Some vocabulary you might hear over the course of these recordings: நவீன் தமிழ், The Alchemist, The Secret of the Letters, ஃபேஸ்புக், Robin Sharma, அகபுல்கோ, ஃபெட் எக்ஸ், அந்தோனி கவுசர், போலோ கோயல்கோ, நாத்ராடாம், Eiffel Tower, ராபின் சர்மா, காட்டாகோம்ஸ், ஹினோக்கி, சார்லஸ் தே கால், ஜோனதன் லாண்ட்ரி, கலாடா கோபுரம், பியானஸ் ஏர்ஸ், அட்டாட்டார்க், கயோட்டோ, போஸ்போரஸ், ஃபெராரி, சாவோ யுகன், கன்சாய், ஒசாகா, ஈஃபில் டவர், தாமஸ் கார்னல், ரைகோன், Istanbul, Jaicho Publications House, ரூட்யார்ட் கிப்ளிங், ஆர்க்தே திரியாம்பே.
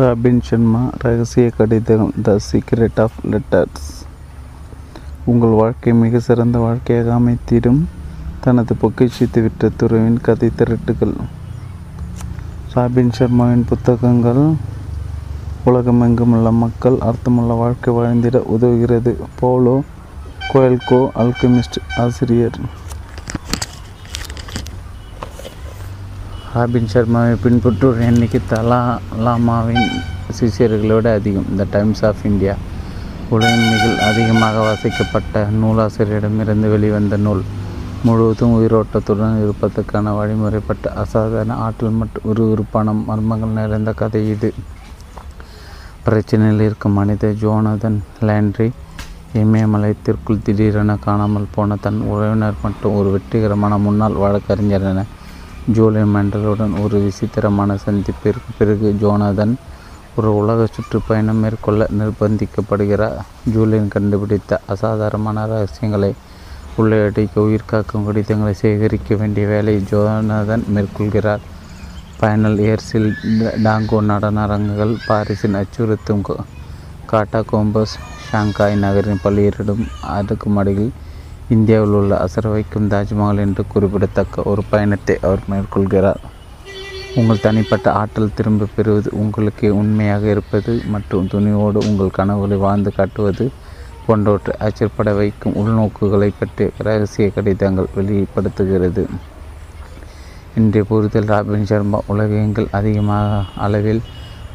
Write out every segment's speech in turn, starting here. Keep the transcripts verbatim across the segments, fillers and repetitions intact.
ராபின் சர்மா ரகசிய கடிதம் the secret of letters. உங்கள் வாழ்க்கை மிக சிறந்த வாழ்க்கையாக அமைத்திடும் தனது பொக்கிஷத்தை விற்ற துறவின் கதை திரட்டுகள். ராபின் சர்மாவின் புத்தகங்கள் உலகமெங்கும் உள்ள மக்கள் அர்த்தமுள்ள வாழ்க்கை வாழ்ந்திட உதவுகிறது. போலோ கோயல்கோ, அல்கமிஸ்ட் ஆசிரியர். ராபின் சர்மாவை பின்பற்றோர் எண்ணிக்கை தலா லாமாவின் சிஷியர்களோடு அதிகம். த டைம்ஸ் ஆஃப் இந்தியா உலகின் மிக அதிகமாக வாசிக்கப்பட்ட நூலாசிரியரிடமிருந்து வெளிவந்த நூல். முழுவதும் உயிரோட்டத்துடன் இருப்பதற்கான வழிமுறைப்பட்ட அசாதாரண ஆற்றல் மற்றும் விறுவிறுப்பான மர்மங்கள் நிறைந்த கதை இது. பிரச்சனையில் இருக்கும் மனித ஜோனதன் லாண்ட்ரி இமயமலயத்திற்குள் திடீரென காணாமல் போன தன் உறவினர் மற்றும் ஒரு வெற்றிகரமான முன்னாள் வழக்கறிஞரான ஜூலியன் மெண்டலுடன் ஒரு விசித்திரமான சந்திப்பிற்கு பிறகு ஜோனதன் ஒரு உலக சுற்றுப்பயணம் மேற்கொள்ள நிர்பந்திக்கப்படுகிறார். ஜூலியன் கண்டுபிடித்த அசாதாரணமான ரகசியங்களை உள்ளடக்கிய உயிர்காக்கும் கடிதங்களை சேகரிக்க வேண்டிய வேலையை ஜோனதன் மேற்கொள்கிறார். பயனல் ஏர்ஸில் டாங்கோ நடன அரங்குகள், பாரிஸின் அச்சுறுத்தும் காட்டாகோம்பஸ், ஷாங்காய் நகரின் பள்ளியரிடம் அடுக்குமாடியில் இந்தியாவில் உள்ள அசர வைக்கும் தாஜ்மஹால் என்று குறிப்பிடத்தக்க ஒரு பயணத்தை அவர் மேற்கொள்கிறார். உங்கள் தனிப்பட்ட ஆற்றல் திரும்ப பெறுவது, உங்களுக்கு உண்மையாக இருப்பது மற்றும் துணிவோடு உங்கள் கனவுகளை வாழ்ந்து காட்டுவது போன்றவற்றை அச்சப்பட வைக்கும் உள்நோக்குகளை பற்றி ரகசிய கடிதங்கள் வெளிப்படுத்துகிறது. இன்றைய புரிதல் ராபின் சர்மா உலகெங்கில் அதிகமாக அளவில்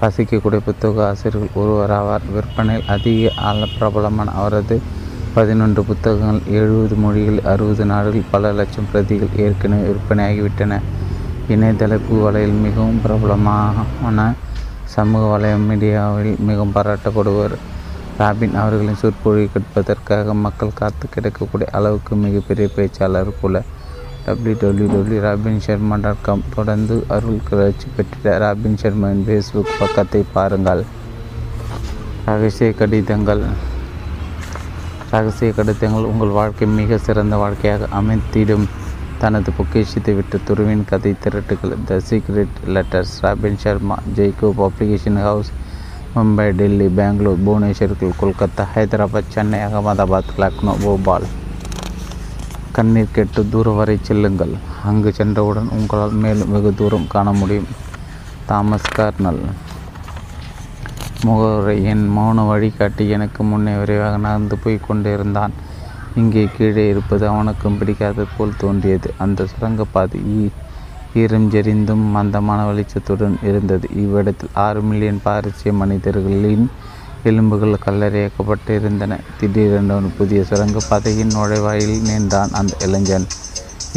வசிக்கக்கூடிய புத்தக ஆசிரியர்கள் ஒருவராவார். விற்பனையில் அதிக ஆள பிரபலமான அவரது பதினொன்று புத்தகங்கள் எழுபது மொழிகள் அறுபது நாடுகளில் பல லட்சம் பிரதிகள் ஏற்கனவே விற்பனையாகிவிட்டன. இணையதள வலையில் மிகவும் பிரபலமான சமூக வலைய மீடியாவில் மிகவும் பாராட்டப்படுவர். ராபின் அவர்களின் சொற்பொழிவை கேட்பதற்காக மக்கள் காத்து கிடக்கக்கூடிய அளவுக்கு மிகப்பெரிய பேச்சாளர் கூட. W W W ராபின் சர்மா dot com தொடர்ந்து அருள் கிளர்ச்சி பெற்ற ராபின் சர்மாவின் ஃபேஸ்புக் பக்கத்தை பாருங்கள். ரகசிய கடிதங்கள். ரகசிய கடிதங்கள் உங்கள் வாழ்க்கை மிக சிறந்த வாழ்க்கையாக அமைத்திடும் தனது பொக்கிஷத்தை விட்டு துருவின் கதை திரட்டுகள். The secret letters. ராபின் சர்மா. Jaico publication house, Mumbai, Delhi, Bangalore, புவனேஸ்வர்கள், கொல்கத்தா, ஹைதராபாத், சென்னை, அகமதாபாத், லக்னோ, போபால். கண்ணீர் கேட்டு தூரம் வரை செல்லுங்கள், அங்கு சென்றவுடன் உங்களால் மேலும் வெகு தூரம் காண முடியும். தாமஸ் கார்னல். முகவரை என் மௌன வழிகாட்டி எனக்கு முன்னே விரைவாக நடந்து போய் கொண்டிருந்தான். இங்கே கீழே இருப்பது அவனுக்கும் பிடிக்காத போல் தோன்றியது. அந்த சுரங்கப்பாதை ஈ ஈரம் ஜெறிந்தும் மந்தமான வெளிச்சத்துடன் இருந்தது. இவ்விடத்தில் ஆறு மில்லியன் பாரசீக மனிதர்களின் எலும்புகள் கல்லறையாக்கப்பட்டு இருந்தன. திடீரென்று புதிய சுரங்கப்பாதையின் நுழைவாயில் நின்றான் அந்த இளைஞன்.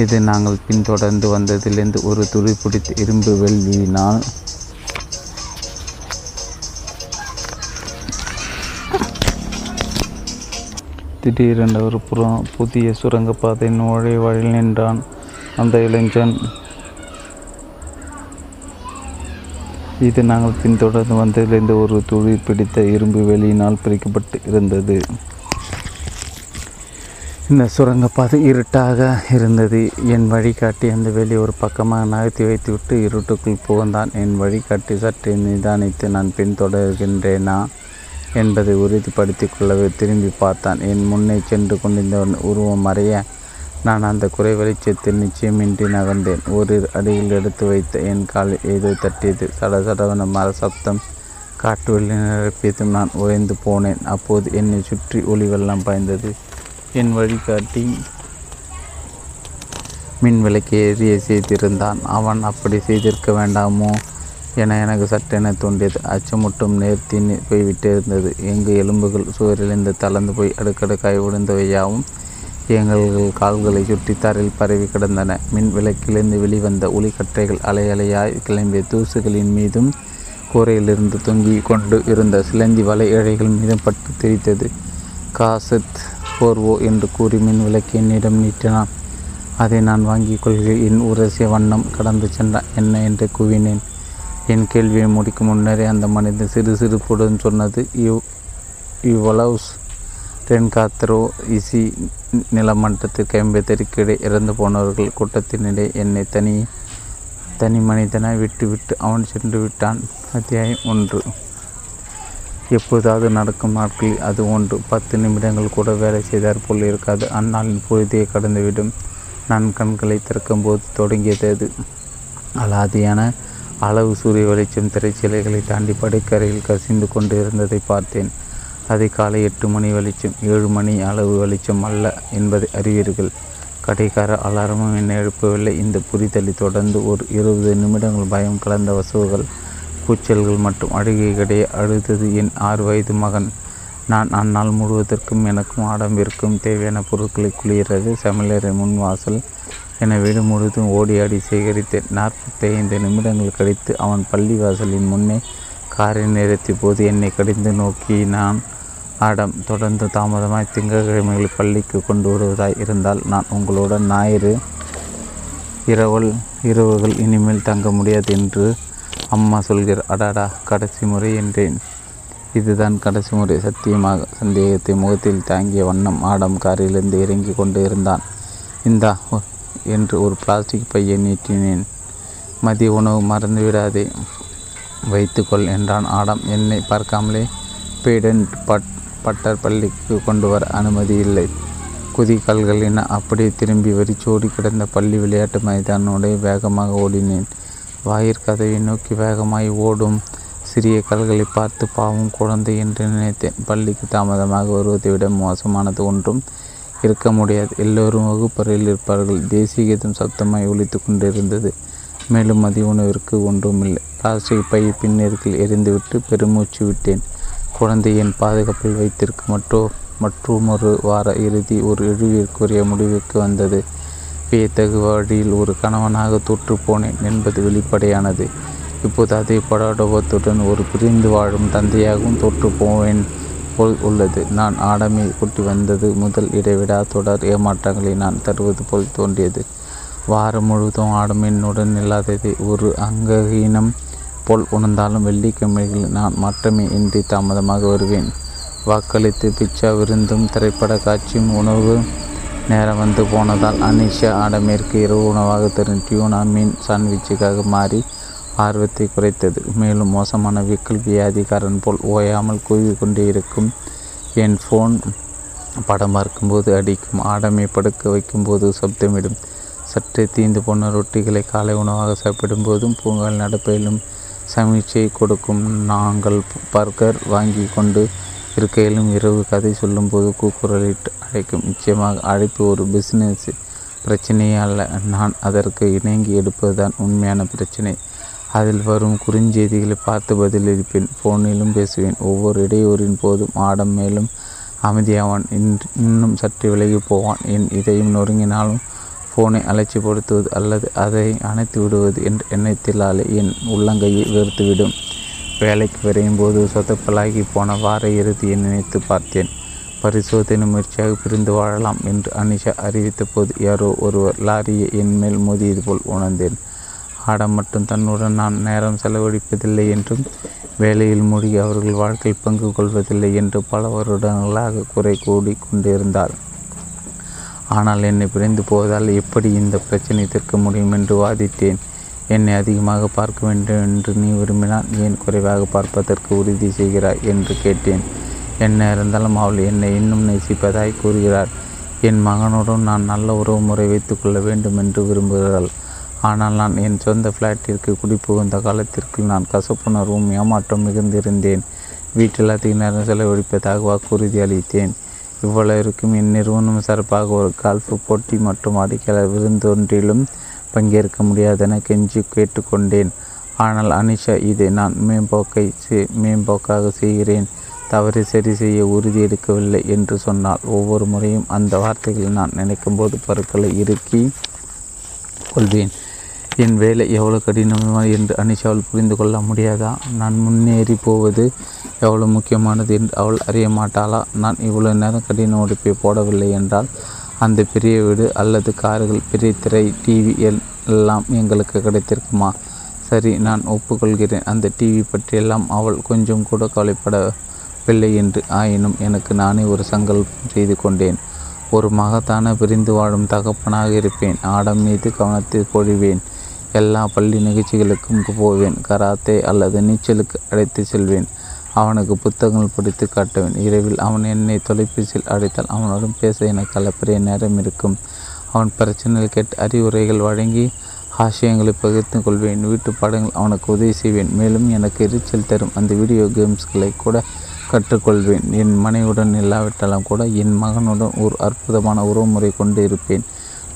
இது நாங்கள் பின்தொடர்ந்து வந்ததிலிருந்து ஒரு துளி பிடித்து இரும்பு வெள்ளினால் திடீரென்று ஒரு புற புதிய சுரங்கப்பாதையின் நுழைவாயில் நின்றான் அந்த இளைஞன். இது நாங்கள் பின்தொடர்ந்து வந்ததிலிருந்து ஒரு துளி பிடித்த இரும்பு வெளியினால் பிரிக்கப்பட்டு இருந்தது. இந்த சுரங்கப்பாதை இருட்டாக இருந்தது. என் வழிகாட்டி அந்த வெளி ஒரு பக்கமாக நகர்த்தி வைத்துவிட்டு இருட்டுக்குள் புகுந்தான். என் வழிகாட்டி சற்றே நிதானித்து நான் பின்தொடர்கின்றேனா என்பதை உறுதிப்படுத்தி கொள்ளவே திரும்பி பார்த்தான். என் முன்னே சென்று கொண்டிருந்த உருவம் மறைய நான் அந்த குறை வெளிச்சத்தில் நிச்சயமின்றி நகர்ந்தேன். ஓரிரு அடியில் எடுத்து வைத்த என் காலில் ஏதோ தட்டியது. சடசடவன மர சப்தம் காட்டுவெளி நிரப்பியதும் நான் உறைந்து போனேன். அப்போது என்னை சுற்றி ஒளி வெள்ளம் பாய்ந்தது. என் வழிகாட்டி மின் விளக்கை எரிய செய்திருந்தான். அவன் அப்படி செய்திருக்க வேண்டாமோ என எனக்கு சட்டென தோன்றியது. அச்சமுட்டும் நேர்த்தின்னு போய்விட்டே இருந்தது. எங்கு எலும்புகள் சுவரிலிருந்து தளர்ந்து போய் அடுக்கடுக்காய் விழுந்தவையாவும் எங்கள் கால்களை சுற்றி தரையில் பரவி கிடந்தன. மின் விளக்கிலிருந்து வெளிவந்த ஒளிக்கற்றைகள் அலையலையாய் கிளம்பிய தூசுகளின் மீதும் கூரையிலிருந்து தொங்கி கொண்டு இருந்த சிலந்தி வலை இழைகள் மீதும் பட்டு தெரித்தது. காசத் போர்வோ என்று கூறி மின் விளக்கை என்னிடம் நீட்டினான். அதை நான் வாங்கிக் கொள்கையின் உரசிய வண்ணம் கடந்து சென்றான். என்ன என்று கூவினேன். என் கேள்வியை முடிக்கும் முன்னரே அந்த மனிதன் சிறு சிரிப்புடன் சொன்னது, இவ் இவ்வளவுஸ் டென் காத்ரோ இசி நிலமன்றத்திற்கு ஐம்பத்தறிக்கிடையே இறந்து போனவர்கள் கூட்டத்தினிடையே என்னை தனி தனி மனிதனாய் விட்டு விட்டு அவன் சென்று விட்டான். அத்தியாயம் ஒன்று. எப்போதாவது நடக்கும் நாட்களில் அது ஒன்று. பத்து நிமிடங்கள் கூட வேலை செய்தார் போல் இருக்காது. அந்நாளின் பொழுதையே கடந்துவிடும். நான் கண்களை திறக்கும்போது தொடங்கியது அது. அலாதியான அளவு சூரிய வெளிச்சம் திரைச்சிலைகளை தாண்டி படைக்கரையில் கசிந்து கொண்டு இருந்ததை பார்த்தேன். அதை காலை எட்டு மணி வெளிச்சம், ஏழு மணி அளவு வெளிச்சம் அல்ல என்பதை அறிவீர்கள். கடைக்கார அலாரமும் என்னை எழுப்பவில்லை. இந்த புரிதலை தொடர்ந்து ஒரு இருபது நிமிடங்கள் பயம் கலந்த வசவுகள், கூச்சல்கள் மற்றும் அழுகையிடையே அழுதது என் ஆறு வயது மகன். நான் அந்நாள் முழுவதற்கும் எனக்கும் ஆடம்பிற்கும் தேவையான பொருட்களை குளியறது சமையலறை முன் வாசல் என வீடு முழுவதும் ஓடி ஆடி சேகரித்தேன். நாற்பத்தி ஐந்து நிமிடங்கள் கழித்து அவன் பள்ளி வாசலின் முன்னே காரை நிறுத்திய போது என்னை கடிந்து நோக்கி நான் ஆடம், தொடர்ந்து தாமதமாய் திங்கட்கிழமைகளை பள்ளிக்கு கொண்டு வருவதாய் இருந்தால் நான் உங்களுடன் ஞாயிறு இரவல் இரவுகள் இனிமேல் தங்க முடியாது என்று அம்மா சொல்கிறார். அடாடா, கடைசி முறை என்றேன். இதுதான் கடைசி முறை. சத்தியமாக சந்தேகத்தை முகத்தில் தாங்கிய வண்ணம் ஆடம் காரிலிருந்து இறங்கி கொண்டு இருந்தான். இந்தா என்று ஒரு பிளாஸ்டிக் பையை நீட்டினேன். மதிய உணவு மறந்துவிடாதே, வைத்துக்கொள் என்றான் ஆடம். என்னை பார்க்காமலே பேடன்ட் பட் பட்டர் பள்ளிக்கு கொண்டு வர அனுமதி இல்லை. குதிகால்கள் என அப்படியே திரும்பி வெறிச்சோடி கிடந்த பள்ளி விளையாட்டு மைதானோடே வேகமாக ஓடினேன். வாயிற்கதவை நோக்கி வேகமாய் ஓடும் சிறிய கல்களை பார்த்து பாவம் குழந்தை என்று நினைத்தேன். பள்ளிக்கு தாமதமாக வருவதை விட மோசமானது ஒன்றும் இருக்க முடியாது. எல்லோரும் வகுப்பறையில் இருப்பார்கள். தேசிய கீதம் சத்தமாய் ஒலித்து கொண்டிருந்தது. மேலும் மதிய உணவிற்கு ஒன்றுமில்லை. பிளாஸ்டிக் பையை பின்னெருக்கில் எரிந்துவிட்டு பெருமூச்சு விட்டேன். குழந்தையின் பாதுகாப்பில் வைத்திருக்க மற்றோ மற்றொரு வார இறுதி ஒரு இழிவிற்குரிய முடிவுக்கு வந்தது. வியத்தகு வழியில் ஒரு கணவனாக தோற்று போனேன் என்பது வெளிப்படையானது. இப்போது அதே படாடோபத்துடன் ஒரு பிரிந்து வாழும் தந்தையாகவும் தோற்று போவேன் போல் உள்ளது. நான் ஆடமை கூட்டி வந்தது முதல் இடைவிடா தொடர் ஏமாற்றங்களை நான் தருவது போல் தோன்றியது. வாரம் முழுவதும் ஆடமையினுடன் இல்லாததை ஒரு அங்கஹீனம் போல் உணர்ந்தாலும் வெள்ளிக்கிழமைகளில் நான் மாற்றமே இன்றி தாமதமாக வருவேன். வாக்களித்து பிச்சா விருந்தும் திரைப்பட காட்சியும் உணவு நேரம் வந்து போனதால் அனிஷா ஆடமேற்கு இரவு உணவாக தரும் டியூனா மீன் சாண்ட்விட்சுக்காக மாறி ஆர்வத்தை குறைத்தது. மேலும் மோசமான விக்கல் வியாதிகாரன் போல் ஓயாமல் கூவிக்கொண்டே இருக்கும் என் ஃபோன் படம் பார்க்கும்போது அடிக்கும். ஆடமே படுக்க வைக்கும்போது சப்தமிடும். சற்றே தீந்து போன ரொட்டிகளை காலை உணவாக சாப்பிடும்போதும் பூங்கால் நடப்பையிலும் சமீட்சை கொடுக்கும். நாங்கள் பர்கர் வாங்கி கொண்டு இருக்கையிலும் இரவு கதை சொல்லும்போது கூக்குரலிட்டு அழைக்கும். நிச்சயமாக அழைப்பு ஒரு பிஸ்னஸ் பிரச்சனையே அல்ல. நான் அதற்கு இணங்கி எடுப்பதுதான் உண்மையான பிரச்சனை. அதில் வரும் குறுஞ்செய்திகளை பார்த்து பதிலளிப்பேன். ஃபோனிலும் பேசுவேன். ஒவ்வொரு இடையூறின் போதும் ஆடம் மேலும் அமைதியாவான். இன்னும் சற்று விலகி போவான். என் இதையும் நொறுங்கினாலும் ஃபோனை அலட்சிப்படுத்துவது அல்லது அதை அணைத்து விடுவது என்ற எண்ணத்திலாலே என் உள்ளங்கையை வெறுத்துவிடும். வேலைக்கு விரையும் போது சொதப்பலாகி போன வார இறுதியை நினைத்து பார்த்தேன். பரிசோதனை முயற்சியாக பிரிந்து வாழலாம் என்று அனிஷா அறிவித்த போது யாரோ ஒருவர் லாரியை என் மேல் மோதியது போல் உணர்ந்தேன். ஆடம் மட்டும் தன்னுடன் நான் நேரம் செலவழிப்பதில்லை என்றும் வேலையில் மூழ்கி அவர்கள் வாழ்க்கையில் பங்கு கொள்வதில்லை என்று பல வருடங்களாக குறை கூடி கொண்டிருந்தார். ஆனால் என்னை பிரிந்து போவதால் எப்படி இந்த பிரச்சனை தீர்க்க முடியும் என்று வாதிட்டேன். என்னை அதிகமாக பார்க்க வேண்டும் என்று நீ விரும்பினால் ஏன் குறைவாக பார்ப்பதற்கு உறுதி செய்கிறாய் என்று கேட்டேன். என்ன இருந்தாலும் அவள் என்னை இன்னும் நேசிப்பதாய் கூறுகிறாள். என் மகனுடன் நான் நல்ல உறவு முறை வைத்துக்கொள்ள வேண்டும் என்று விரும்புகிறாள். ஆனால் நான் என் சொந்த ஃப்ளாட்டிற்கு குடிபுகுந்த காலத்திற்கு நான் கசப்புணர்வும் ஏமாற்றம் மிகுந்திருந்தேன். வீட்டில் அதிக நேரம் செலவழிப்பதாக வாக்குறுதி அளித்தேன். இவ்வளவு இருக்கும் என் நிறுவனம் சிறப்பாக ஒரு கால்ஃப் போட்டி மற்றும் அடிக்கலர் விருந்தொன்றிலும் பங்கேற்க முடியாதென கெஞ்சி கேட்டுக்கொண்டேன். ஆனால் அனிஷா, இதை நான் மேம்போக்கை மேம்போக்காக செய்கிறேன், தவறு சரி செய்ய உறுதி எடுக்கவில்லை என்று சொன்னால் ஒவ்வொரு முறையும் அந்த வார்த்தைகளை நான் நினைக்கும்போது பற்களை இறுக்கி கொள்வேன். என் வேலை எவ்வளோ கடினமான என்று அனிஷாவில் புரிந்து கொள்ள முடியாதா? நான் முன்னேறி போவது எவ்வளோ முக்கியமானது என்று அவள் அறிய மாட்டாளா? நான் இவ்வளோ நேரம் கடின உடுப்பை போடவில்லை என்றால் அந்த பெரிய வீடு அல்லது கார்கள், பெரிய திரை, டிவி எல்லாம் எங்களுக்கு கிடைத்திருக்குமா? சரி, நான் ஒப்புக்கொள்கிறேன். அந்த டிவி பற்றியெல்லாம் அவள் கொஞ்சம் கூட கவலைப்படவில்லை என்று. ஆயினும் எனக்கு நானே ஒரு சங்கல்பம் செய்து கொண்டேன். ஒரு மகத்தான பிரிந்து வாழும் தகப்பனாக இருப்பேன். ஆடம் மீது கவனத்தை பொழிவேன். எல்லா பள்ளி நிகழ்ச்சிகளுக்கும் போவேன். கராத்தே அல்லது நீச்சலுக்கு அழைத்து செல்வேன். அவனுக்கு புத்தகங்கள் படித்து காட்டுவேன். இரவில் அவன் என்னை தொலைபேசியில் அழைத்தால் அவனுடன் பேச எனக்கு அளப்பரிய நேரம் இருக்கும். அவன் பிரச்சனைகள் கேட்டு அறிவுரைகள் வழங்கி ஆசையங்களை பகிர்ந்து கொள்வேன். வீட்டு பாடங்கள் அவனுக்கு உதவி செய்வேன். மேலும் எனக்கு எரிச்சல் தரும் அந்த வீடியோ கேம்ஸ்களை கூட கற்றுக்கொள்வேன். என் மனைவியுடன் இல்லாவிட்டாலும் கூட என் மகனுடன் ஒரு அற்புதமான உறவுமுறை கொண்டு இருப்பேன்.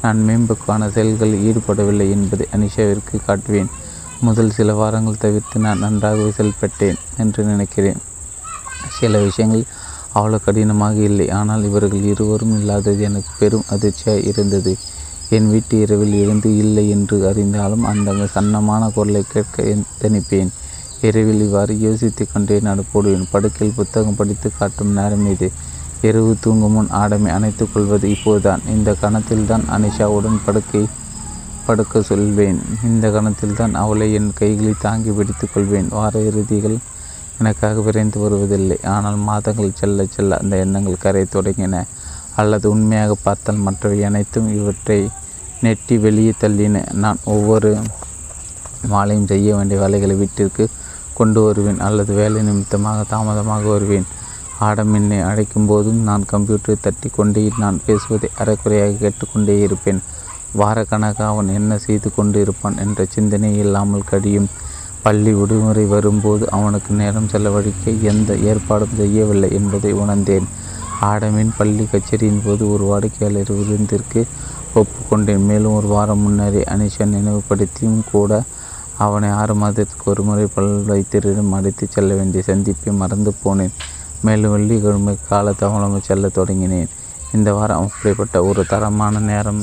நான் மேம்புக்கான செயல்களில் ஈடுபடவில்லை என்பதை அனிஷாவிற்கு காட்டுவேன். முதல் சில வாரங்கள் தவிர்த்து நான் நன்றாகவே செயல்பட்டேன் என்று நினைக்கிறேன். சில விஷயங்கள் அவ்வளோ கடினமாக இல்லை, ஆனால் இவர்கள் இருவரும் இல்லாதது எனக்கு பெரும் அதிர்ச்சியாக இருந்தது. என் வீட்டு இரவில் எழுந்து இல்லை என்று அறிந்தாலும் அந்த சன்னமான குரலை கேட்க தணிப்பேன். இரவில் இவ்வாறு யோசித்து கொண்டே நடுப்போடுவேன். படுக்கையில் புத்தகம் படித்து காட்டும் நேரம் இது. இரவு தூங்கும் முன் ஆடமை அணைத்து கொள்வது இப்போதுதான். இந்த கணத்தில்தான் அனிஷாவுடன் படுக்கை படுக்க சொல்வேன். இந்த கணத்தில்தான் அவளை என் கைகளை தாங்கி பிடித்து கொள்வேன். வார இறுதிகள் எனக்காக விரைந்து வருவதில்லை, ஆனால் மாதங்கள் செல்ல செல்ல அந்த எண்ணங்கள் கரையை தொடங்கின. அல்லது உண்மையாக பார்த்தால் மற்றவை அனைத்தும் இவற்றை நெட்டி வெளியே தள்ளின. நான் ஒவ்வொரு மாலையும் செய்ய வேண்டிய வேலைகளை வீட்டிற்கு கொண்டு வருவேன் அல்லது வேலை நிமித்தமாக தாமதமாக வருவேன். ஆடம் என்னை அழைக்கும் போதும் நான் கம்ப்யூட்டரை தட்டி கொண்டே நான் பேசுவதை அரைக்குறையாக கேட்டுக்கொண்டே இருப்பேன். வாரக்கணக்காக அவன் என்ன செய்து கொண்டு இருப்பான் என்ற சிந்தனை இல்லாமல் கழியும். பள்ளி விடுமுறை வரும்போது அவனுக்கு நேரம் செலவழிக்க எந்த ஏற்பாடும் செய்யவில்லை என்பதை உணர்ந்தேன். ஆடமின் பள்ளி கச்சேரியின் போது ஒரு வாடிக்கையாளர் விருந்திற்கு ஒப்புக்கொண்டேன். மேலும் ஒரு வாரம் முன்னரே அனிஷா நினைவுபடுத்தியும் கூட அவனை ஆறு மாதத்திற்கு ஒரு முறை பல்வைத்திரிடம் அழைத்து செல்ல வேண்டிய சந்திப்பை மறந்து போனேன். மேலும் வெள்ளிக்கிழமை கால தவணை செல்ல தொடங்கினேன். இந்த வாரம் அப்படிப்பட்ட ஒரு தரமான நேரம்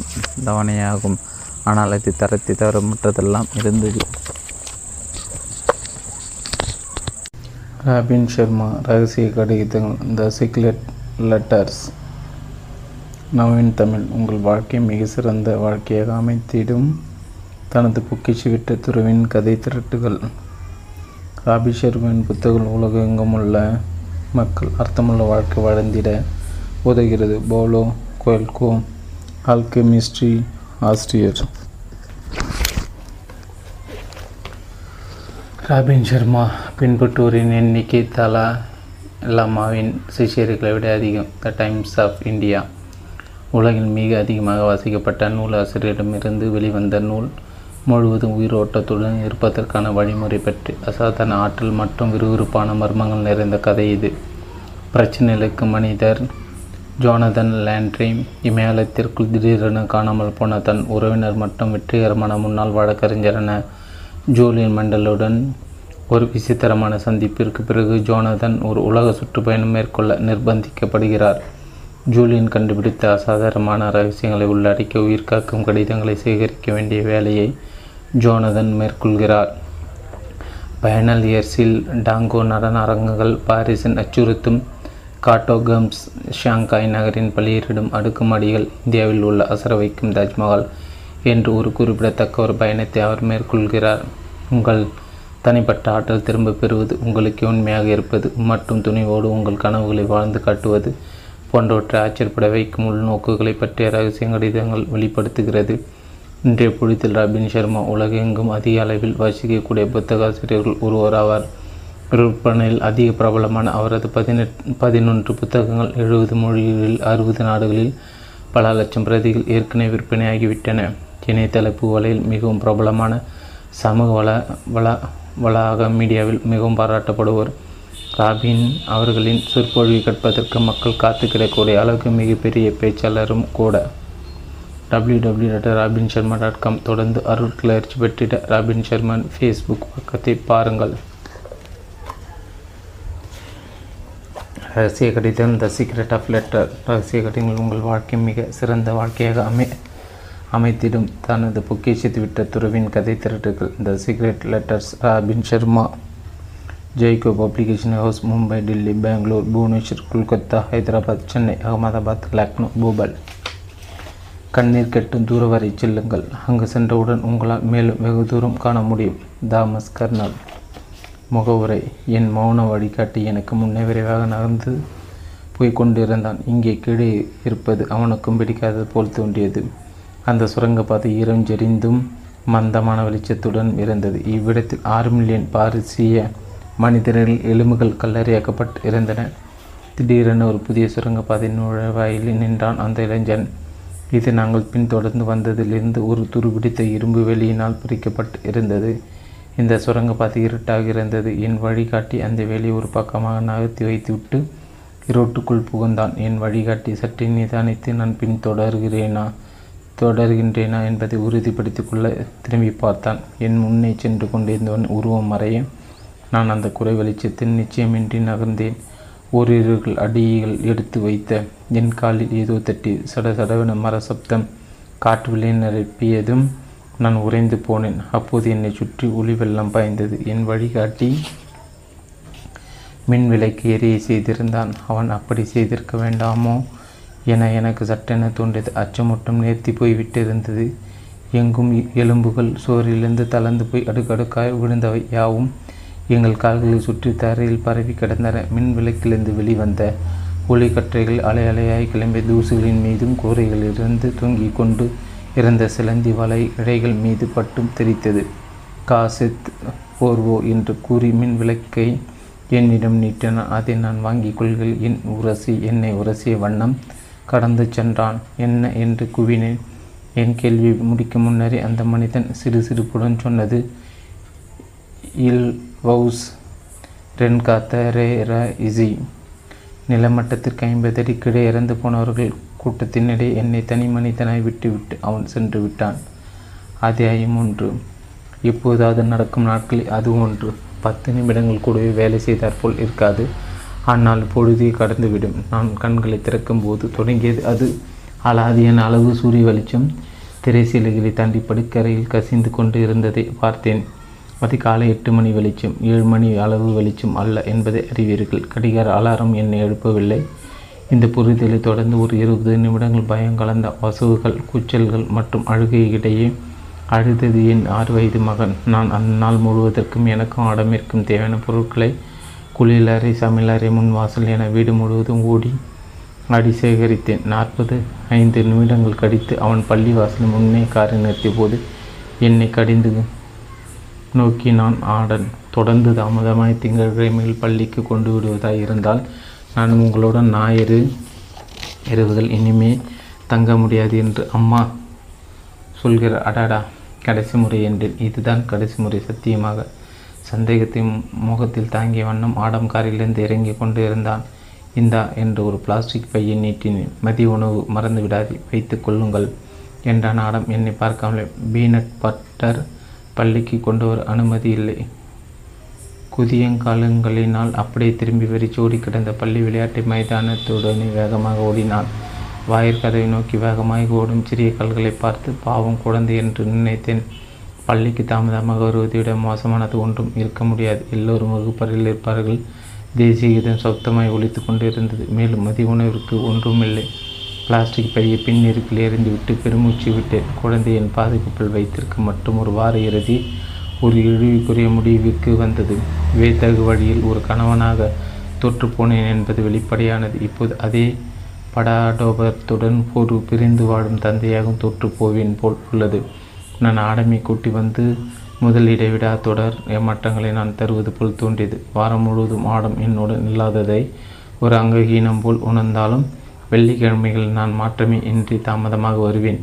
தவணையாகும், ஆனால் அது தரத்தை தவிர மற்றதெல்லாம் இருந்தது. ராபின் சர்மா ரகசிய கடிதங்கள், the secret letters, நவீன் தமிழ். உங்கள் வாழ்க்கை மிக சிறந்த வாழ்க்கையாக அமைத்திடும் தனது பொக்கிஷ விட்ட துறவின் கதை திரட்டுகள். ராபின் சர்மாவின் புத்தகங்கள் உலகெங்கும் உள்ள மக்கள் அர்த்தமுள்ள வாழ்க்கை வாழ்ந்திட உதவுகிறது. போலோ கோயல்கோ, ஆல்கெமிஸ்ட்ரி, ஆஸ்டியர். ராபின் சர்மா பின்பற்றுவோரின் எண்ணிக்கை தலா எல்லாமாவின் சிஷியர்களை விட அதிகம். த டைம்ஸ் ஆஃப் இந்தியா உலகில் மிக அதிகமாக வாசிக்கப்பட்ட நூலாசிரியரிடமிருந்து வெளிவந்த நூல் முழுவதும் உயிரோட்டத்துடன் இருப்பதற்கான வழிமுறை பற்றி அசாதாரண ஆற்றல் மற்றும் விறுவிறுப்பான மர்மங்கள் நிறைந்த கதை இது. பிரச்சனைகளுக்கு மனிதர் ஜோனதன் லாண்ட்ரி இமயத்திற்குள் திடீரென காணாமல் போன தன் உறவினர் மற்றும் வெற்றிகரமான முன்னாள் வழக்கறிஞரான ஜோலியன் மண்டலுடன் ஒரு விசித்திரமான சந்திப்பிற்கு பிறகு ஜோனதன் ஒரு உலக சுற்றுப்பயணம் மேற்கொள்ள நிர்பந்திக்கப்படுகிறார். ஜூலியன் கண்டுபிடித்த அசாதாரணமான ரகசியங்களை உள்ளடக்கி உயிர்காக்கும் கடிதங்களை சேகரிக்க வேண்டிய வேலையை ஜோனதன் மேற்கொள்கிறார். பயனல் இயர்ஸில் டாங்கோ நடன அரங்குகள், பாரிஸின் அச்சுறுத்தும் காட்டோகம்ஸ், ஷாங்காய் நகரின் பலியிடும் அடுக்குமாடிகள், இந்தியாவில் உள்ள அசர வைக்கும் தாஜ்மஹால் என்று ஒரு குறிப்பிடத்தக்க ஒரு பயணத்தை அவர் மேற்கொள்கிறார். உங்கள் தனிப்பட்ட ஆற்றல் திரும்ப பெறுவது, உங்களுக்கு உண்மையாக இருப்பது மற்றும் துணிவோடு உங்கள் கனவுகளை வாழ்ந்து காட்டுவது போன்றவற்றை ஆச்சரியப்பட வைக்கும் உள்நோக்குகளை பற்றிய ரகசிய கடிதங்கள் வெளிப்படுத்துகிறது. இன்றைய பொழுதில் ராபின் சர்மா உலகெங்கும் அதிக அளவில் வாசிக்கக்கூடிய புத்தகாசிரியர்கள் ஒருவராவார். விற்பனையில் அதிக பிரபலமான அவரது பதினெட்டு பதினொன்று புத்தகங்கள் எழுபது மொழிகளில் அறுபது நாடுகளில் பல லட்சம் பிரதிகள் ஏற்கனவே விற்பனையாகிவிட்டன. இணையதளப்பு வலையில் மிகவும் பிரபலமான சமூக வள வள வளாக மீடியாவில் மிகவும் பாராட்டப்படுவர் ராபின். அவர்களின் சொற்பொழிவை கேட்பதற்கு மக்கள் காத்து கிடக்கூடிய அளவுக்கு மிகப்பெரிய பேச்சாளரும் கூட. W W dot ராபின் சர்மா dot com தொடர்ந்து அருட்கிளர்ச்சி பெற்றிட ராபின் சர்மன் ஃபேஸ்புக் பக்கத்தை பாருங்கள். ரகசிய கடிதம், த சீக்ரெட் ஆஃப் லெட்டர். ரகசிய கடிதங்கள் உங்கள் வாழ்க்கை மிக சிறந்த வாழ்க்கையாக அமை அமைத்திடும் தனது பொக்கிஷத்தை விட்ட துறவின் கதை திரட்டுகள், the secret letters, ராபின் சர்மா. Jaico publication house, Mumbai, Delhi, Bangalore, Bhubaneswar, Kolkata, Hyderabad, Chennai, Ahmedabad, Lucknow, Bhopal. கண்ணீர் கெட்டும் தூர வரை செல்லுங்கள், அங்கு சென்றவுடன் உங்களால் மேலும் வெகு தூரம் காண முடியும். Thomas Carnell. முகவுரை: என் மௌன வழிகாட்டி எனக்கு முன்னே விரைவாக நகர்ந்து போய்கொண்டிருந்தான். இங்கே கீழே இருப்பது அவனுக்கும் பிடிக்காதது போல் தோன்றியது. அந்த சுரங்கப்பாதை ஈரம் ஜெறிந்தும் மந்தமான வெளிச்சத்துடன் இருந்தது. இவ்விடத்தில் ஆறு மில்லியன் பாரசீக மனிதர்கள் எலும்புகள் கல்லறையாக்கப்பட்டு இருந்தன. திடீரென ஒரு புதிய சுரங்கப்பாதை நுழைவாயிலில் நின்றான் அந்த இளைஞன். இது நாங்கள் பின்தொடர்ந்து வந்ததிலிருந்து ஒரு துருபிடித்த இரும்பு வெளியினால் பிரிக்கப்பட்டு இருந்தது. இந்த சுரங்கப்பாதை இருட்டாக இருந்தது. என் வழிகாட்டி அந்த வேலியை ஒரு பக்கமாக நகர்த்தி வைத்துவிட்டு ரோட்டுக்குள் புகுந்தான். என் வழிகாட்டி சற்று நிதானித்து நான் பின் தொடர்கிறேனா தொடர்கின்றேனா என்பதை உறுதிப்படுத்திக் கொள்ள திரும்பி பார்த்தான். என் முன்னே சென்று கொண்டிருந்தவன் உருவம் மறைய நான் அந்த குறை வெளிச்சத்தில் நிச்சயமின்றி நகர்ந்தேன். ஓரிரு அடிகள் எடுத்து வைத்த என் காலில் ஏதோ தட்டி சட சடவென மர சப்தம் காற்றுவிலை நிரப்பியதும் நான் உறைந்து போனேன். அப்போது என்னை சுற்றி ஒளி வெள்ளம் பாய்ந்தது. என் வழிகாட்டி மின் விலைக்கு எரியை செய்திருந்தான். அவன் அப்படி செய்திருக்க வேண்டாமோ என எனக்கு சட்டென தோன்றியது. அச்சமூட்டம் நேர்த்தி போய்விட்டிருந்தது. எங்கும் எலும்புகள் சோரிலிருந்து தளர்ந்து போய் அடுக்கடுக்காய் விழுந்தவை யாவும் எங்கள் கால்களை சுற்றி தரையில் பரவி கிடந்தன. மின் விளக்கிலிருந்து வெளிவந்த ஒளிக்கற்றைகள் அலை அலையாய் கிளம்பிய தூசுகளின் மீதும் கூரைகளிலிருந்து தொங்கிக் கொண்டு இருந்த சிலந்தி வலை இழைகள் மீது பட்டும் தெரித்தது. காசெத் போர்வோ என்று கூறி மின் விளக்கை என்னிடம் நீட்டன. அதை நான் வாங்கிக் கொள்கள். என் உரசி என்னை உரசிய வண்ணம் கடந்து சென்றான். என்ன என்று குவினேன். என் கேள்வி முடிக்கும் முன்னரே அந்த மனிதன் சிறு சிரிப்புடன் சொன்னது, இல் வவுஸ் ரென்காத்தரேரா இசி. நிலமட்டத்திற்கு ஐம்பது அடி கீழே இறந்து போனவர்கள் கூட்டத்தினிடையே என்னை தனி மனிதனாய் விட்டுவிட்டு அவன் சென்று விட்டான். அத்தியாயம் ஒன்று. இப்போதாவது நடக்கும் நாட்களில் அது ஒன்று. பத்து நிமிடங்கள் கூடவே வேலை செய்தாற்போல் இருக்காது. ஆனால் பொழுதே கடந்துவிடும். நான் கண்களை திறக்கும் போது தொடங்கியது அது அலாதியான அளவு சூரிய வெளிச்சம். திரைசீலைகளை தாண்டி படுக்கரையில் கசிந்து கொண்டு இருந்ததை பார்த்தேன். அது காலை எட்டு மணி வெளிச்சம், ஏழு மணி அளவு வெளிச்சம் அல்ல என்பதை அறிவீர்கள். கடிகார அலாரம் என்னை எழுப்பவில்லை. இந்த புரிதலை தொடர்ந்து ஒரு இருபது நிமிடங்கள் பயம் கலந்த வசவுகள், கூச்சல்கள் மற்றும் அழுகையிடையே அழுதது என் ஆறு வயது மகன். நான் அந்நாள் முழுவதற்கும் எனக்கும் அடமிற்கும் தேவையான பொருட்களை குளியலறை, சமையலறை, முன்வாசல் என வீடு முழுவதும் ஓடி அடி சேகரித்தேன். நாற்பது ஐந்து நிமிடங்கள் கடித்து அவன் பள்ளி வாசல் முன்னே காரை நிறுத்திய போது என்னை கடிந்து நோக்கி நான் ஆடன். தொடர்ந்து தாமதமாய் திங்கட்கிழமையில் பள்ளிக்கு கொண்டு விடுவதாய் இருந்தால் நான் உங்களுடன் ஞாயிறு இரவுகள் இனிமே தங்க முடியாது என்று அம்மா சொல்கிற அடாடா கடைசி முறை என்றேன். இதுதான் கடைசி முறை. சத்தியமாக சந்தேகத்தை முகத்தில் தாங்கிய வண்ணம் ஆடம் காரிலிருந்து இறங்கி கொண்டு இருந்தான். இந்தா என்று ஒரு பிளாஸ்டிக் பையை நீட்டினேன். மதிய உணவு மறந்து விடாது வைத்து கொள்ளுங்கள் என்றான் ஆடம் என்னை பார்க்காமலே. பீனட் பட்டர் பள்ளிக்கு கொண்டு வர அனுமதி இல்லை. குதியங்காலங்களினால் அப்படியே திரும்பி வெறிச்சோடி கிடந்த பள்ளி விளையாட்டு மைதானத்துடனே வேகமாக ஓடினான். வாயிற்கதவை நோக்கி வேகமாக ஓடும் சிறிய கல்களை பார்த்து பாவம் குழந்தை என்று நினைத்தேன். பள்ளிக்கு தாமதமாக வருவதை விட மோசமானது ஒன்றும் இருக்க முடியாது. எல்லோரும் வகுப்பறையில் இருப்பார்கள். தேசிய கீதம் சப்தமாய் ஒலித்து கொண்டு இருந்தது. மேலும் மதிய உணவிற்கு ஒன்றுமில்லை. பிளாஸ்டிக் பையை பின்னிருக்கில் எறிந்துவிட்டு பெருமூச்சு விட்டேன். குழந்தையின் பாதுகாப்பில் வைத்திருக்க மட்டும் ஒரு வார இறுதி ஒரு இழிவுக்குரிய முடிவுக்கு வந்தது. வேத்தகு வழியில் ஒரு கணவனாக தோற்றுப்போனேன் என்பது வெளிப்படையானது. இப்போது அதே படாடோபத்துடன் ஒரு பிரிந்து வாழும் தந்தையாகவும் தோற்றுப்போவேன் போல் உள்ளது. நான் ஆடமை கூட்டி வந்து முதலிடை விடா தொடர் ஏமாற்றங்களை நான் தருவது போல் தோன்றியது. வாரம் முழுவதும் ஆடம் என்னுடன் இல்லாததை ஒரு அங்ககீனம் போல் உணர்ந்தாலும் வெள்ளிக்கிழமைகள் நான் மாற்றமே இன்றி தாமதமாக வருவேன்.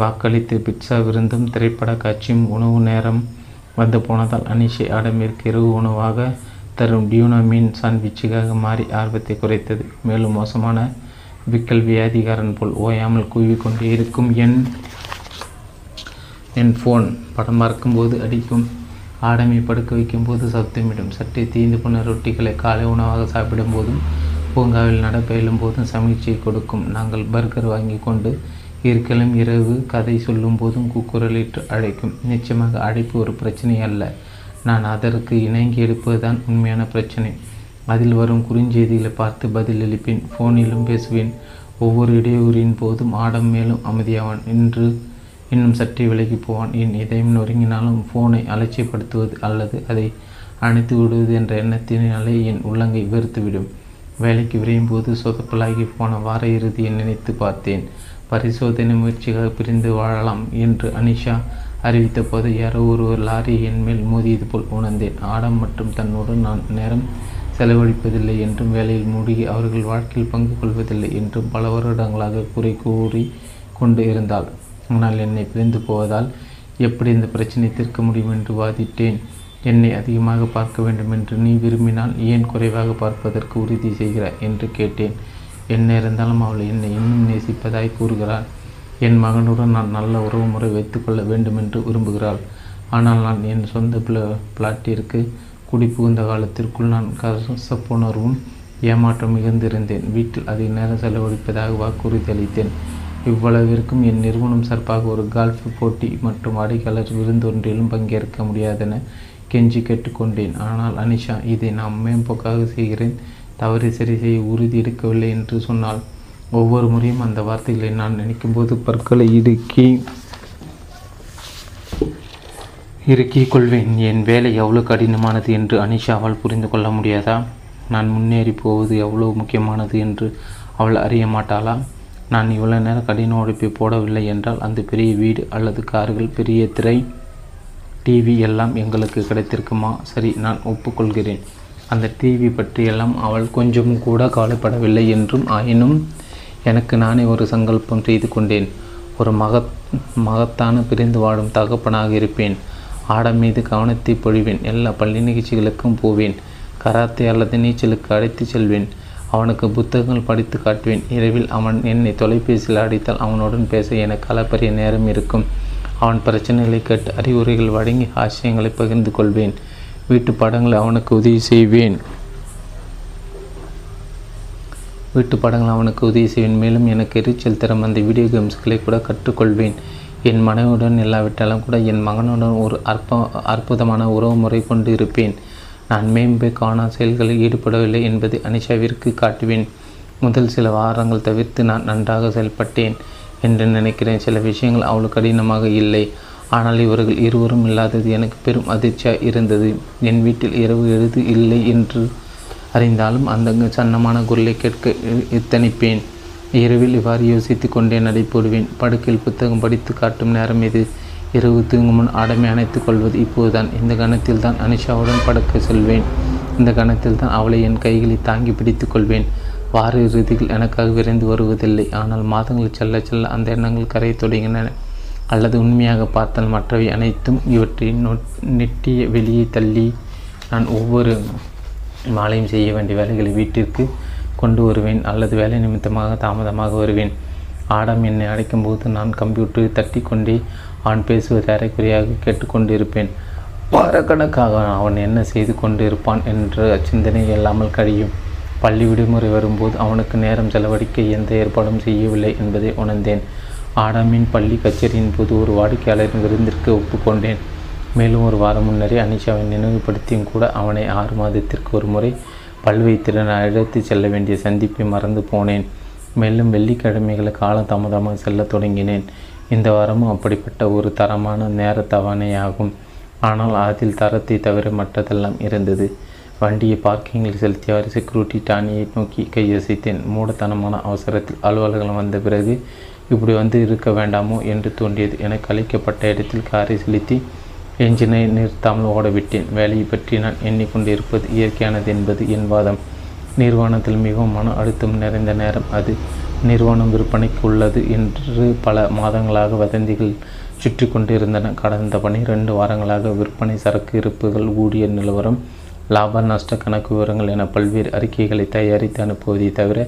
வாக்களித்து பிட்சா விருந்தும் திரைப்பட காட்சியும் உணவு நேரம் வந்து போனதால் அனிஷை ஆடமிற்கு இரவு உணவாக தரும் டியூனா மீன் சாண்ட்விட்சுக்காக மாறி ஆர்வத்தை குறைத்தது. மேலும் மோசமான விக்கல் வியாதிகாரன் போல் ஓயாமல் கூவிக்கொண்டே இருக்கும் என் என் ஃபோன் படம் பார்க்கும்போது அடிக்கும். ஆடமை படுக்க வைக்கும்போது சப்தமிடும். சட்டை தீந்து போன ரொட்டிகளை காலை உணவாக சாப்பிடும் போதும் பூங்காவில் நடப்பயிலும் போதும் சமீட்சை கொடுக்கும். நாங்கள் பர்கர் வாங்கி கொண்டு இருக்கலாம். இரவு கதை சொல்லும் போதும் கூக்குரலிட்டு அழைக்கும். நிச்சயமாக அழைப்பு ஒரு பிரச்சனை அல்ல. நான் அதற்கு இணங்கி எடுப்பதுதான் உண்மையான பிரச்சனை. அதில் வரும் குறுஞ்செய்திகளை பார்த்து பதிலளிப்பேன். ஃபோனிலும் பேசுவேன். ஒவ்வொரு இடையூறின் போதும் ஆடம் மேலும் அமைதியாவான். இன்று இன்னும் சற்றே விலகி போவான். என் இதயம் நொறுங்கினாலும் ஃபோனை அலட்சியப்படுத்துவது அல்லது அதை அணைத்து விடுவது என்ற எண்ணத்தினாலே என் உள்ளங்கை வெறுத்துவிடும். வேலைக்கு விரையும் போது சொதப்பலாகி போன வார இறுதியை நினைத்து பார்த்தேன். பரிசோதனை முயற்சியாக பிரிந்து வாழலாம் என்று அனிஷா அறிவித்த போது யாரோ ஒருவர் லாரி என் மேல் மோதியது போல் உணர்ந்தேன். ஆடம் மற்றும் தன்னுடன் நான் நேரம் செலவழிப்பதில்லை என்றும், வேலையில் மூழ்கி அவர்கள் வாழ்க்கையில் பங்கு கொள்வதில்லை என்றும் பல வருடங்களாக குறை கூறி கொண்டு இருந்தாள். ஆனால் என்னை பிரிந்து போவதால் எப்படி இந்த பிரச்சனை தீர்க்க முடியும் என்று வாதிட்டேன். என்னை அதிகமாக பார்க்க வேண்டும் என்று நீ விரும்பினால் ஏன் குறைவாக பார்ப்பதற்கு உறுதி செய்கிறாய் என்று கேட்டேன். என்ன இருந்தாலும் அவள் என்னை இன்னும் நேசிப்பதாய் கூறுகிறாள். என் மகனுடன் நான் நல்ல உறவு முறை வைத்துக்கொள்ள வேண்டும் என்று விரும்புகிறாள். ஆனால் நான் என் சொந்த பிள பிளாட்டிற்கு குடி புகுந்த காலத்திற்குள் நான் கசப்புணர்வும் ஏமாற்றம் மிகுந்திருந்தேன். வீட்டில் அதிக நேரம் செலவழிப்பதாக வாக்குறுதி அளித்தேன். இவ்வளவிற்கும் என் நிறுவனம் சார்பாக ஒரு கால்ஃப் போட்டி மற்றும் அடைக்காளர் விருந்தொன்றிலும் பங்கேற்க முடியாதென கெஞ்சி கேட்டுக்கொண்டேன். ஆனால் அனிஷா இதை நான் மேம்போக்காக செய்கிறேன், தவறு சரி செய்ய உறுதி எடுக்கவில்லை என்று சொன்னாள். ஒவ்வொரு முறையும் அந்த வார்த்தைகளை நான் நினைக்கும்போது பற்களை இடுக்கி இறுக்கிக் கொள்வேன். என் வேலை எவ்வளோ கடினமானது என்று அனிஷாவால் புரிந்து கொள்ள முடியாதா? நான் முன்னேறி போவது எவ்வளோ முக்கியமானது என்று அவள் அறிய மாட்டாளா? நான் இவ்வளோ நேரம் கடின உழைப்பை போடவில்லை என்றால் அந்த பெரிய வீடு அல்லது கார்கள், பெரிய திரை, டிவி எல்லாம் எங்களுக்கு கிடைத்திருக்குமா? சரி, நான் ஒப்புக்கொள்கிறேன். அந்த டிவி பற்றியெல்லாம் அவள் கொஞ்சம் கூட கவலைப்படவில்லை என்றும், ஆயினும் எனக்கு நானே ஒரு சங்கல்பம் செய்து கொண்டேன். ஒரு மகத் மகத்தான பிரிந்து வாழும் தகப்பனாக இருப்பேன். ஆடம் மீது கவனத்தை பொழிவேன். எல்லா பள்ளி நிகழ்ச்சிகளுக்கும் போவேன். கராத்தே அல்லது நீச்சலுக்கு அழைத்து செல்வேன். அவனுக்கு புத்தகங்கள் படித்து காட்டுவேன். இரவில் அவன் என்னை தொலைபேசியில் அடித்தால் அவனுடன் பேச எனக்கு அளப்பரிய நேரம் இருக்கும். அவன் பிரச்சனைகளை கேட்டு அறிவுரைகள் வழங்கி ஆசயங்களை பகிர்ந்து கொள்வேன். வீட்டு படங்களை அவனுக்கு உதவி செய்வேன் வீட்டு படங்களை அவனுக்கு உதவி செய்வேன் மேலும் எனக்கு எரிச்சல் தரும் அந்த வீடியோ கேம்ஸ்களை கூட கற்றுக்கொள்வேன். என் மனைவியுடன் இல்லாவிட்டாலும் கூட என் மகனுடன் ஒரு அற்ப அற்புதமான உறவு முறை கொண்டு இருப்பேன். நான் மேம்பே காணா செயல்களில் ஈடுபடவில்லை என்பதை அனிஷாவிற்கு காட்டுவேன். முதல் சில வாரங்கள் தவிர்த்து நான் நன்றாக செயல்பட்டேன் என்று நினைக்கிறேன். சில விஷயங்கள் அவ்வளோ கடினமாக இல்லை, ஆனால் இவர்கள் இருவரும் இல்லாதது எனக்கு பெரும் அதிர்ச்சியாக இருந்தது. என் வீட்டில் இரவு எழுது இல்லை என்று அறிந்தாலும் அந்த சன்னமான குரலை கேட்க எத்தனிப்பேன். இரவில் இவ்வாறு யோசித்து கொண்டே நடைபெறுவேன். படுக்கையில் புத்தகம் படித்து காட்டும் நேரம் இது. இரவு தூங்கும் முன் ஆடமை அணைத்து கொள்வது இப்போதுதான். இந்த கணத்தில் தான் அனிஷாவுடன் படுக்க செல்வேன். இந்த கணத்தில் தான் அவளை என் கைகளை தாங்கி பிடித்து கொள்வேன். வார இறுதியில் எனக்காக விரைந்து வருவதில்லை, ஆனால் மாதங்கள் செல்ல செல்ல அந்த எண்ணங்கள் கரையை தொடங்கின. அல்லது உண்மையாக பார்த்தால் மற்றவை அனைத்தும் இவற்றை நொ நெட்டிய வெளியே தள்ளி நான் ஒவ்வொரு மாலையும் செய்ய வேண்டிய வேலைகளை வீட்டிற்கு கொண்டு வருவேன் அல்லது வேலை நிமித்தமாக தாமதமாக வருவேன். ஆடம் என்னை அழைக்கும்போது நான் கம்ப்யூட்டரை தட்டி கொண்டே அவன் பேசுவது அரைக்குறையாக கேட்டுக்கொண்டு இருப்பேன். வாரக்கணக்காக அவன் என்ன செய்து கொண்டு இருப்பான் என்ற சிந்தனை இல்லாமல் கழியும். பள்ளி விடுமுறை வரும்போது அவனுக்கு நேரம் செலவழிக்க எந்த ஏற்பாடும் செய்யவில்லை என்பதை உணர்ந்தேன். ஆடாமின் பள்ளி கச்சேரியின் போது ஒரு வாடிக்கையாளரின் விருந்திற்கு ஒப்புக்கொண்டேன். மேலும் ஒரு வாரம் முன்னரே அனிஷாவை நினைவுபடுத்தியும் கூட அவனை ஆறு மாதத்திற்கு ஒரு முறை பல்வைத்திறன் அழைத்து செல்ல வேண்டிய சந்திப்பை மறந்து போனேன். மேலும் வெள்ளிக்கிழமைகளை காலதாமதமாக செல்ல தொடங்கினேன். இந்த வாரமும் அப்படிப்பட்ட ஒரு தரமான நேர தவணையாகும், ஆனால் அதில் தரத்தை தவிர மற்றதெல்லாம் இருந்தது. வண்டியை பார்க்கிங்கில் செலுத்தியவாறு செக்யூரிட்டி டானியை நோக்கி கையசைத்தேன். மூடத்தனமான அவசரத்தில் அலுவலகம் வந்த பிறகு இப்படி வந்து இருக்க வேண்டாமோ என்று தோன்றியது. எனக்கு அளிக்கப்பட்ட இடத்தில் காரை செலுத்தி என்ஜினை நிறுத்தாமல் ஓடவிட்டேன். வேலையை பற்றி நான் எண்ணிக்கொண்டு இருப்பது இயற்கையானது என்பது என் வாதம். நிறுவனத்தில் மிகவும் மன அழுத்தம் நிறைந்த நேரம் அது. நிறுவனம் விற்பனைக்கு உள்ளது என்று பல மாதங்களாக வதந்திகள் சுற்றி கொண்டிருந்தன. கடந்த பனிரெண்டு வாரங்களாக விற்பனை, சரக்கு இருப்புகள், ஊழியர் நிலவரம், லாப நஷ்ட கணக்கு விவரங்கள் என பல்வேறு அறிக்கைகளை தயாரித்து அனுப்புவதை தவிர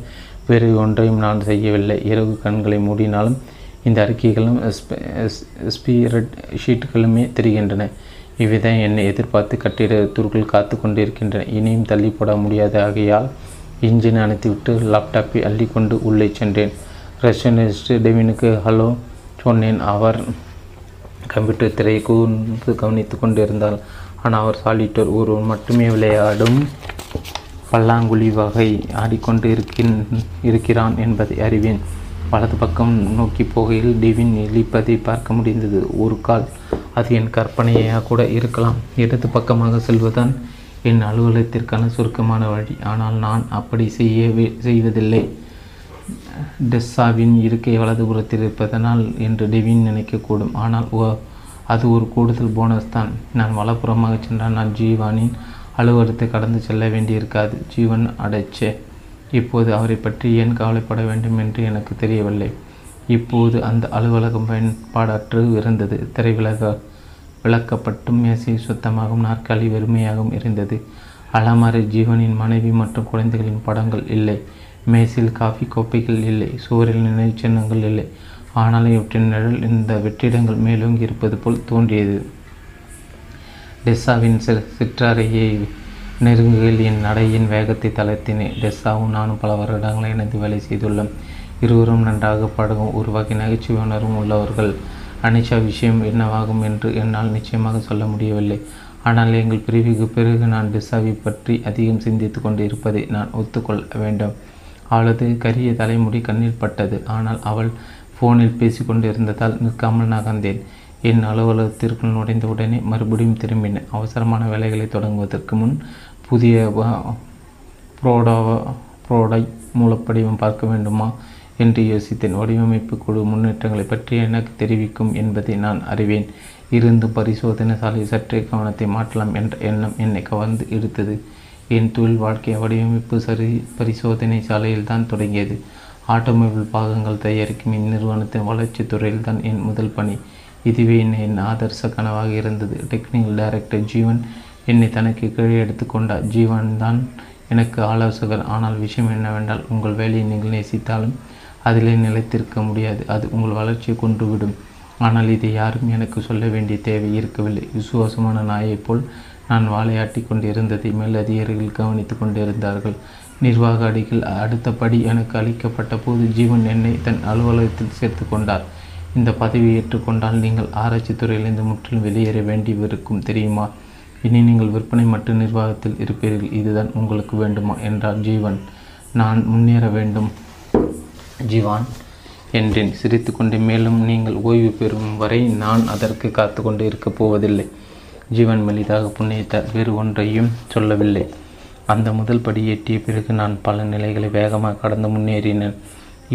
வேறு ஒன்றையும் நான் செய்யவில்லை. இரவு கண்களை மூடினாலும் இந்த அறிக்கைகளும் ஸ்பீரட் ஷீட்டுகளுமே தெரிகின்றன. இவ்விதம் என்னை எதிர்பார்த்து கட்டிடத்திற்குள் காத்து கொண்டிருக்கின்றன. இனியும் தள்ளிப்பட முடியாத ஆகையால் இன்ஜினை அணைத்துவிட்டு லேப்டாப்பை அள்ளிக்கொண்டு உள்ளே சென்றேன். ரெசப்ஷனிஸ்ட் டெவினுக்கு ஹலோ சொன்னேன். அவர் கம்ப்யூட்டர் திரையை கூர்ந்து கவனித்து கொண்டு இருந்தார். ஆனால் அவர் சாலிட்டர், ஒருவர் மட்டுமே விளையாடும் பல்லாங்குழி வகை ஆடிக்கொண்டு இருக்கின் இருக்கிறான் என்பதை அறிவேன். வலது பக்கம் நோக்கி போகையில் டிவின் இழிப்பதை பார்க்க முடிந்தது. ஒரு கால் அது என் கற்பனையாக கூட இருக்கலாம். இடது பக்கமாக செல்வதுதான் என் அலுவலகத்திற்கான சுருக்கமான வழி, ஆனால் நான் அப்படி செய்ய செய்வதில்லை. டெஸ்ஸாவின் இருக்கை வலதுபுறத்தில் இருப்பதனால் என்று டிவின் நினைக்கக்கூடும், ஆனால் அது ஒரு கூடுதல் போனஸ் தான். நான் வலப்புறமாக சென்றால் நான் ஜீவானின் அலுவலகத்தை கடந்து செல்ல வேண்டியிருக்காது. ஜீவன் அடைச்சே. இப்போது அவரை பற்றி ஏன் கவலைப்பட வேண்டும் என்று எனக்கு தெரியவில்லை. இப்போது அந்த அலுவலகம் பயன்பாடற்று இருந்தது. திரைவிலக விளக்கப்பட்டும் மேசை சுத்தமாகவும் நாற்காலி வெறுமையாகவும் இருந்தது. அலமாரி ஜீவனின் மனைவி மற்றும் குழந்தைகளின் படங்கள் இல்லை. மேசில் காஃபி கோப்பைகள் இல்லை. சுவரில் நினைவு சின்னங்கள் இல்லை. ஆனால் இவற்றின் நிழல் இந்த வெற்றிடங்கள் மேலோங்கி இருப்பது போல் தோன்றியது. டெஸ்ஸாவின் சிற்றறையை நெருங்குகையில் என் நடையின் வேகத்தை தளர்த்தினேன். டெஸ்ஸாவும் நானும் பல வருடங்களை இணைந்து வேலை செய்துள்ளோம். இருவரும் நன்றாக பழகும், ஒரு வகை நகைச்சுவை உணர்வும் உள்ளவர்கள். அனிஷா விஷயம் என்னவாகும் என்று என்னால் நிச்சயமாக சொல்ல முடியவில்லை. ஆனால் எங்கள் பிரிவுக்கு பிறகு நான் டெஸ்ஸாவை பற்றி அதிகம் சிந்தித்து கொண்டு இருப்பதை நான் ஒத்துக்கொள்ள வேண்டும். அவளது கரிய தலைமுடி கண்ணில் பட்டது. ஆனால் அவள் ஃபோனில் பேசி கொண்டிருந்ததால் நிற்காமல் நகர்ந்தேன். என் அலுவலகத்திற்குள் நுழைந்த உடனே மறுபடியும் திரும்பினேன். அவசரமான வேலைகளை தொடங்குவதற்கு முன் புதிய புரோடா புரோடை மூலப்படிவம் பார்க்க வேண்டுமா என்று யோசித்தேன். வடிவமைப்பு குழு முன்னேற்றங்களை பற்றி எனக்கு தெரிவிக்கும் என்பதை நான் அறிவேன். இருந்தும் பரிசோதனை சாலை சற்றே கவனத்தை மாற்றலாம் என்ற எண்ணம் என்னை கவர்ந்து எடுத்தது. என் தொழில் வாழ்க்கை வடிவமைப்பு சரி பரிசோதனை சாலையில் தான் தொடங்கியது. ஆட்டோமொபைல் பாகங்கள் தயாரிக்கும் இந்நிறுவனத்தின் வளர்ச்சித் துறையில் தான் என் முதல் பணி. இதுவே என்னை என் ஆதர்ச கனவாக இருந்தது. டெக்னிக்கல் டைரக்டர் ஜீவன் என்னை தனக்கு கீழே எடுத்துக்கொண்டார். ஜீவன் தான் எனக்கு ஆலோசகர். ஆனால் விஷயம் என்னவென்றால், உங்கள் வேலையை நீங்கள் நேசித்தாலும் அதிலே நிலைத்திருக்க முடியாது. அது உங்கள் வளர்ச்சியை கொன்றுவிடும். ஆனால் இதை யாரும் எனக்கு சொல்ல வேண்டிய தேவை இருக்கவில்லை. விசுவாசமான நாயைப் போல் நான் வாழையாட்டி கொண்டிருந்ததை மேலதிகாரிகள் கவனித்து கொண்டிருந்தார்கள். நிர்வாக அடிகள் அடுத்தபடி எனக்கு அளிக்கப்பட்ட போது ஜீவன் என்னை தன் அலுவலகத்தில் சேர்த்து கொண்டார். இந்த பதவியை ஏற்றுக்கொண்டால் நீங்கள் ஆராய்ச்சி துறையிலிருந்து முற்றிலும் வெளியேற வேண்டியிருக்கும், தெரியுமா? இனி நீங்கள் விற்பனை மற்றும் நிர்வாகத்தில் இருப்பீர்கள். இதுதான் உங்களுக்கு வேண்டுமா என்றார் ஜீவன். நான் முன்னேற வேண்டும் ஜீவான் என்றேன் சிரித்து கொண்டு. மேலும் நீங்கள் ஓய்வு பெறும் வரை நான் அதற்கு காத்து கொண்டு இருக்கப் போவதில்லை. ஜீவன் மெளிதாக புன்னைத்தார். வேறு ஒன்றையும் சொல்லவில்லை. அந்த முதல் படி எட்டிய பிறகு நான் பல நிலைகளை வேகமாக கடந்து முன்னேறினேன்.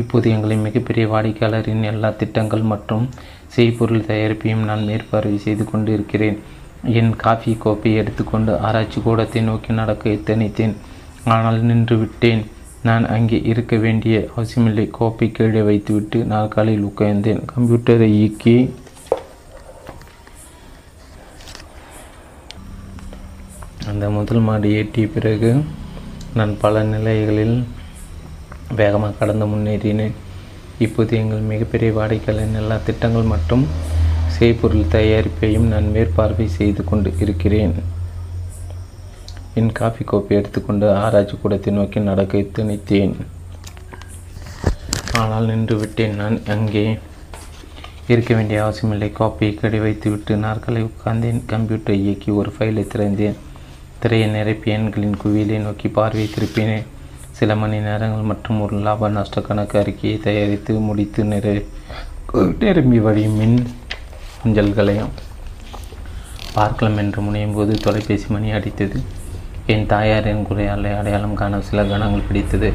இப்போது எங்களை மிகப்பெரிய வாடிக்கையாளரின் எல்லா திட்டங்கள் மற்றும் செய்பொருள் தயாரிப்பையும் நான் மேற்பார்வை செய்து கொண்டு இருக்கிறேன். என் காஃபி கோப்பையை எடுத்துக்கொண்டு ஆராய்ச்சி கூடத்தை நோக்கி நடக்க எத்தனைத்தேன். ஆனால் நின்றுவிட்டேன். நான் அங்கே இருக்க வேண்டிய அவசியமில்லை. கோப்பை கீழே வைத்துவிட்டு நாற்காலியில் உட்கார்ந்தேன். கம்ப்யூட்டரை இயக்கி அந்த முதல் மாடி ஏற்றிய பிறகு நான் பல நிலைகளில் வேகமாக கடந்து முன்னேறினேன். இப்போது எங்கள் மிகப்பெரிய வாடிக்கையாளரின் எல்லா திட்டங்கள் மற்றும் செய்பொருள் தயாரிப்பையும் நான் மேற்பார்வை செய்து கொண்டு இருக்கிறேன். என் காஃபி கோப்பை எடுத்துக்கொண்டு ஆராய்ச்சி கூடத்தை நோக்கி நடக்க திணித்தேன். ஆனால் நின்றுவிட்டேன். நான் அங்கே இருக்க வேண்டிய அவசியமில்லை. காப்பியை கடி வைத்துவிட்டு நாற்காலி உட்கார்ந்தேன். கம்ப்யூட்டரை இயக்கி ஒரு ஃபைலை திறந்தேன். திரையை நிரப்பி எண்களின் குவியலை நோக்கி பார்வையை திருப்பினேன். சில மணி நேரங்கள் மற்றும் ஒரு லாப நஷ்ட கணக்கு அறிக்கையை தயாரித்து முடித்து நிறை நிரம்பி வழியும் மின் அஞ்சல்களையும் பார்க்கலாம் என்று முனையும் போது தொலைபேசி மணி அடித்தது. என் தாயாரின் குறையாலை அடையாளம் காண சில கணங்கள் பிடித்தது.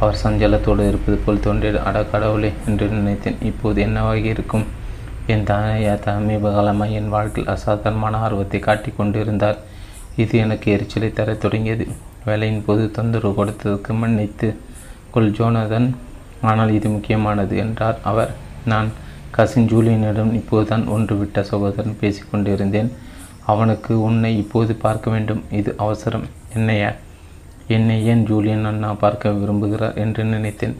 அவர் சஞ்சலத்தோடு இருப்பது போல் தோன்றியது. அட கடவுளே என்று நினைத்தேன். இப்போது என்னவாகி இருக்கும்? என் தாயார் சமீப காலமாக என் வாழ்க்கையில் அசாதாரணமான ஆர்வத்தை காட்டி கொண்டிருந்தார். இது எனக்கு எரிச்சலை தர தொடங்கியது. வேலையின் போது தொந்தரவு கொடுத்ததற்கு மன்னித்து கொள் ஜோனதன், ஆனால் இது முக்கியமானது என்றார் அவர். நான் கசின் ஜூலியனிடம் இப்போதுதான் ஒன்றுவிட்ட சகோதரன் பேசிக்கொண்டிருந்தேன். அவனுக்கு உன்னை இப்போது பார்க்க வேண்டும். இது அவசரம். என்னையா என்னை ஏன் ஜூலியன் அண்ணா பார்க்க விரும்புகிறார் என்று நினைத்தேன்.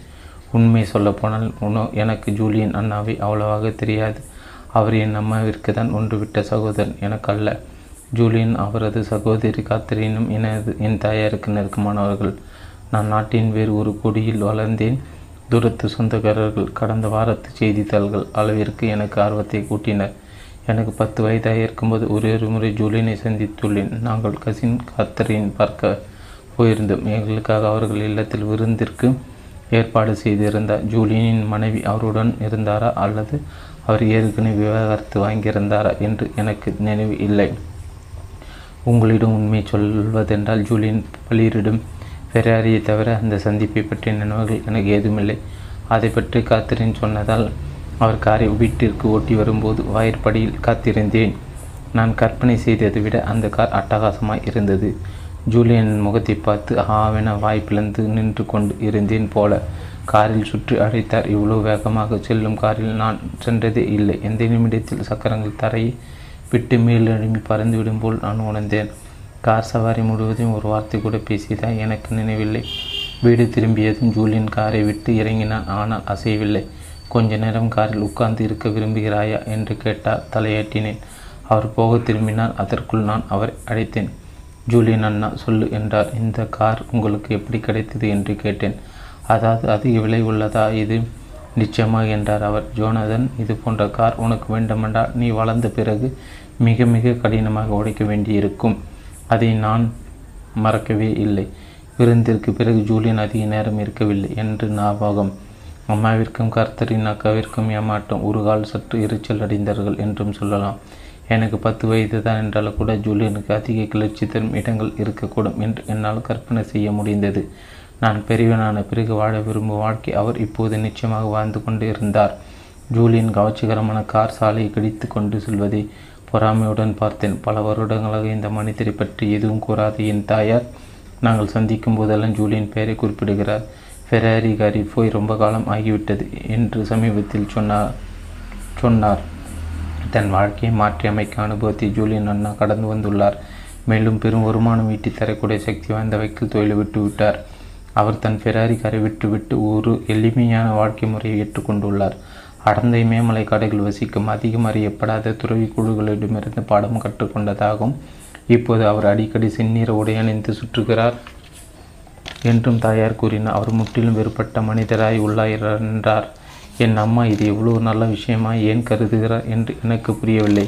உண்மை சொல்லப்போனால் உனோ எனக்கு ஜூலியன் அண்ணாவை அவ்வளவாக தெரியாது. அவர் என் அம்மாவிற்கு தான் ஒன்றுவிட்ட சகோதரன், எனக்கு அல்ல. ஜூலியன் அவரது சகோதரி காத்திரினும் எனது என் தாயாருக்கு நெருக்கமானவர்கள். நான் நாட்டின் வேறு ஒரு கொடியில் வளர்ந்தேன். தூரத்து சொந்தக்காரர்கள் கடந்த வாரத்து செய்தித்தாள்கள் அளவிற்கு எனக்கு ஆர்வத்தை கூட்டினர். எனக்கு பத்து வயதாக இருக்கும்போது ஒரே ஒரு முறை ஜூலியனை சந்தித்துள்ளேன். நாங்கள் கசின் காத்தரின் பார்க்க போயிருந்தோம். எங்களுக்காக அவர்கள் இல்லத்தில் விருந்திற்கு ஏற்பாடு செய்திருந்தார். ஜூலியனின் மனைவி அவருடன் இருந்தாரா அல்லது அவர் ஏற்கனவே விவாகரத்து வாங்கியிருந்தாரா என்று எனக்கு நினைவு இல்லை. உங்களிடம் உண்மை சொல்வதென்றால் ஜூலியன் பள்ளியரிடம் ஃபெராரியை தவிர அந்த சந்திப்பை பற்றிய நினைவுகள் எனக்கு ஏதுமில்லை. அதை பற்றி காத்தரின் சொன்னதால் அவர் காரை வீட்டிற்கு ஓட்டி வரும்போது வாயிற்படியில் காத்திருந்தேன். நான் கற்பனை செய்ததை விட அந்த கார் அட்டகாசமாக இருந்தது. ஜூலியனின் முகத்தை பார்த்து ஆவென வாய்ப்பிழந்து நின்று கொண்டு இருந்தேன் போல. காரில் சுற்றி அழைத்தார். இவ்வளோ வேகமாக செல்லும் காரில் நான் சென்றதே இல்லை. எந்த நிமிடத்தில் சக்கரங்கள் தரையை விட்டு மேலெழும்பி பறந்துவிடும் போல் நான் உணர்ந்தேன். கார் சவாரி முழுவதும் ஒரு வார்த்தை கூட பேசியதாக எனக்கு நினைவில்லை. வீடு திரும்பியதும் ஜூலியன் காரை விட்டு இறங்கினான். ஆனால் அசையவில்லை. கொஞ்ச நேரம் காரில் உட்கார்ந்து இருக்க விரும்புகிறாயா என்று கேட்டார். தலையாட்டினேன். அவர் போக திரும்பினார். அதற்குள் நான் அவரை அழைத்தேன். ஜூலியன் அண்ணா சொல்லு என்றார். இந்த கார் உங்களுக்கு எப்படி கிடைத்தது என்று கேட்டேன். அதாவது அதிக விலை உள்ளதா இது? நிச்சயமாக என்றார் அவர். ஜோனதன், இது போன்ற கார் உனக்கு வேண்டுமென்றால் நீ வளர்ந்த பிறகு மிக மிக கடினமாக உழைக்க வேண்டியிருக்கும். அதை நான் மறக்கவே இல்லை. விருந்திற்கு பிறகு ஜூலியன் அதிக நேரம் இருக்கவில்லை என்று ஞாபகம். அம்மாவிற்கும் கர்த்தரின் அக்காவிற்கும் ஏமாட்டம். ஒரு கால் சற்று எரிச்சல் அடைந்தார்கள் என்றும் சொல்லலாம். எனக்கு பத்து வயது தான் என்றால் கூட ஜூலியனுக்கு அதிக கிளர்ச்சி தரும் இடங்கள் இருக்கக்கூடும் என்று என்னால் கற்பனை செய்ய முடிந்தது. நான் பெரியவனான பிறகு வாழ விரும்பும் வாழ்க்கை அவர் இப்போது நிச்சயமாக வாழ்ந்து கொண்டு இருந்தார். ஜூலியன் கவர்ச்சிகரமான கார் சாலையை கிழித்து கொண்டு செல்வதை பொறாமையுடன் பார்த்தேன். பல வருடங்களாக இந்த மனிதரை பற்றி எதுவும் கூறாத என் தாயார் நாங்கள் சந்திக்கும் போதெல்லாம் ஜூலியன் பெயரை குறிப்பிடுகிறார். ஃபெராரி காரி போய் ரொம்ப காலம் ஆகிவிட்டது என்று சமீபத்தில் சொன்னார் சொன்னார் தன் வாழ்க்கையை மாற்றி அமைக்க அனுபவத்தை ஜூலியன் அண்ணா கடந்து வந்துள்ளார். மேலும் பெரும் வருமானம் ஈட்டி தரக்கூடிய சக்தி வாய்ந்த வைக்கல் தொழிலை விட்டுவிட்டார். அவர் தன் ஃபெராரி காரை விட்டுவிட்டு ஒரு எளிமையான வாழ்க்கை முறையை ஏற்றுக்கொண்டுள்ளார். அடர்ந்த இமயமலை காடுகள் வசிக்கும் அதிகம் அறியப்படாத துறவி குழுக்களிடமிருந்து பாடம் கற்றுக்கொண்டதாகவும் இப்போது அவர் அடிக்கடி செந்நீர உடை அணிந்து சுற்றுகிறார் என்றும் தாயார் கூறினார். அவர் முற்றிலும் வேறுபட்ட மனிதராய் உள்ளார் என்றார். என் அம்மா இது எவ்வளோ நல்ல விஷயமாக ஏன் கருதுகிறார் என்று எனக்கு புரியவில்லை.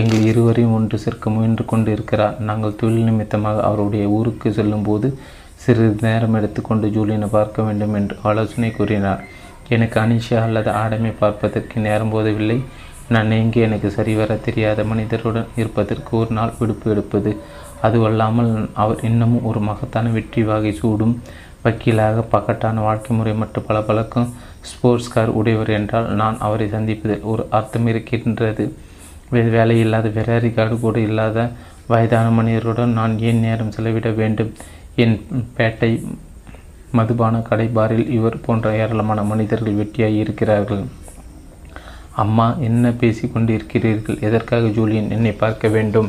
எங்கள் இருவரையும் ஒன்று சேர்க்க முயன்று கொண்டு இருக்கிறார். நாங்கள் தொழில் நிமித்தமாக அவருடைய ஊருக்கு செல்லும்போது சிறிது நேரம் எடுத்துக்கொண்டு ஜூலியனை பார்க்க வேண்டும் என்று ஆலோசனை கூறினார். எனக்கு அனிஷா அல்லது ஆடமை பார்ப்பதற்கு நேரம் போதவில்லை. நான் எங்கே எனக்கு சரிவர தெரியாத மனிதருடன் இருப்பதற்கு ஒரு நாள் விடுப்பு எடுப்பது. அதுவல்லாமல் அவர் இன்னமும் ஒரு மகத்தான வெற்றி வகை சூடும் வக்கீலாக பக்கட்டான வாழ்க்கை முறை மற்றும் பல பழக்கம் ஸ்போர்ட்ஸ் கார் உடையவர் என்றால் நான் அவரை சந்திப்பதில் ஒரு அர்த்தம் இருக்கின்றது. வேறு வேலை இல்லாத வெராரி கார்டு கூட இல்லாத வயதான மனிதருடன் நான் ஏன் நேரம் செலவிட வேண்டும்? என் பேட்டை மதுபான கடைபாரில் இவர் போன்ற ஏராளமான மனிதர்கள் வெட்டியாகி இருக்கிறார்கள். அம்மா, என்ன பேசி கொண்டு இருக்கிறீர்கள்? எதற்காக ஜூலியன் என்னை பார்க்க வேண்டும்?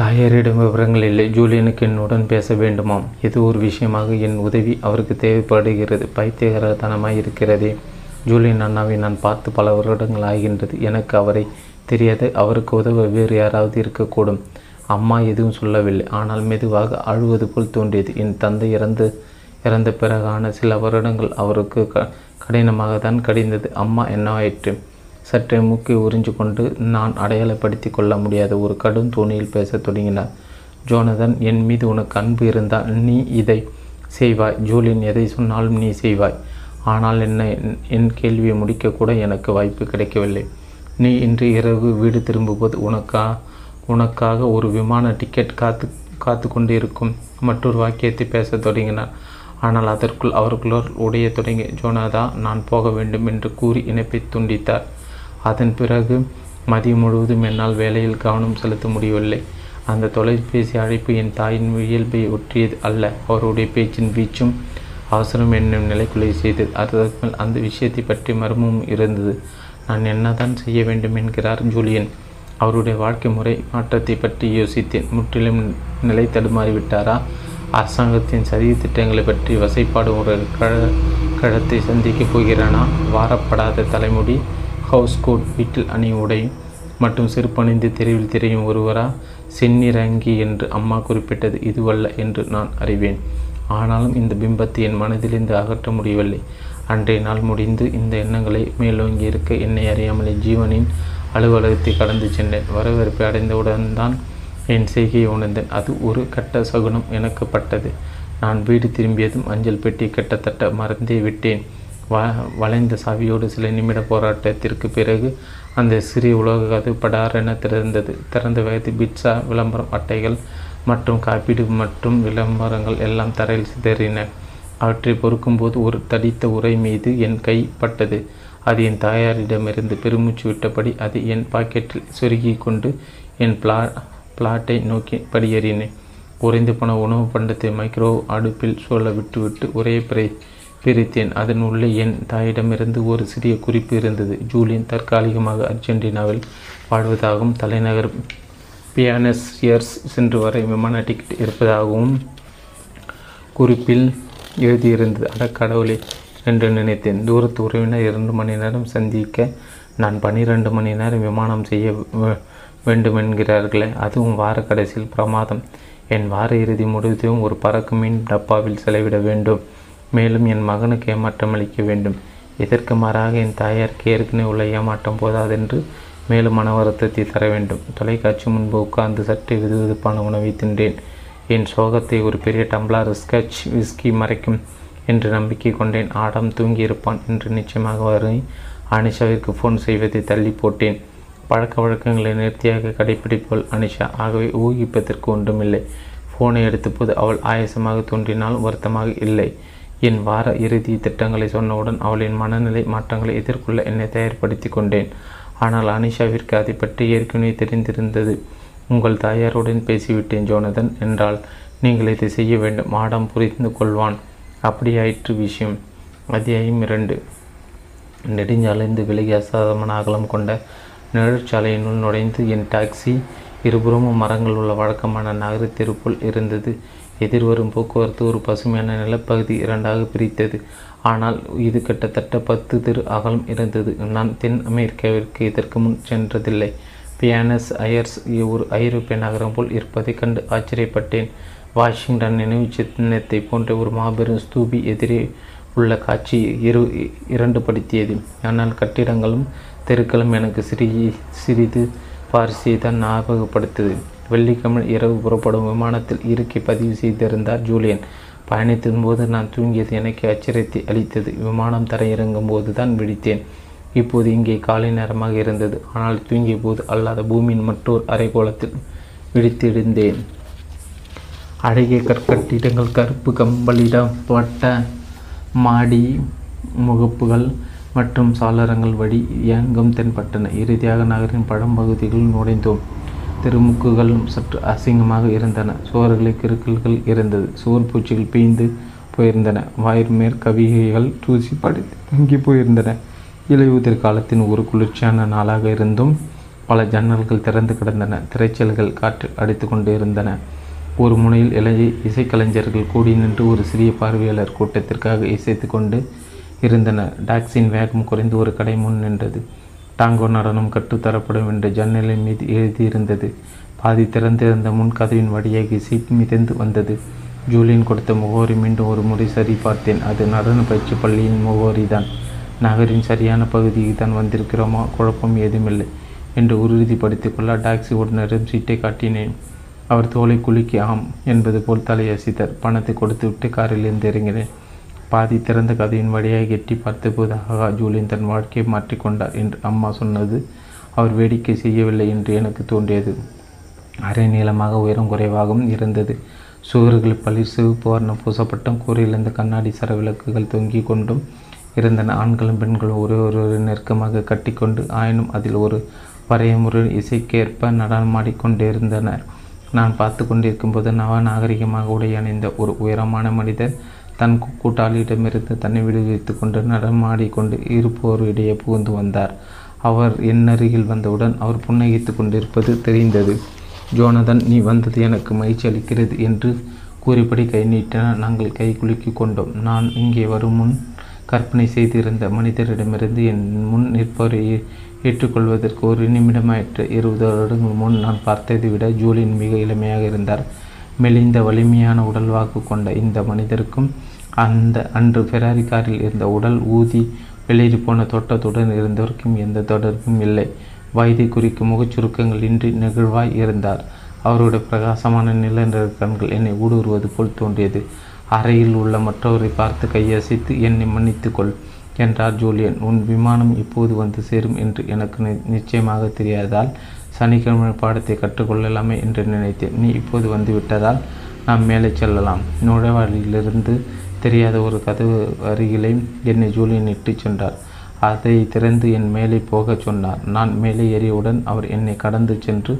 தாயாரிடம் விவரங்கள் இல்லை. ஜூலியனுக்கு என்னுடன் பேச வேண்டுமாம். ஏதோ ஒரு விஷயமாக என் உதவி அவருக்கு தேவைப்படுகிறது. பைத்தியகரத்தனமாக இருக்கிறதே. ஜூலியன் அண்ணாவை நான் பார்த்து பல வருடங்கள் ஆகின்றது. எனக்கு அவரை தெரியாது. அவருக்கு உதவ வேறு யாராவது இருக்கக்கூடும். அம்மா எதுவும் சொல்லவில்லை. ஆனால் மெதுவாக அழுவது போல் தோன்றியது. என் தந்தை இறந்து இறந்த பிறகான சில வருடங்கள் அவருக்கு க கடினமாக தான் கடிந்தது. அம்மா என்னவாயிற்று? சற்றே மூக்கை உறிஞ்சு கொண்டு நான் அடையாளப்படுத்தி கொள்ள முடியாத ஒரு கடும் தோணியில் பேசத் தொடங்கினார். ஜோனதன், என் மீது உனக்கு அன்பு இருந்தால் நீ இதை செய்வாய். ஜூலியன் எதை சொன்னாலும் நீ செய்வாய். ஆனால் என்னை என் கேள்வியை முடிக்கக்கூட எனக்கு வாய்ப்பு கிடைக்கவில்லை. நீ இன்று இரவு வீடு திரும்பும்போது உனக்கா உனக்காக ஒரு விமான டிக்கெட் காத்து காத்து கொண்டு இருக்கும் மற்றொரு வாக்கியத்தை பேசத் தொடங்கினார். ஆனால் அதற்குள் அவர்களோர் உடைய தொடங்கி ஜோனதா நான் போக வேண்டும் என்று கூறி இணைப்பை துண்டித்தார். அதன் பிறகு மதியம் முழுவதும் என்னால் வேலையில் கவனம் செலுத்த முடியவில்லை. அந்த தொலைபேசி அழைப்பு என் தாயின் இயல்பை ஒற்றியது அல்ல. அவருடைய பேச்சின் வீச்சும் அவசரம் என்னும் நிலைக்குள்ளே செய்தது. அதற்கு அந்த விஷயத்தை பற்றி மர்மமும் இருந்தது. நான் என்னதான் செய்ய வேண்டும் என்கிறார் ஜூலியன்? அவருடைய வாழ்க்கை முறை மாற்றத்தை பற்றி யோசித்தேன். முற்றிலும் நிலை தடுமாறிவிட்டாரா? அரசாங்கத்தின் சதி திட்டங்களை பற்றி வசைப்பாடு ஒரு கழகத்தை சந்திக்கப் போகிறானா? வாரப்படாத தலைமுடி, ஹவுஸ் கோட், வீட்டில் அணி உடை மற்றும் சிறுபணிந்து தெருவில் திரையும் ஒருவரா? செந்நிறங்கி என்று அம்மா குறிப்பிட்டது இதுவல்ல என்று நான் அறிவேன். ஆனாலும் இந்த பிம்பத்தை என் மனதிலிருந்து அகற்ற முடியவில்லை. அன்றைய நாள் முடிந்து இந்த எண்ணங்களை மேலோங்கி இருக்க என்னை அறியாமலே ஜீவனின் அலுவலகத்தை கடந்து சென்றேன். வரவேற்பை அடைந்தவுடன் தான் என் செய்கையை உணர்ந்தேன். அது ஒரு கட்ட சகுனம் எனக்கு பட்டது. நான் வீடு திரும்பியதும் அஞ்சல் பெட்டி கிட்டத்தட்ட மறந்தே விட்டேன். வ வளைந்த சாவியோடு சில நிமிட போராட்டத்திற்கு பிறகு அந்த சிறிய உலக கதவு படாரென திறந்தது. திறந்த வேகத்தில் பிட்சா விளம்பரம் அட்டைகள் மற்றும் காப்பீடு மற்றும் விளம்பரங்கள் எல்லாம் தரையில் சிதறின. அவற்றை பொறுக்கும்போது ஒரு தடித்த உரை மீது என் கை பட்டது. அது என் தாயாரிடமிருந்து பெருமூச்சு விட்டபடி அது என் பாக்கெட்டில் சொருகி கொண்டு என் பிளா பிளாட்டை நோக்கி படியேறினேன். உறைந்து போன உணவு பண்டத்தை மைக்ரோ அடுப்பில் சோழ விட்டுவிட்டு ஒரே பிரை பிரித்தேன். அதன் உள்ளே என் தாயிடமிருந்து ஒரு சிறிய குறிப்பு இருந்தது. ஜூலியன் தற்காலிகமாக அர்ஜென்டினாவில் வாழ்வதாகவும் தலைநகர் பியானஸ் ஏர்ஸ் சென்று வரை விமான டிக்கெட் இருப்பதாகவும் குறிப்பில் எழுதியிருந்தது. அடக்கடவுளை என்று நினைத்தேன். தூரத்து உறவினர் இரண்டு மணி நேரம் சந்திக்க நான் பன்னிரெண்டு மணி நேரம் விமானம் செய்ய வேண்டுமென்கிறார்களே, அதுவும் வார கடைசியில் பிரமாதம். என் வார இறுதி முழுவதும் ஒரு பறக்கும் மீன் டப்பாவில் செலவிட வேண்டும். மேலும் என் மகனுக்கு ஏமாற்றமளிக்க வேண்டும். இதற்கு மாறாக என் தாயாருக்கு ஏற்கனவே உள்ள ஏமாற்றம் போதாதென்று மேலும் மன வருத்தத்தை தர வேண்டும். தொலைக்காட்சி முன்பு உட்கார்ந்து சற்று விதுவிதுப்பான உணவை தின்றேன். என் சோகத்தை ஒரு பெரிய டம்ளர் ஸ்கட்ச் விஸ்கி மறைக்கும் என்று நம்பிக்கை கொண்டேன். ஆடம் தூங்கியிருப்பான் என்று நிச்சயமாக வரை அனிஷாவிற்கு ஃபோன் செய்வதை தள்ளி போட்டேன். பழக்க வழக்கங்களை நேர்த்தியாக கடைப்பிடிப்போல் அனிஷா. ஆகவே ஊகிப்பதற்கு ஒன்றுமில்லை. ஃபோனை எடுத்தபோது அவள் ஆயாசமாக தோன்றினாலும் வருத்தமாக இல்லை. என் வார இறுதி திட்டங்களை சொன்னவுடன் அவளின் மனநிலை மாற்றங்களை எதிர்கொள்ள என்னை தயார்படுத்தி கொண்டேன். ஆனால் அனிஷாவிற்கு அதை பற்றி ஏற்கனவே தெரிந்திருந்தது. உங்கள் தாயாருடன் பேசிவிட்டேன் ஜோனதன் என்றால் நீங்கள் இதை செய்ய வேண்டும். மாடம் புரிந்து கொள்வான். அப்படியாயிற்று விஷயம். அத்தியாயம் இரண்டு. நெடுஞ்சாலைந்து விலகி அசாதாரண அகலம் கொண்ட நெடுஞ்சாலையினுள் நுழைந்து என் டாக்ஸி இருபுறமும் மரங்கள் உள்ள வழக்கமான நகரத்தெருப்போல் இருந்தது. எதிர்வரும் போக்குவரத்து ஒரு பசுமையான நிலப்பகுதி இரண்டாக பிரித்தது. ஆனால் இது கிட்டத்தட்ட பத்து திரு அகலம் இருந்தது. நான் தென் அமெரிக்காவிற்கு இதற்கு முன் சென்றதில்லை. பியானஸ் அயர்ஸ் ஒரு ஐரோப்பிய நகரம் போல் இருப்பதை கண்டு ஆச்சரியப்பட்டேன். வாஷிங்டன் நினைவு சின்னத்தை போன்ற ஒரு மாபெரும் ஸ்தூபி எதிரே உள்ள காட்சி இரு இரண்டு படுத்தியது. ஆனால் கட்டிடங்களும் தெருக்களும் எனக்கு சிறிய சிறிது பாரிசை தான் ஞாபகப்படுத்தது. வெள்ளிக்கிழமை இரவு புறப்படும் விமானத்தில் இருக்கி பதிவு செய்திருந்தார் ஜூலியன். பயணித்தின் போது நான் தூங்கியது எனக்கு அச்சரியத்தை அளித்தது. விமானம் தரையிறங்கும் போது தான் விழித்தேன். இப்போது இங்கே காலை நேரமாக இருந்தது. ஆனால் தூங்கிய போது அல்லாத பூமியின் மற்றொரு அரைகோளத்தில் விழித்திருந்தேன். அழகிய கற்கட்டிடங்கள், கருப்பு கம்பளிடப்பட்ட மாடி முகப்புகள் மற்றும் சாளரங்கள் வழி இயங்கும் தென்பட்டன. இறுதியாக நகரின் பழம்பகுதிகளில் நுழைந்தோம். திருமுக்குகளும் சற்று அசிங்கமாக இருந்தன. சுவர்களை கிறுக்கல்கள் இருந்தது. சுவர் பூச்சிகள் பெய்ந்து போயிருந்தன. வாயிற் மேற்கவிகைகள் தூசி படி தங்கி போயிருந்தன. இலையுதிர் காலத்தின் ஒரு குளிர்ச்சியான நாளாக இருந்தும் பல ஜன்னல்கள் திறந்து கிடந்தன. திரைச்சல்கள் காற்றில் அடித்து கொண்டு இருந்தன. ஒரு முனையில் இலையை இசைக்கலைஞர்கள் கூடி நின்று ஒரு சிறிய பார்வையாளர் கூட்டத்திற்காக இசைத்து கொண்டு இருந்தனர். டாக்ஸின் வேகம் குறைந்து ஒரு கடை முன் நின்றது. டாங்கோ நடனம் கற்றுத்தரப்படும் என்று ஜன்னலின் மீது எழுதியிருந்தது. பாதி திறந்திருந்த முன் கதவின் வழியாக இசை மிதந்து வந்தது. ஜூலியன் கொடுத்த முகவரி மீண்டும் ஒரு முறை சரி பார்த்தேன். அது நடன பயிற்சி பள்ளியின் முகவரி தான். நகரின் சரியான பகுதிக்கு தான் வந்திருக்கிறோமா, குழப்பம் ஏதுமில்லை என்று உறுதிப்படுத்திக் கொள்ள டாக்ஸி ஓட்டுநரும் சீட்டை காட்டினேன். அவர் தோலை குலுக்கி ஆம் என்பது போல் தலையசித்தார். பணத்தை கொடுத்துவிட்டு காரிலிருந்து இறங்கினேன். பாதி திறந்த கதையின் வழியாக எட்டி பார்த்தபோது ஆகா, ஜூலியன் தன் வாழ்க்கையை மாற்றிக்கொண்டார் என்று அம்மா சொன்னது அவர் வேடிக்கை செய்யவில்லை என்று எனக்கு தோன்றியது. அரை நீளமாக உயரம் குறைவாகவும் இருந்தது. சுவர்களில் பளிர் சிவப்பு வர்ணம் பூசப்பட்டும் கூரையிலிருந்து கண்ணாடி சரவிளக்குகள் தொங்கிக் கொண்டும் இருந்தன. ஆண்களும் பெண்களும் ஒரே ஒருவரை நெருக்கமாக கட்டிக்கொண்டு ஆயினும் அதில் ஒரு வரையமுறை இசைக்கேற்ப நடனமாடிக்கொண்டிருந்தனர். நான் பார்த்து கொண்டிருக்கும்போது நவ நாகரிகமாக உடை அணிந்த ஒரு உயரமான மனிதர் தன் கூட்டாளியிடமிருந்து தன்னை விடுவித்து கொண்டு நடமாடிக்கொண்டு இருப்போரிடையே புகுந்து வந்தார். அவர் என்னருகில் வந்தவுடன் அவர் புன்னகைத்து கொண்டிருப்பது தெரிந்தது. ஜோனதன், நீ வந்தது எனக்கு மகிழ்ச்சி அளிக்கிறது என்று கூறிப்படி கை நீட்டினார். நாங்கள் கை குலுக்கி கொண்டோம். நான் இங்கே வரும் முன் கற்பனை செய்திருந்த மனிதரிடமிருந்து என் முன் நிற்பவரை ஏற்றுக்கொள்வதற்கு ஒரு நிமிடமாயிற்று. இருபது வருடங்கள் முன் நான் பார்த்ததை விட ஜூலியன் மிக இளமையாக இருந்தார். மெலிந்த வலிமையான உடல் வாக்கு கொண்ட இந்த மனிதருக்கும் அந்த அன்று ஃபெராரி காரில் இருந்த உடல் ஊதி வெளியேறி போன தோட்டத்துடன் இருந்தவருக்கும் எந்த தொடர்பும் இல்லை. வயதை குறிக்கும் முகச்சுருக்கங்கள் இன்றி நெகிழ்வாய் இருந்தார். அவருடைய பிரகாசமான நில நிற கண்கள் என்னை ஊடுருவது போல் தோன்றியது. அறையில் உள்ள மற்றவரை பார்த்து கையசைத்து என்னை மன்னித்துக்கொள் என்றார் ஜூலியன். உன் விமானம் இப்போது வந்து சேரும் என்று எனக்கு நிச்சயமாக தெரியாதால் சனிக்கிழமை பாடத்தை கற்றுக்கொள்ளலாமே என்று நினைத்தேன். நீ இப்போது வந்துவிட்டதால் நாம் மேலே செல்லலாம். நுழைவாயிலிருந்து தெரியாத ஒரு கதவு அருகிலே என்னை ஜூலியன் இட்டுச் சென்றார். அதை திறந்து என் மேலே போகச் சொன்னார். நான் மேலே ஏறியவுடன் அவர் என்னை கடந்து சென்று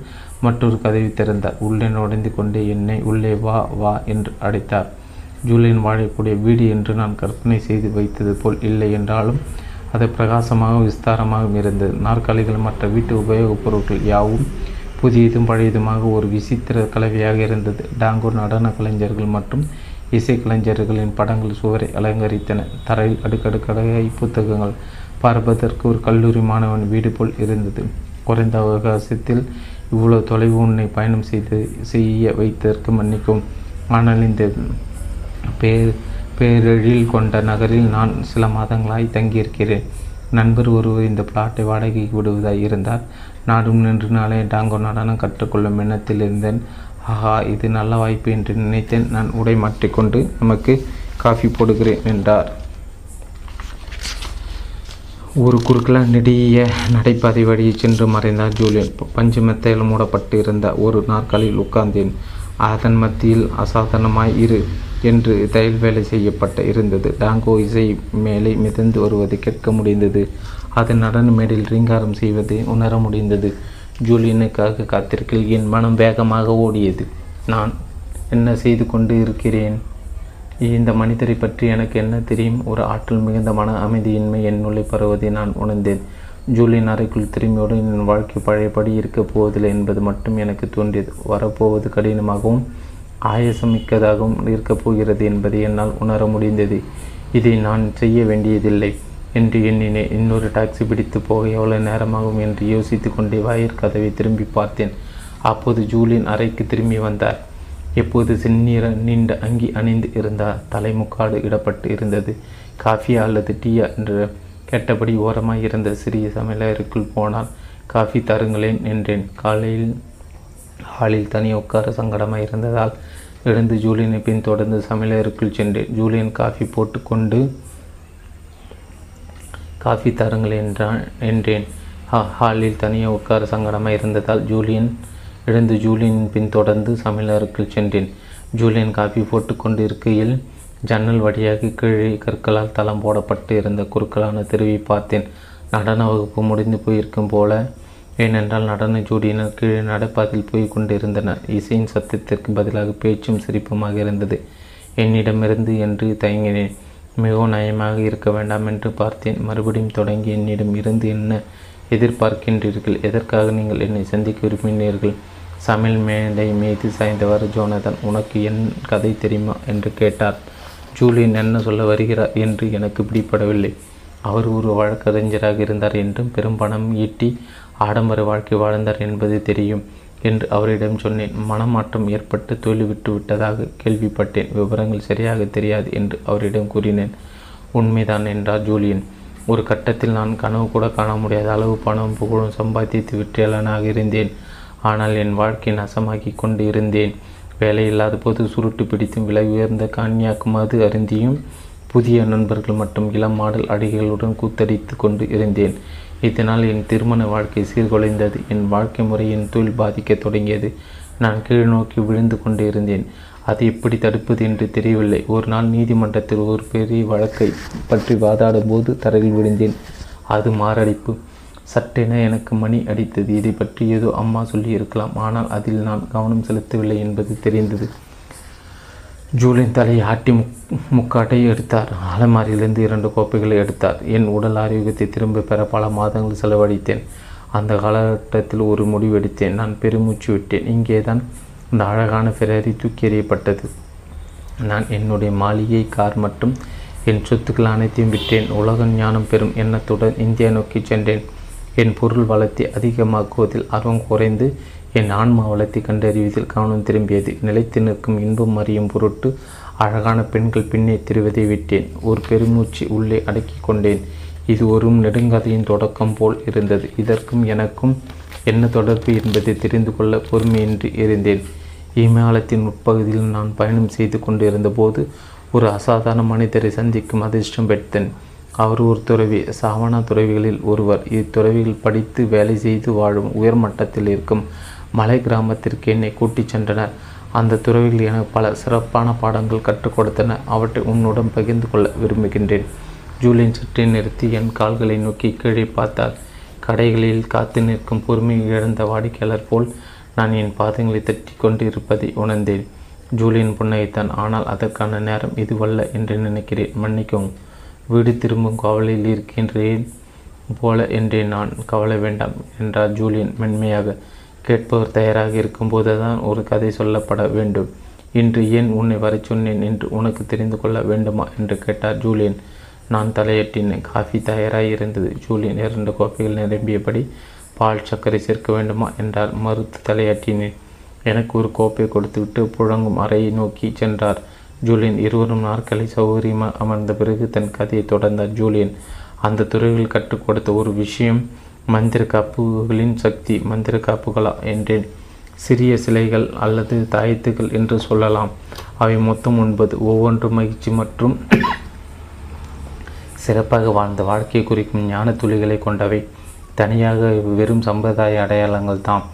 மற்றொரு கதவை திறந்தார். உள்ளே நுழைந்து கொண்டே என்னை உள்ளே வா வா என்று அழைத்தார். ஜூலியன் வாழக்கூடிய வீடு என்று நான் கற்பனை செய்து வைத்தது போல் இல்லை என்றாலும் அது பிரகாசமாகவும் விஸ்தாரமாகவும் இருந்தது. நாற்காலிகள் மற்ற வீட்டு உபயோகப் பொருட்கள் யாவும் புதியதும் பழையதுமாக ஒரு விசித்திர கலவையாக இருந்தது. டாங்கோ நடன கலைஞர்கள் மற்றும் இசைக்கலைஞர்களின் படங்கள் சுவரை அலங்கரித்தன. தரையில் அடுக்கடுக்கடை புத்தகங்கள் பார்ப்பதற்கு ஒரு கல்லூரி மாணவன் வீடு போல் இருந்தது. குறைந்த அவகாசத்தில் இவ்வளோ தொலைவு உன்னை பயணம் செய்து செய்ய வைத்ததற்கு மன்னிக்கும். ஆனால் இந்த பே பேரெழில் கொண்ட நகரில் நான் சில மாதங்களாய் தங்கியிருக்கிறேன். நண்பர் ஒருவர் இந்த பிளாட்டை வாடகைக்கு விடுவதாய் இருந்தார். நாடும் நின்று நாளே டாங்கோ நடனம் கற்றுக்கொள்ளும் எண்ணத்தில் இருந்தேன். ஆஹா, இது நல்ல வாய்ப்பு என்று நினைத்தேன். நான் உடை மாற்றிக்கொண்டு நமக்கு காஃபி போடுகிறேன் என்றார். ஒரு குறுக்கலாக நெடிய நடைபாதை வழியை சென்று மறைந்தார் ஜூலியன். பஞ்சு மெத்தையில் மூடப்பட்டு இருந்த ஒரு நாற்காலியில் உட்கார்ந்தேன். அதன் மத்தியில் அசாதாரணமாய் இரு என்று தையல் வேலை செய்யப்பட்ட இருந்தது. டாங்கோ இசை மேலே மிதந்து வருவதை கேட்க முடிந்தது. அது நடன மேடையில் ரீங்காரம் செய்வதை உணர முடிந்தது. ஜூலியனுக்காக காத்திருக்கில் என் மனம் வேகமாக ஓடியது. நான் என்ன செய்து கொண்டு இருக்கிறேன்? இந்த மனிதரை பற்றி எனக்கு என்ன தெரியும்? ஒரு ஆற்றல் மிகுந்த மன அமைதியின்மை என்னுள்ளே பரவுவதை நான் உணர்ந்தேன். ஜூலியன் அறைக்குள் திரும்பியோடு என் வாழ்க்கை பழையபடி இருக்கப் போவதில்லை என்பது மட்டும் எனக்கு தோன்றியது. வரப்போவது கடினமாகவும் ஆயசமிக்கதாகவும் இருக்கப் போகிறது என்பதை என்னால் உணர முடிந்தது. இதை நான் செய்ய வேண்டியதில்லை என்று எண்ணினேன். இன்னொரு டாக்ஸி பிடித்து போக எவ்வளவு நேரமாகும் என்று யோசித்து கொண்டே வாயிற்கதவை திரும்பி பார்த்தேன். அப்போது ஜூலியன் அறைக்கு திரும்பி வந்தார். எப்போது செந்நிற நீண்ட அங்கி அணிந்து இருந்தார். தலைமுக்காடு இடப்பட்டு இருந்தது. காஃபியா அல்லது டீயா என்று கேட்டபடி ஓரமாய் இருந்த சிறிய சமையலறைக்குள் போனால் காஃபி தருங்களேன் என்றேன். காலையில் ஹாலில் தனியாக உட்கார சங்கடமாக இருந்ததால் எழுந்து ஜூலியனை பின் தொடர்ந்து சமையலறைக்குள் சென்றேன். ஜூலியன் காஃபி போட்டுக்கொண்டு காஃபி தருங்கள் என்றான் என்றேன். ஹாலில் தனியாக உட்கார சங்கடமாக இருந்ததால் ஜூலியன் எழுந்து ஜூலியன் பின் தொடர்ந்து சமையலறைக்குள் சென்றேன். ஜூலியன் காஃபி போட்டுக்கொண்டு இருக்கையில் ஜன்னல் வழியாக கீழே கற்களால் தளம் போடப்பட்டு இருந்த குறுக்களான தெருவை பார்த்தேன். நடன வகுப்பு முடிந்து போயிருக்கும் போல, ஏனென்றால் நடன ஜோடியினர் கீழே நடைபாதையில் போய் கொண்டு இருந்தனர். இசையின் சத்தத்திற்கு பதிலாக பேச்சும் சிரிப்புமாக இருந்தது. என்னிடமிருந்து என்று தயங்கினேன். மிகவும் நயமாக இருக்க வேண்டாம் என்று பார்த்தேன். மறுபடியும் தொடங்கி, என்னிடம் இருந்து என்ன எதிர்பார்க்கின்றீர்கள்? எதற்காக நீங்கள் என்னை சந்திக்க விரும்பினீர்கள்? சமையல் மேடை மீது சாய்ந்தவாறு ஜோனதன், உனக்கு என் கதை தெரியுமா என்று கேட்டார். ஜூலியன் என்ன சொல்ல வருகிறார் என்று எனக்கு பிடிபடவில்லை. அவர் ஒரு வழக்கறிஞராக இருந்தார் என்றும் பெரும் பணம் ஈட்டி ஆடம்பர வாழ்க்கை வாழ்ந்தார் என்பது தெரியும் என்று அவரிடம் சொன்னேன். மனமாற்றம் ஏற்பட்டு தொழில் விட்டு விட்டதாக கேள்விப்பட்டேன். விவரங்கள் சரியாக தெரியாது என்று அவரிடம் கூறினேன். உண்மைதான் என்றார் ஜூலியன். ஒரு கட்டத்தில் நான் கனவு கூட காண முடியாத அளவு பணம் புகழும் சம்பாதித்து வெற்றியாளனாக இருந்தேன். ஆனால் என் வாழ்க்கையை நசமாக்கி கொண்டு இருந்தேன். வேலை இல்லாத போது சுருட்டு பிடித்தும் விலை உயர்ந்த கான்யாக் மது அருந்தியும் புதிய நண்பர்கள் மற்றும் இளம் மாடல் அடிகளுடன் கூத்தடித்து கொண்டு இருந்தேன். இதனால் என் திருமண வாழ்க்கை சீர்குலைந்தது. என் வாழ்க்கை முறை என் தொழில் பாதிக்க தொடங்கியது. நான் கீழ் நோக்கி விழுந்து கொண்டு இருந்தேன். அதை எப்படி தடுப்பது என்று தெரியவில்லை. ஒரு நாள் நீதிமன்றத்தில் ஒரு பெரிய வழக்கை பற்றி வாதாடும் போது தரையில் விழுந்தேன். அது மாரடைப்பு சட்டென எனக்கு மணி அடித்தது. இதை பற்றி ஏதோ அம்மா சொல்லி இருக்கலாம், ஆனால் அதில் நான் கவனம் செலுத்தவில்லை என்பது தெரிந்தது. ஜூலியன் தலையை ஆட்டி முக் முக்காட்டை எடுத்தார். அலமாரியிலிருந்து இரண்டு கோப்பைகளை எடுத்தார். என் உடல் ஆரோக்கியத்தை திரும்ப பெற பல மாதங்கள் செலவழித்தேன். அந்த காலகட்டத்தில் ஒரு முடிவு எடுத்தேன். நான் பெருமூச்சு விட்டேன். இங்கே தான் அந்த அழகான ஃபெராரி தூக்கி எறியப்பட்டது. நான் என்னுடைய மாளிகை, கார் மற்றும் என் சொத்துக்கள் அனைத்தையும் விட்டேன். உலக ஞானம் பெறும் எண்ணத்துடன் இந்தியா நோக்கி சென்றேன். என் பொருள் வளத்தை அதிகமாக்குவதில் ஆர்வம் குறைந்து என் ஆன்மா வளத்தை கண்டறிவதில் கவனம் திரும்பியது. நிலைத்து நிற்கும் இன்பம் அறியும் பொருட்டு அழகான பெண்கள் பின்னே திருவதை விட்டேன். ஒரு பெருமூச்சு உள்ளே அடக்கி கொண்டேன். இது ஒரு நெடுங்கதையின் தொடக்கம் போல் இருந்தது. இதற்கும் எனக்கும் என்ன தொடர்பு என்பதை தெரிந்து கொள்ள பொறுமையின்றி இருந்தேன். இமயமலையின் உட்பகுதியில் நான் பயணம் செய்து கொண்டிருந்த போது ஒரு அசாதாரண மனிதரை சந்திக்கும் அதிர்ஷ்டம் பெற்றேன். அவர் ஒரு துறவி, சாவானா துறவிகளில் ஒருவர். இத்துறவிகள் படித்து வேலை செய்து வாழும் உயர்மட்டத்தில் இருக்கும் மலை கிராமத்திற்கு என்னை கூட்டிச் சென்றனர். அந்த துறவிகள் எனக்கு பல சிறப்பான பாடங்கள் கற்றுக் கொடுத்தன. அவற்றை உன்னுடன் பகிர்ந்து கொள்ள விரும்புகின்றேன். ஜூலியன் சற்றே நிறுத்தி என் கால்களை நோக்கி கீழே பார்த்தாள். கடைகளில் காத்து நிற்கும் பொறுமையை இழந்த வாடிக்கையாளர் போல் நான் என் பாதங்களை தட்டி கொண்டு இருப்பதை உணர்ந்தேன். ஜூலியன் புன்னகைத்தான். ஆனால் அதற்கான நேரம் இதுவல்ல என்று நினைக்கிறேன். மன்னிக்கவும். வீடு திரும்பும் கவலையில் இருக்கின்றேன் போல என்றேன். நான் கவலை வேண்டாம் என்றார் ஜூலியன் மென்மையாக. கேட்பவர் தயாராக இருக்கும்போது தான் ஒரு கதை சொல்லப்பட வேண்டும். இன்று ஏன் உன்னை வர சொன்னேன் என்று உனக்கு தெரிந்து கொள்ள வேண்டுமா என்று கேட்டார் ஜூலியன். நான் தலையிட்டேன். காஃபி தயாராக இருந்தது. ஜூலியன் இரண்டு கோப்பைகள் நிரம்பியபடி பால் சர்க்கரை சேர்க்க வேண்டுமா என்றார். மறுத்து தலையாட்டினேன். எனக்கு ஒரு கோப்பை கொடுத்துவிட்டு புழங்கும் அறையை நோக்கி சென்றார் ஜூலியன். இருவரும் நாற்களை சௌகரியமாக அமர்ந்த பிறகு தன் கதையை தொடர்ந்தார் ஜூலியன். அந்த துறையில் கற்றுக் கொடுத்த ஒரு விஷயம் மந்திர காப்புகளின் சக்தி. மந்திர காப்புகளா என்றேன். சிறிய சிலைகள் அல்லது தாயத்துகள் என்று சொல்லலாம். அவை மொத்தம் ஒன்பது. ஒவ்வொன்று மகிழ்ச்சி மற்றும் சிறப்பாக வாழ்ந்த வாழ்க்கையை குறிக்கும் ஞான துளிகளை கொண்டவை. தனியாக வெறும் சம்பிரதாய அடையாளங்கள் தாம்.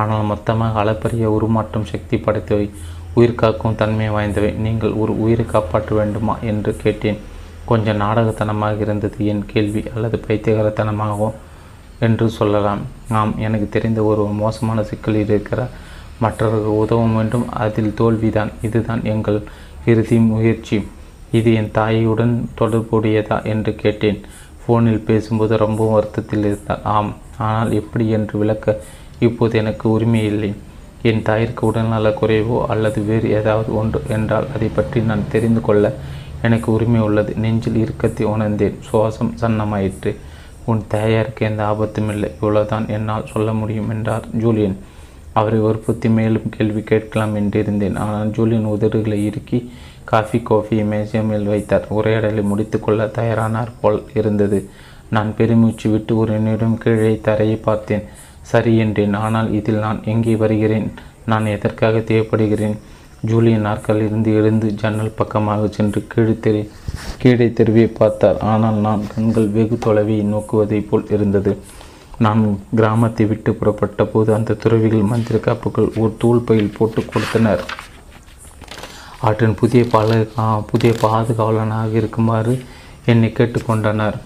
ஆனால் மொத்தமாக அளப்பரிய உருமாற்றம் சக்தி படைத்தவை. உயிர் காக்கும் தன்மை வாய்ந்தவை. நீங்கள் ஒரு உயிரை காப்பாற்ற வேண்டுமா என்று கேட்டேன். கொஞ்சம் நாடகத்தனமாக இருந்தது என் கேள்வி, அல்லது பைத்தியகரத்தனமாகவும் என்று சொல்லலாம். நாம் எனக்கு தெரிந்த ஒரு மோசமான சிக்கலில் இருக்கிற மற்றவர்கள் உதவ வேண்டும். அதில் தோல்விதான். இதுதான் எங்கள் இறுதி முயற்சி. இது என் தாயுடன் தொடர்புடையதா என்று கேட்டேன். ஃபோனில் பேசும்போது ரொம்ப வருத்தத்தில் இருந்தார். ஆம், ஆனால் எப்படி என்று விளக்க இப்போது எனக்கு உரிமை இல்லை. என் தாயிற்கு உடல்நல குறைவோ அல்லது வேறு ஏதாவது ஒன்று என்றால் அதை பற்றி நான் தெரிந்து கொள்ள எனக்கு உரிமை உள்ளது. நெஞ்சில் இறுக்கத்தை உணர்ந்தேன். சுவாசம் சன்னமாயிற்று. உன் தாயாருக்கு எந்த ஆபத்தும் இல்லை. இவ்வளோதான் என்னால் சொல்ல முடியும் என்றார் ஜூலியன். அவரை வற்புறுத்தி மேலும் கேள்வி கேட்கலாம் என்றிருந்தேன். ஆனால் ஜூலியன் உதடுகளை இறுக்கி காஃபி கோஃபியை மேசை மேல் வைத்தார். உரையாடலை முடித்து கொள்ள தயாரானார் போல் இருந்தது. நான் பெருமூச்சு விட்டு ஒரு நிமிடம் கீழே தரையை பார்த்தேன். சரி என்றேன். ஆனால் இதில் நான் எங்கே வருகிறேன்? நான் எதற்காக தேவைப்படுகிறேன்? ஜூலியன் நாற்கால் இருந்து எழுந்து ஜன்னல் பக்கமாக சென்று கீழே தெரு கீழே தெருவியை பார்த்தார். ஆனால் நான் கண்கள் வெகு தொலைவை நோக்குவதை போல் இருந்தது. நான் கிராமத்தை விட்டு புறப்பட்ட போது அந்த துறவிகள் மந்திர காப்புகள் ஒரு தூள் பையில் போட்டு கொடுத்தனர். அவற்றின் புதிய பால புதிய பாதுகாவலனாக இருக்குமாறு என்னை கேட்டுக்கொண்டனர்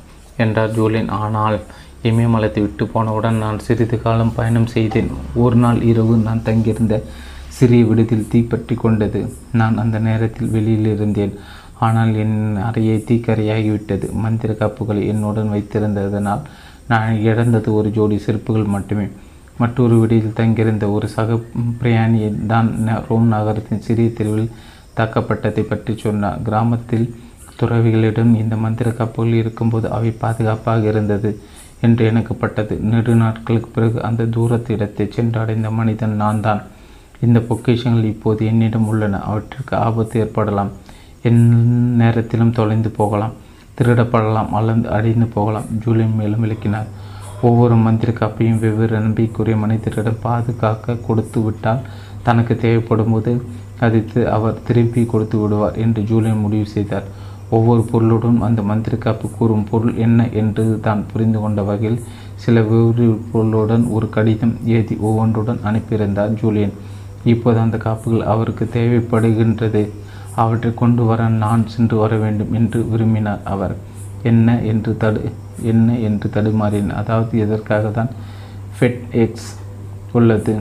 என்றார் ஜூலியன். ஆனால் இமயமலத்தை விட்டு போனவுடன் நான் சிறிது காலம் பயணம் செய்தேன். ஒரு நாள் இரவு நான் தங்கியிருந்த சிறிய விடுதியில் தீப்பற்றி கொண்டது. நான் அந்த நேரத்தில் வெளியில் இருந்தேன். ஆனால் என் அறையை தீக்கரையாகிவிட்டது. மந்திர காப்புகளை என்னுடன் வைத்திருந்ததனால் நான் இழந்தது ஒரு ஜோடி செருப்புகள் மட்டுமே. மற்றொரு விடையில் தங்கியிருந்த ஒரு சக பிரயாணியை தான் ரோம் நகரத்தின் சிறிய தெருவில் தாக்கப்பட்டதை பற்றி சொன்னார். கிராமத்தில் துறவிகளிடம் இந்த மந்திர காப்புகள் இருக்கும்போது அவை பாதுகாப்பாக இருந்தது என்று எனக்குப்பட்டது. நெடு நாட்களுக்கு பிறகு அந்த தூரத்து இடத்தை சென்றடைந்த மனிதன் நான் தான். இந்த பொக்கிஷங்கள் இப்போது என்னிடம் உள்ளன. அவற்றிற்கு ஆபத்து ஏற்படலாம். என் நேரத்திலும் தொலைந்து போகலாம், திருடப்படலாம், அல்லது அழிந்து போகலாம். ஜூலியன் மேலும் விளக்கினார். ஒவ்வொரு மந்திர காப்பையும் வெவ்வேறு நம்பிக்கைக்குரிய மனிதரிடம் பாதுகாக்க கொடுத்து விட்டால் தனக்கு தேவைப்படும் போது அதை அவர் திருப்பி கொடுத்து விடுவார் என்று ஜூலியன் முடிவு செய்தார். ஒவ்வொரு பொருளுடன் அந்த மந்திர காப்பு கூறும் பொருள் என்ன என்று தான் புரிந்து கொண்ட வகையில் சில வெவ்வேறு பொருளுடன் ஒரு கடிதம் ஏதி ஒவ்வொன்றுடன் அனுப்பியிருந்தார் ஜூலியன். இப்போது அந்த காப்புகள் அவருக்கு தேவைப்படுகின்றது. அவற்றை கொண்டு வர நான் சென்று வர வேண்டும் என்று விரும்பினார் அவர். என்ன என்று தடு என்ன என்று தடுமாறின். அதாவது எதற்காக தான் ஃபெட் எக்ஸ் உள்ளது?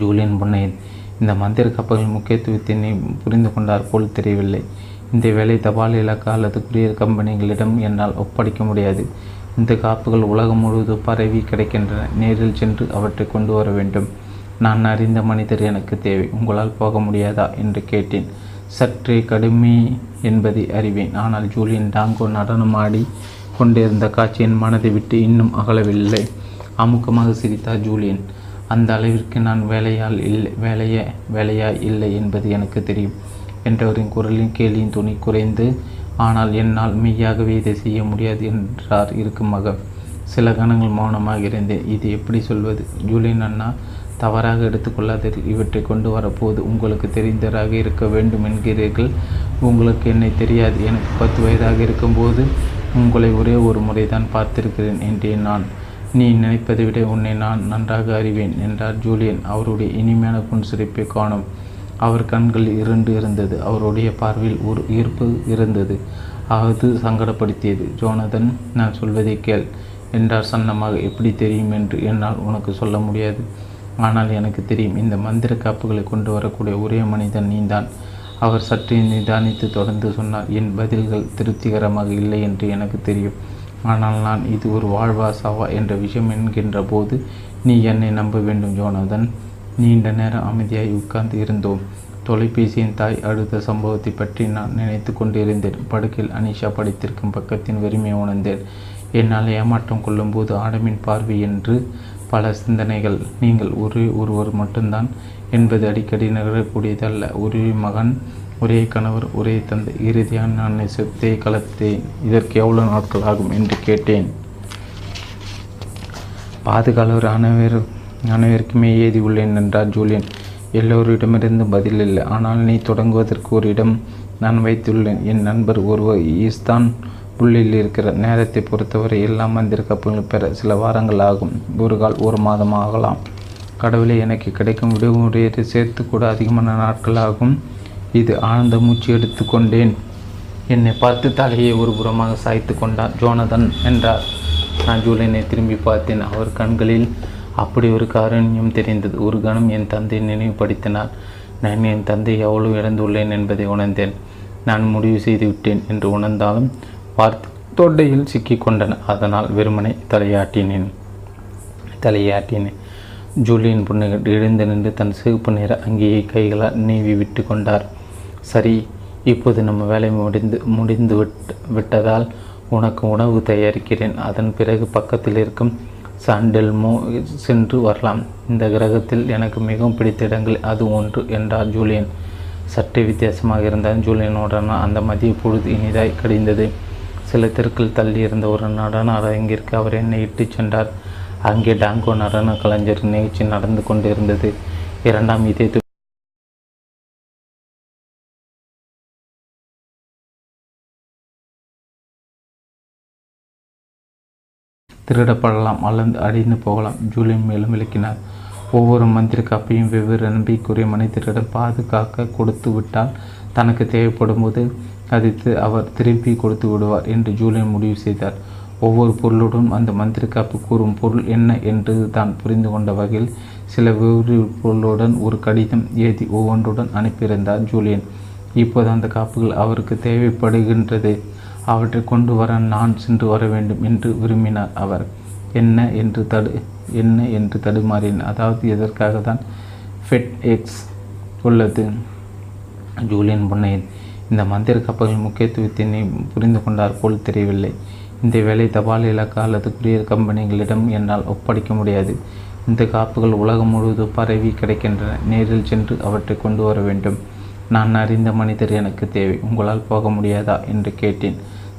ஜூலியன் புன்னையன் இந்த மந்திர கப்பல்களின் முக்கியத்துவத்தினை புரிந்து கொண்டார் போல் தெரியவில்லை. இந்த வேலை தபால் இலக்கு அல்லது குரியர் கம்பெனிகளிடம் என்னால் ஒப்படைக்க முடியாது. இந்த காப்புகள் உலகம் முழுவதும் பரவி கிடைக்கின்றன. நேரில் சென்று அவற்றை கொண்டு வர வேண்டும். நான் அறிந்த மனிதர் எனக்கு தேவை. உங்களால் போக முடியாதா என்று கேட்டேன். சற்றே கடுமை என்பதை அறிவேன். ஆனால் ஜூலியன் டாங்கோ நடனமாடி கொண்டிருந்த காட்சியின் மனதை விட்டு இன்னும் அகலவில்லை. அமுக்கமாக சிரித்தார் ஜூலியன். அந்த அளவிற்கு நான் வேலையால் இல்லை வேலைய வேலையாய் இல்லை என்பது எனக்கு தெரியும் என்றவரின் குரலின் கேலியின் துணி குறைந்து. ஆனால் என்னால் மெய்யாகவே இதை செய்ய முடியாது என்றார் இறுக்கமாக. சில கணங்கள் மௌனமாக இருந்தேன். இது எப்படி சொல்வது? ஜூலியன் அண்ணா, தவறாக எடுத்துக்கொள்ளாதீர்கள். இவற்றை கொண்டு வரப்போது உங்களுக்கு தெரிந்தவராக இருக்க வேண்டும் என்கிறீர்கள். உங்களுக்கு என்னை தெரியாது. எனக்கு பத்து வயதாக இருக்கும்போது உங்களை ஒரே ஒரு முறை தான் பார்த்திருக்கிறேன் என்றேன் நான். நீ நினைப்பதை விட உன்னை நான் நன்றாக அறிவேன் என்றார் ஜூலியன். அவருடைய இனிமையான புன்சிரிப்பை காணும். அவர் கண்கள் இருண்டு இருந்தது. அவருடைய பார்வையில் ஒரு ஈர்ப்பு இருந்தது. ஆகது சங்கடப்படுத்தியது. ஜோனதன், நான் சொல்வதை கேள் என்றார் சன்னமாக. எப்படி தெரியும் என்று என்னால் உனக்கு சொல்ல முடியாது. ஆனால் எனக்கு தெரியும். இந்த மந்திர காப்புகளை கொண்டு வரக்கூடிய ஒரே மனிதன் நீதான். அவர் சற்று நிதானித்து தொடர்ந்து சொன்னார். என் பதில்கள் திருப்திகரமாக இல்லை என்று எனக்கு தெரியும். ஆனால் நான் இது ஒரு வாழ்வா சாவா என்ற விஷயம் என்கின்ற போது நீ என்னை நம்ப வேண்டும் ஜோனதன். நீண்ட நேரம் அமைதியாய் உட்கார்ந்து இருந்தோம். தொலைபேசியின் தாய் அடுத்த சம்பவத்தை பற்றி நான் நினைத்து கொண்டிருந்தேன். படுக்கையில் அனிஷா படித்திருக்கும் பக்கத்தின் வெறுமையை உணர்ந்தேன். என்னால் ஏமாற்றம் கொள்ளும்போது ஆடமின் பார்வை என்று பல சிந்தனைகள். நீங்கள் ஒரே ஒருவர் மட்டும்தான் என்பது அடிக்கடி நிகழக்கூடியதல்ல. ஒரே மகன், ஒரே கணவர், ஒரே தந்தை. இறுதியாக நான் செத்தை கலத்தேன். இதற்கு எவ்வளோ நாட்கள் ஆகும் என்று கேட்டேன். பாதுகாவலர் அனைவரும் அனைவருக்குமே ஏதி உள்ளேன் என்றார் ஜூலியன். எல்லோரிடமிருந்து பதில் இல்லை. ஆனால் நீ தொடங்குவதற்கு ஒரு இடம் நான் வைத்துள்ளேன். என் நண்பர் ஒருவர் இஸ்தான்புல்லில் இருக்கிற நேரத்தை பொறுத்தவரை எல்லா மந்திர கப்பல்கள் பெற சில வாரங்கள் ஆகும். ஒரு கால் ஒரு மாதம் ஆகலாம். கடவுளை, எனக்கு கிடைக்கும் விடுமுறையை சேர்த்து கூட அதிகமான நாட்கள் ஆகும். இது ஆழ்ந்த மூச்சு எடுத்து கொண்டேன். என்னை பார்த்து தலையை ஒரு புறமாக சாய்த்து கொண்டார். ஜோனதன் என்றார். நான் ஜூலியனை திரும்பி பார்த்தேன். அவர் கண்களில் அப்படி ஒரு காரண்யம் தெரிந்தது. ஒரு கணம் என் தந்தையை நினைவுபடுத்தினார். நான் என் தந்தையை எவ்வளவு இழந்துள்ளேன் என்பதை உணர்ந்தேன். நான் முடிவு செய்துவிட்டேன் என்று உணர்ந்தாலும் வார்த்தை தொண்டையில் சிக்கிக்கொண்டன. அதனால் வெறுமனை தலையாட்டினேன் தலையாட்டினேன் ஜூலியன் புன்னகை. எழுந்து நின்று தன் சிவப்பு நிற அங்கேயே கைகளால் நீவி விட்டு கொண்டார். சரி, இப்போது நம்ம வேலை முடிந்து முடிந்து விட் விட்டதால் உனக்கு உணவு தயாரிக்கிறேன். அதன் பிறகு பக்கத்தில் இருக்கும் சாண்டெல்மோ சென்று வரலாம். இந்த கிரகத்தில் எனக்கு மிகவும் பிடித்த இடங்கள் அது ஒன்று என்றார் ஜூலியன். சற்று வித்தியாசமாக இருந்தால் ஜூலியனுடன் அந்த மதிய பொழுது இனிதாய் கடிந்தது. சில தெருக்கள் தள்ளி இருந்த ஒரு நடன அரங்கிற்கு அவர் என்னை இட்டு சென்றார். அங்கே டாங்கோ நடன கலைஞர் நிகழ்ச்சி நடந்து கொண்டிருந்தது. இரண்டாம் இதே திருடப்படலாம் அல்லது அடிந்து போகலாம் ஜூலியன் மேலும் விளக்கினார். ஒவ்வொரு மந்திர காப்பையும் வெவ்வேறு நம்பிக்கைக்குரிய மனிதரிடம் பாதுகாக்க கொடுத்து விட்டால் தனக்கு தேவைப்படும் போது அதை அவர் திருப்பி கொடுத்து விடுவார் என்று ஜூலியன் முடிவு செய்தார். ஒவ்வொரு பொருளுடன் அந்த மந்திர காப்பு கூறும் பொருள் என்ன என்று தான் புரிந்து கொண்ட வகையில் சில வெவ்வேறு பொருளுடன் ஒரு கடிதம் ஏதி ஒவ்வொன்றுடன் அனுப்பியிருந்தார் ஜூலியன். இப்போது அந்த காப்புகள் அவருக்கு தேவைப்படுகின்றது. அவற்றை கொண்டு வர நான் சென்று வர வேண்டும் என்று விரும்பினார் அவர். என்ன என்று தடு என்ன என்று தடுமாறின். அதாவது எதற்காக தான் ஃபெட் எக்ஸ் உள்ளது? ஜூலியன் புன்னையன் இந்த மந்திர காப்புகளின் முக்கியத்துவத்தினை புரிந்து கொண்டார் போல் தெரியவில்லை. இந்த வேலை தபால் இலக்க அல்லது குரியர் கம்பெனிகளிடம் என்னால் ஒப்படைக்க முடியாது. இந்த காப்புகள் உலகம் முழுவதும் பரவி கிடைக்கின்றன. நேரில் சென்று அவற்றை கொண்டு வர வேண்டும். நான் அறிந்த மனிதர் எனக்கு தேவை. உங்களால் போக முடியாதா என்று கேட்டேன்.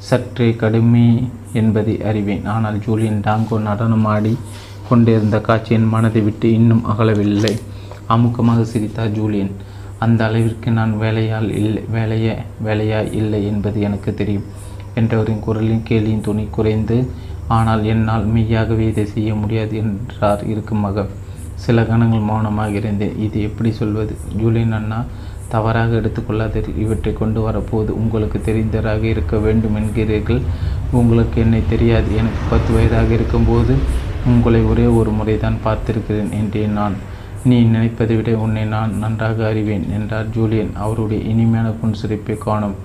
சற்றே கடுமை என்பதை அறிவேன். ஆனால் ஜூலியன் டாங்கோ நடனமாடி கொண்டிருந்த காட்சியின் மனதை விட்டு இன்னும் அகலவில்லை. அமுக்கமாக சிரித்தார் ஜூலியன். அந்த அளவிற்கு நான் வேலையால் இல்லை வேலைய வேலையாய் இல்லை என்பது எனக்கு தெரியும் என்றவரின் குரலின் கேலியின் துணி குறைந்து, ஆனால் என்னால் மெய்யாகவே இதை செய்ய முடியாது என்றார் இருக்குமாக. சில கணங்கள் மௌனமாக இருந்தேன். இது எப்படி சொல்வது? ஜூலியன் அண்ணா, தவறாக எடுத்துக்கொள்ளாதீர்கள். இவற்றை கொண்டு வரப்போது உங்களுக்கு தெரிந்தவராக இருக்க வேண்டும் என்கிறீர்கள். உங்களுக்கு என்னை தெரியாது. எனக்கு பத்து வயதாக இருக்கும்போது உங்களை ஒரே ஒரு முறை தான் பார்த்திருக்கிறேன் என்றேன் நான். நீ நினைப்பதை விட உன்னை நான் நன்றாக அறிவேன் என்றார் ஜூலியன். அவருடைய இனிமையான புன்சிரிப்பை காணும்.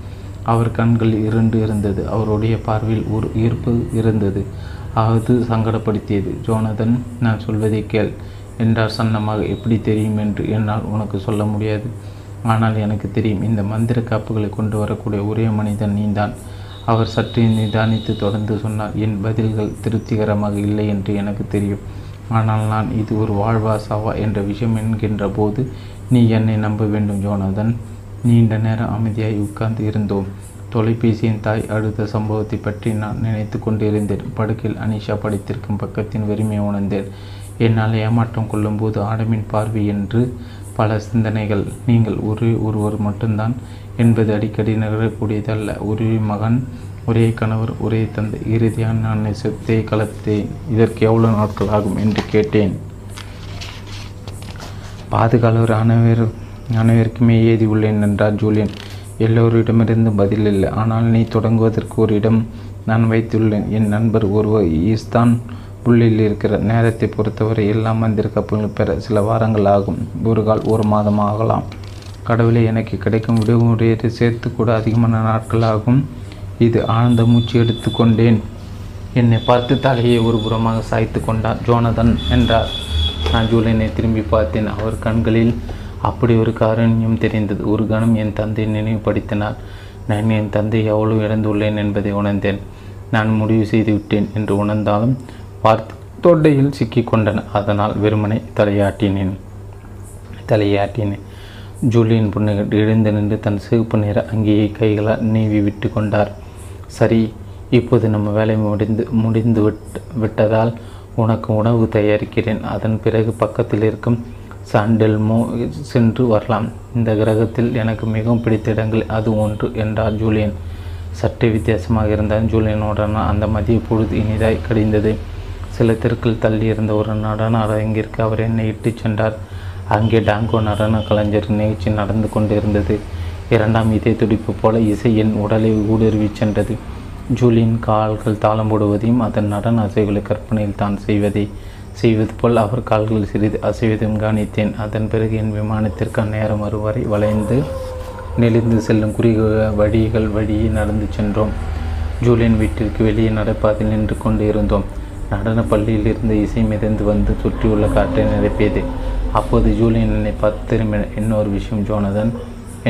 அவர் கண்கள் இருண்டு இருந்தது. அவருடைய பார்வையில் ஒரு ஈர்ப்பு இருந்தது. அது சங்கடப்படுத்தியது. ஜோனதன், நான் சொல்வதை கேள் என்றார் சன்னமாக. எப்படி தெரியும் என்று என்னால் உனக்கு சொல்ல முடியாது. ஆனால் எனக்கு தெரியும். இந்த மந்திர காப்புகளை கொண்டு வரக்கூடிய ஒரே மனிதன் நீதான். அவர் சற்று நிதானித்து தொடர்ந்து சொன்னார். என் பதில்கள் திருப்திகரமாக இல்லை என்று எனக்கு தெரியும். ஆனால் நான் இது ஒரு வாழ்வா சாவா என்ற விஷயம் என்கின்ற போது நீ என்னை நம்ப வேண்டும் ஜோனதன். நீண்ட நேரம் அமைதியாய் உட்கார்ந்து இருந்தோம். தொலைபேசியின் தாய் அடுத்த சம்பவத்தை பற்றி நான் நினைத்து கொண்டிருந்தேன். படுக்கையில் அனிஷா படித்திருக்கும் பக்கத்தின் வெறுமையை உணர்ந்தேன். என்னால் ஏமாற்றம் கொள்ளும்போது ஆடமின் பார்வை என்று பல சிந்தனைகள். நீங்கள் ஒரே ஒருவர் மட்டும்தான் என்பது அடிக்கடி நிகழக்கூடியதல்ல. ஒரே மகன், ஒரே கணவர், ஒரே தந்தை. இறுதியாக நான் செத்தை கலத்தேன். இதற்கு எவ்வளோ நாட்கள் ஆகும் என்று கேட்டேன். பாதுகாவலர் அனைவரும் அனைவருக்குமே ஏதி உள்ளேன் என்றார் ஜூலியன். எல்லோரிடமிருந்து பதில் இல்லை. ஆனால் நீ தொடங்குவதற்கு ஒரு இடம் நான் வைத்துள்ளேன். என் நண்பர் ஒருவர் இஸ்தான்புல்லில் இருக்கிற நேரத்தை பொறுத்தவரை எல்லாம் மந்திர கப்பல்கள் பெற சில வாரங்கள் ஆகும், ஒரு கால் ஒரு மாதம் ஆகலாம். கடவுளை எனக்கு கிடைக்கும் விடுமுறையை சேர்த்து கூட அதிகமான நாட்கள் ஆகும். இது ஆழ்ந்த மூச்சு எடுத்து கொண்டேன். என்னை பார்த்து தலையை ஒரு புறமாக சாய்த்து கொண்டார். ஜோனதன் என்றார். நான் ஜூலியனை திரும்பி பார்த்தேன். அவர் கண்களில் அப்படி ஒரு காரண்யம் தெரிந்தது. ஒரு கணம் என் தந்தையை நினைவுபடுத்தினார். நான் என் தந்தையை எவ்வளவு இழந்துள்ளேன் என்பதை உணர்ந்தேன். நான் முடிவு செய்துவிட்டேன் என்று உணர்ந்தாலும் பார்த்து தொண்டையில் சிக்கி கொண்டன. அதனால் வெறுமனை தலையாட்டினேன் தலையாட்டினேன் ஜூலியன் புன்னகை எழுந்து நின்று தன் சிவப்பு நிற அங்கேயே கைகளால் நீவி விட்டு கொண்டார். சரி, இப்போது நம்ம வேலை முடிந்து முடிந்து விட் விட்டதால் உனக்கு உணவு தயாரிக்கிறேன். அதன் பிறகு பக்கத்தில் இருக்கும் சாண்டெல்மோ சென்று வரலாம். இந்த கிரகத்தில் எனக்கு மிகவும் பிடித்த இடங்கள் அது ஒன்று என்றார் ஜூலியன். சற்று வித்தியாசமாக இருந்தால் ஜூலியனுடனான அந்த மதிய பொழுது இனிதாய் கடிந்தது. சில தெருக்கள் தள்ளி இருந்த ஒரு நடன அரங்கிற்கு அவர் என்னை இட்டு சென்றார். அங்கே டாங்கோ நடன கலைஞர் நிகழ்ச்சி நடந்து கொண்டிருந்தது. இரண்டாம் இதய துடிப்பு போல இசை என் உடலை ஊடுருவி சென்றது. ஜூலியின் கால்கள் தாளம் போடுவதையும் அதன் நடன அசைவுகளை கற்பனையில் தான் செய்வதை செய்வது போல் அவர் கால்கள் சிறிது அசைவதையும் கவனித்தேன். அதன் பிறகு என் விமானத்திற்கு அந்நேரம் ஒருவரை வளைந்து நெளிந்து செல்லும் குறுகிய வழிகள் வழியே நடந்து சென்றோம். ஜூலியின் வீட்டிற்கு வெளியே நடைபாதையில் நின்று கொண்டு இருந்தோம். நடன பள்ளியில் இருந்த இசை மிதந்து வந்து சுற்றியுள்ள காற்றை நிரப்பியது. அப்போது ஜூலியன் என்னை பார்த்து திரும்ப, இன்னொரு விஷயம் ஜோனதன்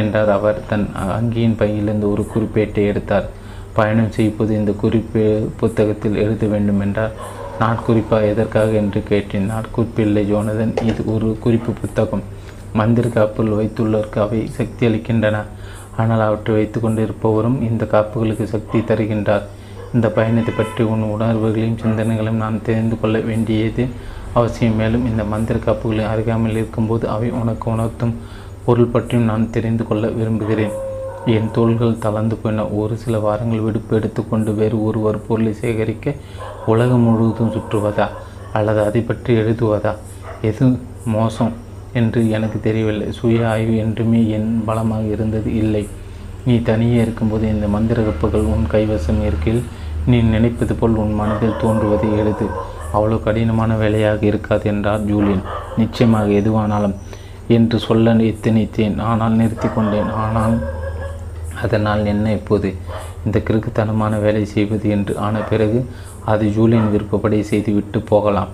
என்றார். அவர் தன் அங்கியின் பையிலிருந்து ஒரு குறிப்பேட்டை எடுத்தார். பயணம் செய்வது இந்த குறிப்பு புத்தகத்தில் எழுத வேண்டும் என்றார். நாட்குறிப்பாக எதற்காக என்று கேட்டேன். நாட்குறிப்பு இல்லை ஜோனதன், இது ஒரு குறிப்பு புத்தகம். மந்திர காப்புகள் வைத்துள்ளோருக்கு அவை சக்தி அளிக்கின்றன. ஆனால் அவற்றை வைத்து கொண்டிருப்பவரும் இந்த காப்புகளுக்கு சக்தி தருகின்றார். இந்த பயணத்தை பற்றி உன் உணர்வுகளையும் சிந்தனைகளையும் நான் தெரிந்து கொள்ள வேண்டியது அவசியம். மேலும் இந்த மந்திர காப்புகளின் அருகாமல் இருக்கும்போது அவை உனக்கு உணர்த்தும் பொருள் பற்றியும் நான் தெரிந்து கொள்ள விரும்புகிறேன். என் தோள்கள் தளர்ந்து போயின. ஒரு சில வாரங்கள் விடுப்பு எடுத்துக்கொண்டு வேறு ஒருவர் பொருளை சேகரிக்க உலகம் முழுவதும் சுற்றுவதா அல்லது அதை பற்றி எழுதுவதா எது மோசம் என்று எனக்கு தெரியவில்லை. சுய ஆய்வு என்றுமே என் பலமாக இருந்தது இல்லை. நீ தனியே இருக்கும்போது இந்த மந்திர கப்புகள் உன் கைவசம் இருக்கையில் நீ நினைப்பது போல் உன் மனதில் தோன்றுவதை எழுது. அவ்வளோ கடினமான வேலையாக இருக்காது என்றார் ஜூலியன். நிச்சயமாக எதுவானாலும் என்று சொல்ல எத்தனித்தேன். ஆனால் நிறுத்தி கொண்டேன். ஆனால் அதனால் என்ன இப்போது இந்த கிறுக்குத்தனமான வேலை செய்வது என்று ஆன பிறகு அது ஜூலியன் விருப்பப்படி செய்துவிட்டு போகலாம்.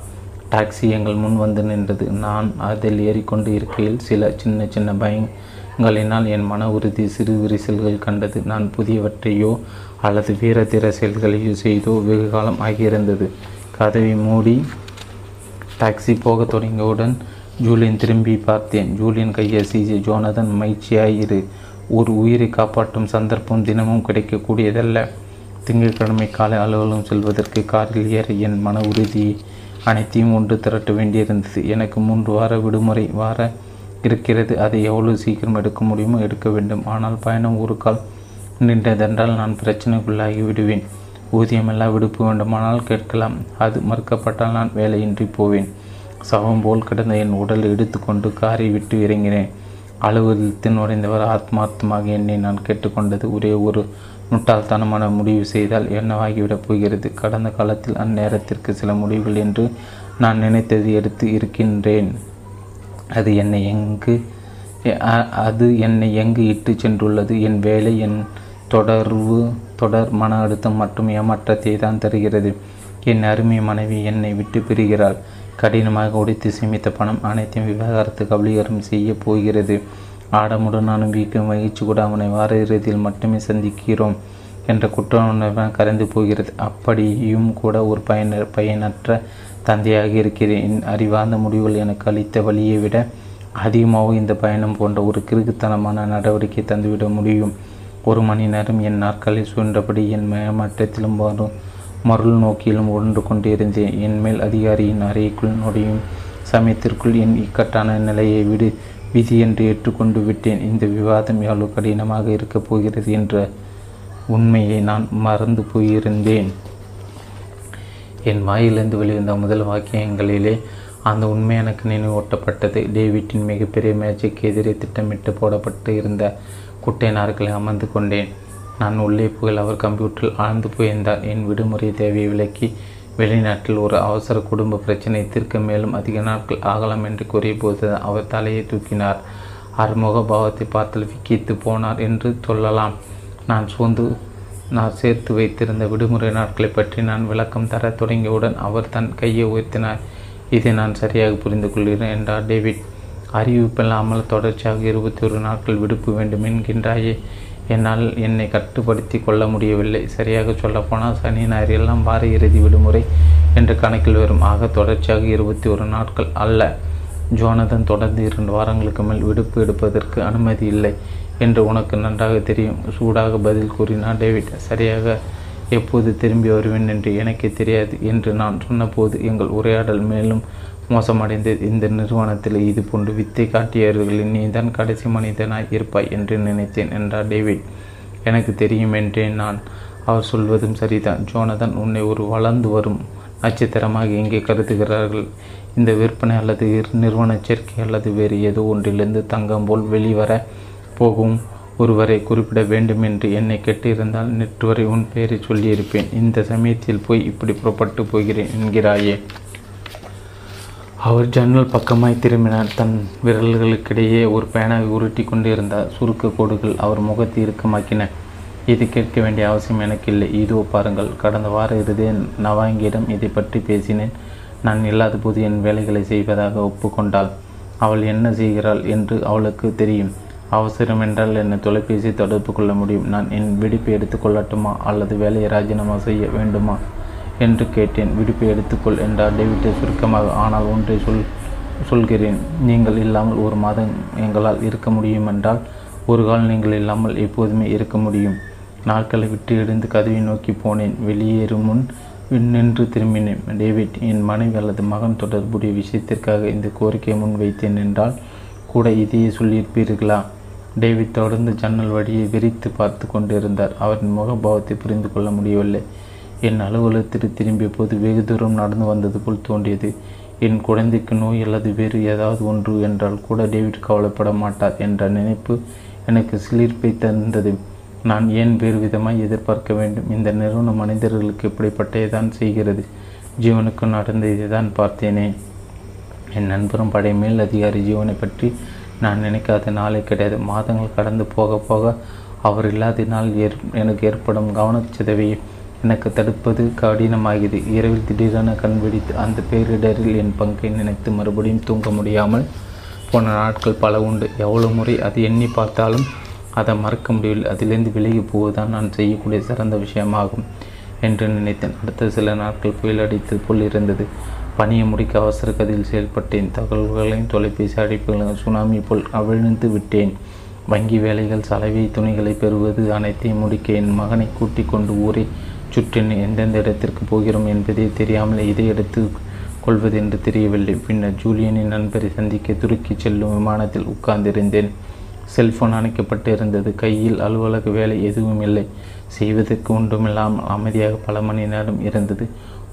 டாக்ஸி எங்கள் முன் வந்து நின்றது. நான் அதில் ஏறிக்கொண்டு இருக்கையில் சில சின்ன சின்ன பயங்களினால் என் மன உறுதி சிறு விரிசல்கள் கண்டது. நான் புதியவற்றையோ அல்லது வீரதீர செயல்களையோ செய்தோ வெகு காலம் ஆகியிருந்தது. கதவை மூடி டாக்ஸி போக தொடங்கியவுடன் ஜூலியன் திரும்பி பார்த்தேன். ஜூலியன் கையசீசி, ஜோனதன் மகிழ்ச்சியாயிரு. ஒரு உயிரை காப்பாற்றும் சந்தர்ப்பம் தினமும் கிடைக்கக்கூடியதல்ல. திங்கட்கிழமை காலை அலுவலகம் செல்வதற்கு காரில் ஏற என் மன உறுதியை அனைத்தையும் ஒன்று திரட்ட வேண்டியிருந்தது. எனக்கு மூன்று வார விடுமுறை வார இருக்கிறது. அதை எவ்வளோ சீக்கிரம் எடுக்க முடியுமோ எடுக்க வேண்டும். ஆனால் பயணம் ஒரு கால் நின்றதென்றால் நான் பிரச்சனைக்குள்ளாகி விடுவேன். ஊதியமெல்லாம் விடுப்பு வேண்டுமானால் கேட்கலாம். அது மறுக்கப்பட்டால் நான் வேலையின்றி போவேன். சவம் போல் கிடந்த என் உடலை எடுத்துக்கொண்டு காரை விட்டு இறங்கினேன். அலுவலகத்தில் நுழைந்தவர் ஆத்மார்த்தமாக என்னை நான் கேட்டுக்கொண்டது ஒரே ஒரு முட்டாள்தனமான முடிவு. செய்தால் என்னவாகிவிடப் போகிறது? கடந்த காலத்தில் அந்நேரத்திற்கு சில முடிவுகள் என்று நான் நினைத்தது எடுத்து இருக்கின்றேன். அது என்னை எங்கு அது என்னை எங்கு இட்டு சென்றுள்ளது? என் வேலை, என் தொடர்பு, தொடர் மன அழுத்தம் மற்றும் ஏமாற்றத்தை தான் தருகிறது. என் அருமை மனைவி என்னை விட்டு பிரிகிறாள். கடினமாக உடைத்து சேமித்த பணம் அனைத்தையும் விவகாரத்து கபலீகரம் செய்ய போகிறது. ஆடமுடனான வீக்க மகிழ்ச்சி கூட அவனை வார இறுதியில் மட்டுமே சந்திக்கிறோம் என்ற குற்ற உணர்வு கரைந்து போகிறது. அப்படியும் கூட ஒரு பயன பயனற்ற தந்தையாக இருக்கிறேன். என் அறிவார்ந்த முடிவுகள் எனக்கு அளித்த வழியை விட அதிகமாக இந்த பயணம் போன்ற ஒரு கிறுக்குத்தனமான நடவடிக்கை தந்துவிட முடியும். ஒரு மணி நேரம் என் நாற்காலில் சுழன்றபடி என் மேமாற்றத்திலும் வரும் மருள் நோக்கியிலும் உழன்று கொண்டிருந்தேன். என்மேல் அதிகாரியின் அறைக்குள் நுழையும் சமயத்திற்குள் என் இக்கட்டான நிலையை விடு விதி என்று ஏற்றுக்கொண்டு விட்டேன். இந்த விவாதம் எவ்வளோ கடினமாக இருக்கப் போகிறது என்ற உண்மையை நான் மறந்து போயிருந்தேன். என் வாயிலிருந்து வெளிவந்த முதல் வாக்கியங்களிலே அந்த உண்மை எனக்கு நினைவூட்டப்பட்டது. டேவிட்டின் மிகப்பெரிய மேட்சுக்கு எதிரே திட்டமிட்டு போடப்பட்டு இருந்த குட்டை நாற்களை அமர்ந்து கொண்டேன். நான் உள்ளே புகழ் அவர் கம்ப்யூட்டரில் ஆழ்ந்து போயிருந்தார். என் விடுமுறை தேவையை விலக்கி வெளிநாட்டில் ஒரு அவசர குடும்ப பிரச்சனை தீர்க்க மேலும் அதிக நாட்கள் ஆகலாம் என்று கூறிய போது அவர் தலையை தூக்கினார். அறுமுக பாவத்தை பார்த்தால் விக்கித்து போனார் என்று சொல்லலாம். நான் சோர்ந்து நான் சேர்த்து வைத்திருந்த விடுமுறை நாட்களை பற்றி நான் விளக்கம் தர தொடங்கியவுடன் அவர் தன் கையை உயர்த்தினார். இதை நான் சரியாக புரிந்து கொள்கிறேன் என்றார் டேவிட். அறிவிப்பில்லாமல் தொடர்ச்சியாக இருபத்தி ஒரு நாட்கள் விடுப்பு வேண்டும் என்கின்றாயே, என்னால் என்னை கட்டுப்படுத்தி கொள்ள முடியவில்லை. சரியாக சொல்லப்போனால் சனி ஞாயிறு எல்லாம் வார இறுதி விடுமுறை என்று கணக்கில் வரும். ஆக தொடர்ச்சியாக இருபத்தி ஒரு நாட்கள் அல்ல. ஜோனதன் தொடர்ந்து இரண்டு வாரங்களுக்கு மேல் விடுப்பு எடுப்பதற்கு அனுமதி இல்லை என்று உனக்கு நன்றாக தெரியும், சூடாக பதில் கூறினார் டேவிட். சரியாக எப்போது திரும்பி வருவேன் என்று எனக்கே தெரியாது என்று நான் சொன்னபோது எங்கள் உரையாடல் மேலும் மோசமடைந்தது. இந்த நிறுவனத்தில் இது போன்று வித்தை காட்டியவர்களின் நீதான் கடைசி மனிதனாய் இருப்பாய் என்று நினைத்தேன் என்றார் டேவிட். எனக்கு தெரியும் என்றேன் நான். அவர் சொல்வதும் சரிதான். ஜோனதன் உன்னை ஒரு வளர்ந்து வரும் நட்சத்திரமாக இங்கே கருதுகிறார்கள். இந்த விற்பனை அல்லது நிறுவன சேர்க்கை அல்லது வேறு ஏதோ ஒன்றிலிருந்து தங்கம் போல் வெளிவர போகும் ஒருவரை குறிப்பிட வேண்டும் என்று என்னை கேட்டிருந்தால் நேற்று வரை உன் பெயரை சொல்லியிருப்பேன். இந்த சமயத்தில் போய் இப்படி புறப்பட்டு போகிறேன் என்கிறாயே. அவர் ஜன்னல் பக்கமாய் திரும்பினார். தன் விரல்களுக்கிடையே ஒரு பேனாவை உருட்டி கொண்டு இருந்தார். சுருக்க கோடுகள் அவர் முகத்தை இறுக்கமாக்கின. இது கேட்க வேண்டிய அவசியம் எனக்கு இல்லை. இதோ பாருங்கள், கடந்த வார இறுதி நவாங்கியிடம் இதை பற்றி பேசினேன். நான் இல்லாத போது என் வேலைகளை செய்வதாக ஒப்புக்கொண்டாள். அவள் என்ன செய்கிறாள் என்று அவளுக்கு தெரியும். அவசரம் என்றால் என்னை தொலைபேசி தொடர்பு கொள்ள முடியும். நான் என் விடுப்பை எடுத்துக்கொள்ளட்டுமா அல்லது வேலையை ராஜினாமா செய்ய வேண்டுமா என்று கேட்டேன். விடுப்பை எடுத்துக்கொள் என்றார் டேவிட்டை சுருக்கமாக. ஆனால் ஒன்றை சொல் சொல்கிறேன் நீங்கள் இல்லாமல் ஒரு மாதம் எங்களால் இருக்க முடியும் என்றால் ஒரு கால் நீங்கள் இல்லாமல் எப்போதுமே இருக்க முடியும். நாட்களை விட்டு எழுந்து கதவை நோக்கி போனேன். வெளியேறும் முன் நின்று திரும்பினேன். டேவிட், என் மனைவி அல்லது மகன் தொடர்புடைய விஷயத்திற்காக இந்த கோரிக்கையை முன்வைத்தேன் என்றால் கூட இதையே சொல்லியிருப்பீர்களா? டேவிட் தொடர்ந்து ஜன்னல் வழியை விரித்து பார்த்து கொண்டிருந்தார். அவரின் முகபாவத்தை புரிந்து கொள்ள முடியவில்லை. என் அலுவலகத்திற்கு திரும்பிய போது வெகு தூரம் நடந்து வந்தது போல் தோன்றியது. என் குழந்தைக்கு நோய் அல்லது வேறு ஏதாவது ஒன்று என்றால் கூட டேவிட் கவலைப்பட மாட்டார் என்ற நினைப்பு எனக்கு சிலிர்ப்பை தந்தது. நான் ஏன் வேறு விதமாக எதிர்பார்க்க வேண்டும்? இந்த நிறுவன மனிதர்களுக்கு இப்படிப்பட்டதை தான் செய்கிறது. ஜீவனுக்கு நடந்த இதை தான் பார்த்தேனே. என் நண்பரும் படை மேல் அதிகாரி ஜீவனை பற்றி நான் நினைக்காத நாளே கிடையாது. மாதங்கள் கடந்து போக போக அவர் இல்லாத நாள் ஏற் எனக்கு ஏற்படும் கவனச்சிதவையை எனக்கு தடுப்பது கடினமாகியது. இரவில் திடீரென கண்பிடித்து அந்த பேரிடரில் என் பங்கை நினைத்து மறுபடியும் தூங்க முடியாமல் போன நாட்கள் பல உண்டு. எவ்வளோ முறை அதை எண்ணி பார்த்தாலும் அதை மறக்க முடியவில்லை. அதிலிருந்து விலகி போவதுதான் நான் செய்யக்கூடிய சிறந்த விஷயமாகும் என்று நினைத்தேன். அடுத்த சில நாட்கள் புயலடித்தது போல் இருந்தது. பணியை முடிக்க அவசர கதியில் செயல்பட்டேன். தகவல்களையும் தொலைபேசி அழைப்புகளையும் சுனாமி போல் அவிழ்ந்து விட்டேன். வங்கி வேலைகள், சலவை துணிகளை பெறுவது அனைத்தையும் முடிக்க என் மகனை கூட்டிக் கொண்டு ஊரை சுற்றின் எந்தெந்த இடத்திற்கு போகிறோம் என்பதை தெரியாமல் இதை எடுத்து கொள்வது என்று தெரியவில்லை. பின்னர் ஜூலியனின் நண்பரை சந்திக்க துருக்கி செல்லும் விமானத்தில் உட்கார்ந்திருந்தேன். செல்போன் அணைக்கப்பட்டு இருந்தது. கையில் அலுவலக வேலை எதுவும் இல்லை. செய்வதற்கு ஒன்றுமில்லாமல் அமைதியாக பல மணி நேரம் இருந்தது.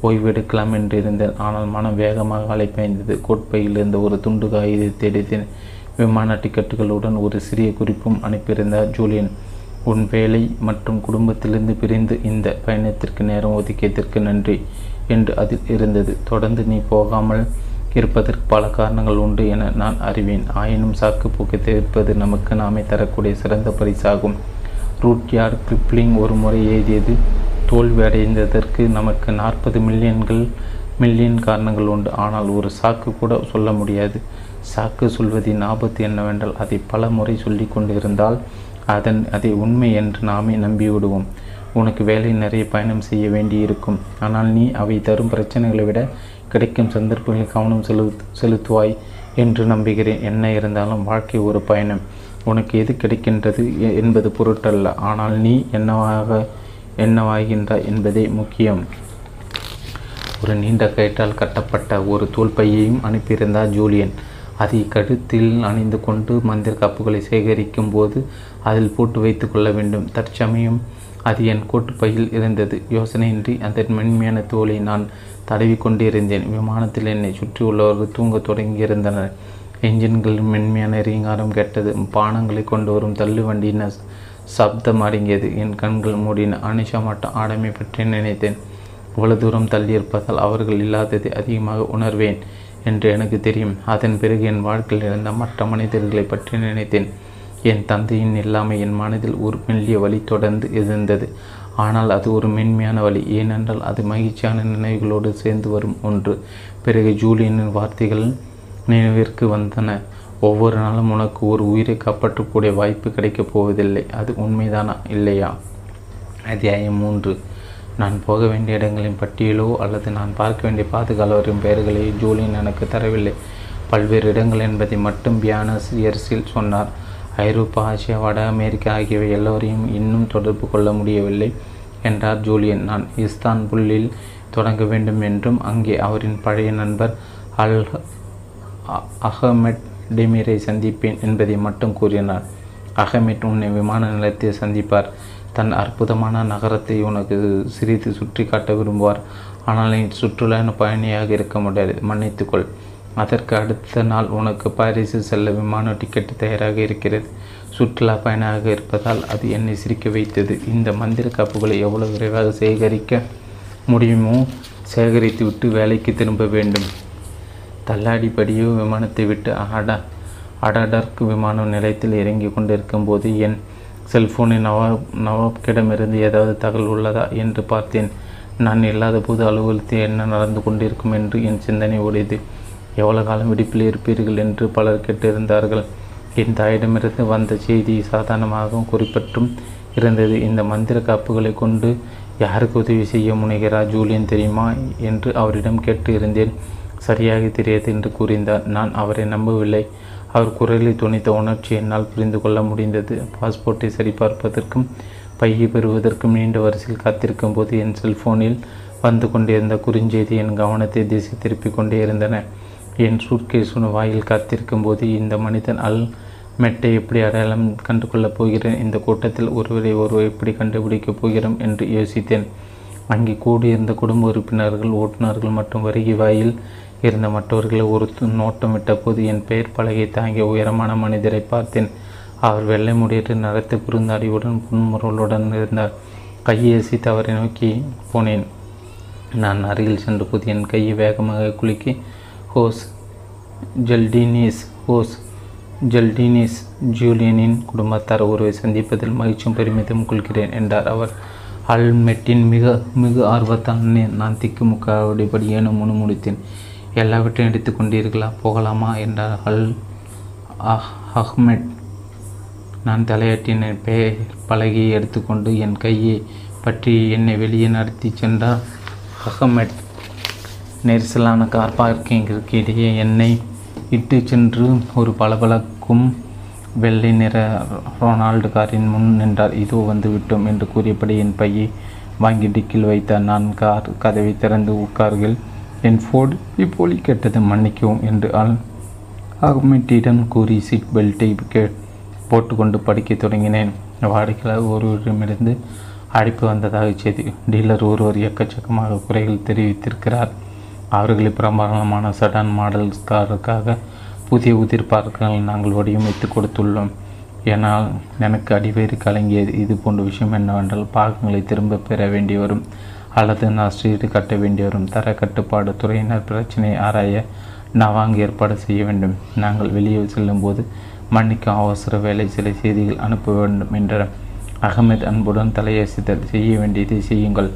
ஓய்வெடுக்கலாம் என்று இருந்தேன். ஆனால் மனம் வேகமாக அலைப்பாய்ந்தது. கோட்பையில் இருந்த ஒரு துண்டு காகிதத்தை எடுத்தேன். விமான டிக்கெட்டுகளுடன் ஒரு சிறிய குறிப்பும் அனுப்பியிருந்தார் ஜூலியன். உன் வேலை மற்றும் குடும்பத்திலிருந்து பிரிந்து இந்த பயணத்திற்கு நேரம் ஒதுக்கியதற்கு நன்றி என்று அதில் இருந்தது. தொடர்ந்து நீ போகாமல் இருப்பதற்கு பல காரணங்கள் உண்டு என நான் அறிவேன். ஆயினும் சாக்கு போக்கு தவிர்ப்பது நமக்கு நாமே தரக்கூடிய சிறந்த பரிசாகும். ரூட்யார்ட் கிப்ளிங் ஒரு முறை எழுதியது, தோல்வி அடைந்ததற்கு நமக்கு நாற்பது மில்லியன்கள் மில்லியன் காரணங்கள் உண்டு, ஆனால் ஒரு சாக்கு கூட சொல்ல முடியாது. சாக்கு சொல்வதின் ஆபத்து என்னவென்றால் அதை பல முறை சொல்லி கொண்டிருந்தால் அதன் அதை உண்மை என்று நாமே நம்பிவிடுவோம். உனக்கு வேலை நிறைய பயணம் செய்ய வேண்டியிருக்கும். ஆனால் நீ அவை தரும் பிரச்சனைகளை விட கிடைக்கும் சந்தர்ப்பங்களில் கவனம் செலு செலுத்துவாய் என்று நம்புகிறேன். என்ன இருந்தாலும் வாழ்க்கை ஒரு பயணம். உனக்கு எது கிடைக்கின்றது என்பது பொருட்டல்ல, ஆனால் நீ என்னவாக என்னவாகின்றாய் என்பதே முக்கியம். ஒரு நீண்ட கயிற்றால் கட்டப்பட்ட ஒரு தோல்பையையும் அனுப்பியிருந்தார் ஜூலியன். அதை கழுத்தில் அணிந்து கொண்டு மந்திர காப்புகளை சேகரிக்கும் போது அதில் போட்டு வைத்து கொள்ள வேண்டும். தற்சமயம் அது என் கோட்டுப்பையில் இருந்தது. யோசனையின்றி அந்த மென்மையான தோலை நான் தடவி கொண்டிருந்தேன். விமானத்தில் என்னை சுற்றியுள்ளவர்கள் தூங்க தொடங்கியிருந்தனர். என்ஜின்களின் மென்மையான ரீங்காரம் கேட்டது. பானங்களை கொண்டு வரும் தள்ளு வண்டியின் சப்தம் அடங்கியது. என் கண்கள் மூடின. அனிஷா மட்டும் ஆடமை பற்றி நினைத்தேன். இவ்வளவு தூரம் தள்ளியிருப்பதால் அவர்கள் இல்லாததை அதிகமாக உணர்வேன் என்று எனக்கு தெரியும். அதன் பிறகு என் வாழ்க்கையில் இருந்த மற்ற மனிதர்களை பற்றி நினைத்தேன். என் தந்தையின் இல்லாமை என் மனதில் ஒரு மெல்லிய வழி தொடர்ந்து இருந்தது. ஆனால் அது ஒரு மென்மையான வழி, ஏனென்றால் அது மகிழ்ச்சியான நினைவுகளோடு சேர்ந்து வரும் ஒன்று. பிறகு ஜூலியனின் வார்த்தைகள் நினைவிற்கு வந்தன. ஒவ்வொரு நாளும் உனக்கு ஒரு உயிரை காப்பாற்றக்கூடிய வாய்ப்பு கிடைக்கப் போவதில்லை. அது உண்மைதானா இல்லையா? அத்தியாயம் மூன்று. நான் போக வேண்டிய இடங்களின் பட்டியலோ அல்லது நான் பார்க்க வேண்டிய பாதுகாவலரின் பெயர்களையோ ஜூலியன் எனக்கு தரவில்லை. பல்வேறு இடங்கள் என்பதை மட்டும் பியானஸ் எர்ஸில் சொன்னார். ஐரோப்பா, ஆசியா, வட அமெரிக்கா ஆகியவை எல்லோரையும் இன்னும் தொடர்பு கொள்ள முடியவில்லை என்றார் ஜூலியன். நான் இஸ்தான்புல்லில் தொடங்க வேண்டும் என்றும் அங்கே அவரின் பழைய நண்பர் அல் அஹமட் டெமிரை சந்திப்பேன் என்பதை மட்டும் கூறினார். அஹமட் உன்னை விமான நிலையத்தை சந்திப்பார். தன் அற்புதமான நகரத்தை உனக்கு சிரித்து சுற்றி காட்ட விரும்புவார். ஆனால் நீ சுற்றுலா பயணியாக இருக்க முடியாது, மன்னித்துக்கொள். அதற்கு அடுத்த நாள் உனக்கு பாரிஸில் செல்ல விமான டிக்கெட் தயாராக இருக்கிறது. சுற்றுலா பயணமாக இருப்பதால் அது என்னை சிரிக்க வைத்தது. இந்த மந்திர காப்புகளை எவ்வளவு விரைவாக சேகரிக்க முடியுமோ சேகரித்து விட்டு வேலைக்கு திரும்ப வேண்டும். தள்ளாடிப்படியோ விமானத்தை விட்டு அட அடடர்க் விமான நிலையத்தில் இறங்கி கொண்டிருக்கும் போது என் செல்போனின் நவாப் நவாப்கிடமிருந்து ஏதாவது தகவல் உள்ளதா என்று பார்த்தேன். நான் இல்லாத போது அலுவலகத்தில் என்ன நடந்து கொண்டிருக்கும் என்று என் சிந்தனை ஓடியது. எவ்வளோ காலம் விடுப்பில் இருப்பீர்கள் என்று பலர் கேட்டிருந்தார்கள். என் தாயிடமிருந்து வந்த செய்தி சாதாரணமாகவும் குறிப்பிட்டும் இருந்தது. இந்த மந்திர காப்புகளை கொண்டு யாருக்கு உதவி செய்ய முனைகிறார் ஜூலியன் தெரியுமா என்று அவரிடம் கேட்டு இருந்தேன். சரியாக தெரியாது என்று கூறினார். நான் அவரை நம்பவில்லை. அவர் குரலில் துணித்த உணர்ச்சி என்னால் புரிந்து கொள்ள முடிந்தது. பாஸ்போர்ட்டை சரிபார்ப்பதற்கும் பையை பெறுவதற்கும் நீண்ட வரிசையில் காத்திருக்கும் போது என் செல்போனில் வந்து கொண்டிருந்த குறுஞ்செய்தி என் கவனத்தை திசை திருப்பிக் கொண்டே இருந்தன. என் சூட்கேஸுன் வாயில் காத்திருக்கும் போது இந்த மனிதன் அல் மெட்டை எப்படி அடையாளம் கண்டு கொள்ளப் போகிறேன், இந்த கூட்டத்தில் ஒருவரை ஒருவர் எப்படி கண்டுபிடிக்கப் போகிறோம் என்று யோசித்தேன். அங்கே கூடியிருந்த குடும்ப உறுப்பினர்கள், ஓட்டுநர்கள் மற்றும் வருகை வாயில் இருந்த மற்றவர்களை ஒரு நோட்டம் விட்டபோது என் பெயர் பலகை தாங்கிய உயரமான மனிதரை பார்த்தேன். அவர் வெள்ளை முடியிட்டு நடத்த குறுந்தாடியுடன் புன்முறுவலுடன் இருந்தார். கையை அசைத்து அவரை நோக்கி போனேன். நான் அருகில் சென்ற போது என் கையை வேகமாக குலுக்கி ஹோஸ் ஜல்டினிஸ் ஹோஸ் ஜல்டினிஸ் ஜூலியனின் குடும்பத்தார் ஒருவை சந்திப்பதில் மகிழ்ச்சியும் பெருமிதம் கொள்கிறேன் என்றார் அவர். அல்மெட்டின் மிக மிக ஆர்வத்தால் நான் திக்குமுக்காவடிபடி ஏனும் முனு முடித்தேன். எல்லாவற்றையும் எடுத்துக்கொண்டீர்களா, போகலாமா என்றார் அல் அஹ்மெட். நான் தலையாட்டின பெயர் பலகையை எடுத்துக்கொண்டு என் கையை பற்றி என்னை வெளியே நடத்தி சென்றார் அஹ்மெட். நெரிசலான கார் பார்க்கிங்கிற்கு இடையே என்னை இட்டு சென்று ஒரு பளபளக்கும் வெள்ளை நிற ரொனால்டு காரின் முன் நின்றார். இதோ வந்து விட்டோம் என்று கூறியபடி என் பையை வாங்கி டிக்கில் வைத்தார். நான் கார் கதவை திறந்து உட்கார்கள். என் ஃபோர்டு இப்போலி கேட்டது. மன்னிக்கவும் என்று அல் அகமட்டிடம் கூறி சீட் பெல்ட்டை போட்டுக்கொண்டு படிக்க தொடங்கினேன். வாடிக்கையாளர் ஒருவரிடமிருந்து அழைப்பு வந்ததாக செய்தி. டீலர் ஒருவர் எக்கச்சக்கமாக குறைகள் தெரிவித்திருக்கிறார். அவர்களை பிரபலமான சடான் மாடல்ஸ் காருக்காக புதிய உதிர் பார்க்குகளை நாங்கள் வடிவமைத்து கொடுத்துள்ளோம். ஏனால் எனக்கு அடிவேறு கலங்கியது. இது போன்ற விஷயம் என்னவென்றால் பாகங்களை திரும்ப பெற வேண்டி வரும் அல்லது நான் ஸ்ட்ரீட்டு கட்ட வேண்டி வரும். தர கட்டுப்பாடு துறையினர் பிரச்சனையை ஆராய நவாங்க ஏற்பாடு செய்ய வேண்டும். நாங்கள் வெளியே செல்லும்போது மன்னிக்க அவசர வேலை சில செய்திகள் அனுப்ப வேண்டும் என்ற அகமது அன்புடன் தலையசித்தல். செய்ய வேண்டியதை செய்யுங்கள்,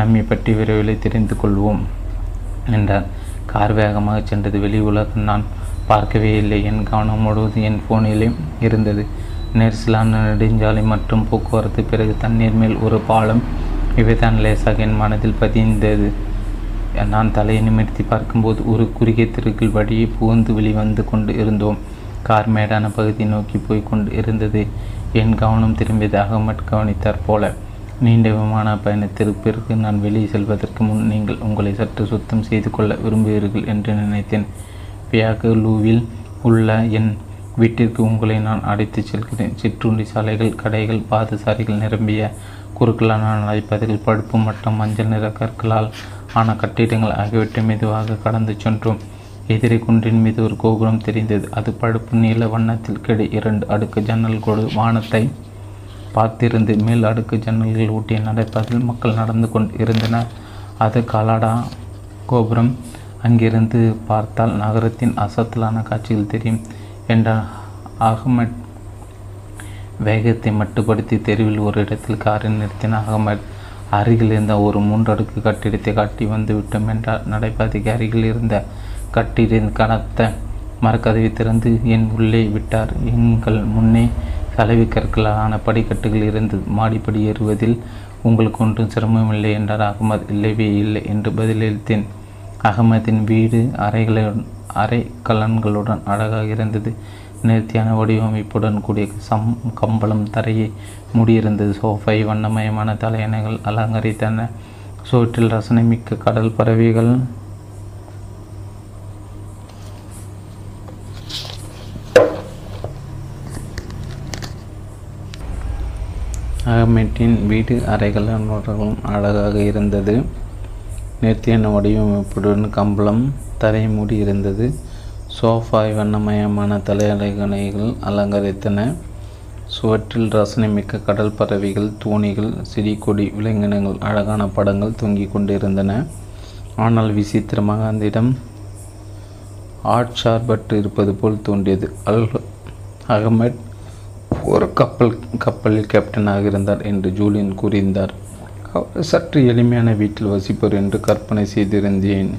நம்மை பற்றி விரைவில் தெரிந்து கொள்வோம் என்றார். கார் வேகமாக சென்றது. வெளி உலகம் நான் பார்க்கவே இல்லை. என் கவனம் முழுவதும் என் ஃபோனிலே இருந்தது. நெரிசலான நெடுஞ்சாலை மற்றும் போக்குவரத்து, பிறகு தண்ணீர் மேல் ஒரு பாலம், இவைதான் லேசாக என் மனதில் பதிந்தது. நான் தலையை நிமிர்த்தி பார்க்கும்போது ஒரு குறுகிய தெருக்கள் வழியே புகுந்து வெளிவந்து கொண்டு இருந்தோம். கார் மேடான பகுதியை நோக்கி போய் கொண்டு இருந்தது. என் கவனம் திரும்பியதாக மட்டும் கவனித்தார் போல. நீண்ட விமான பயணத்திற்கு பிறகு நான் வெளியே செல்வதற்கு முன் நீங்கள் உங்களை சற்று சுத்தம் செய்து கொள்ள விரும்புவீர்கள் என்று நினைத்தேன். பியாகலூவில் உள்ள என் வீட்டிற்கு உங்களை நான் அழைத்து செல்கிறேன். சிற்றுண்டி சாலைகள், கடைகள், பாதசாரிகள் நிரம்பிய குறுக்களான நடைபாதைகள், பழுப்பு மற்றும் மஞ்சள் நிற கற்களால் ஆன கட்டிடங்கள் ஆகியவற்றை மெதுவாக கடந்து சென்றோம். எதிரே குன்றின் மீது ஒரு கோபுரம் தெரிந்தது. அது பழுப்பு நீல வண்ணத்தில் கீழே இரண்டு அடுக்கு ஜன்னல்களோடு வானத்தை பார்த்திருந்து மேல் அடுக்கு ஜன்னல்கள் ஊட்டிய நடைபாதையில் மக்கள் நடந்து கொண்டு இருந்தனர். அது கலாடா கோபுரம் அங்கிருந்து பார்த்தால் நகரத்தின் அசத்தலான காட்சிகள் தெரியும் என்ற அகமட் வேகத்தை மட்டுப்படுத்தி தெருவில் ஒரு இடத்தில் காரை நிறுத்தின அகமட். அருகில் இருந்த ஒரு மூன்றடுக்கு கட்டிடத்தை காட்டி வந்து விட்டோம் என்றால் நடைபாதைக்கு அருகில் இருந்த கட்டிட கனத்த மரக்கதவை திறந்து என் உள்ளே விட்டார். எங்கள் முன்னே சலவை கற்களான படிக்கட்டுகள் இருந்தது. மாடிப்படி ஏறுவதில் உங்களுக்கு ஒன்றும் சிரமமில்லை என்றார் அகமத். இல்லவே இல்லை என்று பதிலளித்தேன். அகமதின் வீடு அறைகளை அறை கலன்களுடன் அழகாக இருந்தது. நேர்த்தியான வடிவமைப்புடன் கூடிய சம் கம்பளம் தரையை மூடியிருந்தது. சோஃபை வண்ணமயமான தலையணைகள் அலங்கரித்தன. சோற்றில் ரசனைமிக்க கடல் பறவைகள் அகமதின் வீடு அறைகளும் அழகாக இருந்தது. நேர்த்தியான வடிவமைப்புடன் கம்பளம் தரை மூடி இருந்தது. சோஃபா வண்ணமயமான தலையணைகள் அலங்கரித்தன. சுவற்றில் ரசனைமிக்க கடல் பறவைகள், தூணிகள், செடி கொடி விலங்கினங்கள், அழகான படங்கள் தொங்கிக் கொண்டிருந்தன. ஆனால் விசித்திரமாக அந்த இடம் ஆட் சார்பற்று இருப்பது போல் தோன்றியது. அல் அகமட் ஒரு கப்பல் கப்பலில் கேப்டனாக இருந்தார் என்று ஜூலியன் கூறியிருந்தார். அவர் சற்று எளிமையான வீட்டில் வசிப்பர் என்று கற்பனை செய்திருந்தேன்.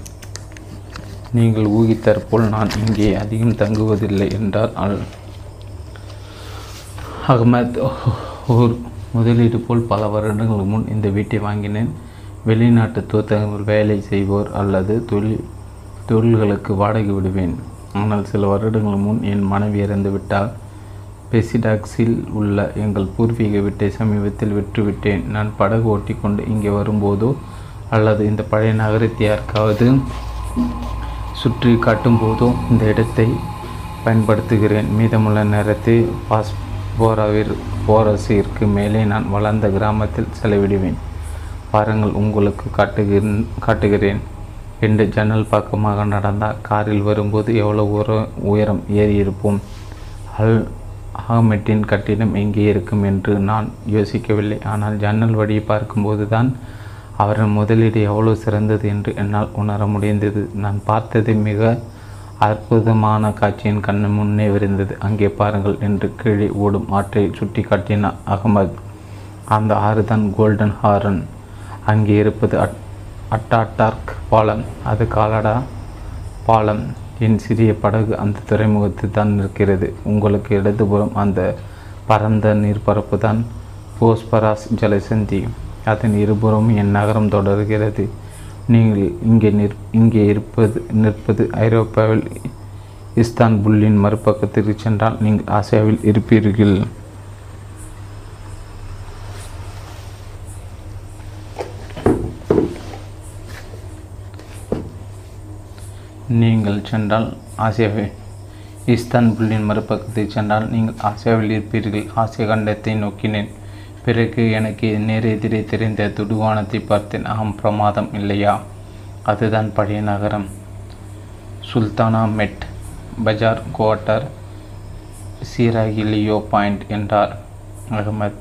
நீங்கள் ஊகித்தாற்போல் நான் இங்கே அதிகம் தங்குவதில்லை என்றார் அல் அகமத். ஓர் முதலீடு போல் பல வருடங்களுக்கு முன் இந்த வீட்டை வாங்கினேன். வெளிநாட்டு தோத்தகங்கள் வேலை செய்வோர் அல்லது தொழில் தொழில்களுக்கு வாடகை விடுவேன். ஆனால் சில வருடங்களுக்கு முன் என் மனைவி இறந்துவிட்டால் பெசிடாக்ஸில் உள்ள எங்கள் பூர்வீக வீட்டை சமீபத்தில் விற்றுவிட்டேன். நான் படகு ஓட்டி கொண்டு இங்கே வரும்போதோ அல்லது இந்த பழைய நகரத்தை யாருக்காவது சுற்றி காட்டும் போதோ இந்த இடத்தை பயன்படுத்துகிறேன். மீதமுள்ள நேரத்தை பாஸ்போராவிற் போரசிற்கு மேலே நான் வளர்ந்த கிராமத்தில் செலவிடுவேன். பாருங்கள், உங்களுக்கு காட்டுகிறேன் காட்டுகிறேன் என்று ஜன்னல் பக்கமாக நடந்தால் காரில் வரும்போது எவ்வளோ உயரம் ஏறியிருப்போம். அல் அகமட்டின் கட்டிடம் எங்கே இருக்கும் என்று நான் யோசிக்கவில்லை. ஆனால் ஜன்னல் வழியை பார்க்கும்போது தான் அவரின் முதலீடு எவ்வளோ சிறந்தது என்று என்னால் உணர முடிந்தது. நான் பார்த்தது மிக அற்புதமான காட்சியின் கண்ணு முன்னே விரிந்தது. அங்கே பாருங்கள் என்று கீழே ஓடும் ஆற்றை சுட்டி காட்டின அகமத். அந்த ஆறு தான் கோல்டன் ஹாரன். அங்கே இருப்பது அட் அட்டாட்டார்க் பாலம். அது காலடா பாலம். என் சிறிய படகு அந்த துறைமுகத்தில் தான் நிற்கிறது. உங்களுக்கு இடதுபுறம் அந்த பரந்த நீர்ப்பரப்பு தான் போஸ்பராஸ் ஜலசந்தி. அதன் இருபுறமும் என் நகரம் தொடர்கிறது. நீங்கள் இங்கே நிற் இங்கே இருப்பது நிற்பது ஐரோப்பாவில் இஸ்தான்புல்லின் மறுபக்கத்திற்கு சென்றால் நீங்கள் ஆசியாவில் இருப்பீர்கள். நீங்கள் சென்றால் ஆசியாவை இஸ்தான்புல்லின் மறுபக்கத்தை சென்றால் நீங்கள் ஆசியாவில் இருப்பீர்கள். ஆசிய கண்டத்தை நோக்கினேன். பிறகு எனக்கு நேரெதிரே தெரிந்த துடுவானத்தை பார்த்தேன். ஆம், பிரமாதம் இல்லையா? அதுதான் பழைய நகரம். சுல்தானா மெட் பஜார் குவார்ட்டர் சீராகிலியோ பாயிண்ட் என்றார் அகமத்.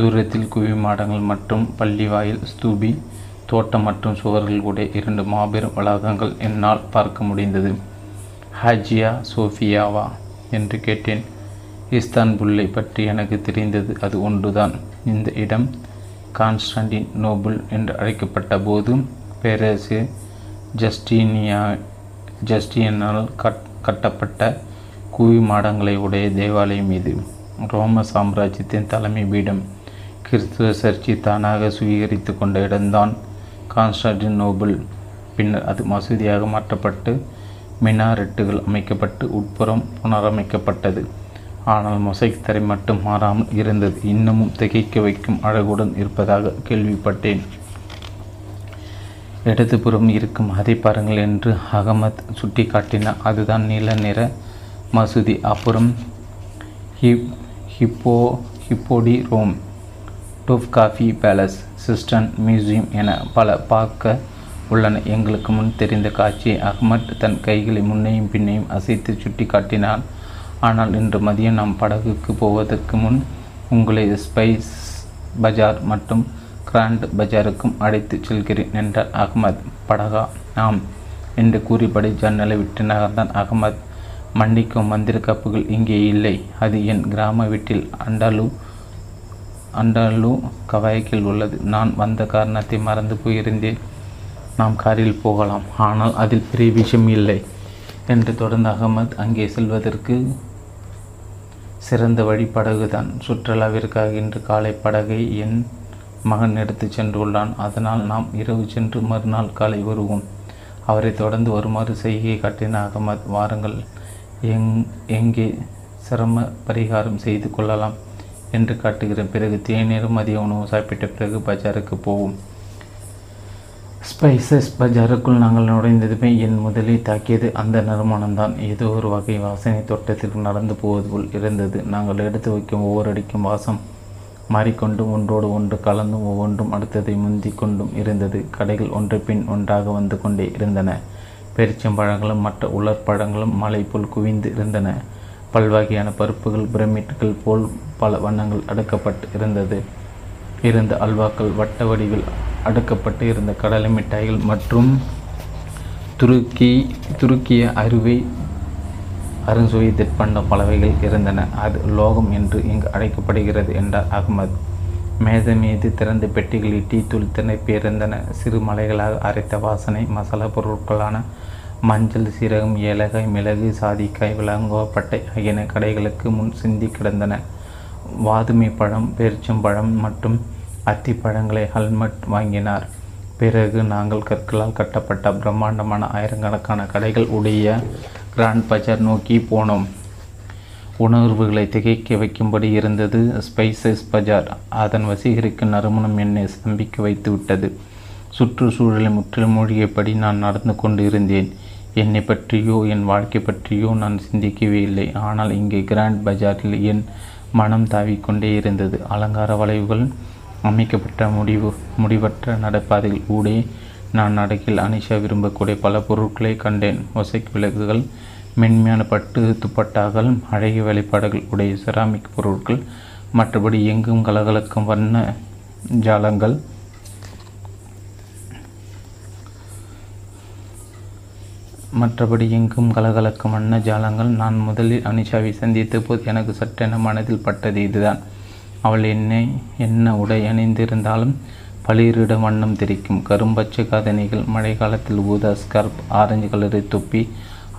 தூரத்தில் குவி மாடங்கள் மற்றும் பள்ளிவாயில், ஸ்தூபி, தோட்டம் மற்றும் சுவர்கள் கூட இரண்டு மாபெரும் வளாகங்கள் என்னால் பார்க்க முடிந்தது. ஹஜியா சோஃபியாவா என்று கேட்டேன். இஸ்தான்புல்லை பற்றி எனக்கு தெரிந்தது அது ஒன்றுதான். இந்த இடம் கான்ஸ்டன்டின் நோபுல் என்று அழைக்கப்பட்ட போது பேரசு ஜஸ்டினியா ஜஸ்டியனால் கட் கட்டப்பட்ட குவி மாடங்களை உடைய தேவாலயம் இது. ரோம சாம்ராஜ்யத்தின் தலைமை பீடம். கிறிஸ்துவ சர்ச்சை தானாக சுவீகரித்து கொண்ட இடம்தான் கான்ஸ்டாண்டின் நோபல். பின்னர் அது மசூதியாக மாற்றப்பட்டு மினாரெட்டுகள் அமைக்கப்பட்டு உட்புறம் புனரமைக்கப்பட்டது. ஆனால் மொசைக் தரை மட்டும் மாறாமல் இருந்தது. இன்னமும் திகைக்க வைக்கும் அழகுடன் இருப்பதாக கேள்விப்பட்டேன். இடதுபுறம் இருக்கும் அதை பாருங்கள் என்று அகமத் சுட்டி காட்டினார். அதுதான் நீல நிற மசூதி. அப்புறம் hip hippo ஹிப்போடி Rome, Topkapi palace, cistern museum என பல பார்க்க உள்ளன. எங்களுக்கு முன் தெரிந்த காட்சி. அஹ்மத் தன் கைகளை முன்னையும் பின்னையும் அசைத்து சுட்டி காட்டினான். ஆனால் இன்று மதியம் நாம் படகுக்கு போவதற்கு முன் உங்களை ஸ்பைஸ் பஜார் மற்றும் கிராண்ட் பஜாருக்கும் அழைத்து செல்கிறேன் என்றார் அஹ்மத். படகா? ஆம் என்று கூறிபடி ஜன்னலை விட்டு நகர்ந்தான் அஹ்மத். மன்னிக்கும், மந்திர கப்புகள் இங்கே இல்லை. அது என் கிராம வீட்டில் அண்டாலு அண்டாலு கவாய்க்கில் உள்ளது. நான் வந்த காரணத்தை மறந்து போயிருந்தேன். நாம் காரில் போகலாம், ஆனால் அதில் பெரிய விஷயம் இல்லை என்று தொடர்ந்து அஹ்மத். அங்கே செல்வதற்கு சிறந்த வழி படகுதான். சுற்றுலாவிற்காக இன்று காலை படகை என் மகன் எடுத்து சென்றுள்ளான். அதனால் நாம் இரவு சென்று மறுநாள் காலை வருவோம். அவரை தொடர்ந்து வருமாறு செய்கை காட்டின அஹ்மத். வாருங்கள், எங் எங்கே சிரம பரிகாரம் செய்து கொள்ளலாம் என்று காட்டுகிற பிறகு தேநீரும் மதிய உணவு சாப்பிட்ட பிறகு பஜாருக்கு போவோம். ஸ்பைசஸ் பஜாருக்குள் நாங்கள் நுழைந்ததுமே என் முதலை தாக்கியது அந்த நறுமணம்தான். ஏதோ ஒரு வகை வாசனை தோட்டத்திற்கு நடந்து போவது போல் இருந்தது. நாங்கள் எடுத்து வைக்கும் ஒவ்வொரு அடிக்கும் வாசம் மாறிக்கொண்டும் ஒன்றோடு ஒன்று கலந்தும் ஒவ்வொன்றும் அடுத்ததை முந்தி கொண்டும் இருந்தது. கடைகள் ஒன்று பின் ஒன்றாக வந்து கொண்டே இருந்தன. பெருச்சம்பழங்களும் மற்ற உலர்பழங்களும் மலை போல் குவிந்து இருந்தன. பல்வகையான பருப்புகள் பிரமிட்டுகள் போல் பல வண்ணங்கள் அடுக்கப்பட்டு இருந்தது. இருந்த அல்வாக்கள் வட்ட வடிவில் அடுக்கப்பட்டு இருந்த கடலை மிட்டாய்கள் மற்றும் துருக்கி துருக்கிய அறுவை அருஞ்சுவை திற்பண்ட பலவைகள் இருந்தன. அது லோகம் என்று இங்கு அழைக்கப்படுகிறது என்றார் அஹ்மத். மேசை மீது திறந்த பெட்டிகளில் டீ தூள் திணைப்பி இருந்தன. சிறு மலைகளாக அரைத்த வாசனை மசாலா பொருட்களான மஞ்சள், சீரகம், ஏலக்காய், மிளகு, சாதிக்காய், விலங்கோப்பட்டை ஆகியன கடைகளுக்கு முன் சிந்தி கிடந்தன. வாதுமை பழம், பேரிச்சம்பழம் மற்றும் அத்திப்பழங்களை ஹெல்மெட் வாங்கினார். பிறகு நாங்கள் கற்களால் கட்டப்பட்ட பிரம்மாண்டமான ஆயிரக்கணக்கான கடைகள் உடைய கிராண்ட் பஜார் நோக்கி போனோம். உணர்வுகளை திகைக்க வைக்கும்படி இருந்தது ஸ்பைசஸ் பஜார். அதன் வசீகரிக்கும் நறுமணம் என்னை ஸ்தம்பிக்க வைத்துவிட்டது. சுற்றுச்சூழலை முற்றிலும் மூழ்கியபடி நான் நடந்து கொண்டு இருந்தேன். என்னை பற்றியோ என் வாழ்க்கை பற்றியோ நான் சிந்திக்கவே இல்லை. ஆனால் இங்கே கிராண்ட் பஜாரில் என் மனம் தாவிக்கொண்டே இருந்தது. அலங்கார வளைவுகள் அமைக்கப்பட்ட முடிவு முடிவற்ற நடைபாதைகள் ஊடே நான் நடக்கில் அணிஷா விரும்பக்கூடிய பல பொருட்களை கண்டேன். மொசைக் விளக்குகள், மென்மையான பட்டு துப்பட்டாக்கள், அழகிய வெளிப்பாடுகள் உடைய செராமிக் பொருட்கள், மற்றபடி எங்கும் கலகலக்கும் வண்ண ஜாலங்கள், மற்றபடி எங்கும் கலகலக்கும் வண்ண ஜாலங்கள் நான் முதலில் அனிஷாவை சந்தித்த போது எனக்கு சற்றென மனதில் பட்டது இதுதான். அவள் என்னை என்ன உடை அணிந்திருந்தாலும் பளிரிட வண்ணம் தெரிக்கும். கரும்பச்சை காதணிகள், மழை காலத்தில் ஊதா ஸ்கர்ப், ஆரஞ்சு கலரை தொப்பி,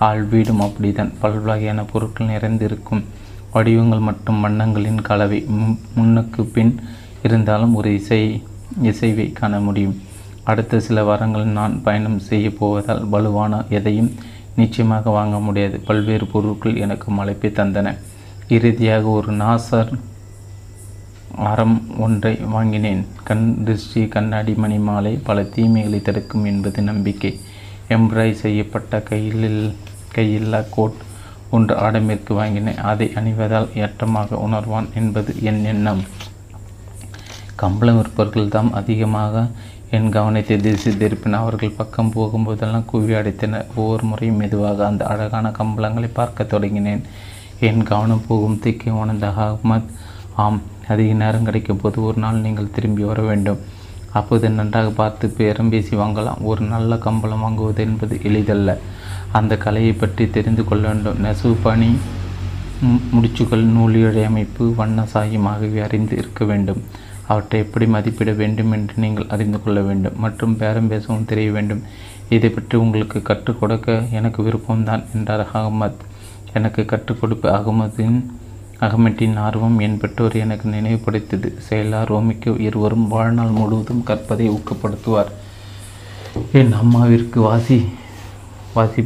ஆள் வீடும் அப்படித்தான். பல்வகையான பொருட்கள் நிறைந்திருக்கும். வடிவங்கள் மற்றும் வண்ணங்களின் கலவை. முன்னுக்கு பின் இருந்தாலும் ஒரு இசை இசைவை காண முடியும். அடுத்த சில வாரங்களில் நான் பயணம் செய்ய போவதால் வலுவான எதையும் நிச்சயமாக வாங்க முடியாது. பல்வேறு பொருட்கள் எனக்கு மலைப்பை தந்தன. இறுதியாக ஒரு நாசர் அறம் ஒன்றை வாங்கினேன். கண் திருஷ்டி, கண்ணாடி மணி மாலை பல தீமைகளை தடுக்கும் என்பது நம்பிக்கை. எம்ப்ராய்ட் செய்யப்பட்ட கையில் கையில்லா கோட் ஒன்று ஆடமிற்கு வாங்கினேன். அதை அணிவதால் ஏற்றமாக உணர்வான் என்பது என் எண்ணம். கம்பளம் விற்பவர்கள் தாம் அதிகமாக என் கவனத்தை திசை திருப்பின. அவர்கள் பக்கம் போகும்போதெல்லாம் குவி அடைத்தனர். ஒவ்வொரு முறையும் மெதுவாக அந்த அழகான கம்பளங்களை பார்க்க தொடங்கினேன். என் கவனம் போகும் திக்கை உணர்ந்த அஹ்மத், ஆம், அதிக நேரம் கிடைக்கும் போது ஒரு நாள் நீங்கள் திரும்பி வர வேண்டும். அப்போது நன்றாக பார்த்து பேரம் பேசி வாங்கலாம். ஒரு நல்ல கம்பளம் வாங்குவது என்பது எளிதல்ல. அந்த கலையை பற்றி தெரிந்து கொள்ள வேண்டும். நெசவு பணி, முடிச்சுகள், நூலிழை அமைப்பு, வண்ண சாயம் ஆகியவை அறிந்து இருக்க வேண்டும். அவற்றை எப்படி மதிப்பிட வேண்டும் என்று நீங்கள் அறிந்து கொள்ள வேண்டும் மற்றும் பேரம் பேசவும் தெரிய வேண்டும். இதை பற்றி உங்களுக்கு கற்றுக் கொடுக்க எனக்கு விருப்பம்தான் என்றார் அஹ்மத். எனக்கு கற்றுக் கொடுப்பு அஹ்மதின் அகமட்டின் ஆர்வம் என் பெற்றோர் எனக்கு நினைவுபடுத்தது. செயலார் ரோமிக்கு இருவரும் வாழ்நாள் முழுவதும் கற்பதை ஊக்கப்படுத்துவார். என் அம்மாவிற்கு வாசி வாசி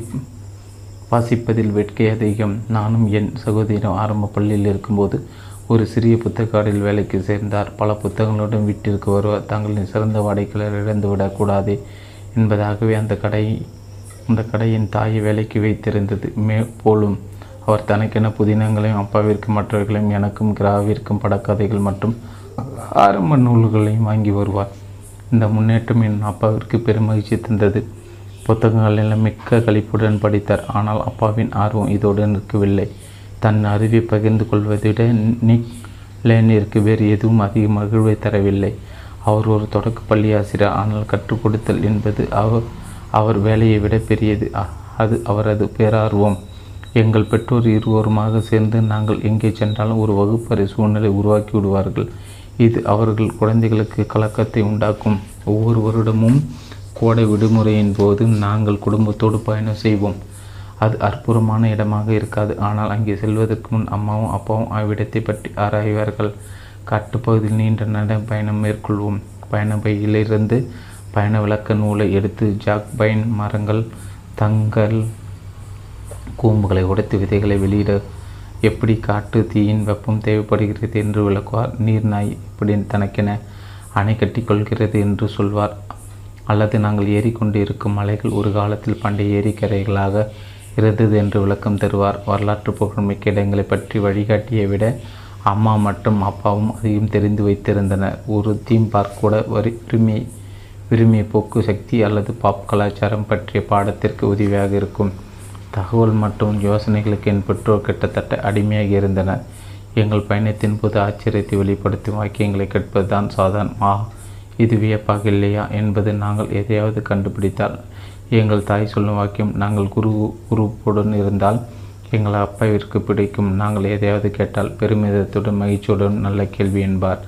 வாசிப்பதில் வேட்கை அதிகம். நானும் என் சகோதரியும் ஆரம்ப பள்ளியில் இருக்கும்போது ஒரு சிறிய புத்தகக்காரில் வேலைக்கு சேர்ந்தார். பல புத்தகங்களுடன் வீட்டிற்கு வருவார். தங்களின் சிறந்த வாடிக்கையாளர் இழந்துவிடக்கூடாது என்பதாகவே அந்த கடை அந்த கடையின் தாயை வேலைக்கு வைத்திருந்தது. மே போலும் அவர் தனக்கென புதினங்களையும் அப்பாவிற்கும் மற்றவர்களையும் எனக்கும் கிராவிற்கும் படக்கதைகள் மற்றும் ஆரம்ப நூல்களையும் வாங்கி வருவார். இந்த முன்னேற்றம் என் அப்பாவிற்கு பெருமகிழ்ச்சி தந்தது. புத்தகங்கள் எல்லாம் மிக்க கழிப்புடன் படித்தார். ஆனால் அப்பாவின் ஆர்வம் இதோடு நிற்கவில்லை. தன் அறிவை பகிர்ந்து கொள்வதை விட நிக் லேனிற்கு வேறு எதுவும் அதிக மகிழ்வை தரவில்லை. அவர் ஒரு தொடக்க பள்ளி ஆசிரியர். ஆனால் கற்றுக் கொடுத்தல் என்பது அவர் அவர் வேலையை விட பெரியது. அது அவரது பேரார்வம். எங்கள் பெற்றோர் இருவருமாக சேர்ந்து நாங்கள் எங்கே சென்றாலும் ஒரு வகுப்பறை சூழ்நிலை உருவாக்கி விடுவார்கள். இது அவர்கள் குழந்தைகளுக்கு கலக்கத்தை உண்டாக்கும். ஒவ்வொரு வருடமும் கோடை விடுமுறையின் போது நாங்கள் குடும்பத்தோடு பயணம் செய்வோம். அது அற்புதமான இடமாக இருக்காது. ஆனால் அங்கே செல்வதற்கு முன் அம்மாவும் அப்பாவும் அவ்விடத்தை பற்றி ஆராய்வார்கள். காட்டுப்பகுதியில் நீண்ட நட பயணம் மேற்கொள்வோம். பயண பையிலிருந்து பயண விளக்க நூலை எடுத்து ஜாக் பயன் மரங்கள் தங்கள் கூம்புகளை உடைத்து விதைகளை வெளியிட எப்படி காட்டு தீயின் வெப்பம் தேவைப்படுகிறது என்று விளக்குவார். நீர் நாய் எப்படி தனக்கென அணை கட்டி கொள்கிறது என்று சொல்வார். அல்லது நாங்கள் ஏறிக்கொண்டு இருக்கும் மலைகள் ஒரு காலத்தில் பண்டைய ஏரிக்கரைகளாக இருந்தது என்று விளக்கம் தருவார். வரலாற்று புகழ்மிக்க இடங்களை பற்றி வழிகாட்டியை விட அம்மா மற்றும் அப்பாவும் அதிகம் தெரிந்து வைத்திருந்தனர். ஒரு தீம் பார்க் கூட வரி உரிமை விரும்பிய போக்கு சக்தி அல்லது பாப் கலாச்சாரம் பற்றிய பாடத்திற்கு உதவியாக இருக்கும். தகவல் மற்றும் யோசனைகளுக்கு என் பெற்றோர் கிட்டத்தட்ட அடிமையாக இருந்தனர். எங்கள் பயணத்தின் போது ஆச்சரியத்தை வெளிப்படுத்தும் வாக்கியங்களை கேட்பது தான் சாதாரணமா, இது வியப்பாக இல்லையா என்பது. நாங்கள் எதையாவது கண்டுபிடித்தால் எங்கள் தாய் சொல்லும் வாக்கியம் நாங்கள் குரு குரூப்புடன் இருந்தால் எங்கள் அப்பாவிற்கு பிடிக்கும். நாங்கள் எதையாவது கேட்டால் பெருமிதத்துடன் மகிழ்ச்சியுடன் நல்ல கேள்வி என்பார்.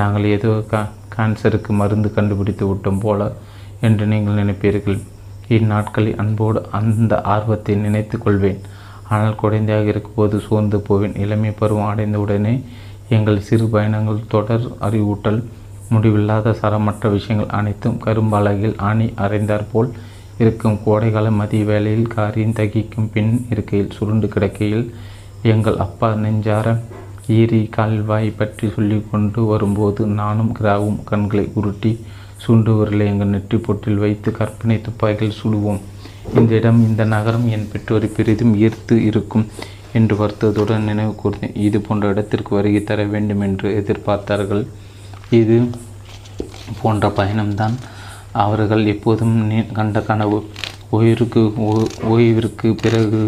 நாங்கள் ஏதோ கா கேன்சருக்கு மருந்து கண்டுபிடித்து விட்டோம் போல என்று நீங்கள் நினைப்பீர்கள். இந்நாட்களில் அன்போடு அந்த ஆர்வத்தை நினைத்து கொள்வேன். ஆனால் குழந்தையாக இருக்கும்போது சோர்ந்து போவேன். இளமை பருவம் அடைந்தவுடனே எங்கள் சிறு பயணங்கள் தொடர் அறிவூட்டல் முடிவில்லாத சரமற்ற விஷயங்கள் அனைத்தும் கரும்பாலகில் ஆணி அறைந்தாற்போல் இருக்கும். கோடைக்கால மதிய வேளையில் காரின் தகிக்கும் பின் இருக்கையில் சுருண்டு கிடக்கையில் எங்கள் அப்பா நெஞ்சார ஈரி கால்வாய் பற்றி சொல்லி கொண்டு வரும்போது நானும் கிராவும் கண்களை உருட்டி சுண்டு வரலை எங்கள் நெற்றி பொட்டில் வைத்து கற்பனை துப்பாக்கிகள் சுடுவோம். இந்த இடம் இந்த நகரம் என் பெற்றோரை பெரிதும் ஈர்த்து இருக்கும் என்று வருத்தத்துடன் நினைவு கூர்ந்தேன். இது போன்ற இடத்திற்கு வருகை தர வேண்டும் என்று எதிர்பார்த்தார்கள். இது போன்ற பயணம்தான் அவர்கள் எப்போதும் கண்ட கனவு. ஓய்விற்கு ஓய்விற்கு பிறகு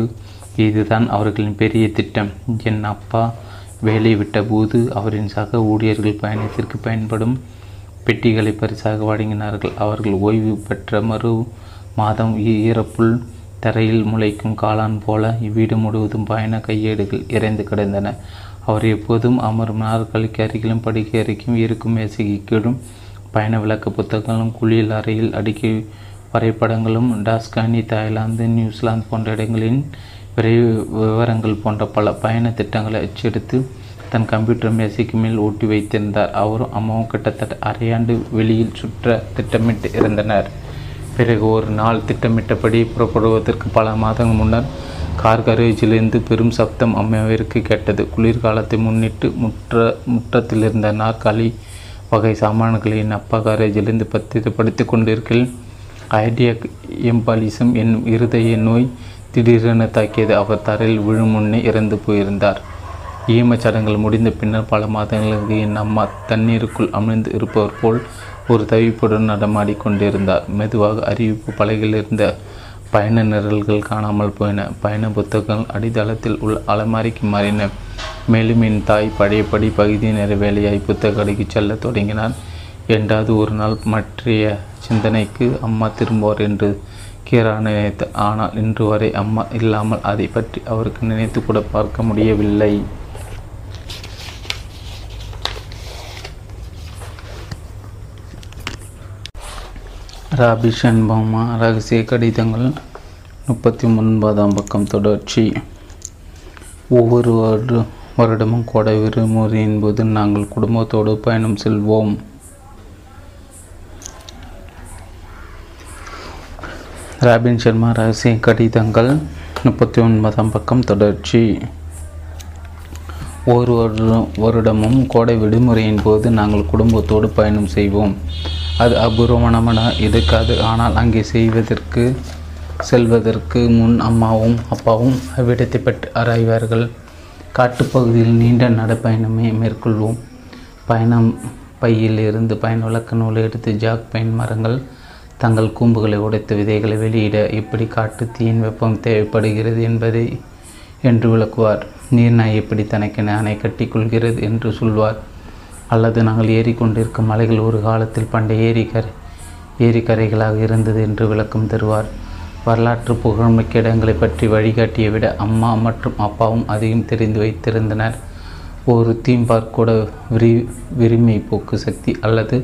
இதுதான் அவர்களின் பெரிய திட்டம். என் அப்பா வேலை விட்டபோது அவரின் சக ஊழியர்கள் பயணத்திற்கு பயன்படும் பெட்டிகளை பரிசாக வழங்கினார்கள். அவர்கள் ஓய்வு பெற்ற மறு மாதம் ஈரப்புல் தரையில் முளைக்கும் காளான் போல இவ்வீடு முழுவதும் பயண கையேடுகள் இறைந்து கிடந்தன. அவர் எப்போதும் அமரும் நாற்காலிக்கு அருகிலும் படுக்கை அறைக்கும் இருக்கும் மேசைக்கு கீழும் பயண விளக்க புத்தகங்களும் குளியல் அறையில் அடுக்கி வரைபடங்களும் டாஸ்கானி தாய்லாந்து நியூசிலாந்து போன்ற இடங்களின் விரைவு விவரங்கள் போன்ற பல பயண திட்டங்களை அச்செடுத்து தன் கம்ப்யூட்டர் மேசைக்கு மேல் ஓட்டி வைத்திருந்தார். அவரும் அம்மாவும் கிட்டத்தட்ட அரையாண்டு வெளியில் சுற்ற திட்டமிட்டு இருந்தனர். பிறகு ஒரு நாள் திட்டமிட்டபடி புறப்படுவதற்கு பல மாதங்கள் முன்னர் கார் கரேஜிலிருந்து பெரும் சப்தம் அம்மாவிற்கு கேட்டது. குளிர்காலத்தை முன்னிட்டு முற்ற முற்றத்திலிருந்த நாற்காலி வகை சாமான்களின் அப்பா கரேஜிலிருந்து பத்திரப்படுத்தி கொண்டிருக்கில் ஐடியாக் எம்பாலிசம் என்னும் இருதய நோய் திடீரென தாக்கியது. அவர் தரையில் விழும் முன்னே இறந்து போயிருந்தார். ஈமச் சடங்குகள் முடிந்த பின்னர் பல மாதங்களுக்கு என் அம்மா தண்ணீருக்குள் அமிழ்ந்து இருப்பவர் போல் ஒரு தவிப்புடன் நடமாடி கொண்டிருந்தார். மெதுவாக அறிவிப்பு பலகையிலிருந்த பயண நிரல்கள் காணாமல் போயின. பயண புத்தகங்கள் அடித்தளத்தில் உள்ள அலமாரிக்கு மாறின. மேலும் என் தாய் பழையபடி பகுதி நேர வேலையாய் புத்தக அடிக்கு செல்ல தொடங்கினார். என்றாவது ஒரு நாள் மற்றைய சிந்தனைக்கு அம்மா திரும்புவார் என்று கீரா நினைத்து. ஆனால் இன்று வரை அம்மா இல்லாமல் அதை பற்றி அவருக்கு நினைத்து கூட பார்க்க முடியவில்லை. ராபிஷன் பாமா ரகசிய கடிதங்கள் முப்பத்தி ஒன்பதாம் பக்கம் தொடர்ச்சி. ஒவ்வொரு வருட வருடமும் கோடை விடுமுறையின் போது நாங்கள் குடும்பத்தோடு பயணம் செல்வோம். ராபின் சர்மா ரகசிய கடிதங்கள் முப்பத்தி ஒன்பதாம் பக்கம் தொடர்ச்சி. ஒரு வருடமும் கோடை விடுமுறையின் போது நாங்கள் குடும்பத்தோடு பயணம் செய்வோம். அது அபூர்வமான இருக்காது. ஆனால் அங்கே செய்வதற்கு செல்வதற்கு முன் அம்மாவும் அப்பாவும் அவ்விடத்தை பற்றி ஆராய்வார்கள். காட்டுப்பகுதியில் நீண்ட நடைப்பயணமே மேற்கொள்வோம். பயணம் பையில் இருந்து பயன் விளக்க நூலை எடுத்து ஜாக் பயன் மரங்கள் தங்கள் கூம்புகளை உடைத்து விதைகளை வெளியிட இப்படி காட்டு தீயின் வெப்பம் தேவைப்படுகிறது என்பதை என்று விளக்குவார். நீர்நாய் எப்படி தனக்கென அணை கட்டிக்கொள்கிறது என்று சொல்வார். அல்லது நாங்கள் ஏறிக்கொண்டிருக்கும் மலைகள் ஒரு காலத்தில் பண்டைய ஏரிக்கரை ஏரிக்கரைகளாக இருந்தது என்று விளக்கம் தருவார். வரலாற்று புகழ்மிக்க இடங்களை பற்றி வழிகாட்டிய விட அம்மா மற்றும் அப்பாவும் அதிகம் தெரிந்து வைத்திருந்தனர். ஒரு தீம் பார்க் கூட விரி விரிமை போக்கு சக்தி அல்லது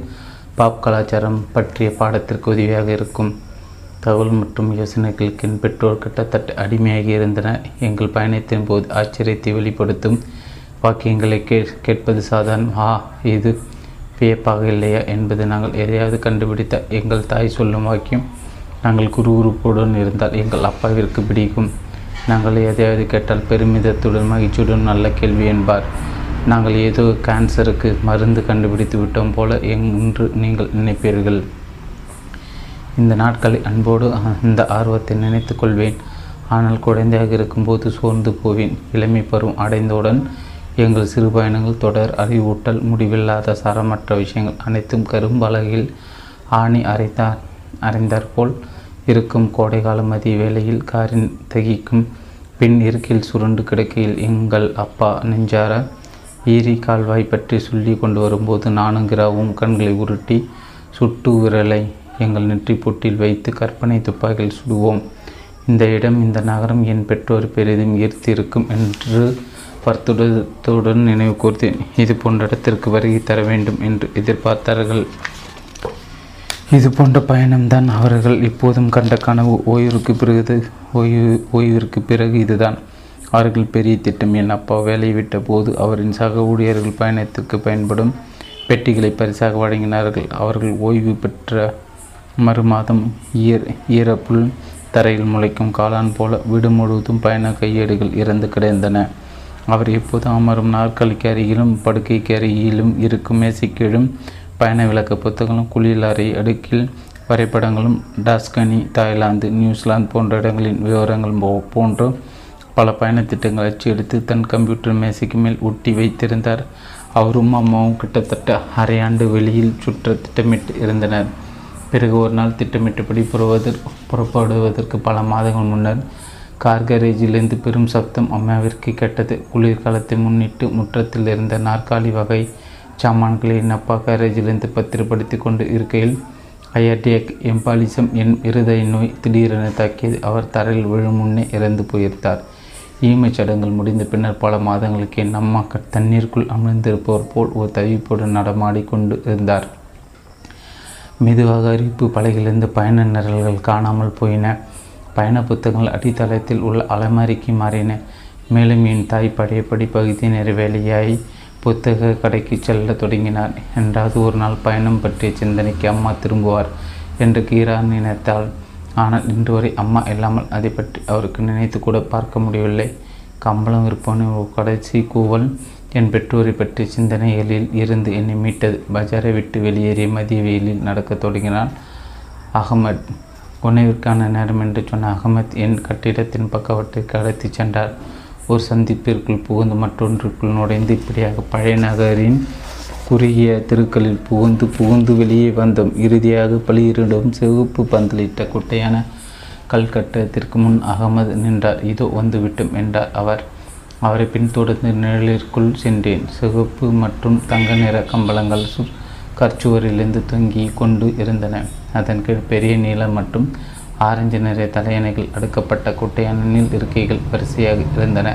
பாப் கலாச்சாரம் பற்றிய பாடத்திற்கு உதவியாக இருக்கும். தகவல் மற்றும் யோசனைகளுக்கு என் பெற்றோர் கிட்டத்தட்ட அடிமையாகி இருந்தனர். எங்கள் பயணத்தின் போது ஆச்சரியத்தை வெளிப்படுத்தும் வாக்கியங்களை கே கேட்பது சாதாரண ஆ இது வியப்பாக இல்லையா என்பது. நாங்கள் எதையாவது கண்டுபிடித்த எங்கள் தாய் சொல்லும் வாக்கியம் நாங்கள் குறுகுறுப்புடன் இருந்தால் எங்கள் அப்பாவிற்கு பிடிக்கும். நாங்கள் எதையாவது கேட்டால் பெருமிதத்துடன் மகிழ்ச்சியுடன் நல்ல கேள்வி என்பார். நாங்கள் ஏதோ கேன்சருக்கு மருந்து கண்டுபிடித்து விட்டோம் போல என்று நீங்கள் நினைப்பீர்கள். இந்த நாட்களை அன்போடு அந்த ஆர்வத்தை நினைத்து கொள்வேன். ஆனால் குழந்தையாக இருக்கும்போது சோர்ந்து போவேன். இளமை பருவம் அடைந்தவுடன் எங்கள் சிறு பயணங்கள் தொடர் அறிவூட்டல் முடிவில்லாத சாரமற்ற விஷயங்கள் அனைத்தும் கரும்பலகையில் ஆணி அரைத்தார் அரைந்தாற்போல் இருக்கும். கோடைகால மதிய வேளையில் காரின் தகிக்கும் பின் இருக்கையில் சுருண்டு கிடக்கையில் எங்கள் அப்பா நெஞ்சார ஈரி கால்வாய் பற்றி சொல்லி கொண்டு வரும்போது நானும் கிராவும் கண்களை உருட்டி சுட்டு விரலை எங்கள் நெற்றி பொட்டில் வைத்து கற்பனை துப்பாக்கியில் சுடுவோம். இந்த இடம் இந்த நகரம் என் பெற்றோர் பெரிதும் ஈர்த்திருக்கும் என்று வருத்தத்துடன் நினைவு கூர்த்தேன். இது போன்ற இடத்திற்கு வருகை தர வேண்டும் என்று எதிர்பார்த்தார்கள். இது போன்ற பயணம்தான் அவர்கள் இப்போதும் கண்ட கனவு. ஓய்விற்கு பிறகு ஓய்வு ஓய்விற்கு பிறகு இதுதான் அவர்கள் பெரிய திட்டம். என் அப்பா வேலையை விட்ட போது அவரின் சக ஊழியர்கள் பயணத்திற்கு பயன்படும் பெட்டிகளை பரிசாக வழங்கினார்கள். அவர்கள் ஓய்வு பெற்ற மறுமாதம் ஈர ஈரப்புல் தரையில் முளைக்கும் காளான் போல வீடு முழுவதும் பயண கையேடுகள் இறந்து கிடந்தன. அவர் இப்போது அமரும் நாற்காலிக்கு அருகிலும் படுக்கைக்கு அருகிலும் இருக்கும் மேசைக்கீழும் பயண விளக்க புத்தகங்களும் குளியலறை அடுக்கில் வரைபடங்களும் டாஸ்கனி தாய்லாந்து நியூசிலாந்து போன்ற இடங்களின் விவரங்கள் போன்ற பல பயணத்திட்டங்கள் அச்சு எடுத்து தன் கம்ப்யூட்டர் மேசைக்கு மேல் ஒட்டி வைத்திருந்தார். அவரும் அம்மாவும் கிட்டத்தட்ட அரையாண்டு வெளியில் சுற்ற திட்டமிட்டு இருந்தனர். பிறகு ஒரு நாள் திட்டமிட்டபடி புறவதற்கு புறப்படுவதற்கு பல மாதங்கள் முன்னர் கார் கேரேஜிலிருந்து பெரும் சப்தம் அம்மாவிற்கு கேட்டது. குளிர்காலத்தை முன்னிட்டு முற்றத்தில் இருந்த நாற்காலி வகை சாமான்களை அப்பா கேரேஜிலிருந்து பத்திரப்படுத்தி கொண்டு இருக்கையில் ஐயாடியக் எம்பாலிசம் என் இருதய நோய் திடீரென தாக்கியது. அவர் தரையில் விழும் முன்னே இறந்து போயிருந்தார். ஈமைச் சடங்குகள் முடிந்த பின்னர் பல மாதங்களுக்கு என் அம்மா தண்ணீருக்குள் அமிழ்ந்திருப்பவர் போல் ஒரு தவிப்போடு நடமாடிக்கொண்டு இருந்தார். மெதுவாக அறிவிப்பு பலகிலிருந்து பயண நிரல்கள் காணாமல் போயின. பயண புத்தகங்கள் அடித்தளத்தில் உள்ள அலமாரிக்கு மாறின. மேலும் என் தாய் படையப்படி பகுதி நேர வேலையாய் புத்தக கடைக்கு செல்ல தொடங்கினார். என்றாவது ஒரு நாள் பயணம் பற்றிய சிந்தனைக்கு அம்மா திரும்புவார் என்று கீரா நினைத்தாள். ஆனால் இன்று வரை அம்மா இல்லாமல் அதை பற்றி அவருக்கு நினைத்து கூட பார்க்க முடியவில்லை. கம்பளம் விற்பவனின் கடைசி கூவல் என் பெற்றோரை பற்றிய சிந்தனைகளில் இருந்து என்னை மீட்டது. பஜாரை விட்டு வெளியேறிய மதிய வெயிலில் நடக்க தொடங்கினான் அகமட். உணவிற்கான நேரம் என்று சொன்ன அகமத் என் கட்டிடத்தின் பக்கவற்றிற்கு அழைத்து சென்றார். ஒரு சந்திப்பிற்குள் புகுந்து மற்றொன்றுக்குள் நுழைந்து இப்படியாக பழைய நகரின் குறுகிய தெருக்களில் புகுந்து புகுந்து வெளியே வந்தோம். இறுதியாக பலியிரிடும் சிவப்பு பந்தலிட்ட குட்டையான கல்கட்டத்திற்கு முன் அகமது நின்றார். இதோ வந்துவிட்டோம் என்றார் அவர். அவரை பின்தொடர்ந்து நிழலிற்குள் சென்றேன். சிவப்பு மற்றும் தங்க நிற கம்பளங்கள் கற்சுவரிலிருந்து தொங்கி கொண்டு இருந்தன. அதன் கீழ் பெரிய நீளம் மற்றும் ஆரஞ்சு நிற தலையணைகள் அடுக்கப்பட்ட குட்டையான நீள் இருக்கைகள் வரிசையாக இருந்தன.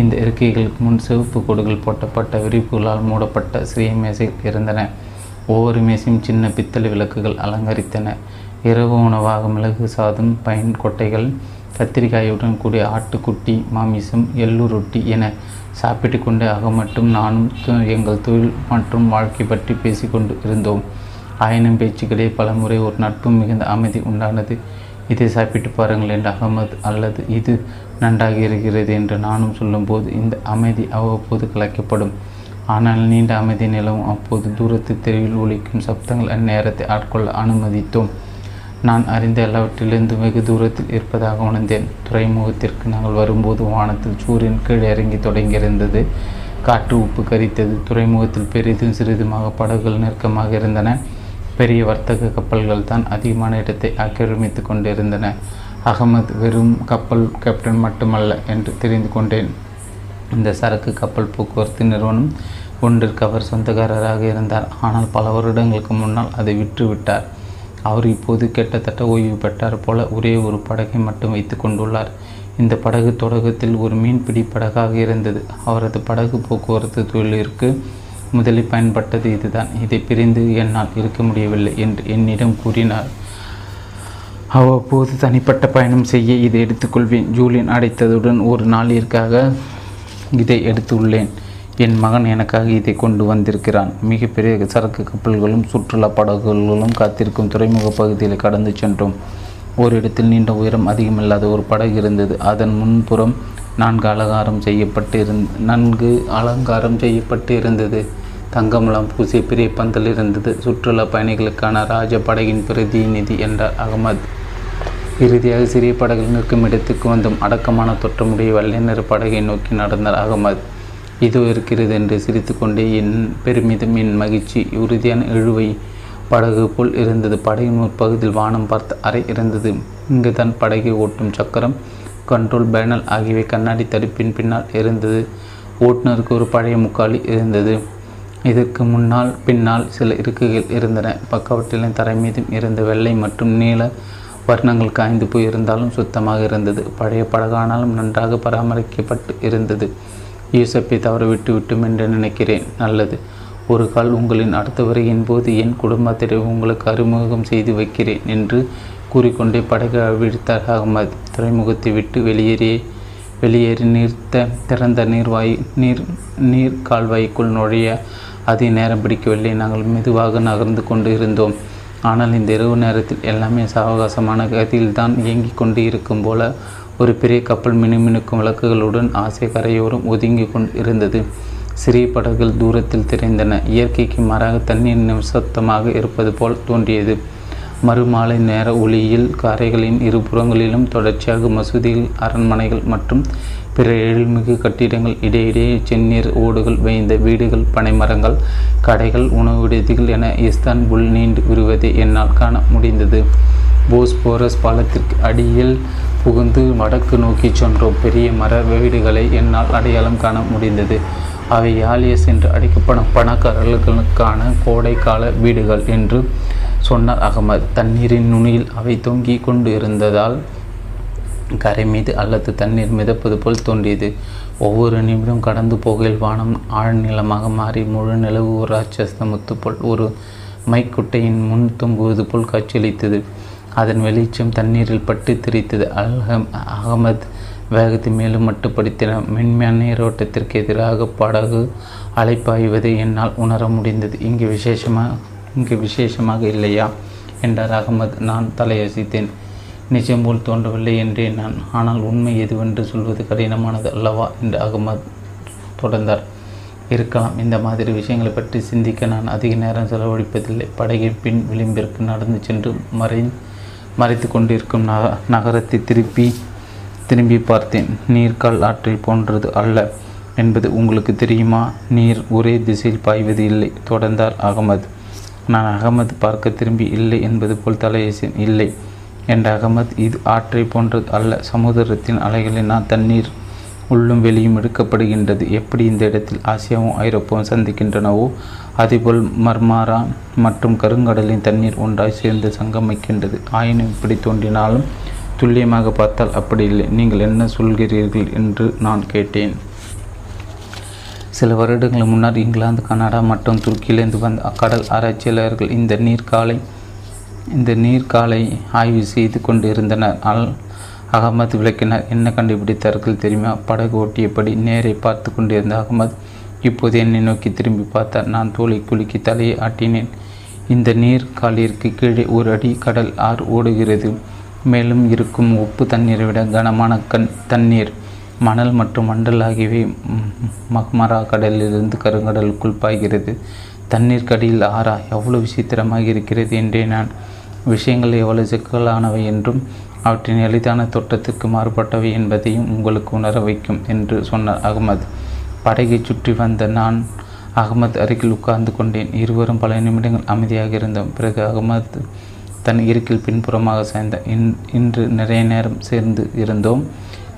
இந்த இருக்கைகளுக்கு முன் சிவப்பு கோடுகள் போட்டப்பட்ட விரிப்புகளால் மூடப்பட்ட சிறிய மேசைகள் இருந்தன. ஒவ்வொரு மேசையும் சின்ன பித்தளை விளக்குகள் அலங்கரித்தன. இரவு உணவாக மிளகு சாதம் பயன் கொட்டைகள் கத்திரிக்காயுடன் கூடிய ஆட்டுக்குட்டி மாமிசம் எள்ளுருட்டி என சாப்பிட்டு கொண்டு அகமட்டும் நானும் எங்கள் தொழில் மற்றும் வாழ்க்கை பற்றி பேசிக்கொண்டு இருந்தோம். ஆயினும் பேச்சுக்களே பல முறை ஒரு நட்பு மிகுந்த அமைதி உண்டானது. இதை சாப்பிட்டு பாருங்கள் என்று அகமது அல்லது இது நன்றாக இருக்கிறது என்று நானும் சொல்லும்போது இந்த அமைதி அவ்வப்போது கலைக்கப்படும். ஆனால் நீண்ட அமைதி நிலவும். அப்போது தூரத்து தெருவில் ஒலிக்கும் சப்தங்கள் அந்நேரத்தை ஆட்கொள்ள அனுமதித்தோம். நான் அறிந்த எல்லாவற்றிலிருந்து வெகு தூரத்தில் இருப்பதாக உணர்ந்தேன். துறைமுகத்திற்கு நாங்கள் வரும்போது வானத்தில் சூரியன் கீழ் இறங்கி தொடங்கியிருந்தது. காற்று உப்பு கரித்தது. துறைமுகத்தில் பெரிதும் சிறிதுமாக படகுகள் நெருக்கமாக இருந்தன. பெரிய வர்த்தக கப்பல்கள் தான் அதிகமான இடத்தை ஆக்கிரமித்து கொண்டிருந்தன. அகமது வெறும் கப்பல் கேப்டன் மட்டுமல்ல என்று தெரிந்து கொண்டேன். இந்த சரக்கு கப்பல் போக்குவரத்து நிறுவனம் ஒன்றிற்கு அவர் சொந்தக்காரராக இருந்தார். ஆனால் பல வருடங்களுக்கு முன்னால் அதை விற்றுவிட்டார். அவர் இப்போது கிட்டத்தட்ட ஓய்வு பெற்றார் போல ஒரே ஒரு படகை மட்டும் வைத்து கொண்டுள்ளார். இந்த படகு தொடக்கத்தில் ஒரு மீன்பிடி படகாக இருந்தது. அவரது படகு போக்குவரத்து தொழிலிற்கு முதலில் பயன்பட்டது இதுதான். இதை பிரிந்து என்னால் இருக்க முடியவில்லை என்று என்னிடம் கூறினார். அவ்வப்போது தனிப்பட்ட பயணம் செய்ய இதை எடுத்துக்கொள்வேன். ஜூலியன் அடைத்ததுடன் ஒரு நாளிற்காக இதை எடுத்துள்ளேன். என் மகன் எனக்காக இதை கொண்டு வந்திருக்கிறான். மிகப்பெரிய சரக்கு கப்பல்களும் சுற்றுலா படகுகளும் காத்திருக்கும் துறைமுக பகுதியில் கடந்து சென்றோம். ஒரு இடத்தில் நீண்ட உயரம் அதிகமில்லாத ஒரு படகு இருந்தது. அதன் முன்புறம் நான்கு அலங்காரம் செய்யப்பட்டு இருந் நன்கு அலங்காரம் செய்யப்பட்டு இருந்தது. தங்கமலம் பூசிய பெரிய பந்தல் இருந்தது. சுற்றுலா பயணிகளுக்கான ராஜ படகின் பிரதிநிதி என்றார் அகமது. இறுதியாக சிறிய படகுகள் நிற்கும் இடத்துக்கு வந்தும் அடக்கமான தொற்றமுடைய வெள்ளை நிற படகை நோக்கி நடந்தார் அகமது. இதோ இருக்கிறது என்று சிரித்து கொண்டே என் பெருமிதம், என் மகிழ்ச்சி உறுதியான இழுவை படகு போல் இருந்தது. படகின் ஒரு பகுதியில் வானம் பார்த்த அறை இருந்தது. இங்கு தான் படகை ஓட்டும் சக்கரம், கண்ட்ரோல் பேனல் ஆகியவை கண்ணாடி தடுப்பின் பின்னால் இருந்தது. ஓட்டுநருக்கு ஒரு பழைய முக்காலி இருந்தது. இதற்கு முன்னால் பின்னால் சில இருக்கைகள் இருந்தன. பக்கவற்றிலின் தரை மீதும் இருந்த வெள்ளை மற்றும் நீல வர்ணங்கள் காய்ந்து போயிருந்தாலும் சுத்தமாக இருந்தது. பழைய படகானாலும் நன்றாக பராமரிக்கப்பட்டு இருந்தது. யூசப்பை தவற விட்டு விட்டும் என்று நினைக்கிறேன். நல்லது, ஒரு கால் உங்களின் அடுத்த வருகையின் போது என் குடும்பத்தை உங்களுக்கு அறிமுகம் செய்து வைக்கிறேன் என்று கூறிக்கொண்டே படகு அவிழ்த்தார் அகமது. துறைமுகத்தை விட்டு வெளியேறிய வெளியேறி நீர்த்த திறந்த நீர்வாயு நீர் நீர் கால்வாய்க்குள் நுழைய அதை நேரம் பிடிக்கவில்லை. நாங்கள் மெதுவாக நகர்ந்து கொண்டு இருந்தோம். ஆனால் இந்த இரவு நேரத்தில் எல்லாமே சாவகாசமான கதியில்தான் இயங்கிக் கொண்டு இருக்கும் போல ஒரு பெரிய கப்பல் மினுமினுக்கும் விளக்குகளுடன் ஆசிய கரையோரம் ஒதுங்கி கொண்டு இருந்தது. சிறிய படகுகள் தூரத்தில் தெரிந்தன. இயற்கைக்கு மாறாக தண்ணீர் நிசப்தமாக இருப்பது போல் தோன்றியது. மறுமாலை நேர ஒளியில் கரைகளின் இருபுறங்களிலும் தொடர்ச்சியாக மசூதிகள், அரண்மனைகள் மற்றும் பிற எழில்மிகு கட்டிடங்கள், இடையிடையே செந்நீர் ஓடுகள், வேய்ந்த வீடுகள், பனைமரங்கள், கடைகள், உணவு விடுதிகள் என இஸ்தான்புல் நீண்டு விடுவதை என்னால் காண முடிந்தது. போஸ்போரஸ் பாலத்திற்கு அடியில் புகுந்து வடக்கு நோக்கி சென்றோம். பெரிய மர வீடுகளை என்னால் அடையாளம் காண முடிந்தது. அவை யாலியஸ் என்று அழைக்கப்படும் பணக்காரர்களுக்கான கோடைக்கால வீடுகள் என்று சொன்னார் அகமது. தண்ணீரின் நுனியில் அவை தொங்கி கொண்டு இருந்ததால் கரை மீது அல்லது தண்ணீர் மிதப்பது போல் தோன்றியது. ஒவ்வொரு நிமிடம் கடந்து போகையில் வானம் ஆழ்நிலமாக மாறி முழு நிலவு ஒரு ராட்சச முத்து போல் ஒரு மைக்குட்டையின் முன் தொங்குவது போல் காட்சியளித்தது. அதன் வெளிச்சம் தண்ணீரில் பட்டு திரித்தது. அல்ஹம் அகமது வேகத்தை மேலும் மட்டுப்படுத்தினார். மென்மையான நீரோட்டத்திற்கு எதிராக படகு அலைப்பாய்வதை என்னால் உணர முடிந்தது. இங்கு விசேஷமாக இங்கு விசேஷமாக இல்லையா என்றார் அகமது. நான் தலையசித்தேன். நிஜம் போல் தோன்றவில்லை என்றேன் நான். ஆனால் உண்மை எதுவென்று சொல்வது கடினமானது அல்லவா என்று அகமது தொடர்ந்தார். இருக்கலாம், இந்த மாதிரி விஷயங்களை பற்றி சிந்திக்க நான் அதிக நேரம் செலவழிப்பதில்லை. படகின் பின் விளிம்பிற்கு நடந்து சென்று மறை மறைத்து கொண்டிருக்கும் நக நகரத்தை திருப்பி திரும்பி பார்த்தேன். நீர்கால் ஆற்றை போன்றது அல்ல என்பது உங்களுக்கு தெரியுமா? நீர் ஒரே திசையில் பாய்வது இல்லை தொடர்ந்தார் அகமது. நான் அகமது பார்க்க திரும்பி இல்லை என்பது போல் தலையேசேன். இல்லை என்ற அகமது, இது ஆற்றை போன்றது அல்ல. சமுதிரத்தின் அலைகளினால் தண்ணீர் உள்ளும் வெளியும் எடுக்கப்படுகின்றது. எப்படி இந்த இடத்தில் ஆசியாவும் ஐரோப்பாவும் சந்திக்கின்றனவோ அதேபோல் மர்மாரா மற்றும் கருங்கடலின் தண்ணீர் ஒன்றாய் சேர்ந்து சங்கமிக்கின்றது. ஆயினும் இப்படி தோன்றினாலும் துல்லியமாக பார்த்தால் அப்படி இல்லை. நீங்கள் என்ன சொல்கிறீர்கள் என்று நான் கேட்டேன். சில வருடங்கள் முன்னர் இங்கிலாந்து, கனடா மற்றும் துருக்கியிலிருந்து வந்த கடல் ஆராய்ச்சியாளர்கள் இந்த நீர்காலை இந்த நீர்காலை ஆய்வு செய்து கொண்டு இருந்தனர். அல் அகமது விளக்கினார். என்ன கண்டுபிடித்தார்கள் தெரியுமா? படகு ஓட்டியபடி நேரை பார்த்து கொண்டிருந்த அகமது இப்போது என்னை நோக்கி திரும்பி பார்த்தார். நான் தோலை குலுக்கி தலையை ஆட்டினேன். இந்த நீர் காலிற்கு கீழே ஒரு அடி கடல் ஆறு ஓடுகிறது. மேலும் இருக்கும் உப்பு தண்ணீரை விட கனமான கண் தண்ணீர், மணல் மற்றும் மண்டல் ஆகியவை மக்மரா கடலிலிருந்து கருங்கடலுக்குள் பாய்கிறது. தண்ணீர் கடியில் ஆறா, எவ்வளவு விசித்திரமாக இருக்கிறது என்றே நான். விஷயங்கள் எவ்வளவு சிக்கலானவை என்றும் அவற்றின் எளிதான தோற்றத்திற்கு மாறுபட்டவை என்பதையும் உங்களுக்கு உணர வைக்கும் என்று சொன்னார் அகமது. படகை சுற்றி வந்த நான் அகமது அருகில் உட்கார்ந்து கொண்டேன். இருவரும் பல நிமிடங்கள் அமைதியாக இருந்தோம். பிறகு அகமது தன் இருக்கில் பின்புறமாக சேர்ந்தான். இன் இன்று நிறைய நேரம் சேர்ந்து இருந்தோம்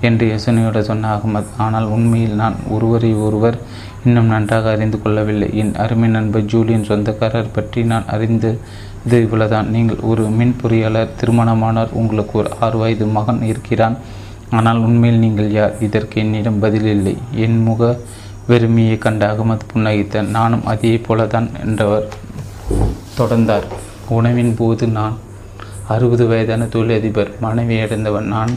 என்று யோசனையோடு சொன்ன அகமது, ஆனால் உண்மையில் நான் ஒருவரை ஒருவர் இன்னும் நன்றாக அறிந்து கொள்ளவில்லை. என் அருமை நண்பர் ஜூலியின் சொந்தக்காரர் பற்றி நான் அறிந்து இது இவ்வளவுதான். நீங்கள் ஒரு மின் பொறியாளர், திருமணமானார், உங்களுக்கு ஒரு ஆறு வயது மகன் இருக்கிறான். ஆனால் உண்மையில் நீங்கள் யார்? இதற்கு என்னிடம் பதில் இல்லை. என் முக வெறுமையை கண்ட அகமது புன்னகைத்தார். நானும் அதே போல தான் என்றவர் தொடர்ந்தார். உணவின் போது நான் அறுபது வயதான தொழிலதிபர், மனைவி அடைந்தவன், நான்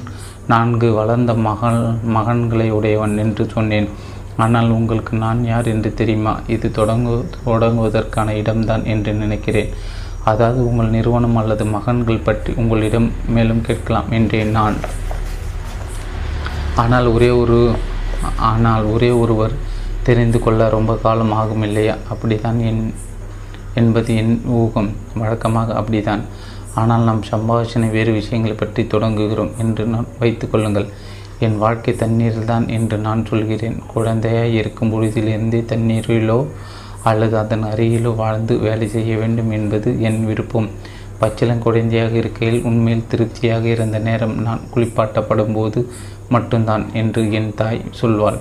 நான்கு வளர்ந்த மகள் மகன்களை உடையவன் என்று சொன்னேன். ஆனால் உங்களுக்கு நான் யார் என்று தெரியுமா? இது தொடங்கு தொடங்குவதற்கான இடம்தான் என்று நினைக்கிறேன். அதாவது உங்கள் நிறுவனம் அல்லது மகன்கள் பற்றி உங்களிடம் மேலும் கேட்கலாம் என்றேன் நான். ஆனால் ஒரே ஒரு ஆனால் ஒரே ஒருவர் தெரிந்து கொள்ள ரொம்ப காலம் ஆகும் இல்லையா? அப்படிதான் என் என்பது என் ஊகம். வழக்கமாக அப்படிதான். ஆனால் நாம் சம்பாஷணை வேறு விஷயங்களை பற்றி தொடங்குகிறோம் என்று நான் வைத்துக்கொள்ளுங்கள். என் வாழ்க்கை தண்ணீரில் தான் என்று நான் சொல்கிறேன். குழந்தையாக இருக்கும் பொழுதிலிருந்தே தண்ணீரிலோ அல்லது அதன் அருகிலோ வாழ்ந்து வேலை செய்ய வேண்டும் என்பது என் விருப்பம். பச்சிலங்குழந்தையாக இருக்கையில் உண்மையில் திருப்தியாக இருந்த நேரம் நான் குளிப்பாட்டப்படும் போது மட்டும்தான் என்று என் தாய் சொல்வாள்.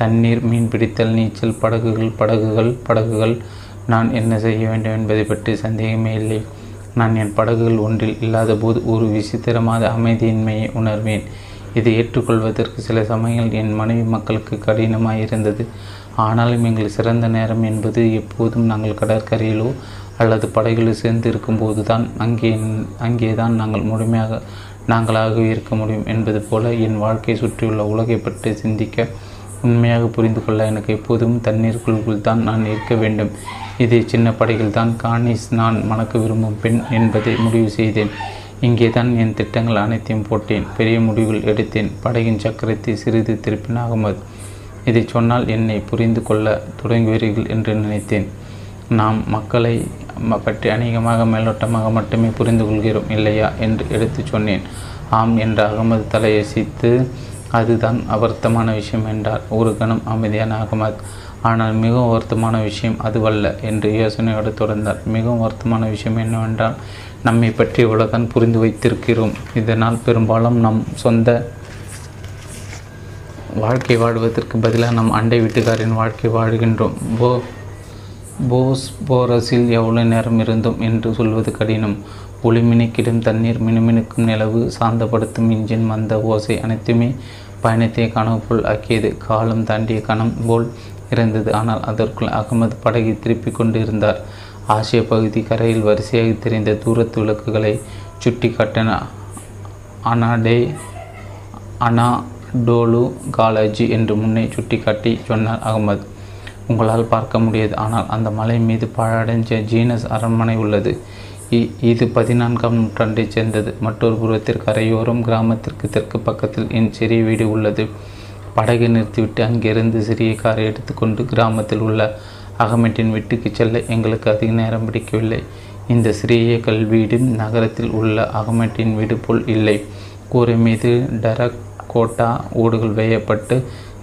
தண்ணீர், மீன் பிடித்தல், நீச்சல், படகுகள் படகுகள் படகுகள் நான் என்ன செய்ய வேண்டும் என்பதை பற்றி சந்தேகமே இல்லை. நான் என் படகுகள் ஒன்றில் இல்லாத போது ஒரு விசித்திரமான அமைதியின்மையை உணர்வேன். இதை ஏற்றுக்கொள்வதற்கு சில சமயங்கள் என் மனைவி மக்களுக்கு கடினமாக இருந்தது. ஆனாலும் எங்கள் சிறந்த நேரம் என்பது எப்போதும் நாங்கள் கடற்கரையிலோ அல்லது படகுகளோ சேர்ந்து இருக்கும்போது தான். அங்கே அங்கே தான் நாங்கள் முழுமையாக நாங்களாக இருக்க முடியும் என்பது போல என் வாழ்க்கையை சுற்றியுள்ள உலகை பற்றி சிந்திக்க, உண்மையாக புரிந்து கொள்ள எனக்கு எப்போதும் தண்ணீருக்குள் தான் நான் இருக்க வேண்டும். இதே சின்ன படையில் தான் காணிஸ் நான் மணக்க விரும்பும் பெண் என்பதை முடிவு செய்தேன். இங்கே தான் என் திட்டங்கள் அனைத்தையும் போட்டேன். பெரிய முடிவில் எடுத்தேன். படையின் சக்கரத்தை சிறிது திருப்பின அகமது. இதை சொன்னால் என்னை புரிந்து கொள்ள தொடங்குவீர்கள் என்று நினைத்தேன். நாம் மக்களை பற்றி அநேகமாக மேலோட்டமாக மட்டுமே புரிந்து கொள்கிறோம் இல்லையா என்று எடுத்து சொன்னேன். ஆம் என்ற அகமது தலையசைத்து, அதுதான் அவர்த்தமான விஷயம் என்றார். ஒரு கணம் அமைதியான அகமது, ஆனால் மிகவும் வருத்தமான விஷயம் அதுவல்ல என்று யோசனையோடு தொடர்ந்தார். மிகவும் வருத்தமான விஷயம் என்னவென்றால், நம்மை பற்றி இவ்வளவுதான் புரிந்து வைத்திருக்கிறோம். இதனால் பெரும்பாலும் நம் சொந்த வாழ்க்கை வாழ்வதற்கு பதிலாக நம் அண்டை வீட்டுக்காரின் வாழ்க்கை வாழ்கின்றோம். போ போஸ்போரஸில் எவ்வளோ நேரம் இருந்தோம் என்று சொல்வது கடினம். ஒளிமினுக்கிடும் தண்ணீர், மினுமினுக்கும் நிலவு, சாந்தப்படுத்தும் இன்ஜின், மந்த ஓசை அனைத்துமே பயணத்தை கனவு போல் ஆக்கியது. காலம் தாண்டிய கணம் போல் இருந்தது. ஆனால் அதற்குள் அகமது படகை திருப்பி கொண்டு இருந்தார். ஆசிய பகுதி கரையில் வரிசையாக தெரிந்த தூரத்து விளக்குகளை சுட்டி காட்டின அனாடே அனாடோலு காலேஜ் என்று முன்னே சுட்டி காட்டி சொன்னார் அகமது. உங்களால் பார்க்க முடியாது, ஆனால் அந்த மலை மீது பாழடைஞ்ச ஜீனஸ் அரண்மனை உள்ளது. இது பதினான்காம் நூற்றாண்டைச் சேர்ந்தது. மற்றொரு புறத்திற்கு கரையோரம் கிராமத்திற்கு தெற்கு பக்கத்தில் என் சிறிய வீடு உள்ளது. படகை நிறுத்திவிட்டு அங்கிருந்து சிறிய காரை எடுத்துக்கொண்டு கிராமத்தில் உள்ள அகமதின் வீட்டுக்கு செல்ல எங்களுக்கு அதிக நேரம் பிடிக்கவில்லை. இந்த சிறிய கல்வீடு நகரத்தில் உள்ள அகமதின் வீடு போல் இல்லை. கூரை மீது டரக் கோட்டா ஓடுகள் வேயப்பட்டு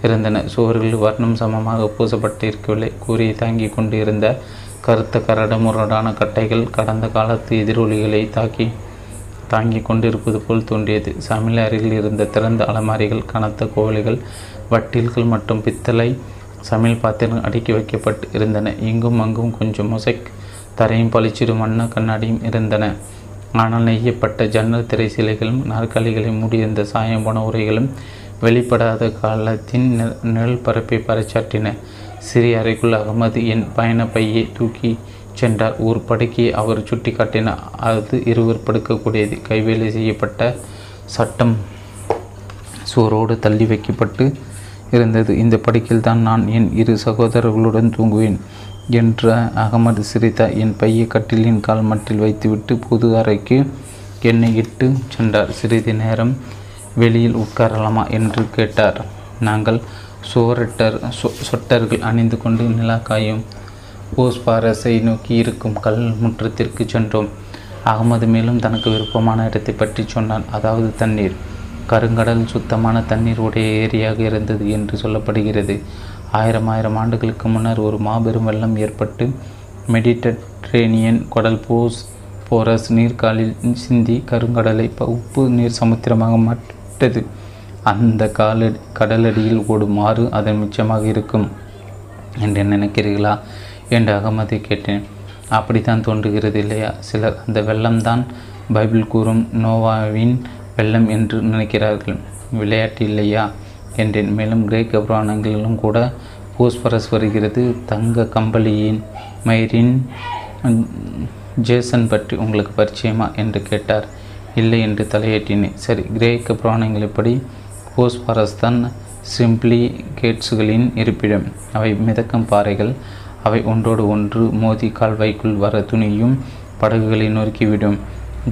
இருந்தன. சுவர்கள் வர்ணம் சமமாக பூசப்பட்டு இருக்கவில்லை. கூரையை தாங்கி கொண்டு இருந்த கருத்த கரடுமுரடான கட்டைகள் கடந்த காலத்து எதிரொலிகளை தாக்கி தாங்கி கொண்டிருப்பது போல் தோன்றியது. சமையல் அறையில் இருந்த திறந்த அலமாரிகள், கனத்த கோவில்கள், வட்டில்கள் மற்றும் பித்தளை சமையல் பாத்திரங்கள் அடுக்கி வைக்கப்பட்டு இருந்தன. இங்கும் அங்கும் கொஞ்சம் மொசைக் தரையும் பளிச்சிடும் வண்ண கண்ணாடியும் இருந்தன. ஆனால் நெய்யப்பட்ட ஜன்னல் திரை சிலைகளும் நாற்காலிகளை மூடியிருந்த சாயம் போன உரைகளும் வெளிப்படாத காலத்தின் நிழல் பரப்பை பறைச்சாற்றின. சிறிய அறைக்குள் அகமது என் பயண பையை தூக்கி சென்றார். ஒரு படுக்கையை அவர் சுட்டி காட்டினார். அது இருவர் படுக்கக்கூடியது. கைவேலை செய்யப்பட்ட சட்டம் சுவரோடு தள்ளி வைக்கப்பட்டு இருந்தது. இந்த படுக்கையில் தான் நான் என் இரு சகோதரர்களுடன் தூங்குவேன் என்ற அகமது சிரித்தா என் பையை கட்டிலின் கால் மட்டில் வைத்துவிட்டு புது அறைக்கு என்னை இட்டு சென்றார். சிறிது நேரம் வெளியில் உட்காரலாமா என்று கேட்டார். நாங்கள் சுவரட்டர் சொ சொட்டர்கள் அணிந்து கொண்டு நிலாக்காயும் போஸ்பாரஸை நோக்கி இருக்கும் கல் முற்றத்திற்கு சென்றோம். அகமது மேலும் தனக்கு விருப்பமான இடத்தை பற்றி சொன்னான். அதாவது தண்ணீர். கருங்கடல் சுத்தமான தண்ணீர் உடைய ஏரியாக இருந்தது என்று சொல்லப்படுகிறது. ஆயிரம் ஆயிரம் ஆண்டுகளுக்கு முன்னர் ஒரு மாபெரும் வெள்ளம் ஏற்பட்டு மெடிட்டரேனியன் கடல் போஸ் போரஸ் நீர்காலில் சிந்தி கருங்கடலை உப்பு நீர் சமுத்திரமாக மாட்டது. அந்த கால கடலடியில் ஓடுமாறு அதன் மிச்சமாக இருக்கும் என்று நினைக்கிறீர்களா என்று அகமதி கேட்டேன். அப்படித்தான் தோன்றுகிறது இல்லையா? சிலர் அந்த வெள்ளம்தான் பைபிள் கூறும் நோவாவின் வெள்ளம் என்று நினைக்கிறார்கள். விளையாட்டு இல்லையா என்றேன். மேலும் கிரேக்க புராணங்களிலும் கூட போஸ்பரஸ் வருகிறது. தங்க கம்பளியின் மயிரின் ஜேசன் பற்றி உங்களுக்கு பரிச்சயமா என்று கேட்டார். இல்லை என்று தலையேற்றினேன். சரி, கிரேக்க புராணங்களின்படி போஸ்பரஸ் தான் சிம்பிளி கேட்ஸுகளின் இருப்பிடம். அவை மிதக்கும் பாறைகள். அவை ஒன்றோடு ஒன்று மோதி கால்வாய்க்குள் வர துணியும் படகுகளை நொறுக்கிவிடும்.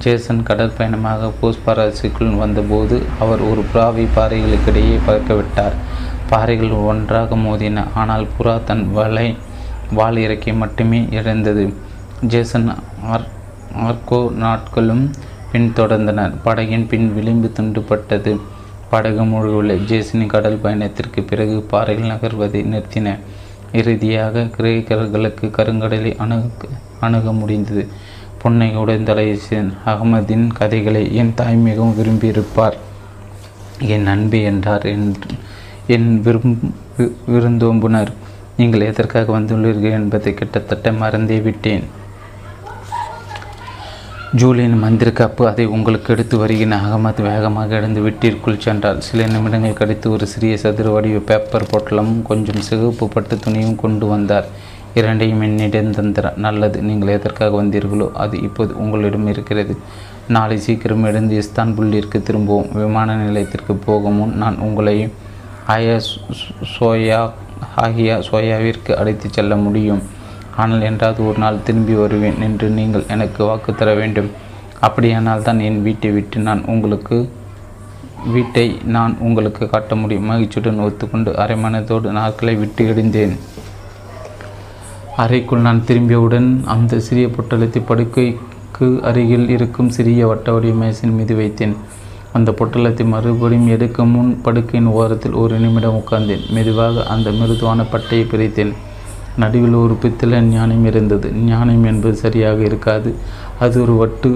ஜேசன் கடற்பயணமாக போஸ்பரஸுக்குள் வந்தபோது அவர் ஒரு புறாவை பாறைகளுக்கிடையே பறக்க விட்டார். பாறைகள் ஒன்றாக மோதின. ஆனால் புறா தன் வலை வால் இறக்கை மட்டுமே இழந்தது. ஜேசன் ஆர் ஆர்கோ நாட்களும் பின்தொடர்ந்தனர். படகின் பின் விளிம்பு துண்டுபட்டது. படகு முழுவதுள்ள ஜேசனின் கடல் பயணத்திற்கு பிறகு பாறைகள் நகர்வதை நிறுத்தின. இறுதியாக கிரேக்கர்களுக்கு கருங்கடலை அணுக அணுக முடிந்தது. பொன்னை உடைந்தலைசன் அகமதின் கதைகளை என் தாய் மிகவும் விரும்பியிருப்பார். என் அன்பு என்றார் என்று என் விரும்பு விருந்தோம்புனர். நீங்கள் எதற்காக வந்துள்ளீர்கள் என்பதை கிட்டத்தட்ட மறந்தே விட்டேன். ஜூலியின் மந்திரக்காப்பு அதை உங்களுக்கு எடுத்து வருகின. அகமது வேகமாக எழுந்து வீட்டிற்குள் சென்றார். சில நிமிடங்கள் கழித்து ஒரு சிறிய சதுர வடிவ பேப்பர் பொட்டலமும் கொஞ்சம் சிவப்பு பட்டு துணியும் கொண்டு வந்தார். இரண்டையும் என்னிடம் தந்தார். நல்லது, நீங்கள் எதற்காக வந்தீர்களோ அது இப்போது உங்களிடம் இருக்கிறது. நாளை சீக்கிரம் எழுந்து இஸ்தான்புல்லிற்கு திரும்புவோம். விமான நிலையத்திற்கு போகும் முன் நான் உங்களை ஆயா சோயா ஆகிய சோயாவிற்கு அழைத்து செல்ல முடியும். ஆனால் என்றாவது ஒரு நாள் திரும்பி வருவேன் என்று நீங்கள் எனக்கு வாக்கு தர வேண்டும். அப்படியானால் தான் என் வீட்டை விட்டு நான் உங்களுக்கு வீட்டை நான் உங்களுக்கு காட்ட முடியும். மகிழ்ச்சியுடன் ஒத்துக்கொண்டு அரைமனத்தோடு நாட்களை விட்டு எழுந்தேன். அறைக்குள் நான் திரும்பியவுடன் அந்த சிறிய பொட்டலத்தை படுக்கைக்கு அருகில் இருக்கும் சிறிய வட்டவடி மேசின் மீது வைத்தேன். அந்த பொட்டலத்தை மறுபடியும் எடுக்க முன் படுக்கையின் ஓரத்தில் ஒரு நிமிடம் உட்கார்ந்தேன். மெதுவாக அந்த மிருதுவான பட்டையை பிரித்தேன். நடுவில் ஒரு பித்தளை ஞானம் இருந்தது. ஞானம் என்பது சரியாக இருக்காது. அது ஒரு வட்டு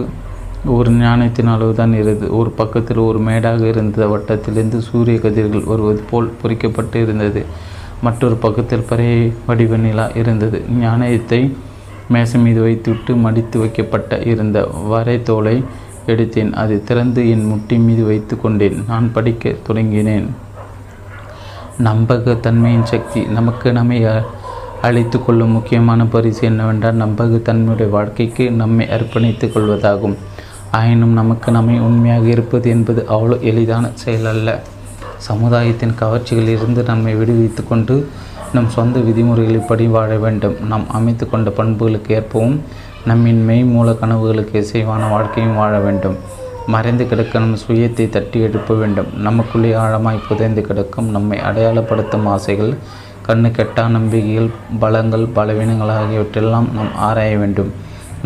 ஒரு ஞானத்தின் அளவு தான் இருந்தது. ஒரு பக்கத்தில் ஒரு மேடாக இருந்த வட்டத்திலிருந்து சூரிய கதிர்கள் வருவது போல் பொறிக்கப்பட்டு இருந்தது. மற்றொரு பக்கத்தில் பறை வடிவ நிலா இருந்தது. ஞானத்தை மேசை மீது வைத்துவிட்டு மடித்து வைக்கப்பட்ட இருந்த வரைதோலை எடுத்தேன். அதை திறந்து என் முட்டி மீது வைத்து கொண்டேன். நான் படிக்க தொடங்கினேன். நம்பகத்தன்மையின் சக்தி. நமக்கு நம்மை அழைத்து கொள்ளும் முக்கியமான பரிசு என்னவென்றால் நம்பகத்தன்மையுடைய வாழ்க்கைக்கு நம்மை அர்ப்பணித்து கொள்வதாகும். ஆயினும் நமக்கு நம்மை உண்மையாக இருப்பது என்பது அவ்வளோ எளிதான செயலல்ல. சமுதாயத்தின் கவர்ச்சிகளிலிருந்து நம்மை விடுவித்து கொண்டு நம் சொந்த விதிமுறைகளின்படி வாழ வேண்டும். நாம் அமைத்து கொண்ட பண்புகளுக்கு ஏற்பவும் நம்மின் மெய் மூல கனவுகளுக்கு இசைவான வாழ்க்கையும் வாழ வேண்டும். மறைந்து கிடக்க நம் சுயத்தை தட்டி எழுப்ப வேண்டும். நமக்குள்ளே ஆழமாய் புதைந்து கிடக்கும் நம்மை அடையாளப்படுத்தும் ஆசைகள், கண்ணு கெட்டா நம்பிக்கைகள், பலங்கள், பலவீனங்கள் ஆகியவற்றெல்லாம் நாம் ஆராய வேண்டும்.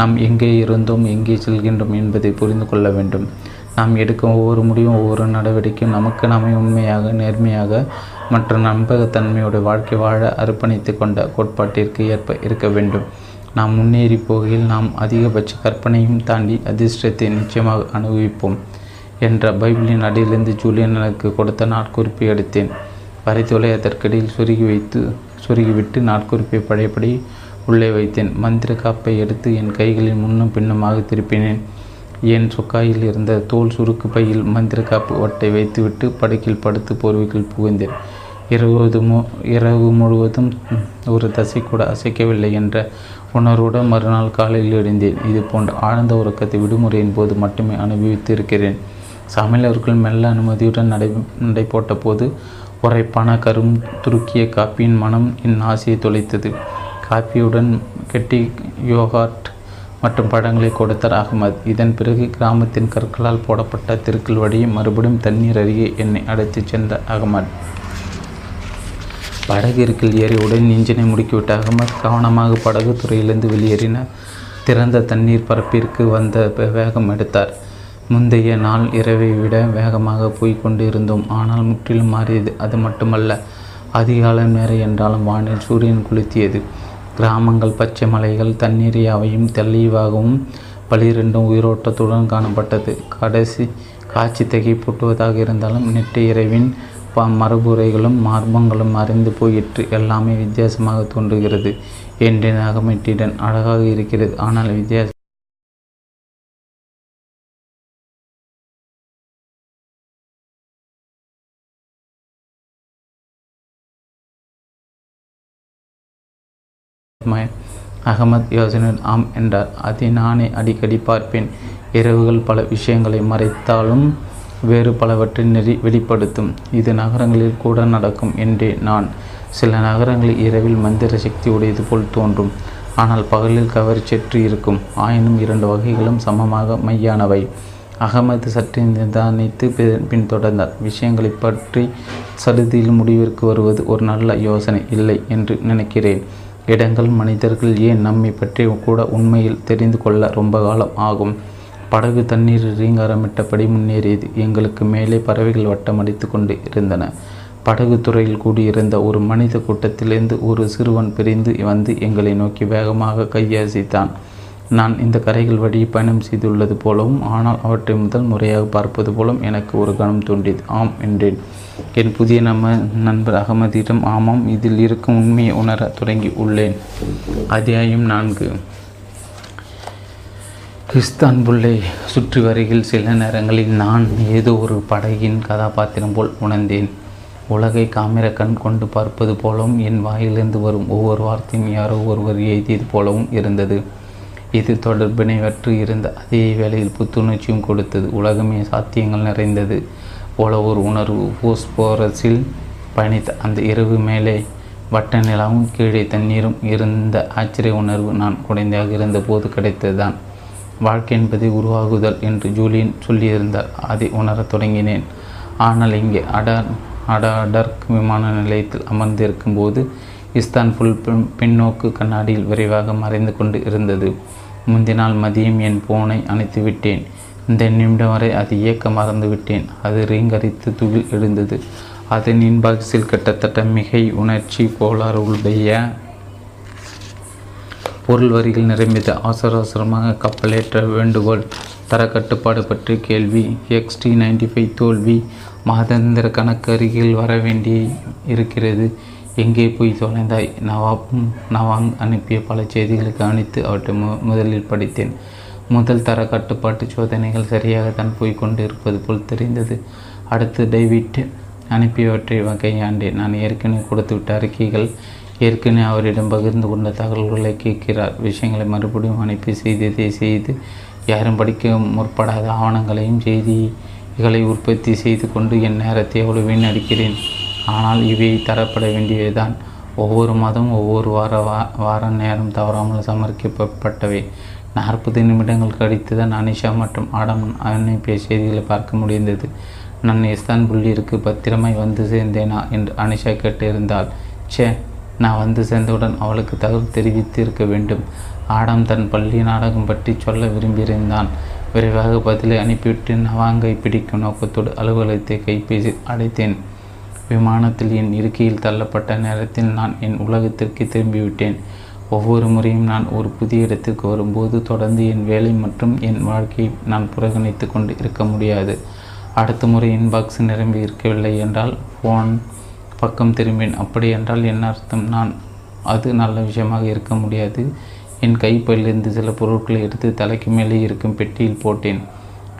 நாம் எங்கே இருந்தோம், எங்கே செல்கின்றோம் என்பதை புரிந்து கொள்ள வேண்டும். நாம் எடுக்கும் ஒவ்வொரு முடிவும், ஒவ்வொரு நடவடிக்கையும் நமக்கு நாமே உண்மையாக, நேர்மையாக மற்றும் நம்பகத்தன்மையோட வாழ்க்கை வாழ அர்ப்பணித்து கொண்ட கோட்பாட்டிற்கு ஏற்ப இருக்க வேண்டும். நாம் முன்னேறி போகையில் நாம் அதிகபட்ச கற்பனையும் தாண்டி அதிர்ஷ்டத்தை நிச்சயமாக அனுபவிப்போம் என்ற பைபிளின் அடியிலிருந்து ஜூலியனுக்கு கொடுத்த நாட்குறிப்பை எடுத்தேன். வரைத்தோலை அதற்கடியில் சொருகி வைத்து சொருகிவிட்டு நாட்குறிப்பை பழையபடி உள்ளே வைத்தேன். மந்திர காப்பை எடுத்து என் கைகளில் முன்னும் பின்னுமாக திருப்பினேன். என் சொக்காயில் இருந்த தோல் சுருக்கு பையில் மந்திர காப்பு வட்டை வைத்துவிட்டு படுக்கில் படுத்து போர்வைக்குள் புகுந்தேன். இரவு மு இரவு முழுவதும் ஒரு தசை கூட அசைக்கவில்லை என்ற உணர்வுடன் மறுநாள் காலையில் எழுந்தேன். இது போன்ற ஆழ்ந்த உறக்கத்தை விடுமுறையின் போது மட்டுமே அனுபவித்து இருக்கிறேன். சமையலவர்கள் மெல்ல அனுமதியுடன் நடை நடை போட்ட போது உரைப்பான கரும் துருக்கிய காப்பியின் மனம் என் ஆசையை தொலைத்தது. காப்பியுடன் கெட்டி யோகாட் மற்றும் பழங்களை கொடுத்தார் அகமது. இதன் பிறகு கிராமத்தின் கற்களால் போடப்பட்ட திருக்கல் வழியை மறுபடியும் தண்ணீர் அருகே என்னை அழைத்து சென்ற அகமது படகு இருக்கில் ஏறியுடன் இன்ஜினை முடுக்கிவிட்ட அகமது கவனமாக படகு துறையிலிருந்து வெளியேறினார். திறந்த தண்ணீர் பரப்பிற்கு வந்த வேகம் எடுத்தார். முந்தைய நாள் இரவை விட வேகமாக போய்கொண்டு இருந்தோம். ஆனால் முற்றிலும் மாறியது. அது மட்டுமல்ல, அதிகாலம் நேர என்றாலும் வானில் சூரியன் குளித்தியது. கிராமங்கள், பச்சை மலைகள், தண்ணீரையாவையும் தெளிவாகவும் பளிரெண்டும் உயிரோட்டத்துடன் காணப்பட்டது. கடைசி காட்சி திகைப்பூட்டுவதாக இருந்தாலும் நெட்டு இரவின் ப மரபுரைகளும் மார்பங்களும் அறிந்து போயிற்று. எல்லாமே வித்தியாசமாக தோன்றுகிறது என்று நகமிட்டிடன். அழகாக இருக்கிறது, ஆனால் வித்தியாச அகமது யோசனை ஆம் என்றார். அதை நானே அடிக்கடி பார்ப்பேன். இரவுகள் பல விஷயங்களை மறைத்தாலும் வேறு பலவற்றை நெறி வெளிப்படுத்தும். இது நகரங்களில் கூட நடக்கும் என்றே நான். சில நகரங்களில் இரவில் மந்திர சக்தி உடையது போல் தோன்றும், ஆனால் பகலில் கவர்ச்செற்று இருக்கும். ஆயினும் இரண்டு வகைகளும் சமமாக மையானவை. அகமது சற்று நிதானித்து பின்தொடர்ந்தார். விஷயங்களை பற்றி சடுதியில் முடிவிற்கு வருவது ஒரு நல்ல யோசனை இல்லை என்று நினைக்கிறேன். இடங்கள், மனிதர்கள், ஏன் நம்மை பற்றி கூட உண்மையில் தெரிந்து கொள்ள ரொம்ப காலம் ஆகும். படகு தண்ணீர் ரீங்காரமிட்டபடி முன்னேறியது. எங்களுக்கு மேலே பறவைகள் வட்டமடித்து கொண்டு இருந்தன. படகு துறையில் கூடியிருந்த ஒரு மனித கூட்டத்திலிருந்து ஒரு சிறுவன் பிரிந்து வந்து எங்களை நோக்கி வேகமாக கையசைத்தான். நான் இந்த கரைகள் வழி பயணம் செய்துள்ளது போலவும், ஆனால் அவற்றை முதல் முறையாக பார்ப்பது போலும் எனக்கு ஒரு கணம் தோன்றியது. ஆம் என்றேன். என் புதிய நம்ம நண்பர் அகமதியிடம் ஆமாம், இதில் இருக்கும் உண்மையை உணர தொடங்கி உள்ளேன். அத்தியாயம் நான்கு. இஸ்தான்புல்லை சுற்றி வரையில் சில நேரங்களில் நான் ஏதோ ஒரு படகின் கதாபாத்திரம் போல் உணர்ந்தேன். உலகை காமிர கண் கொண்டு பார்ப்பது போலவும், என் வாயிலிருந்து வரும் ஒவ்வொரு வார்த்தையும் யாரோ ஒருவர் எழுதியது போலவும் இருந்தது. இது தொடர்பினைவற்று இருந்த அதே வேளையில் புத்துணர்ச்சியும் கொடுத்தது. உலகமே சாத்தியங்கள் நிறைந்தது போல ஒரு உணர்வு. போஸ்போரஸில் பயணித்த அந்த இரவு மேலே வட்ட நிலாவும் கீழே தண்ணீரும் இருந்த ஆச்சரிய உணர்வு நான் குழந்தையாக இருந்தபோது கிடைத்ததுதான். வாழ்க்கை என்பதை உருவாகுதல் என்று ஜூலியன் சொல்லியிருந்தார். அதை உணரத் தொடங்கினேன். ஆனால் இங்கே அடர் அட அடர்க் விமான நிலையத்தில் அமர்ந்திருக்கும் போது இஸ்தான்புல் பின்னோக்கு கண்ணாடியில் விரைவாக மறைந்து கொண்டு இருந்தது. முந்தினால் மதியம் என் போனை அணைத்து விட்டேன். இந்த நிமிடம் வரை அதை இயக்க மறந்து விட்டேன். அது ரீங்கரித்து துகில் எழுந்தது. அதன் இன்பாக்ஸில் கிட்டத்தட்ட மிகை உணர்ச்சி கோளாறு உடைய பொருள் வரிகள் நிரம்பியது. அவசர அவசரமாக கப்பலேற்ற வேண்டுகோள், தரக்கட்டுப்பாடு பற்றி கேள்வி, எக்ஸ்டி நைன்டி ஃபைவ் தோல்வி, மாதாந்திர கணக்கருகில் வர வேண்டி இருக்கிறது, எங்கே போய் தொலைந்தாய், நவாப்பும் நவாங் அனுப்பிய பல செய்திகளை கவனித்து அவற்றை மு முதலில் படித்தேன். முதல் தர கட்டுப்பாட்டு சோதனைகள் சரியாகத்தான் போய்கொண்டு இருப்பது போல் தெரிந்தது. அடுத்து டைவிட் அனுப்பியவற்றை கையாண்டேன். நான் ஏற்கனவே கொடுத்துவிட்ட அறிக்கைகள், ஏற்கனவே அவரிடம் பகிர்ந்து கொண்ட தகவல்களை கேட்கிறார். விஷயங்களை மறுபடியும் அனுப்பி செய்ததை செய்து யாரும் படிக்க முற்படாத ஆவணங்களையும் செய்திகளை உற்பத்தி செய்து கொண்டு என் நேரத்தை எவ்வளவு வீணடிக்கிறேன். ஆனால் இவை தரப்பட வேண்டியவைதான். ஒவ்வொரு மாதமும் ஒவ்வொரு வார வா வார நேரம் தவறாமல் சமர்ப்பிக்கப்பட்டவை. நாற்பது நிமிடங்கள் கழித்து தான் அனிஷா மற்றும் ஆடம் அனுப்பிய செய்திகளை பார்க்க முடிந்தது. நான் இஸ்தான்புல்லிற்கு பத்திரமாய் வந்து சேர்ந்தேனா என்று அனிஷா கேட்டிருந்தாள். சே, நான் வந்து சேர்ந்தவுடன் அவளுக்கு தகவல் தெரிவித்து இருக்க வேண்டும். ஆடம் தன் பள்ளி நாடகம் பற்றி சொல்ல விரும்பியிருந்தான். விரைவாக பதிலை அனுப்பிவிட்டு நவாங்கை பிடிக்கும் நோக்கத்தோடு அலுவலகத்தை கைபேசி அடைத்தேன். விமானத்தில் என் இருக்கையில் தள்ளப்பட்ட நேரத்தில் நான் என் உலகத்திற்கு திரும்பிவிட்டேன். ஒவ்வொரு முறையும் நான் ஒரு புதிய இடத்திற்கு வரும்போது தொடர்ந்து என் வேலை மற்றும் என் வாழ்க்கையை நான் புறக்கணித்து கொண்டு இருக்க முடியாது. அடுத்த முறை இன்பாக்ஸ் நிரம்பி இருக்கவில்லை என்றால் ஃபோன் பக்கம் திரும்பினேன். அப்படி என்றால் என்ன அர்த்தம்? நான் அது நல்ல விஷயமாக இருக்க முடியாது. என் கைப்பையிலிருந்து சில பொருட்களை எடுத்து தலைக்கு மேலே இருக்கும் பெட்டியில் போட்டேன்.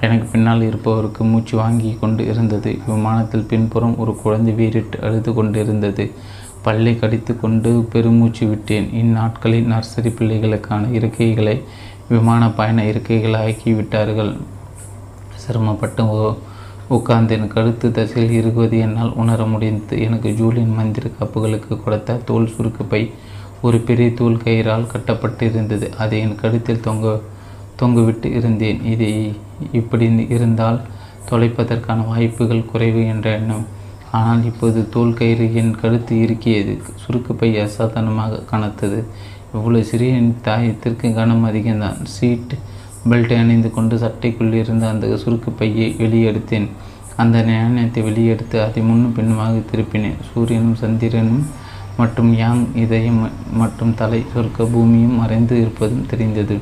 எனக்கு பின்னால் இருப்பவருக்கு மூச்சு வாங்கி கொண்டு இருந்தது. விமானத்தில் பின்புறம் ஒரு குழந்தை வீரிட்டு அழுது கொண்டு இருந்தது. பல்லை கடித்து கொண்டு பெருமூச்சு விட்டேன். இந்நாட்களில் நர்சரி பிள்ளைகளுக்கான இருக்கைகளை விமான பயண இருக்கைகளை ஆக்கிவிட்டார்கள். சிரமப்பட்டு உட்கார்ந்து என் கழுத்து தசையில் இருக்குவது என்னால் உணர முடிந்தது. எனக்கு ஜூலியன் மந்திர காப்புகளுக்கு கொடுத்த தோல் சுருக்குப்பை ஒரு பெரிய தோல் கயிறால் கட்டப்பட்டு இருந்தது. அதை என் கழுத்தில் தொங்க தொங்குவிட்டு இருந்தேன். இதை இப்படி இருந்தால் தொலைப்பதற்கான வாய்ப்புகள் குறைவு என்ற எண்ணம். ஆனால் இப்போது தோல் கயிறு என் கழுத்து இருக்கியது. சுருக்குப்பை அசாதாரணமாக கனத்தது. இவ்வளோ சிறிய தாயத்திற்கு கனம் அதிகம்தான். சீட் பெல்ட்டை அணிந்து கொண்டு சட்டைக்குள்ளிருந்து அந்த சுருக்கு பையை வெளியெடுத்தேன். அந்த நாணயத்தை வெளியெடுத்து அதை முன்னும் பின்னுமாக திருப்பினேன். சூரியனும் சந்திரனும் மற்றும் யாங் இதயம் மற்றும் தலை சொர்க்க பூமியும் மறைந்து இருப்பதும் தெரிந்தது.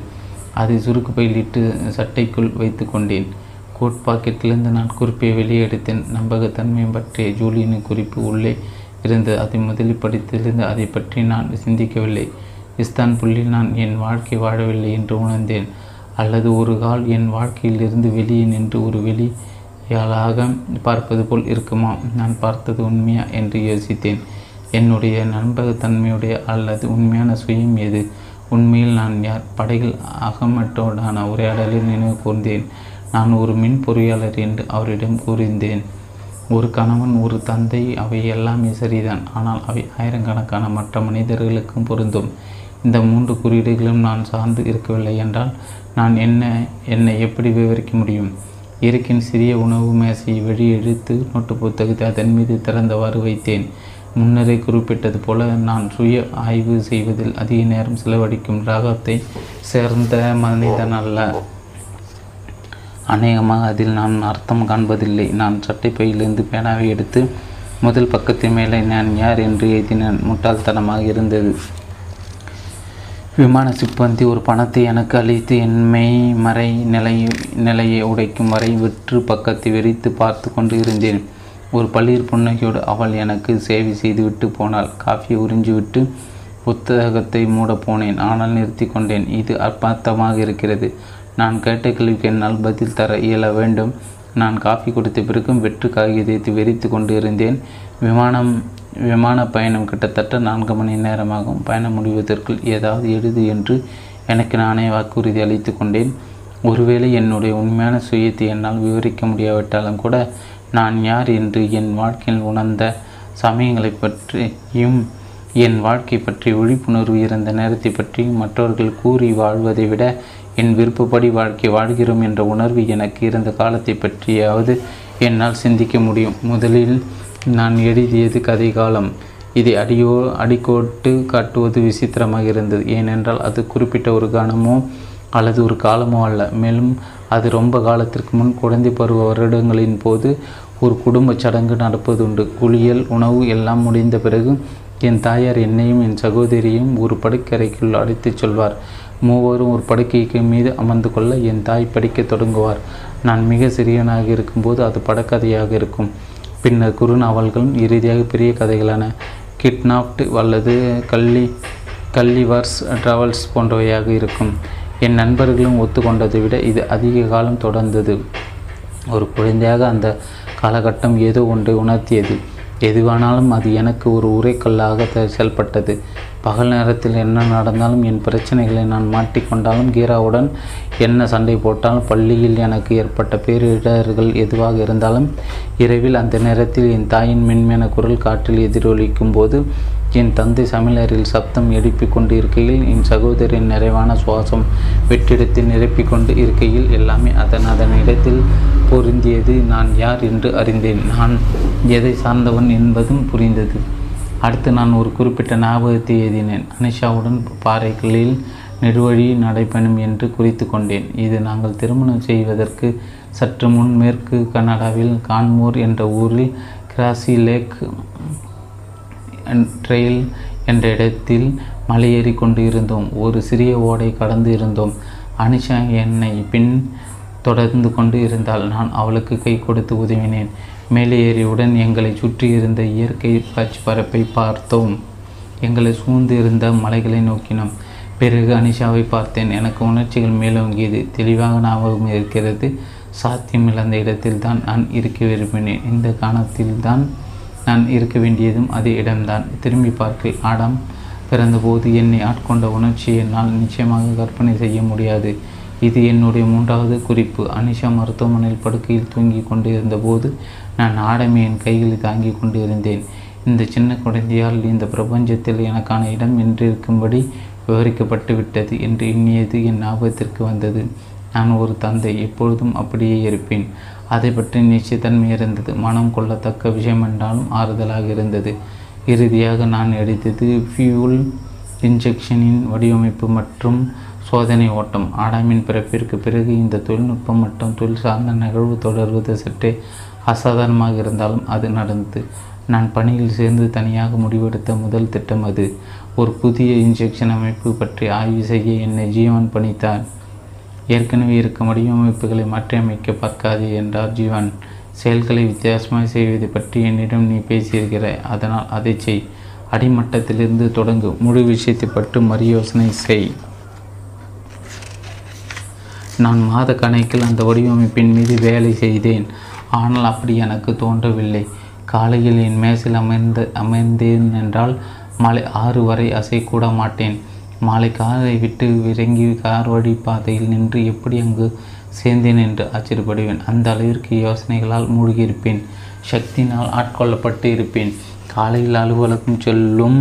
அதை சுருக்கு பயிலிட்டு சட்டைக்குள் வைத்து கொண்டேன். கோட் பாக்கெட்டிலிருந்து நான் குறிப்பை வெளியே எடுத்தேன். நம்பகத்தன்மை பற்றிய ஜூலியனின் குறிப்பு உள்ளே இருந்தது. அதை முதலில் படித்திருந்து அதை பற்றி நான் சிந்திக்கவில்லை. இஸ்தான்புல்லில் நான் என் வாழ்க்கை வாழவில்லை என்று உணர்ந்தேன். அல்லது ஒரு கால் என் வாழ்க்கையிலிருந்து வெளியே நின்று ஒரு வெளியாளாக பார்ப்பது போல் இருக்குமா? நான் பார்த்தது உண்மையா என்று யோசித்தேன். என்னுடைய நம்பகத்தன்மையுடைய அல்லது உண்மையான சுயம் எது? உண்மையில் நான் யார்? படையில் அகமட்டோடான உரையாடலில் நினைவு கூர்ந்தேன். நான் ஒரு மின் பொறியாளர் என்று அவரிடம் கூறியிருந்தேன். ஒரு கணவன், ஒரு தந்தை, அவை எல்லாமே சரிதான். ஆனால் அவை ஆயிரக்கணக்கான மற்ற மனிதர்களுக்கும் பொருந்தும். இந்த மூன்று குறியீடுகளும் நான் சார்ந்து இருக்கவில்லை என்றால் நான் என்ன என்னை எப்படி விவரிக்க முடியும்? இருக்கின் சிறிய உணவு மேசையை வெளியெழுத்து நோட்டு புத்தகத்தை அதன் மீது திறந்தவாறு வைத்தேன். முன்னரே குறிப்பிட்டது போல நான் சுய ஆய்வு செய்வதில் அதிக நேரம் செலவழிக்கும் ராகத்தை சேர்ந்த மனிதன் அல்ல. அநேகமாக அதில் நான் அர்த்தம் காண்பதில்லை. நான் சட்டைப்பையிலிருந்து பேனாவை எடுத்து முதல் பக்கத்தின் மேலே நான் யார் என்று எழுதினேன். முட்டாள்தனமாக இருந்தது. விமான சிப்பந்தி ஒரு பணத்தை எனக்கு அளித்து என்மை மறை நிலை நிலையை உடைக்கும் வரை வெற்று பக்கத்தை விரித்து பார்த்து கொண்டு இருந்தேன். ஒரு பள்ளியில் புன்னகையோடு அவள் எனக்கு சேவை செய்து விட்டு போனாள். காஃபியை உறிஞ்சிவிட்டு புத்தகத்தை மூட போனேன். ஆனால் நிறுத்தி கொண்டேன். இது அர்ப்பத்தமாக இருக்கிறது. நான் கேட்ட கேள்விக்கு என்னால் பதில் தர இயல வேண்டும். நான் காஃபி கொடுத்த பிறகும் வெற்று காகிதத்தை வெறித்து கொண்டு இருந்தேன். விமானம் விமான பயணம் கிட்டத்தட்ட நான்கு மணி நேரமாகும். பயணம் முடிவதற்குள் ஏதாவது எழுது என்று எனக்கு நானே வாக்குறுதி அளித்து கொண்டேன். ஒருவேளை என்னுடைய உண்மையான சுயத்தை என்னால் விவரிக்க முடியாவிட்டாலும் கூட நான் யார் என்று என் வாழ்க்கையில் உணர்ந்த சமயங்களை பற்றியும் என் வாழ்க்கை பற்றி விழிப்புணர்வு இருந்த நேரத்தை பற்றியும் மற்றவர்கள் கூறி வாழ்வதை விட என் விருப்பப்படி வாழ்க்கை வாழ்கிறோம் என்ற உணர்வு எனக்கு இருந்த காலத்தை பற்றியாவது என்னால் சிந்திக்க முடியும். முதலில் நான் எழுதியது கதை காலம். இதை அடியோ அடிக்கோட்டு காட்டுவது விசித்திரமாக இருந்தது. ஏனென்றால் அது குறிப்பிட்ட ஒரு கணமோ அல்லது ஒரு காலமோ அல்ல. மேலும் அது ரொம்ப காலத்திற்கு முன் குழந்தை பருவ வருடங்களின் போது ஒரு குடும்ப சடங்கு நடப்பதுண்டு. குளியல் உணவு எல்லாம் முடிந்த பிறகு என் தாயார் என்னையும் என் சகோதரியையும் ஒரு படுக்கறைக்குள் அழைத்துச் சொல்வார். மூவரும் ஒரு படுக்கைக்கு மீது அமர்ந்து கொள்ள என் தாய் படிக்க தொடங்குவார். நான் மிக சிறியவனாக இருக்கும்போது அது படக்கதையாக இருக்கும். பின்னர் குறுநாவல்களும் இறுதியாக பெரிய கதைகளான கிட்னாப்டு அல்லது கள்ளி கள்ளிவர்ஸ் ட்ராவல்ஸ் போன்றவையாக இருக்கும். என் நண்பர்களும் ஒத்துக்கொண்டதை விட இது அதிக காலம் தொடர்ந்தது. ஒரு குழந்தையாக அந்த காலகட்டம் ஏதோ ஒன்றை உணர்த்தியது. எதுவானாலும் அது எனக்கு ஒரு உரைக்கல்லாக செயல்பட்டது. பகல் நேரத்தில் என்ன நடந்தாலும், என் பிரச்சனைகளை நான் மாட்டிக்கொண்டாலும், கீராவுடன் என்ன சண்டை போட்டாலும், பள்ளியில் எனக்கு ஏற்பட்ட பேரிடர்கள் எதுவாக இருந்தாலும், இரவில் அந்த நேரத்தில் என் தாயின் மென்மையான குரல் காற்றில் எதிரொலிக்கும் போது, என் தந்தை சமையலறையில் சப்தம் எழுப்பிக் கொண்டு இருக்கையில், என் சகோதரின் நிறைவான சுவாசம் வெற்றிடத்தை நிரப்பிக்கொண்டு இருக்கையில், எல்லாமே அதன் அதன் இடத்தில் பொருந்தியது. நான் யார் என்று அறிந்தேன். நான் எதை சார்ந்தவன் என்பதும் புரிந்தது. அடுத்து நான் ஒரு குறிப்பிட்ட ஞாபகத்தை எழுதினேன். அனிஷாவுடன் பாறைகளில் நெடுவழி நடைபயணம் என்று குறித்து கொண்டேன். இது நாங்கள் திருமணம் செய்வதற்கு சற்று முன் மேற்கு கனடாவில் கான்மூர் என்ற ஊரில் கிராசி லேக் ட்ரெயில் என்ற இடத்தில் மலையேறி கொண்டு இருந்தோம். ஒரு சிறிய ஓடை கடந்து இருந்தோம். அனிஷா என்னை பின் தொடர்ந்து கொண்டு இருந்தால் நான் அவளுக்கு கை கொடுத்து உதவினேன். மேலே ஏறியவுடன் எங்களை சுற்றி இருந்த இயற்கை பச்சை பரப்பை பார்த்தோம். எங்களை சூழ்ந்து இருந்த மலைகளை நோக்கினோம். பிறகு அனிஷாவை பார்த்தேன். எனக்கு உணர்ச்சிகள் மேலோங்கியது. தெளிவாக ஞாபகம் இருக்கிறது. சாத்தியமிழந்த இடத்தில் தான் நான் இருக்க விரும்பினேன். இந்த காலத்தில்தான் நான் இருக்க வேண்டியதும் அதே இடம்தான். திரும்பி பார்க்க ஆடம் பிறந்தபோது என்னை ஆட்கொண்ட உணர்ச்சியை என்னால் நிச்சயமாக கற்பனை செய்ய முடியாது. இது என்னுடைய மூன்றாவது குறிப்பு. அனிஷா மருத்துவமனையில் படுக்கையில் தூங்கி கொண்டு இருந்தபோது நான் ஆடமை என் கையில் தாங்கி கொண்டு இருந்தேன். இந்த சின்ன குழந்தையால் இந்த பிரபஞ்சத்தில் எனக்கான இடம் என்றிருக்கும்படி விவரிக்கப்பட்டு விட்டது என்று எண்ணியது என் ஞாபகத்திற்கு வந்தது. நான் ஒரு தந்தை, எப்பொழுதும் அப்படியே இருப்பேன். அதை பற்றி நிச்சயத்தன்மை இருந்தது. மனம் கொள்ளத்தக்க விஷயம் என்றாலும் ஆறுதலாக இருந்தது. இறுதியாக நான் எடுத்தது ஃபியூல் இன்ஜெக்ஷனின் வடிவமைப்பு மற்றும் சோதனை ஓட்டம். ஆடாமின் பிறப்பிற்கு பிறகு இந்த தொழில்நுட்பம் மற்றும் தொழில் சார்ந்த நிகழ்வு தொடர்வது சற்றே அசாதாரணமாக இருந்தாலும் அது நடந்தது. நான் பணியில் சேர்ந்து தனியாக முடிவெடுத்த முதல் திட்டம் அது. ஒரு புதிய இன்ஜெக்ஷன் அமைப்பு பற்றி ஆய்வு செய்ய என்னை ஜீவன் பணித்தார். ஏற்கனவே இருக்கும் வடிவமைப்புகளை மாற்றியமைக்க பார்க்காது என்றார் ஜீவன். செயல்களை வித்தியாசமாக செய்வது பற்றி என்னிடம் நீ பேசியிருக்கிறாய், அதனால் அதை செய். அடிமட்டத்திலிருந்து தொடங்கு, முழு விஷயத்தை பற்றி மறு யோசனை செய். நான் மாத கணக்கில் அந்த வடிவமைப்பின் மீது வேலை செய்தேன். ஆனால் அப்படி எனக்கு தோன்றவில்லை. காலையில் என் மேசில் அமர்ந்து அமர்ந்தேன் என்றால் மாலை ஆறு வரை அசைக்கூட மாட்டேன். மாலை காலை விட்டு விறங்கி கார் வழி பாதையில் நின்று எப்படி அங்கு சேர்ந்தேன் என்று ஆச்சரியப்படுவேன். அந்த அளவிற்கு யோசனைகளால் மூழ்கியிருப்பேன், சக்தினால் ஆட்கொள்ளப்பட்டு இருப்பேன். காலையில் அலுவலகம் செல்லும்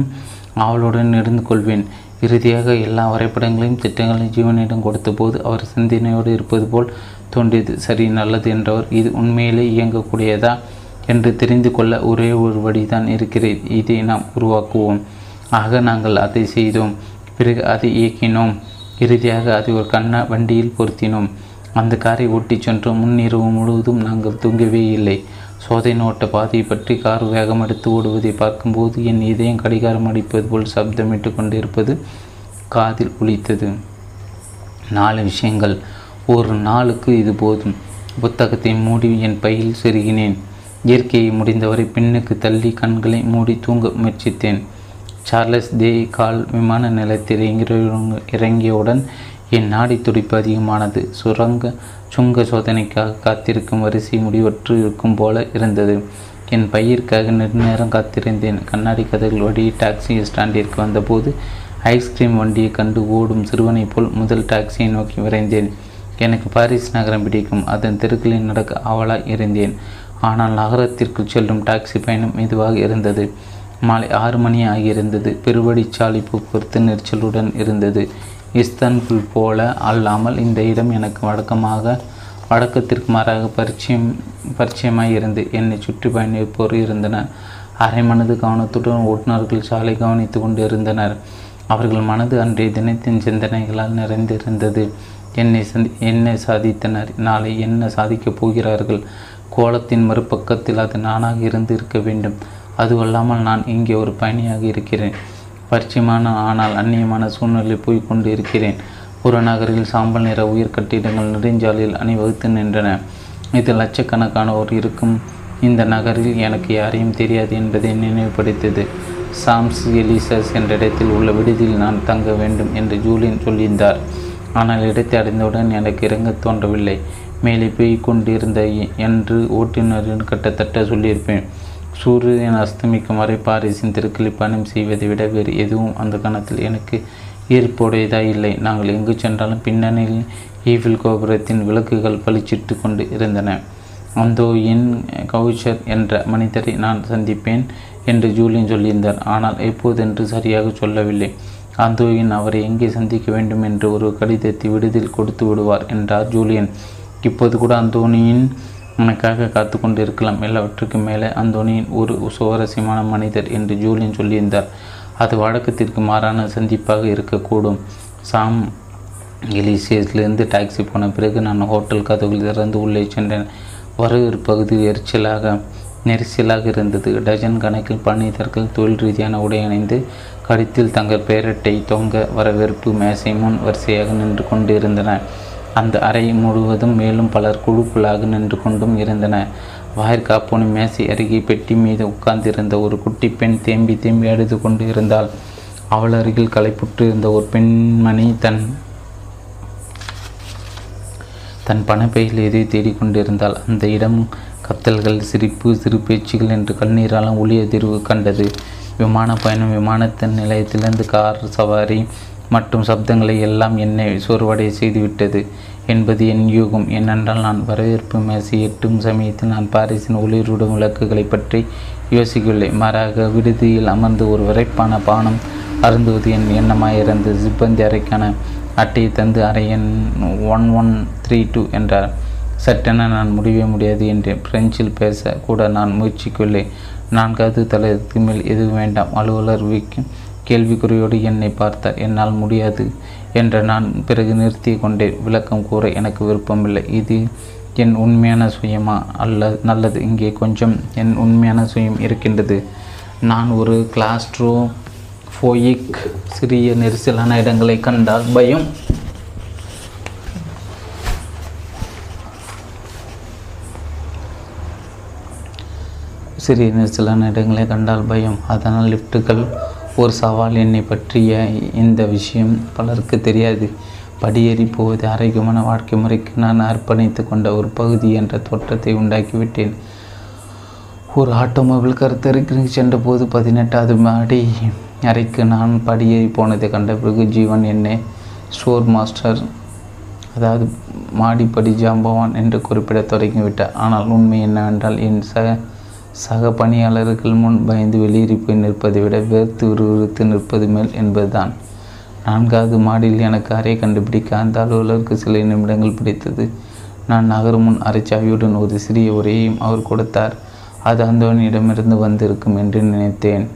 அவளுடன் இருந்து கொள்வேன். இறுதியாக எல்லா வரைபடங்களையும் திட்டங்களையும் ஜீவனிடம் கொடுத்த போது அவர் சிந்தனையோடு இருப்பது போல் தோன்றியது. சரி, நல்லது என்றவர். இது உண்மையிலே இயங்கக்கூடியதா என்று தெரிந்து கொள்ள ஒரே ஒரு வழிதான் இருக்கிறேன். இதை நாம் உருவாக்குவோம். ஆக நாங்கள் அதை செய்தோம். பிறகு அதை இயக்கினோம். இறுதியாக அதை ஒரு கண்ண வண்டியில் பொருத்தினோம். அந்த காரை ஓட்டிச் சென்றோம். முன்னிரவு முழுவதும் நாங்கள் தூங்கவே இல்லை. சோதை நோட்ட பாதையை பற்றி கார் வேகம் எடுத்து ஓடுவதை பார்க்கும்போது என் இதயம் கடிகாரம் அடிப்பது போல் சப்தமிட்டு கொண்டிருப்பது காதில் ஒலித்தது. நாலு விஷயங்கள், ஒரு நாளுக்கு இது போதும். புத்தகத்தை மூடி என் பையில் செருகினேன். இயற்கையை முடிந்தவரை பின்னுக்கு தள்ளி கண்களை மூடி தூங்க முயற்சித்தேன். சார்லஸ் தே கால் விமான நிலையத்தில் இறங்கியவுடன் என் நாடி துடிப்பு அதிகமானது. சுரங்க சுங்க சோதனைக்காக காத்திருக்கும் வரிசை முடிவற்று இருக்கும் போல இருந்தது. என் பையிற்காக நெடுநேரம் காத்திருந்தேன். கண்ணாடி கதவுகள் வழியே டாக்ஸி ஸ்டாண்டிற்கு வந்தபோது ஐஸ்கிரீம் வண்டியை கண்டு ஓடும் சிறுவனை போல் முதல் டாக்ஸியை நோக்கி விரைந்தேன். எனக்கு பாரிஸ் நகரம் பிடிக்கும். அதன் தெருக்களில் நடக்க ஆவலாக இருந்தேன். ஆனால் நகரத்திற்குள் செல்லும் டாக்ஸி பயணம் மெதுவாக இருந்தது. மாலை ஆறு மணி ஆகியிருந்தது. பெருவடிச்சாலை போக்குவரத்து நெரிச்சலுடன் இருந்தது. இஸ்தான்புல் போல அல்லாமல் இந்த இடம் எனக்கு வழக்கமாக வழக்கத்திற்கு மாறாக பரிச்சயம் பரிச்சயமாக இருந்து என்னை சுற்றி பயணிப்போர் இருந்தனர். அரை மனது கவனத்துடன் ஓட்டுநர்கள் சாலை கவனித்து கொண்டு இருந்தனர். அவர்கள் மனது அன்றைய தினத்தின் சிந்தனைகளால் நிறைந்திருந்தது. என்னை சந்தி என்னை சாதித்தனர். நாளை என்ன சாதிக்கப் போகிறார்கள்? கோலத்தின் மறுபக்கத்தில் அது நானாக இருந்து இருக்க வேண்டும். அதுவல்லாமல் நான் இங்கே ஒரு பயணியாக இருக்கிறேன். பரிச்சயமான ஆனால் அந்நியமான சூழ்நிலை போய் கொண்டு இருக்கிறேன். ஒரு நகரில் சாம்பல் நிற உயர் கட்டிடங்கள் நெடுஞ்சாலையில் அணிவகுத்து நின்றன. இது லட்சக்கணக்கானோர் இருக்கும் இந்த நகரில் எனக்கு யாரையும் தெரியாது என்பதை நினைவுபடுத்தது. சாம்ஸ் எலிசஸ் என்ற இடத்தில் உள்ள விடுதியில் நான் தங்க வேண்டும் என்று ஜூலியன் சொல்லியிருந்தார். ஆனால் இடத்தை அடைந்தவுடன் எனக்கு இறங்க தோன்றவில்லை. மேலே போய் கொண்டிருந்த என்று ஓட்டுநரின் கிட்டத்தட்ட சொல்லியிருப்பேன். சூரியன் அஸ்தமிக்கும் வரை பாரிஸின் தெருக்களை பயணம் செய்வதை விட வேறு எதுவும் அந்த கணத்தில் எனக்கு ஈர்ப்புடையதாக இல்லை. நாங்கள் எங்கு சென்றாலும் பின்னணியில் ஈஃபில் கோபுரத்தின் விளக்குகள் பளிச்சிட்டு கொண்டு இருந்தன. அந்தோயின் கவுச்சர் என்ற மனிதரை நான் சந்திப்பேன் என்று ஜூலியன் சொல்லியிருந்தார். ஆனால் எப்போதென்று சரியாக சொல்லவில்லை. அந்தோயின் அவரை எங்கே சந்திக்க வேண்டும் என்று ஒரு கடிதத்தை விடுதியில் கொடுத்து விடுவார் என்றார் ஜூலியன். இப்போது கூட அந்தோனியின் உனக்காக காத்து கொண்டு இருக்கலாம். எல்லாவற்றுக்கும் மேலே அந்தோனியின் ஒரு சுவாரஸ்யமான மனிதர் என்று ஜூலியன் சொல்லியிருந்தார். அது வழக்கத்திற்கு மாறான சந்திப்பாக இருக்கக்கூடும். சாம் எலிசியஸ்லேருந்து டாக்ஸி போன பிறகு நான் ஹோட்டல் கதவுகள் திறந்து உள்ளே சென்றேன். வரவேற்பு பகுதி எரிச்சலாக நெரிசலாக இருந்தது. டஜன் கணக்கில் பணியாளர்கள் தொழில் ரீதியான உடை அணிந்து கடித்தில் தங்கள் பெயரட்டை தொங்க வரவேற்பு மேசை முன் வரிசையாக நின்று கொண்டு இருந்தன. அந்த அறை முழுவதும் மேலும் பலர் குழுக்களாக நின்று கொண்டும் இருந்தன. வாயிற்காப்போனி மேசை அருகே பெட்டி மீது உட்கார்ந்திருந்த ஒரு குட்டி பெண் தேம்பி தேம்பி அழுது கொண்டு இருந்தாள். அவள் அருகில் களைப்புற்று இருந்த ஒரு பெண்மணி தன் தன் பணப்பையில் எதை தேடிக்கொண்டிருந்தாள். அந்த இடம் கத்தல்கள், சிரிப்பு, சிறு பேச்சுகள் என்று கண்ணீராலும் ஒளி அதிர்வு கண்டது. விமான பயணம், விமானத்தின் நிலையத்திலிருந்து கார் சவாரி மற்றும் சப்தங்களை எல்லாம் என்னை சோர்வடை செய்துவிட்டது என்பது என் யூகம். ஏனென்றால் நான் வரவேற்பு மேசை எட்டும் சமயத்தில் நான் பாரிஸின் ஒளிரூடும் விளக்குகளை பற்றி யோசிக்கவில்லை. மாறாக விடுதியில் அமர்ந்து ஒரு விரைப்பான பானம் அருந்துவது என் எண்ணமாக இருந்தது. சிப்பந்தி அறைக்கான அட்டையை தந்து அறை எண் ஒன் ஒன் த்ரீ டூ என்றார். சட்டென நான் முடியவே முடியாது என்றேன். பிரெஞ்சில் பேச கூட நான் முயற்சிக்கவில்லை. நான்காவது தலைக்கு மேல் எதுவும் வேண்டாம். அலுவலர் விக்கு கேள்விக்குறியோடு என்னை பார்த்தார். என்னால் முடியாது என்று நான் பிறகு நிறுத்தி கொண்டேன். விளக்கம் கூற எனக்கு விருப்பமில்லை. இது என் உண்மையான சுயமா அல்ல நல்லது, இங்கே கொஞ்சம் என் உண்மையான சுயம் இருக்கின்றது. நான் ஒரு கிளாஸ்ட்ரோ ஃபோயிக், சிறிய நெரிசலான இடங்களை கண்டால் பயம் சிறிய நெரிசலான இடங்களை கண்டால் பயம். அதனால் லிஃப்ட்டுகள் ஒரு சவால். என்னை பற்றிய இந்த விஷயம் பலருக்கு தெரியாது. படியேறி போவது ஆரோக்கியமான வாழ்க்கை முறைக்கு நான் அர்ப்பணித்து கொண்ட ஒரு பகுதி என்ற தோற்றத்தை உண்டாக்கிவிட்டேன். ஒரு ஆட்டோமொபைல் கருத்தருக்கு சென்றபோது பதினெட்டாவது மாடி அறைக்கு நான் படியேறி போனதை கண்ட பிறகு ஜீவன் என்னை ஸ்டோர் மாஸ்டர், அதாவது மாடிப்படி ஜாம்பவான் என்று குறிப்பிட தொடங்கிவிட்டார். ஆனால் உண்மை என்னவென்றால், என் ச சக பணியாளர்கள் முன் பயந்து வெளியேறி போய் நிற்பதை விட வேர்த்து விறுவிறுத்து நிற்பது மேல் என்பதுதான். நான்காவது மாடியில் எனக்கு அறை கண்டுபிடிக்க அந்த அலுவலருக்கு சில நிமிடங்கள் பிடித்தது. நான் நகரும் முன் அரைச்சாவியுடன் ஒரு சிறிய உரையையும் அவர் கொடுத்தார். அது அந்தவனிடமிருந்து வந்திருக்கும் என்று நினைத்தேன்.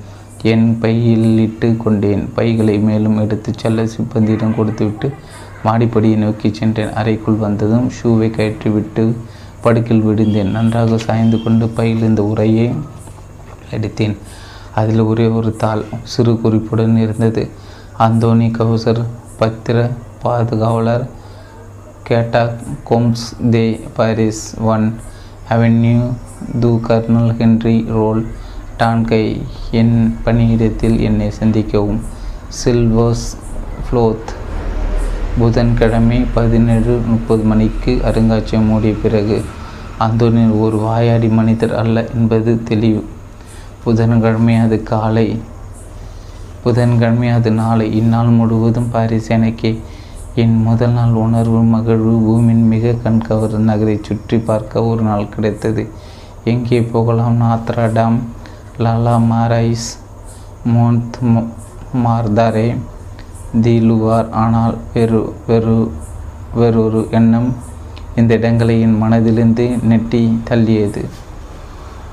என் பையில் இட்டு கொண்டேன். பைகளை மேலும் எடுத்து செல்ல சிப்பந்தியிடம் கொடுத்துவிட்டு மாடிப்படியை நோக்கி சென்றேன். அறைக்குள் வந்ததும் ஷூவை கயற்றிவிட்டு படுக்கில் விடுந்தேன். நன்றாக சாய்ந்து கொண்டு பையில் இந்த உரையை எடுத்தேன். அதில் ஒரே ஒரு தாள் சிறு குறிப்புடன் இருந்தது. அந்தோனி கவுசர், பத்திர பாதுகாவலர், catacombs de Paris, one avenue du Colonel Henri Rol Tanguy. என் பணியிடத்தில் என்னை சந்திக்கவும். சில்வர்ஸ் ஃப்ளோத், புதன்கிழமை பதினேழு முப்பது மணிக்கு. அருங்காட்சியம் மூடிய பிறகு அந்தோனி ஒரு வாயாடி மனிதர் அல்ல என்பது தெளிவு. புதன்கிழமை அது காலை, புதன்கிழமை அது நாளை. இந்நாள் முழுவதும் பாரிஸ் எனக்கு என் முதல் நாள் உணர்வு மகிழ்வு. பூமியின் மிக கண்கவர் நகரை சுற்றி பார்க்க ஒரு நாள் கிடைத்தது. எங்கே போகலாம்? நாத்ராடாம், le Marais, Montmartre, the Louvre. ஆனால் வெறு வெறு வேறொரு எண்ணம் இந்த இடங்களை என் மனதிலிருந்து நெட்டி தள்ளியது.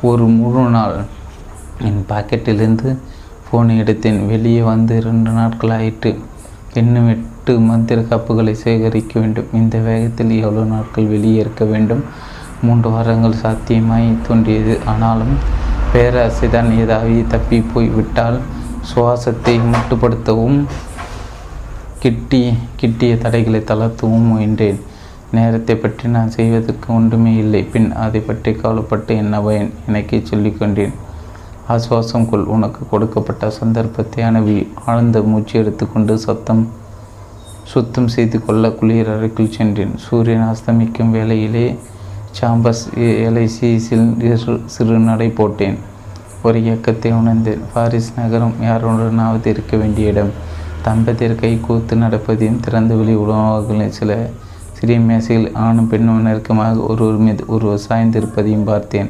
ஒரு முழு நாள் என் பாக்கெட்டிலிருந்து ஃபோனை எடுத்தேன். வெளியே வந்து இரண்டு நாட்கள் ஆயிற்று. இன்னும் எட்டு மந்திர காப்புகளை சேகரிக்க வேண்டும். இந்த வேகத்தில் எவ்வளோ நாட்கள் வெளியே இருக்க வேண்டும்? மூன்று வாரங்கள் சாத்தியமாய் தோன்றியது. ஆனாலும் பேராசைதான். ஏதாவது தப்பி போய் விட்டால் சுவாசத்தை மட்டுப்படுத்தவும் கிட்டி கிட்டிய தடைகளை தளர்த்தவும் முயன்றேன். நேரத்தை பற்றி நான் செய்வதற்கு ஒன்றுமே இல்லை. பின் அதை பற்றி கவலைப்பட்டு என்ன பயன்? எனக்கே சொல்லிக்கொண்டேன். ஆசுவாசம் கொள். உனக்கு கொடுக்கப்பட்ட சந்தர்ப்பத்தை அணுவி. ஆழ்ந்த மூச்சு எடுத்துக்கொண்டு சத்தம் சுத்தம் செய்து கொள்ள குளிர் அறைக்குள் சென்றேன். சூரியன் அஸ்தமிக்கும் வேளையிலே சாம்பஸ் எலைசிஸில் சிறு நடை போட்டேன். ஒரு இயக்கத்தை உணர்ந்தேன். பாரிஸ் நகரம் யாருடனாவது இருக்க வேண்டிய இடம். தம்பதியர் கை கூத்து நடப்பதையும் திறந்த வெளி உணவகங்களில் சில சிறிய மேசையில் ஆணும் பெண்ணும் நெருக்கமாக ஒருவர் மீது ஒருவர் சாய்ந்திருப்பதையும் பார்த்தேன்.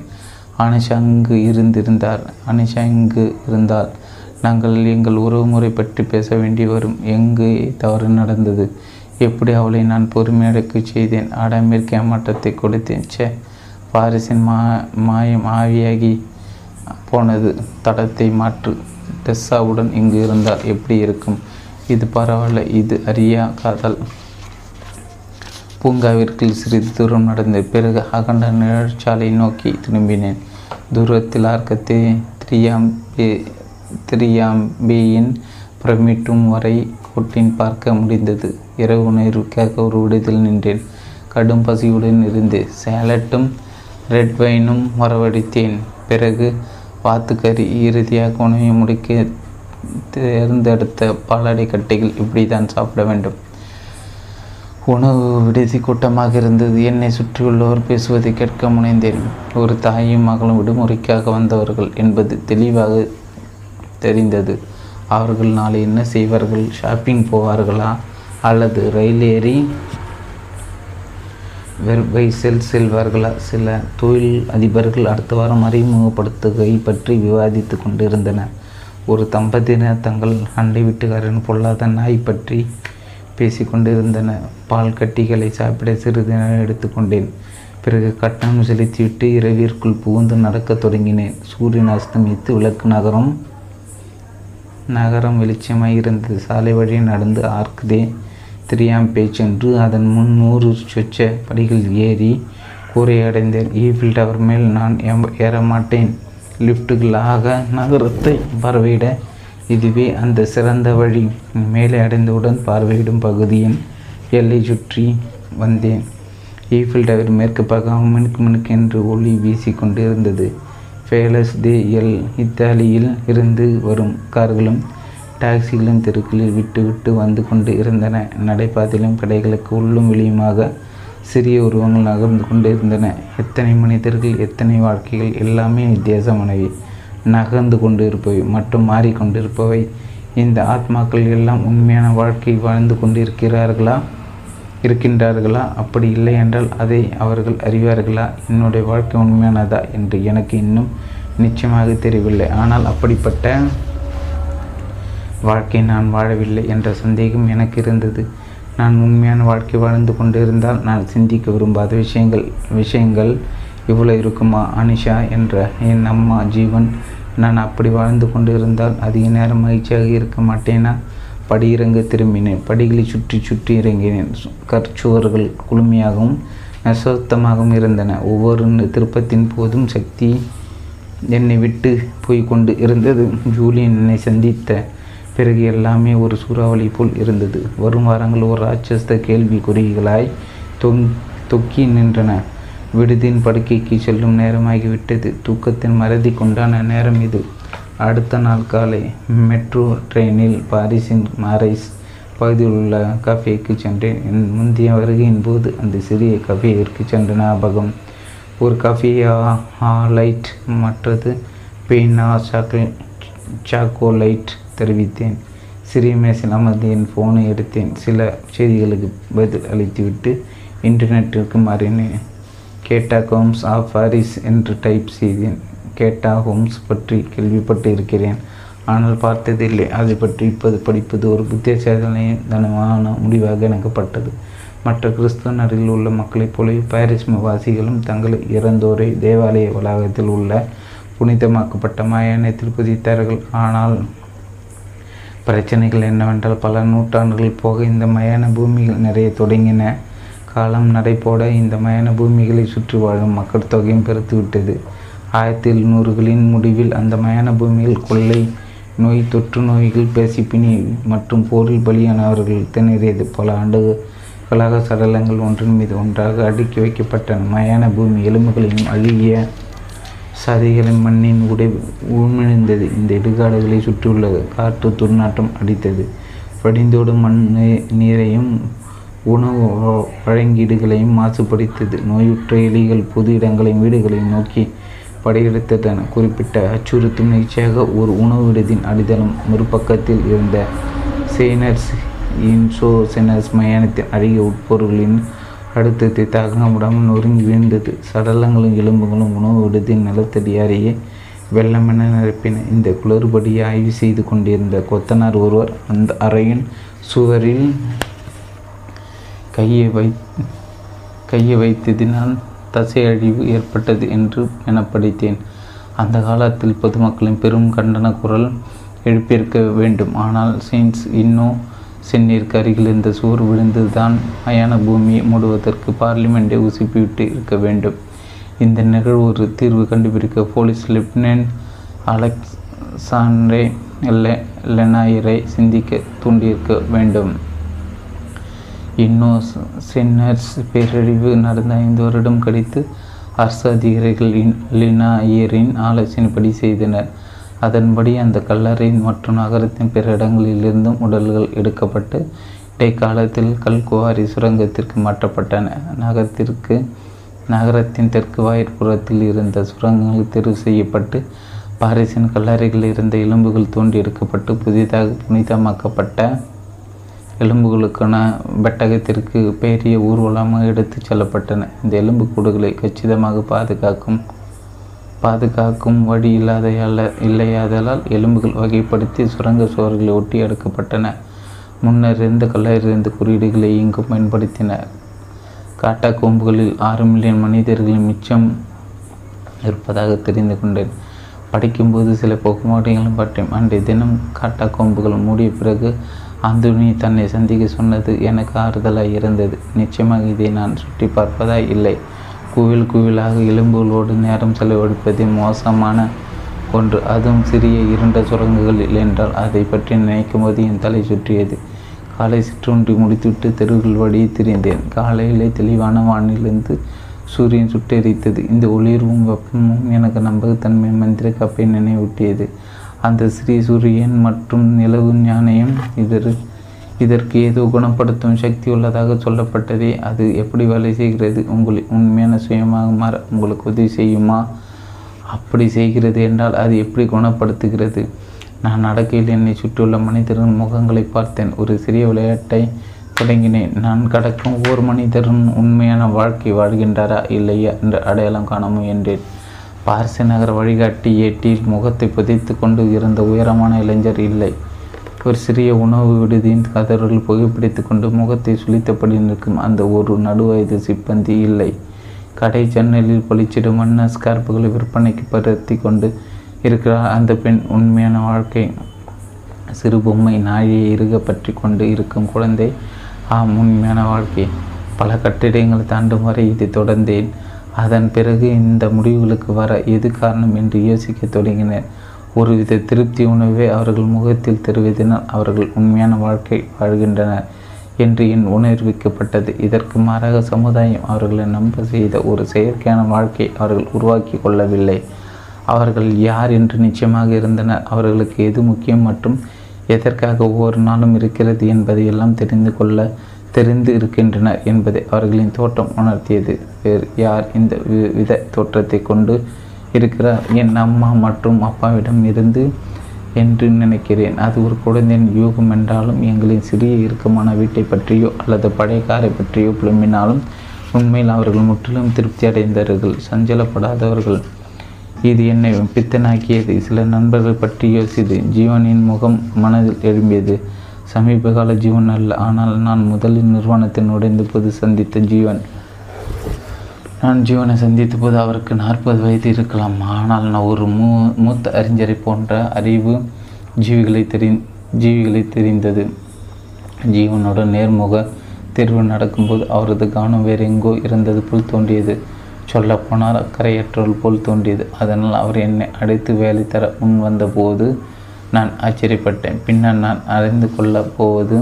அனிஷா இங்கு இருந்திருந்தார். அனிஷா இங்கு இருந்தால் நாங்கள் எங்கள் உறவுமுறை பற்றி பேச வேண்டி வரும். எங்கு தவறு நடந்தது? எப்படி அவளை நான் பொறுமையடக்க செய்தேன்? ஆடாமிற்கு ஏமாற்றத்தை கொடுத்தேன். சே, பாரிஸின் மா மாயம் ஆவியாகி போனது. தடத்தை மாற்று. டெஸ்ஸாவுடன் இங்கு இருந்தால் எப்படி இருக்கும்? இது பரவாயில்ல. இது அரியா காதல். பூங்காவிற்குள் சிறிது தூரம் நடந்த பிறகு அகண்ட நிழற்சாலை நோக்கி திரும்பினேன். தூரத்தில் ஆர்க்கத்தை திரியாம்பே திரியாம்பேயின் பிரமிட்டும் வரை கோட்டின் பார்க்க முடிந்தது. இரவு உணர்வுக்காக ஒரு விடுதியில் நின்றேன். கடும் பசியுடன் இருந்து சேலட்டும் ரெட் வைனும் வரவழைத்தேன். பிறகு வாத்துக்கறி. இறுதியாக உணவை முடிக்க தேர்ந்தெடுத்த பாலாடை கட்டைகள். இப்படி தான் சாப்பிட வேண்டும். உணவு விடுதி கூட்டமாக இருந்தது. என்னை சுற்றியுள்ளவர் பேசுவதை கேட்க முனைந்தேன். ஒரு தாயும் மகளும் விடுமுறைக்காக வந்தவர்கள் என்பது தெளிவாக தெரிந்தது. அவர்கள் நாளை என்ன செய்வார்கள்? ஷாப்பிங் போவார்களா அல்லது ரயில் ஏறி வெர்வைசல் செல்வார்களா? சில தொழில் அதிபர்கள் அடுத்த வாரம் அறிமுகப்படுத்துகை பற்றி விவாதித்து கொண்டிருந்தனர். ஒரு தம்பதியினர் தங்கள் அண்டை வீட்டுக்காரன் பொல்லாத நாய் பற்றி பேசிக்கொண்டிருந்தன. பால் கட்டிகளை சாப்பிட சிறிது நேரம் எடுத்துக்கொண்டேன். பிறகு கட்டணம் செலுத்திவிட்டு இரவிற்குள் புகுந்து நடக்கத் தொடங்கினேன். சூரியன் அஸ்தமித்து விளக்கு நகரம் நகரம் வெளிச்சமாய் இருந்தது. சாலை வழியை நடந்து ஆர்க்தே திரியாம்பே சென்று அதன் முன் நூறு சொச்ச படிகள் ஏறி கூரை அடைந்தேன். ஈஃபில் டவர் மேல் நான் ஏற மாட்டேன். லிஃப்டுகளாக நகரத்தை பார்வையிட இதுவே அந்த சிறந்த வழி. மேலே அடைந்தவுடன் பார்வையிடும் பகுதியின் எல்லை சுற்றி வந்தேன். ஈஃபில் டவர் மேற்கு பக்கம் மினுக்கு மினுக்கு என்று ஒளி வீசி கொண்டிருந்தது. ஃபேலஸ் தே எல் இத்தாலியில் இருந்து வரும் கார்களும் டாக்ஸிகளும் தெருக்களில் விட்டு விட்டு வந்து கொண்டு இருந்தன. நடைபாதையிலும் கடைகளுக்கு உள்ளும் வெளியுமாக சிறிய உருவங்கள் நகர்ந்து கொண்டு இருந்தன. எத்தனை மனிதர்கள், எத்தனை வாழ்க்கைகள், எல்லாமே வித்தியாசமானவை, நகர்ந்து கொண்டு இருப்பவை மற்றும் மாறிக்கொண்டிருப்பவை. இந்த ஆத்மாக்கள் எல்லாம் உண்மையான வாழ்க்கை வாழ்ந்து கொண்டு இருக்கிறார்களா இருக்கின்றார்களா? அப்படி இல்லை என்றால் அதை அவர்கள் அறிவார்களா? என்னுடைய வாழ்க்கை உண்மையானதா என்று எனக்கு இன்னும் நிச்சயமாக தெரியவில்லை. ஆனால் அப்படிப்பட்ட வாழ்க்கை நான் வாழவில்லை என்ற சந்தேகம் எனக்கு இருந்தது. நான் உண்மையான வாழ்க்கை வாழ்ந்து கொண்டிருந்தால் நான் சிந்திக்க விரும்பாத விஷயங்கள் விஷயங்கள் இவ்வளோ இருக்குமா? அனிஷா என்ற என் அம்மா ஜீவன், நான் அப்படி வாழ்ந்து கொண்டு இருந்தால் அதிக நேரம் மகிழ்ச்சியாக இருக்க மாட்டேனா? படியிறங்க திரும்பினேன். படிகளை சுற்றி சுற்றி இறங்கினேன். கற்சுவர்கள் குளுமையாகவும் அசுத்தமாகவும் இருந்தன. ஒவ்வொரு திருப்பத்தின் போதும் சக்தி என்னை விட்டு போய் கொண்டு இருந்தது. ஜூலியன் என்னை சந்தித்த பிறகு எல்லாமே ஒரு சூறாவளி போல் இருந்தது. வரும் வாரங்கள் ஒரு ராட்சச கேள்விக்குறிகளாய் தொங் தொக்கி நின்றன. விடுதியின் படுக்கைக்கு செல்லும் நேரமாகிவிட்டது. தூக்கத்தின் மறதி கொண்டான நேரம் இது. அடுத்த நாள் காலை மெட்ரோ ட்ரெயினில் பாரிஸின் மாரைஸ் பகுதியில் உள்ள கஃபேக்கு சென்றேன். என் முந்தைய வருகையின் போது அந்த சிறிய கஃபேயிற்கு சென்ற ஞாபகம். ஒரு கஃபேயா ஆலைட், மற்றது பேனா சாக்லேட் சாக்கோலைட் தெரிவித்தேன். சிறிய மேசில் அமர்ந்து என் ஃபோனை எடுத்தேன். சில செய்திகளுக்கு பதில் அளித்துவிட்டு இன்டர்நெட்டிற்கு மாறினேன். கேட்டாகோம்ஸ் ஆஃப் பாரிஸ் என்று டைப் செய்தேன். கேட்டாகோம்ஸ் பற்றி கேள்விப்பட்டு இருக்கிறேன், ஆனால் பார்த்ததில்லை. அதை பற்றி இப்போது படிப்பது ஒரு புத்தியசாலித்தனமான முடிவாக எனக்குப்பட்டது. மற்ற கிறிஸ்துவ நாடுகளில் உள்ள மக்களைப் போலவே பாரிஸ் வாசிகளும் தங்களை இறந்தோரை தேவாலய வளாகத்தில் உள்ள புனிதமாக்கப்பட்ட மாயாணத்தில் புதித்தார்கள். ஆனால் பிரச்சனைகள் என்னவென்றால், பல நூற்றாண்டுகள் போக இந்த மயான பூமிகள் நிறைய தொடங்கின. காலம் நடைபோட இந்த மயான பூமிகளை சுற்றி வாழும் மக்கள் தொகையும் பெருத்துவிட்டது. ஆயிரத்தி எழுநூறுகளின் முடிவில் அந்த மயான பூமியில் கொள்ளை நோய், தொற்று நோய்கள், பசிப்பினி மற்றும் போரில் பலியானவர்கள் திணறியது. பல ஆண்டுகளாக சடலங்கள் ஒன்றின் மீது ஒன்றாக அடுக்கி வைக்கப்பட்டன. மயான பூமி எலும்புகளையும் அழுகிய சதைகளின் மண்ணின் உடை உள்மிழ்ந்தது. இந்த இடுகாடுகளை சுற்றியுள்ள காற்று துர்நாற்றம் அடித்தது. வடிந்தோடும் மண் நீரையும் உணவு வழங்கீடுகளையும் மாசுபடுத்தது. நோயுற்ற எலிகள் பொது இடங்களையும் வீடுகளையும் நோக்கி படையெடுத்தன. குறிப்பிட்ட அச்சுறுத்தும் நிகழ்ச்சியாக ஒரு உணவு விடுதின் அடித்தளம் மறுபக்கத்தில் இருந்த சேனர்ஸ் இன்சோ சேனர்ஸ் மயானத்தின் அழகிய உட்பொருளின் அடுத்தத்தை தாக்க விடாமல் நொறுங்கி வீழ்ந்தது. சடலங்களும் எலும்புகளும் உணவு விடுதின் நிலத்தடியாரையே வெள்ளமென நிரப்பின. இந்த குளறுபடியை ஆய்வு செய்து கொண்டிருந்த கொத்தனார் ஒருவர் அந்த அறையின் சுவரில் கையை வை கையை வைத்ததினால் தசையழிவு ஏற்பட்டது என்று என படித்தேன். அந்த காலத்தில் பொதுமக்களின் பெரும் கண்டன குரல் எழுப்பியிருக்க வேண்டும். ஆனால் சயின்ஸ் இன்னும் சென்னிற்கு அருகில் இருந்த சோறு விழுந்து தான் மயான பூமியை மூடுவதற்கு பார்லிமெண்டை உசுப்பிவிட்டு இருக்க வேண்டும். இந்த நிகழ்வு ஒரு தீர்வு கண்டுபிடிக்க போலீஸ் லெப்டினன்ட் அலெக்சாண்ட்ரே லெ லெனாயரை சிந்திக்க தூண்டியிருக்க வேண்டும். இன்னும் சென்னர்ஸ் பேரழிவு நடந்த ஐந்து வருடம் கழித்து அரசு அதிகாரிகள் லெனாயரின் ஆலோசனைப்படி செய்தனர். அதன்படி அந்த கல்லறை மற்றும் நகரத்தின் பிற இடங்களிலிருந்தும் உடல்கள் எடுக்கப்பட்டு இடைக்காலத்தில் கல்குவாரி சுரங்கத்திற்கு மாற்றப்பட்டன. நகரத்திற்கு நகரத்தின் தெற்கு வாயிற்புறத்தில் இருந்த சுரங்கங்கள் தெரிவு செய்யப்பட்டு பாரிஸின் கல்லறைகளில் இருந்த எலும்புகள் தோண்டி எடுக்கப்பட்டு புதிதாக புனிதமாக்கப்பட்ட எலும்புகளுக்கான பெட்டகத்திற்கு பெரிய ஊர்வலமாக எடுத்துச் செல்லப்பட்டன. இந்த எலும்புக்கூடுகளை கச்சிதமாக பாதுகாக்கும் பாதுகாக்கும் வழி இல்லாத இல்லையாதலால் எலும்புகள் வகைப்படுத்தி சுரங்க சுவர்களை ஒட்டி எடுக்கப்பட்டன. முன்னர் இருந்த கல்லறிந்த குறியீடுகளை இங்கும் பயன்படுத்தினர். காட்டாக்கோம்புகளில் ஆறு மில்லியன் மனிதர்களின் மிச்சம் இருப்பதாக தெரிந்து கொண்டேன். படிக்கும்போது சில பொகுமாட்டங்களும் பட்டேன். அன்றைய தினம் காட்டாக்கோம்புகள் மூடிய பிறகு அந்தோனி தன்னை சந்திக்க சொன்னது எனக்கு ஆறுதலாக இருந்தது. நிச்சயமாக இதை நான் சுட்டி பார்ப்பதாய் இல்லை, குவில் குவிலாக எலும்புகளோடு நேரம் செலவழிப்பதே மோசமான ஒன்று. அதுவும் சிறிய இருண்ட சுரங்குகள் இல்லை என்றால் அதை பற்றி நினைக்கும் போது என் தலை சுற்றியது. காலை சிற்றுண்டி முடித்துவிட்டு தெருவுகள் வழியே திரிந்தேன். காலையிலே தெளிவான வானிலிருந்து சூரியன் சுட்டெரித்தது. இந்த ஒளிர்வும் வெப்பமும் எனக்கு நம்பகத்தன்மை மந்திர கப்பை நினைவூட்டியது. அந்த ஸ்ரீ சூரியன் மற்றும் நிலவு ஞானையும் இதர் இதற்கு ஏதோ குணப்படுத்தும் சக்தி உள்ளதாக சொல்லப்பட்டதே, அது எப்படி வேலை செய்கிறது? உங்களை உண்மையான சுயமாக மாற உங்களுக்கு உதவி செய்யுமா? அப்படி செய்கிறது என்றால் அது எப்படி குணப்படுத்துகிறது? நான் நடக்கையில் என்னை சுற்றியுள்ள மனிதரின் முகங்களை பார்த்தேன். ஒரு சிறிய விளையாட்டை தொடங்கினேன். நான் கடக்கும் ஒவ்வொரு மனிதரும் உண்மையான வாழ்க்கை வாழ்கின்றாரா இல்லையா என்று அடையாளம் காண முயன்றேன். பாரிஸ் நகர் வழிகாட்டி ஏட்டில் முகத்தை புதைத்து கொண்டு இருந்த உயரமான இளைஞர் இல்லை. ஒரு சிறிய உணவு விடுதியின் கதவுகள் புகைப்பிடித்து கொண்டு முகத்தை சுழித்தபடி நிற்கும் அந்த ஒரு நடுவயது சிப்பந்தி இல்லை. கடை ஜன்னலில் பொழிச்சிடும் வண்ண ஸ்கார்புகளை விற்பனைக்கு பருத்தி கொண்டு இருக்கிறார் அந்த பெண். உண்மையான வாழ்க்கை சிறு பொம்மை நாயை இறுக பற்றி கொண்டு இருக்கும் குழந்தை. ஆம், உண்மையான வாழ்க்கை. பல கட்டிடங்களை தாண்டும் வரை இதை தொடர்ந்தேன். அதன் பிறகு இந்த முடிவுகளுக்கு வர எது காரணம் என்று யோசிக்க தொடங்கினர். ஒருவித திருப்தி உணர்வை அவர்கள் முகத்தில் தெரிவித்தனால் அவர்கள் உண்மையான வாழ்க்கை வாழ்கின்றனர் என்று என் உணர்விக்கப்பட்டது. இதற்கு மாறாக சமுதாயம் அவர்களை நம்ப செய்த ஒரு செயற்கையான வாழ்க்கை அவர்கள் உருவாக்கி கொள்ளவில்லை. அவர்கள் யார் என்று நிச்சயமாக இருந்தனர். அவர்களுக்கு எது முக்கியம் மற்றும் எதற்காக ஒவ்வொரு நாளும் இருக்கிறது என்பதையெல்லாம் தெரிந்து கொள்ள தெரிந்து இருக்கின்றனர் என்பதை அவர்களின் தோற்றம் உணர்த்தியது. வேறு யார் இந்த வித தோற்றத்தை கொண்டு இருக்கிறார்? என் அம்மா மற்றும் அப்பாவிடம் இருந்து என்று நினைக்கிறேன். அது ஒரு குழந்தையின் யூகம் என்றாலும் எங்களின் சிறிய இறுக்கமான வீட்டை பற்றியோ அல்லது பழைய காரை பற்றியோ புலம்பினாலும் உண்மையில் அவர்கள் முற்றிலும் திருப்தி அடைந்தார்கள், சஞ்சலப்படாதவர்கள். இது என்னை பித்தனாக்கியது. சில நண்பர்கள் பற்றி யோசித்து ஜீவனின் முகம் மனதில் எழும்பியது. சமீபகால ஜீவன் அல்ல, ஆனால் நான் முதலில் நிறுவனத்தை நுழைந்த போது சந்தித்த ஜீவன். நான் ஜீவனை சந்தித்த போது அவருக்கு நாற்பது வயது இருக்கலாம். ஆனால் நான் ஒரு மூ மூத்த அறிஞரை போன்ற அறிவு ஜீவிகளை தெரி ஜீவிகளை தெரிந்தது. ஜீவனோட நேர்முக தேர்வு நடக்கும்போது அவரது கவனம் வேறு எங்கோ இருந்தது போல் தோன்றியது. சொல்லப்போனால் அக்கறையற்றோல் போல் தோன்றியது. அதனால் அவர் என்னை அடைத்து வேலை தர முன் வந்தபோது நான் ஆச்சரியப்பட்டேன். பின்னர் நான் அறிந்து கொள்ளப் போவது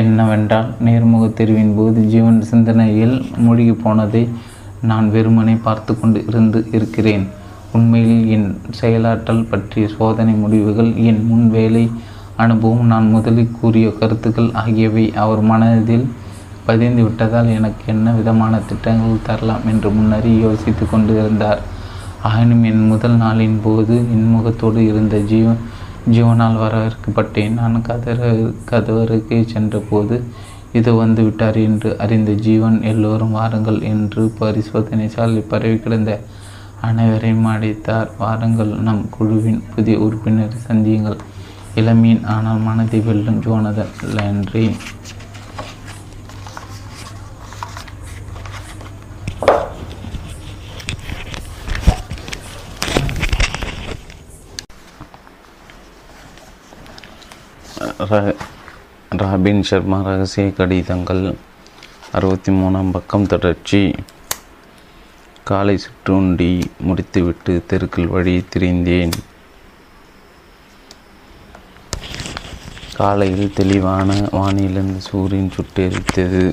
என்னவென்றால், நேர்முக தேர்வின் போது ஜீவன் சிந்தனையில் மூழ்கி போனதை நான் வெறுமனை பார்த்து கொண்டு இருந்து இருக்கிறேன். உண்மையில் என் செயலாற்றல் பற்றிய சோதனை முடிவுகள், என் முன் வேலை அனுபவம், நான் முதலில் கூறிய கருத்துக்கள் ஆகியவை அவர் மனதில் பதிந்து விட்டதால் எனக்கு என்ன விதமான திட்டங்கள் தரலாம் என்று முன்னரே யோசித்து கொண்டு இருந்தார். ஆயினும் என் முதல் நாளின் போது இன்முகத்தோடு இருந்த ஜீவ ஜீவனால் வரவேற்கப்பட்டேன். நான் கதற கதவருக்கே சென்றபோது இது வந்து விட்டார் என்று அறிந்த ஜீவன், எல்லோரும் வாருங்கள் என்று பரிசோதனை சாலை பரவி கிடந்த அனைவரையும் அடைத்தார். வாருங்கள், நம் குழுவின் புதிய உறுப்பினரை சந்தியுங்கள். இளமையின் ஆனால் மனதை வெல்லும் ஜோனதன் லேண்ட்ரி. ராபின் ஷர்மா ரகசிய கடிதங்கள் அறுபத்தி மூணாம் பக்கம் தொடர்ச்சி. காலை சுற்றுண்டி முடித்துவிட்டு தெருக்கள் வழி திரிந்தேன். காலையில் தெளிவான வானிலிருந்து சூரியன் சுட்டெரித்தது.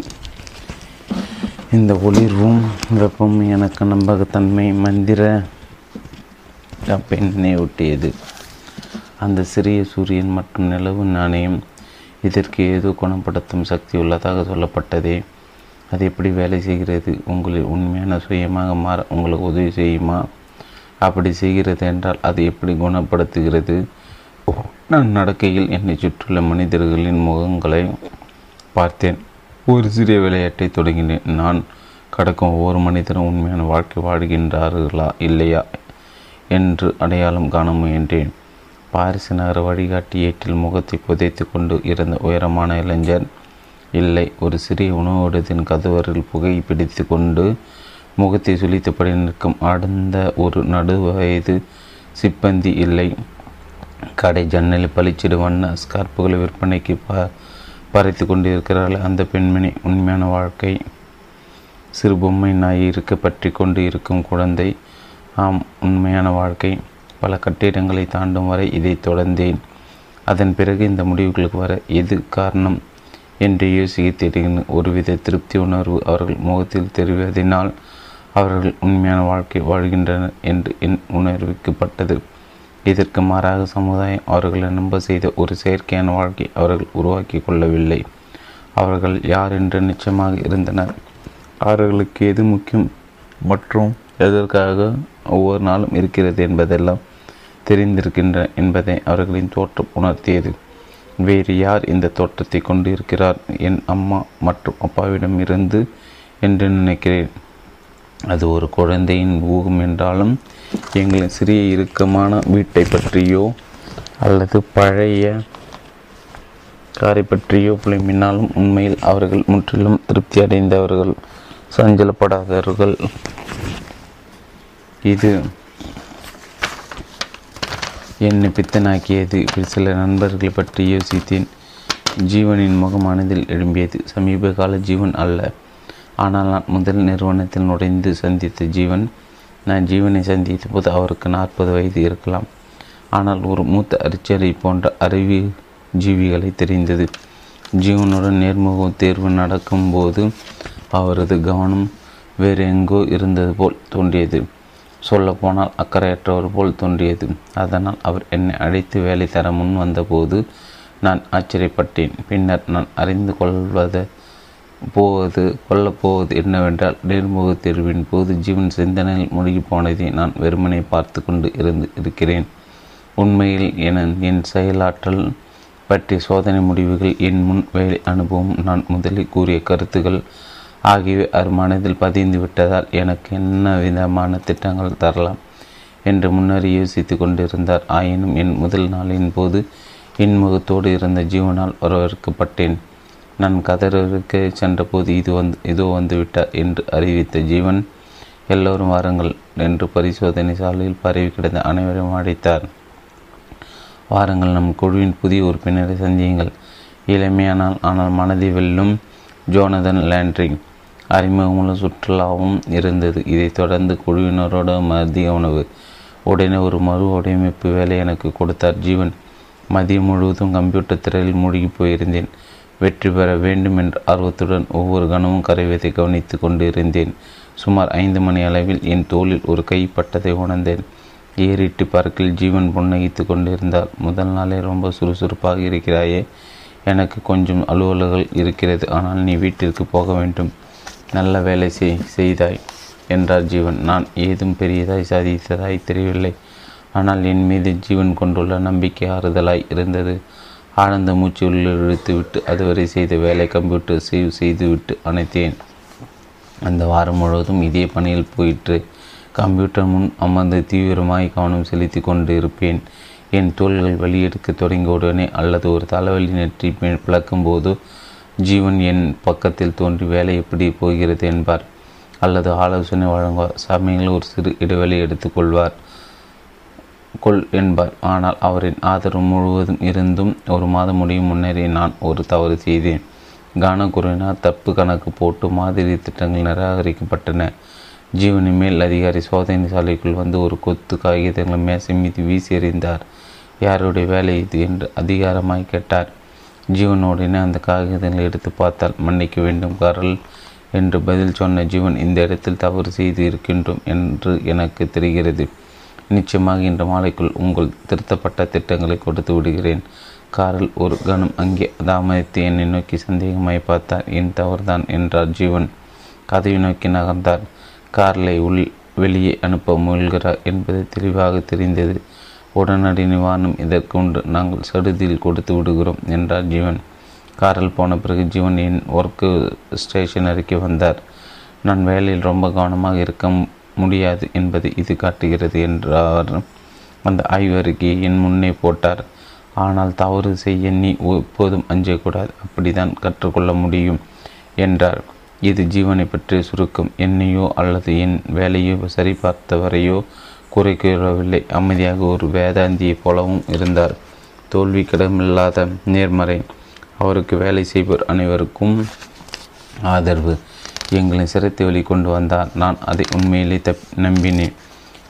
இந்த ஒளிர்வும் வெப்பமும் எனக்கு நம்பகத்தன்மை மந்திர கப்பெண்ணை ஒட்டியது. அந்த சிறிய சூரியன் மற்றும் நிலவு நாணயம் இதற்கு ஏதோ குணப்படுத்தும் சக்தி உள்ளதாக சொல்லப்பட்டதே, அது எப்படி வேலை செய்கிறது? உங்களை உண்மையான சுயமாக மாற உங்களுக்கு உதவி செய்யுமா? அப்படி செய்கிறது என்றால் அது எப்படி குணப்படுத்துகிறது? நான் நடக்கையில் என்னை சுற்றியுள்ள மனிதர்களின் முகங்களை பார்த்தேன். ஒரு சிறிய விளையாட்டை தொடங்கினேன். நான் கடக்கும் ஒவ்வொரு மனிதரும் உண்மையான வாழ்க்கை வாழ்கின்றார்களா இல்லையா என்று அடையாளம் காண முயன்றேன். பாரிஸ் நகர வழிகாட்டி ஏட்டில் முகத்தை புதைத்து கொண்டு இருந்த உயரமான இளைஞர் இல்லை. ஒரு சிறிய உணவு இடத்தின் கதவரில் புகை பிடித்து கொண்டு முகத்தை சுழித்தபடி நிற்கும் ஆழ்ந்த ஒரு நடுவயது சிப்பந்தி இல்லை. கடை ஜன்னலில் பளிச்சிடும் வண்ண ஸ்கார்புகளை விற்பனைக்கு ப பறித்து கொண்டு இருக்கிறார்கள் அந்த பெண்மணி. உண்மையான வாழ்க்கை சிறு பொம்மை நாயை இருக்க பற்றி கொண்டு இருக்கும் குழந்தை. ஆம், உண்மையான வாழ்க்கை. பல கட்டிடங்களை தாண்டும் வரை இதை தொடர்ந்தேன். அதன் பிறகு இந்த முடிவுகளுக்கு வர எது காரணம் என்று யோசிக்க தெரிகிறது. ஒருவித திருப்தி உணர்வு அவர்கள் முகத்தில் தெரிவதனால் அவர்கள் உண்மையான வாழ்க்கை வாழ்கின்றனர் என்று என் உணர்விக்கப்பட்டது. இதற்கு மாறாக சமுதாயம் அவர்களை நம்ப செய்த ஒரு செயற்கையான வாழ்க்கை அவர்கள் உருவாக்கி கொள்ளவில்லை. அவர்கள் யார் என்று நிச்சயமாக இருந்தனர். அவர்களுக்கு எது முக்கியம் மற்றும் எதற்காக ஒவ்வொரு நாளும் இருக்கிறது என்பதெல்லாம் தெரிந்திருக்கின்றன என்பதை அவர்களின் தோற்றம் உணர்த்தியது. வேறு யார் இந்த தோற்றத்தை கொண்டு இருக்கிறார்? என் அம்மா மற்றும் அப்பாவிடம் இருந்து என்று நினைக்கிறேன். அது ஒரு குழந்தையின் ஊகம் என்றாலும் எங்களின் சிறிய இறுக்கமான வீட்டை பற்றியோ அல்லது பழைய காரை பற்றியோ புலம்பினாலும் உண்மையில் அவர்கள் முற்றிலும் திருப்தி அடைந்தவர்கள், சஞ்சலப்படாதவர்கள். இது என்னை பித்தனாக்கியது. சில நண்பர்களை பற்றி யோசித்தேன். ஜீவனின் முகம் மனதில் எழும்பியது. சமீப கால ஜீவன் அல்ல, ஆனால் நான் முதல் நிறுவனத்தில் நுழைந்து சந்தித்த ஜீவன். நான் ஜீவனை சந்தித்த போது அவருக்கு நாற்பது வயது இருக்கலாம், ஆனால் ஒரு மூத்த அரிச்சலை போன்ற அறிவு ஜீவிகளை தெரிந்தது. ஜீவனுடன் நேர்முக தேர்வு நடக்கும்போது அவரது கவனம் வேறு எங்கோ இருந்தது போல் தோன்றியது. சொல்லப்போனால் அக்கறையற்றவர் போல் தோன்றியது. அதனால் அவர் என்னை அழைத்து வேலை தர முன் வந்தபோது நான் ஆச்சரியப்பட்டேன். பின்னர் நான் அறிந்து கொள்வத போவது கொள்ளப் போவது என்னவென்றால், நேர்முக தேர்வின் போது ஜீவன் சிந்தனையில் மூழ்கி போனதை நான் வெறுமனை பார்த்து கொண்டு இருந்து இருக்கிறேன். உண்மையில் என என் செயலாற்றல் பற்றிய சோதனை முடிவுகள், என் முன் வேலை அனுபவம், நான் முதலில் கூறிய கருத்துக்கள் ஆகியவை அவர் மனதில் பதிந்து விட்டதால் எனக்கு என்ன விதமான திட்டங்கள் தரலாம் என்று முன்னரே யோசித்து கொண்டிருந்தார். ஆயினும் என் முதல் நாளின் போது இன்முகத்தோடு இருந்த ஜீவனால் வரவேற்கப்பட்டேன். நான் கதறருக்கு சென்றபோது இது வந்து இதோ வந்துவிட்டார் என்று அறிவித்த ஜீவன், எல்லோரும் வாருங்கள் என்று பரிசோதனை சாலையில் பரவி கிடந்த அனைவரும் அழைத்தார். வாருங்கள், நம் குழுவின் புதிய உறுப்பினரை சந்தியுங்கள். இளமையானால் ஆனால் மனதை வெல்லும் ஜோனதன் லேண்ட்ரிங் அறிமுகமுள்ள சுற்றுலாவும் இருந்தது. இதைத் தொடர்ந்து குழுவினரோட மதிய உணவு. உடனே ஒரு மறு வடிவமைப்பு வேலை எனக்கு கொடுத்தார் ஜீவன். மதியம் முழுவதும் கம்ப்யூட்டர் திரையில் மூழ்கி போயிருந்தேன். வெற்றி பெற வேண்டும் என்ற ஆர்வத்துடன் ஒவ்வொரு கணமும் கரைவதை கவனித்து கொண்டிருந்தேன். சுமார் ஐந்து மணி அளவில் என் தோளில் ஒரு கை பட்டதை உணர்ந்தேன். ஏறிட்டு பார்க்கில் ஜீவன் புன்னகித்து கொண்டிருந்தார். முதல் நாளே ரொம்ப சுறுசுறுப்பாக இருக்கிறாயே, எனக்கு கொஞ்சம் அலுவல்கள் இருக்கிறது, ஆனால் நீ வீட்டிற்கு போக வேண்டும், நல்ல வேலை செய் செய்தாய் என்றார் ஜீவன். நான் ஏதும் பெரியதாய் சாதித்ததாய் தெரியவில்லை, ஆனால் என் மீது ஜீவன் கொண்டுள்ள நம்பிக்கை ஆறுதலாய் இருந்தது. ஆனந்த மூச்சு உள்ளிழுத்துவிட்டு அதுவரை செய்த வேலை கம்ப்யூட்டர் சேவ் செய்துவிட்டு அணைத்தேன். அந்த வாரம் முழுவதும் இதே பணியில் போயிற்று. கம்ப்யூட்டர் முன் அமர்ந்து தீவிரமாய் கவனம் செலுத்தி கொண்டு இருப்பேன். என் தோள்கள் வெளியெடுக்க தொடங்கிய உடனே அல்லது ஒரு தலைவலி நெற்றி பிளக்கும் போது ஜீவன் என் பக்கத்தில் தோன்றி வேலை எப்படி போகிறது என்பார் அல்லது ஆலோசனை வழங்குவார். சமயங்களில் ஒரு சிறு இடைவெளி எடுத்துக்கொள்வார் கொள் என்பார். ஆனால் அவரின் ஆதரவு முழுவதும் இருந்தும் ஒரு மாதம் முடியும் முன்னரே நான் ஒரு தவறு செய்தேன். கவனக்குறைவினால் தப்பு கணக்கு போட்டு மாதிரி திட்டங்கள் நிராகரிக்கப்பட்டன. ஜீவனின் மேல் அதிகாரி சோதனை சாலைக்குள் வந்து ஒரு கொத்து காகிதங்களை மேசை மீது வீசி எறிந்தார். யாருடைய வேலை இது என்று அதிகாரமாய் கேட்டார். ஜீவனோடனே அந்த காகிதங்களை எடுத்து பார்த்தால், மன்னிக்க வேண்டும் காரல் என்று பதில் சொன்ன ஜீவன், இந்த இடத்தில் தவறு செய்து இருக்கின்றோம் என்று எனக்கு தெரிகிறது. நிச்சயமாக இன்று மாலைக்குள் உங்கள் திருத்தப்பட்ட திட்டங்களை கொடுத்து விடுகிறேன். காரல் ஒரு கணம் அங்கே தாமதித்து என்னை நோக்கி சந்தேகமாய் பார்த்தார். என் தவறுதான் என்றார் ஜீவன். கதையை நோக்கி நகர்ந்தார். காரலை உள் வெளியே அனுப்ப முயல்கிறார் என்பது தெளிவாக தெரிந்தது. உடனடி நிவாரணம் இதற்கு ஒன்று, நாங்கள் சடுதியில் கொடுத்து விடுகிறோம் என்றார் ஜீவன். காரல் போன பிறகு ஜீவன் என் ஒர்க்கு ஸ்டேஷன் அருகே வந்தார். நான் வேலையில் ரொம்ப கவனமாக இருக்க முடியாது என்பதை இது காட்டுகிறது என்றார். அந்த ஆய்வறிக்கையை என் முன்னே போட்டார். ஆனால் தவறு செய்ய நீ எப்போதும் அஞ்சக்கூடாது, அப்படிதான் கற்றுக்கொள்ள முடியும் என்றார். இது ஜீவனை பற்றிய சுருக்கம். என்னையோ அல்லது என் வேலையோ சரிபார்த்தவரையோ குறை கூறவில்லை. அமைதியாக ஒரு வேதாந்தியை போலவும் இருந்தார். தோல்வி கடமில்லாத நேர்மறை. அவருக்கு வேலை செய்பவர் அனைவருக்கும் ஆதரவு. எங்களை சிரத்தை வழி கொண்டு வந்தார். நான் அதை உண்மையிலே தப் நம்பினேன்.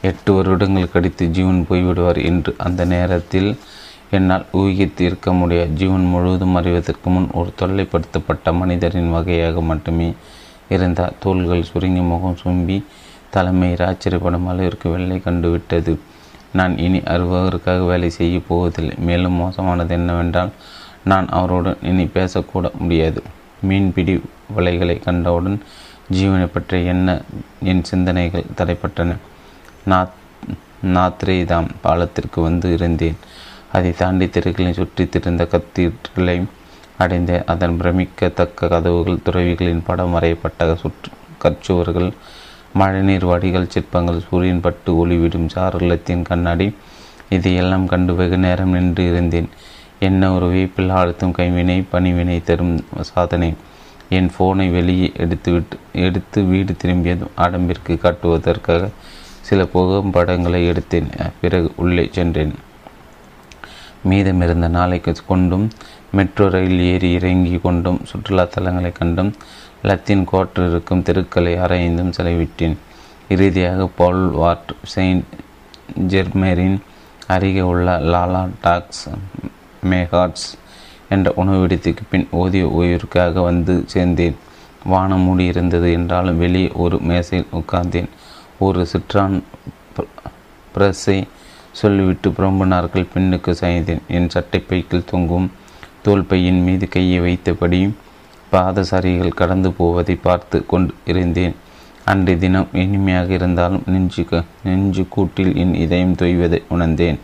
எட்டு வருடங்கள் கடித்து ஜீவன் போய்விடுவார் என்று அந்த நேரத்தில் என்னால் ஊகித்து இருக்க முடியாது. ஜீவன் முழுவதும் அறிவதற்கு முன் ஒரு தொல்லைப்படுத்தப்பட்ட மனிதரின் வகையாக மட்டுமே இருந்தார். தோள்கள் சுருங்கி முகம் சும்பி தலைமையில் ஆச்சரியப்படும் அளவிற்கு வெள்ளை கண்டுவிட்டது. நான் இனி அறுவருக்காக வேலை செய்ய போவதில்லை. மேலும் மோசமானது என்னவென்றால் நான் அவருடன் இனி பேசக்கூட முடியாது. மீன்பிடி வலைகளை கண்டவுடன் ஜீவனை பற்றிய என்ன என் சிந்தனைகள் தடைப்பட்டன. நாத் நாத்ரே தாம் பாலத்திற்கு வந்து இருந்தேன். அதை தாண்டி தெருக்களை சுற்றித்திருந்த கத்தீட்ரலை அடைந்த அதன் பிரமிக்கத்தக்க கதவுகள், துறவிகளின் படம் வரையப்பட்ட சுற்று கற்சுவர்கள், மழைநீர் வடிகள், சிற்பங்கள், சூரியன் பட்டு ஒளிவிடும் சாரலத்தின் கண்ணாடி, இதையெல்லாம் கண்டு வெகு நேரம் நின்று இருந்தேன். என்ன ஒரு வீப்பில் ஆழ்த்தும் கைவினை, பணிவினை தரும் சாதனை. என் ஃபோனை வெளியே எடுத்துவிட்டு எடுத்து வீடு திரும்பியதும் ஆடம்பிற்கு காட்டுவதற்காக சில புகைப்படங்களை எடுத்தேன். பிறகு உள்ளே சென்றேன். மீதமிருந்த நாளைக்கு கொண்டும் மெட்ரோ ரயில் ஏறி இறங்கி கொண்டும் சுற்றுலாத்தலங்களை கண்டும் லத்தீன் கோட்டர் இருக்கும் தெருக்களை அரைந்தும் செலவிட்டேன். இறுதியாக பால் வார்ட் செயின்ட் ஜெர்மேரின் அருகே உள்ள லாலா டாக்ஸ் மேகாட்ஸ் என்ற உணவிடத்துக்கு பின் ஓதிய ஓய்விற்காக வந்து சேர்ந்தேன். வானம் மூடி இருந்தது என்றாலும் வெளியே ஒரு மேசையில் உட்கார்ந்தேன். ஒரு சிட்ரான் பிரஸை சொல்லிவிட்டு புறம்பு நாட்கள் பின்னுக்கு சாய்ந்தேன். என் சட்டைப்பைக்கில் தொங்கும் தோல்பையின் மீது கையை வைத்தபடி பாதசாரிகள் கடந்து போவதை பார்த்து கொண்டு இருந்தேன். அன்றைய தினம் இனிமையாக இருந்தாலும் நெஞ்சு நெஞ்சு கூட்டில் என் இதயம் தொய்வதை உணர்ந்தேன்.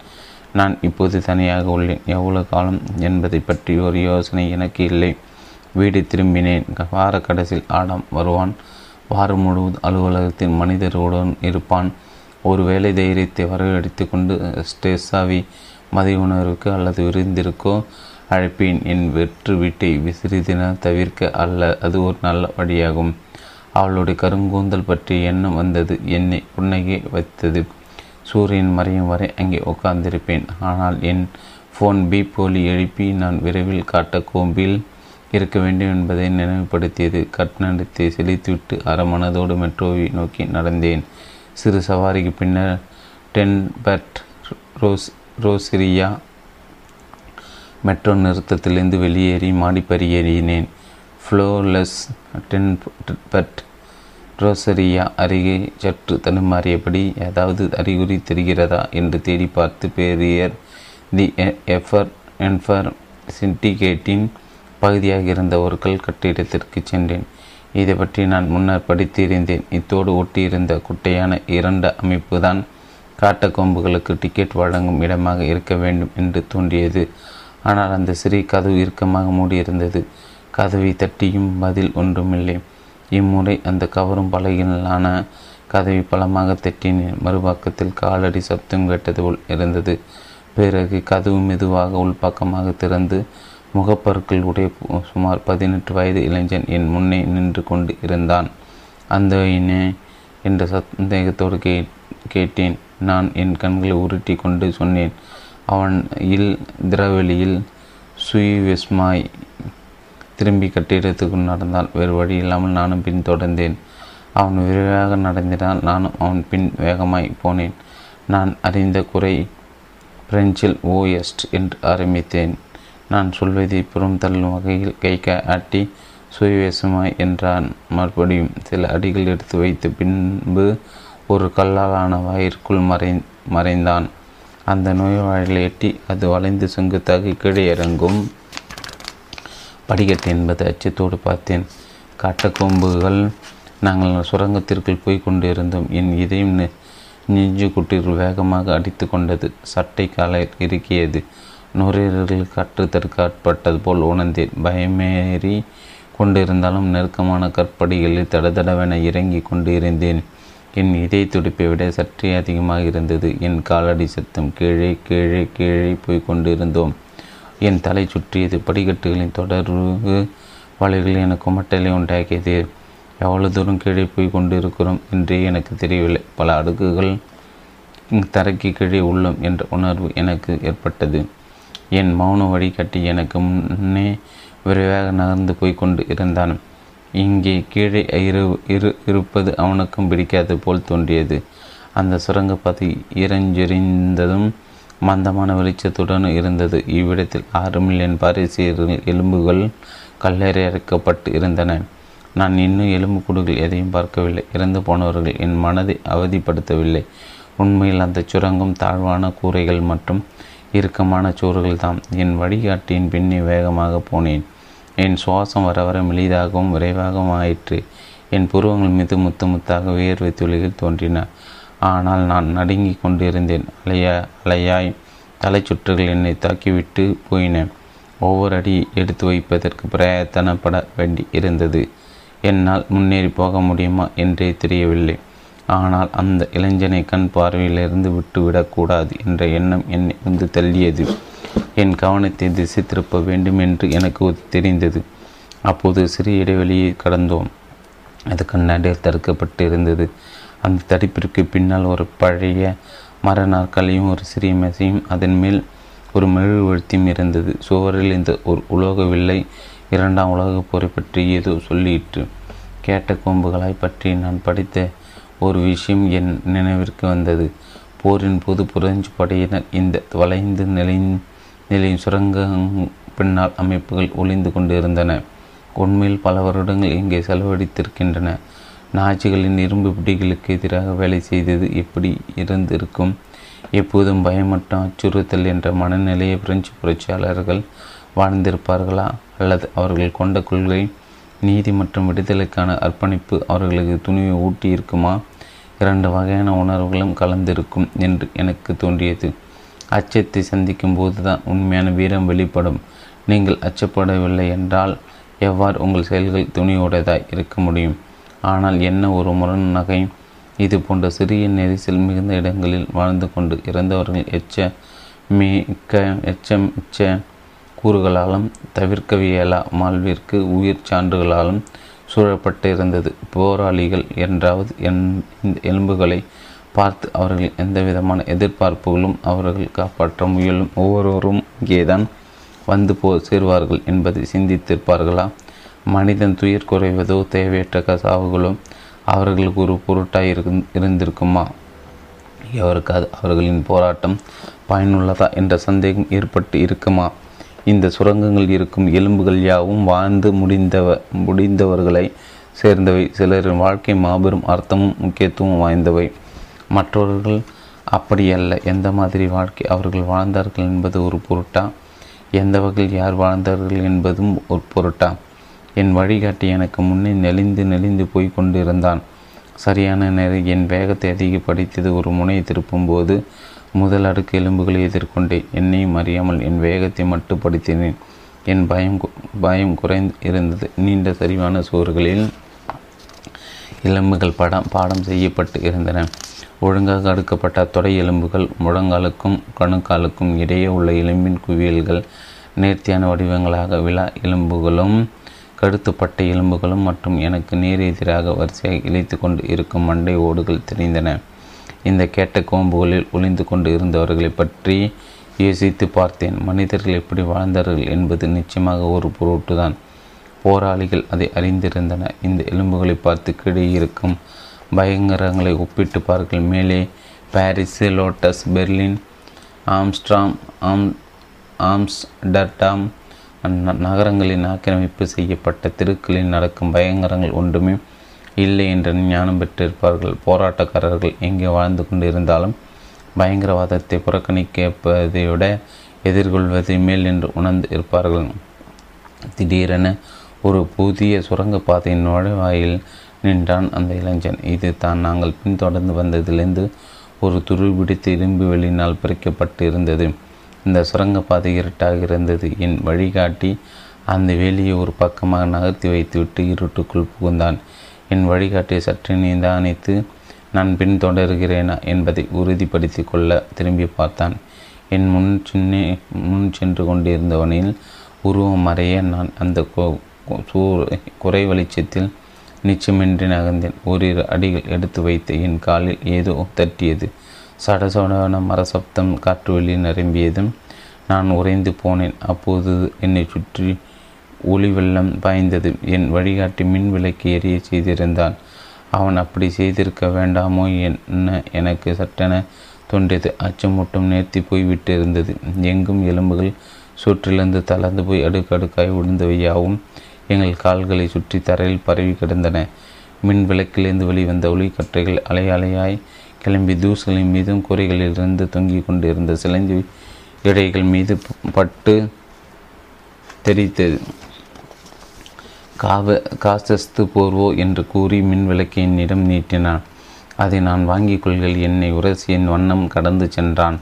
நான் இப்போது தனியாக உள்ளேன். எவ்வளவு காலம் என்பதை பற்றி ஒரு யோசனை எனக்கு இல்லை. வீடு திரும்பினேன். வார கடைசியில் ஆடம் வருவான். வாரம் முழுவதும் அலுவலகத்தில் மனிதர்களுடன் இருப்பான். ஒரு வேலை தைரியத்தை வரவழைத்து கொண்டு ஸ்டேசாவி மதிய உணர்வுக்கு அல்லது விருந்திற்கோ அழைப்பேன். என் வெற்று வீட்டை விசிறிதின தவிர்க்க அல்ல, அது ஒரு நல்ல வழியாகும். அவளுடைய கருங்கூந்தல் பற்றிய எண்ணம் வந்தது. என்னை புன்னகை வைத்தது. சூரியன் மறையும் வரை அங்கே உட்கார்ந்திருப்பேன். ஆனால் என் ஃபோன் பீப் ஒலி எழுப்பி நான் விரைவில் காட்டக்கோம்பில் இருக்க வேண்டும் என்பதை நினைவுபடுத்தியது. கட்டணத்தை செலுத்திவிட்டு அரைமனதோடு மெட்ரோவை நோக்கி நடந்தேன். சிறு சவாரிக்கு பின்னர் டென்பர்ட் ரோஸ் ரோசிரியா மெட்ரோ நிறுத்தத்திலிருந்து வெளியேறி மாடிப்பறியேறினேன். ஃப்ளோலெஸ் டென்பர்ட் ரோசரியா அருகே சற்று தடுமாறியபடி ஏதாவது அறிகுறி தெரிகிறதா என்று தேடி பார்த்து பேரியர் தி எஃபர் என்ஃபர் சிண்டிகேட்டின் பகுதியாக இருந்த ஒரு கல் கட்டிடத்திற்கு சென்றேன். இதை பற்றி நான் முன்னர் படித்திருந்தேன். இத்தோடு ஒட்டியிருந்த குட்டையான இரண்டு அமைப்பு தான் காட்டக்கொம்புகளுக்கு டிக்கெட் வழங்கும் இடமாக இருக்க வேண்டும் என்று தோன்றியது. ஆனால் அந்த சிறிய கதவு இறுக்கமாக மூடியிருந்தது. கதவை தட்டியும் பதில் ஒன்றுமில்லை. இம்முறை அந்த கவரும் பலகினான கதவை பலமாக தட்டினேன். மறுபக்கத்தில் காலடி சப்தம் கேட்டது போல் இருந்தது. பிறகு கதவு மெதுவாக உள்பக்கமாக திறந்து முகப்பருக்கள் உடைய சுமார் பதினெட்டு வயது இளைஞன் என் முன்னே நின்று கொண்டு இருந்தான். அந்த இனே என்ற சந்தேகத்தோடு கே கேட்டேன் நான் என் கண்களை உருட்டி கொண்டு சொன்னேன். அவன் இல் திரவெளியில் சுயவெஸ்மாய் திரும்பி கட்டிடத்துக்குள் நடந்தால் வேறு வழி இல்லாமல் நானும் பின் தொடர்ந்தேன். அவன் விரைவாக நடந்தினால் நானும் அவன் பின் வேகமாய் போனேன். நான் அறிந்த குறை பிரெஞ்சில் ஓஎஸ்ட் என்று ஆரம்பித்தேன். நான் சொல்வதை புறம் தள்ளும் வகையில் கை காட்டி சுயவேசமாய் என்றான். மறுபடியும் சில அடிகள் எடுத்து வைத்த பின்பு ஒரு கல்லாலான வாயிற்குள் மறை மறைந்தான். அந்த நோய்வாயில் எட்டி அது வளைந்து செங்குத்தாக கீழே இறங்கும் படிக்கட்டு என்பதை அச்சத்தோடு பார்த்தேன். காட்டக்கொம்புகள் நாங்கள் சுரங்கத்திற்குள் போய் கொண்டு இருந்தோம். என் இதையும் நெஞ்சு குட்டிற்குள் வேகமாக அடித்து கொண்டது. சட்டை காலை இறுக்கியது. நுரையீரல்கள் காற்று தற்காட்பட்டது போல் உணர்ந்தேன். பயமேறி கொண்டிருந்தாலும் நெருக்கமான கற்படிகளில் தடதடவென இறங்கி கொண்டு இருந்தேன். என் இதை துடிப்பை விட சற்றே அதிகமாக இருந்தது. என் காலடி சத்தம். கீழே கீழே கீழே போய் கொண்டு இருந்தோம். என் தலை சுற்றியது. படிக்கட்டுகளின் தொடர்பு வலைகள் எனக்கு குமட்டலை உண்டாக்கியது. எவ்வளவு தூரம் கீழே போய் கொண்டு இருக்கிறோம் என்றே எனக்கு தெரியவில்லை. பல அடுக்குகள் தரைக்கு கீழே உள்ளோம் என்ற உணர்வு எனக்கு ஏற்பட்டது. என் மௌன வடிகட்டி எனக்கு முன்னே விரைவாக நகர்ந்து போய் கொண்டு இருந்தான். இங்கே கீழே இரு இரு இருப்பது அவனுக்கும் பிடிக்காது போல் தோன்றியது. அந்த சுரங்கப்பாதை இறஞ்செறிந்ததும் மந்தமான வெளிச்சத்துடன் இருந்தது. இவ்விடத்தில் ஆறு மில்லியன் பாரிசிய எலும்புகள் கல்லறை அறைக்கப்பட்டு இருந்தன. நான் இன்னும் எலும்பு கூடுகள் எதையும் பார்க்கவில்லை. இறந்து போனவர்கள் என் மனதை அவதிப்படுத்தவில்லை. உண்மையில் அந்த சுரங்கம் தாழ்வான கூரைகள் மற்றும் இறுக்கமான சோறுகள் தாம். என் வழிகாட்டியின் பின்னே வேகமாக போனேன். என் சுவாசம் வர வர மெளிதாகவும் விரைவாகவும் ஆயிற்று. என் புருவங்கள் மீது முத்து முத்தாக வியர்வை துளிகள் தோன்றின. ஆனால் நான் நடுங்கி கொண்டிருந்தேன். அலையா அலையாய் தலை சுற்றுகள் என்னை தாக்கிவிட்டு போயின. ஒவ்வொரு அடி எடுத்து வைப்பதற்கு பிரயத்தனப்பட வேண்டி இருந்தது. என்னால் முன்னேறி போக முடியுமா என்றே தெரியவில்லை. ஆனால் அந்த இளைஞனை கண் பார்வையிலிருந்து விட்டுவிடக்கூடாது என்ற எண்ணம் என்னை வந்து தள்ளியது. என் கவனத்தை திசை திருப்ப வேண்டும் என்று எனக்கு தெரிந்தது. அப்போது சிறிய இடைவெளியை கடந்தோம். அது கண்ணாடியில் தடுக்கப்பட்டு இருந்தது. அந்த தடுப்பிற்கு பின்னால் ஒரு பழைய மர நாற்காலியும் ஒரு சிறிய மேசையும் அதன் மேல் ஒரு மெழுகுவர்த்தியும் இருந்தது. சுவரில் இந்த ஒரு உலோகவில்லை இரண்டாம் உலகப் போரை பற்றி ஏதோ சொல்லிட்டு கேட்டகோம்புகளாய் பற்றி நான் படித்த ஒரு விஷயம் என் நினைவிற்கு வந்தது. போரின் போது புரஞ்சு படையினர் இந்த வளைந்து நிலை நிலையின் சுரங்க பின்னால் அமைப்புகள் ஒளிந்து கொண்டிருந்தன. உண்மையில் பல வருடங்கள் இங்கே செலவழித்திருக்கின்றன. நாச்சிகளின் இரும்பு பிடிகளுக்கு எதிராக வேலை செய்தது எப்படி இருந்திருக்கும்? எப்போதும் பயமற்ற அச்சுறுத்தல் என்ற மனநிலையை பிரெஞ்சு புரட்சியாளர்கள் வாழ்ந்திருப்பார்களா? அல்லது அவர்கள் கொண்ட கொள்கை நீதி மற்றும் விடுதலைக்கான அர்ப்பணிப்பு அவர்களுக்கு துணிவை ஊட்டி இருக்குமா? இரண்டு வகையான உணர்வுகளும் கலந்திருக்கும் என்று எனக்கு தோன்றியது. அச்சத்தை சந்திக்கும் போது தான் உண்மையான வீரம் வெளிப்படும். நீங்கள் அச்சப்படவில்லை என்றால் எவ்வாறு உங்கள் செயல்கள் துணியோடையதாய் இருக்க முடியும்? ஆனால் என்ன ஒரு முரண் நகை! இது போன்ற சிறிய நெரிசல் மிகுந்த இடங்களில் வாழ்ந்து கொண்டு இறந்தவர்கள் எச்ச மிக்க எச்சம் எச்ச கூறுகளாலும் தவிர்க்கவியலா மால்விற்கு உயிர் சான்றுகளாலும் சூழப்பட்டு இருந்தது. போராளிகள் என்றாவது என் இந்த எலும்புகளை பார்த்து அவர்கள் எந்தவிதமான எதிர்பார்ப்புகளும் அவர்கள் காப்பாற்ற முயலும் ஒவ்வொருவரும் இங்கேதான் வந்து போ சேர்வார்கள் என்பதை சிந்தித்திருப்பார்களா? மனிதன் துயர் குறைவதோ தேவையற்ற கசாவுகளோ அவர்களுக்கு ஒரு பொருட்டாக இரு இருந்திருக்குமா? எவருக்காது அவர்களின் போராட்டம் பயனுள்ளதா என்ற சந்தேகம் ஏற்பட்டு இருக்குமா? இந்த சுரங்கங்கள் இருக்கும் எலும்புகள் யாவும் வாழ்ந்து முடிந்தவ முடிந்தவர்களை சேர்ந்தவை. சிலரின் வாழ்க்கை மாபெரும் அர்த்தமும் முக்கியத்துவம் வாய்ந்தவை. மற்றவர்கள் அப்படியல்ல. எந்த மாதிரி வாழ்க்கை அவர்கள் வாழ்ந்தார்கள் என்பது ஒரு பொருட்டா? எந்த வகையில் யார் வாழ்ந்தார்கள் என்பதும் ஒரு பொருட்டா? என் வழிகாட்டி எனக்கு முன்னே நெளிந்து நெளிந்து போய் கொண்டிருந்தான். சரியான நேர என் வேகத்தை அதிகப்படுத்தியது. ஒரு முனையை திருப்பும் போது முதல் அடுக்கு எலும்புகளை எதிர்கொண்டேன். என்னையும் அறியாமல் என் வேகத்தை மட்டுப்படுத்தினேன். என் பயம் பயம் குறைந்து இருந்தது. நீண்ட சரிவான சுவர்களில் எலும்புகள் படம் பாடம் செய்யப்பட்டு இருந்தன. ஒழுங்காக அடுக்கப்பட்ட தொடை எலும்புகள் முழங்காலுக்கும் கணுக்காலுக்கும் இடையே உள்ள எலும்பின் குவியல்கள் நேர்த்தியான வடிவங்களாக விழா எலும்புகளும் கடுத்துப்பட்ட எலும்புகளும் மற்றும் எனக்கு நேர் எதிராக வரிசையாக இழைத்து கொண்டு இருக்கும் மண்டை ஓடுகள் தெரிந்தன. இந்த கேட்ட கோம்புகளில் ஒளிந்து கொண்டு இருந்தவர்களை பற்றி யோசித்து பார்த்தேன். மனிதர்கள் எப்படி வாழ்ந்தார்கள் என்பது நிச்சயமாக ஒரு பொருட்டுதான். போராளிகள் அதை அறிந்திருந்தன. இந்த எலும்புகளை பார்த்து கீழே இருக்கும் பயங்கரங்களை ஒப்பிட்டுப்பார்கள். மேலே பாரிஸ், லோட்டஸ், பெர்லின், ஆம்ஸ்ட்ராம் ஆம் ஆம்ஸ்டர்டாம் நகரங்களின் ஆக்கிரமிப்பு செய்யப்பட்ட தெருக்களில் நடக்கும் பயங்கரங்கள் ஒன்றுமே இல்லை என்று ஞானம் பெற்றிருப்பார்கள். போராட்டக்காரர்கள் எங்கே வாழ்ந்து கொண்டிருந்தாலும் பயங்கரவாதத்தை புறக்கணிக்கப்பதை விட எதிர்கொள்வதை மேல் என்று உணர்ந்து இருப்பார்கள். திடீரென ஒரு புதிய சுரங்கப்பாதையின் நுழைவாயில் நின்றான் அந்த இளைஞன். இது தான் நாங்கள் பின்தொடர்ந்து வந்ததிலிருந்து ஒரு துருபிடித்து இரும்பு வெளியினால் பிரிக்கப்பட்டு இருந்தது. இந்த சுரங்கப்பாதை இருட்டாக இருந்தது. என் வழிகாட்டி அந்த வேலியை ஒரு பக்கமாக நகர்த்தி வைத்துவிட்டு இருட்டுக்குள் புகுந்தான். என் வழிகாட்டியை சற்று நிதானித்து நான் பின் தொடர்கிறேனா என்பதை உறுதிப்படுத்தி கொள்ள திரும்பி பார்த்தான். என் முன் சின்ன முன் சென்று கொண்டிருந்தவனில் உருவம் மறைய நான் அந்த குறை வெளிச்சத்தில் நிச்சயமின்றி நகர்ந்தேன். ஓரிரு அடிகள் எடுத்து வைத்த என் காலில் ஏதோ தட்டியது. சடசடன மரசப்தம் காற்று வெளியில் நிரம்பியதும் நான் உறைந்து போனேன். அப்போது என்னை சுற்றி ஒளி வெள்ளம் பாய்ந்தது. என் வழிகாட்டி மின் விளக்கு எரிய செய்திருந்தான். அவன் அப்படி செய்திருக்க வேண்டாமோ என்ன எனக்கு சட்டென தோன்றியது. அச்சமூட்டம் நேர்த்தி போய்விட்டு இருந்தது. எங்கும் எலும்புகள் சுற்றிலிருந்து தளர்ந்து போய் அடுக்கடுக்காய் விழுந்தவையாவும் எங்கள் கால்களை சுற்றி தரையில் பரவி கிடந்தன. மின் விளக்கிலிருந்து வெளிவந்த ஒளிக்கற்றைகள் அலை அலையாய் கிளம்பி தூசுகளின் மீதும் கூரைகளிலிருந்து தொங்கி கொண்டிருந்த சிலஞ்சி இடைகள் மீது பட்டு தெரித்தது. காவ காசஸ்து போர்வோ என்று கூறி மின் விளக்கை என்னிடம் நீட்டினான். அதை நான் வாங்கிக் கொள்கையில் என்னை உரசி என் வண்ணம் கடந்து சென்றான்.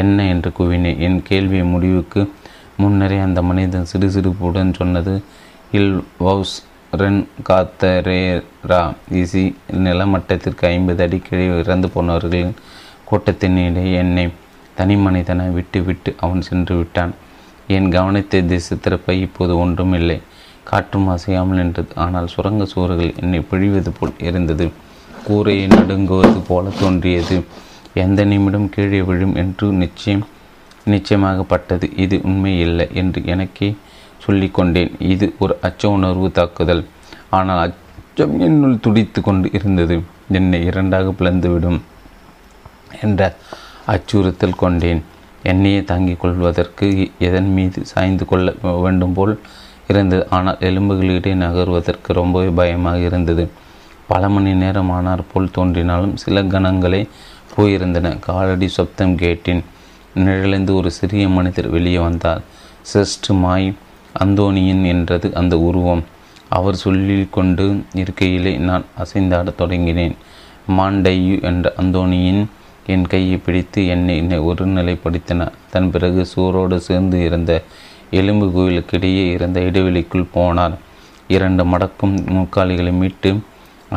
என்ன என்று கூவினேன். என் கேள்வி முடிவுக்கு முன்னரே அந்த மனிதன் சிறு சிறுப்புடன் சொன்னது, இல் வவுஸ் ரென் காத்தரேரா இசி நிலமட்டத்திற்கு ஐம்பது அடிக்கடி இறந்து போனவர்களின் கூட்டத்தினிடையே என்னை தனி மனிதனை விட்டு விட்டு அவன் சென்று விட்டான். என் கவனத்தை திசை திருப்ப இப்போது ஒன்றும் இல்லை. காற்றும் அசையாமல் நின்றது. ஆனால் சுரங்க சுவர்கள் என்னை பிழிவது போல் இருந்தது. கூரையை நடுங்குவது போல தோன்றியது. எந்த நிமிடம் கீழே விழும் என்று நிச்சயம் நிச்சயமாகப்பட்டது. இது உண்மை இல்லை என்று எனக்கே சொல்லிக்கொண்டேன். இது ஒரு அச்ச உணர்வு தாக்குதல். ஆனால் அச்சம் என்னுள் துடித்து கொண்டு இருந்தது. என்னை இரண்டாக பிளந்துவிடும் என்ற அச்சுறுத்தல் கொண்டேன். என்னையே தாங்கிக் கொள்வதற்கு எதன் மீது சாய்ந்து கொள்ள வேண்டும் போல் இருந்தது. ஆனால் எலும்புகளிடையே நகர்வதற்கு ரொம்பவே பயமாக இருந்தது. பல மணி நேரம் ஆனார் போல் தோன்றினாலும் சில கணங்களே போயிருந்தன. காலடி சப்தம் கேட்டேன். நிழலிருந்து ஒரு சிறிய மனிதர் வெளியே வந்தார். செஸ்ட் மாய் அந்தோனியன் என்றது அந்த உருவம். அவர் சொல்லிக்கொண்டு இருக்கையிலே நான் அசைந்தாடத் தொடங்கினேன். மாண்டையு என்ற அந்தோனியின் என் கையை பிடித்து என்னை ஒரு நிலைப்படுத்தினார். தன் பிறகு சூரோடு சேர்ந்து இருந்த எலும்பு கோயிலுக்கிடையே இருந்த இடைவெளிக்குள் போனார். இரண்டு மடக்கும் முக்காலிகளை மீட்டு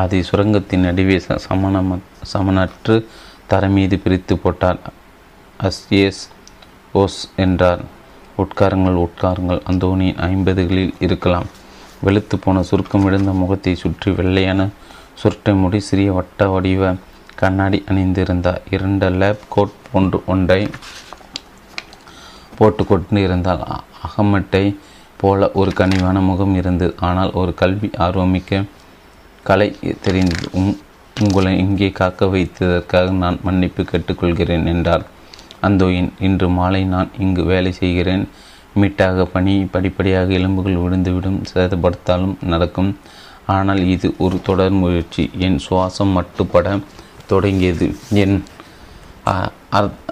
அதை சுரங்கத்தின் நடுவே சமண சமனற்று தரமீது பிரித்து போட்டார். அஸ்யேஸ் ஓஸ் என்றார். உட்காருங்கள் உட்காருங்கள். அந்தோனியின் ஐம்பதுகளில் இருக்கலாம். வெளுத்து போன சுருக்கம் விழுந்த முகத்தை சுற்றி வெள்ளையான சுருட்டை முடி சிறிய வட்ட வடிவ கண்ணாடி அணிந்திருந்தார். இரண்டு லேப் கோட் போன்று ஒன்றை போட்டு கொண்டு இருந்தால் அகமட்டை போல ஒரு கனிவான முகம் இருந்தது. ஆனால் ஒரு கல்வி ஆர்வமிக்க கலை தெரிந்தது. உங்களை இங்கே காக்க வைத்ததற்காக நான் மன்னிப்பு கேட்டுக்கொள்கிறேன் என்றார் அந்தோயின். இன்று மாலை நான் இங்கு வேலை செய்கிறேன். மீட்டாக பணி படிப்படியாக எலும்புகள் விழுந்துவிடும். சேதப்படுத்தாலும் நடக்கும். ஆனால் இது ஒரு தொடர் முயற்சி. என் சுவாசம் மட்டுப்பட தொடங்கியது. என்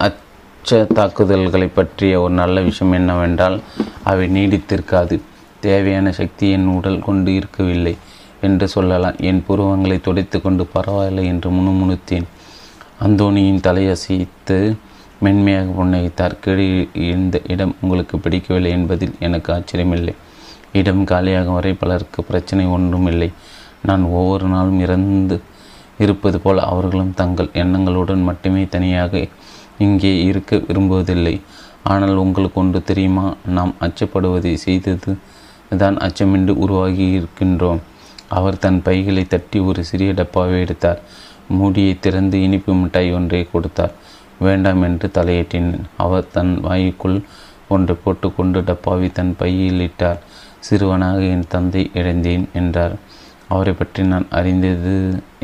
அச்ச தாக்குதல்களை பற்றிய ஒரு நல்ல விஷயம் என்னவென்றால் அவை நீடித்திருக்காது. தேவையான சக்தி என் உடல் கொண்டு இருக்கவில்லை என்று சொல்லலாம். என் புருவங்களை துடைத்து கொண்டு பரவாயில்லை என்று முணுமுணுத்தேன். அந்தோனியின் தலையசைத்து மென்மையாக புன்னகைத்தார். கீழே இந்த இடம் உங்களுக்கு பிடிக்கவில்லை என்பதில் எனக்கு ஆச்சரியமில்லை. இடம் காலியாகும் வரை பலருக்கு பிரச்சனை ஒன்றும் இல்லை. நான் ஒவ்வொரு நாளும் இறந்து இருப்பது போல் அவர்களும் தங்கள் எண்ணங்களுடன் மட்டுமே தனியாக இங்கே இருக்க விரும்புவதில்லை. ஆனால் உங்களுக்கு ஒன்று தெரியுமா? நாம் அச்சப்படுவதை செய்தது தான் அச்சமின்றி உருவாகி இருக்கின்றோம். அவர் தன் பைகளை தட்டி ஒரு சிறிய டப்பாவை எடுத்தார். மூடியை திறந்து இனிப்பு மிட்டாய் ஒன்றை கொடுத்தார். வேண்டாம் என்று தலையிட்டினேன். அவர் தன் வாய்க்குள் ஒன்று போட்டு கொண்டு டப்பாவை தன் பையில் இட்டார். சிறுவனாக என் தந்தை இழந்தேன் என்றார். அவரை பற்றி நான் அறிந்தது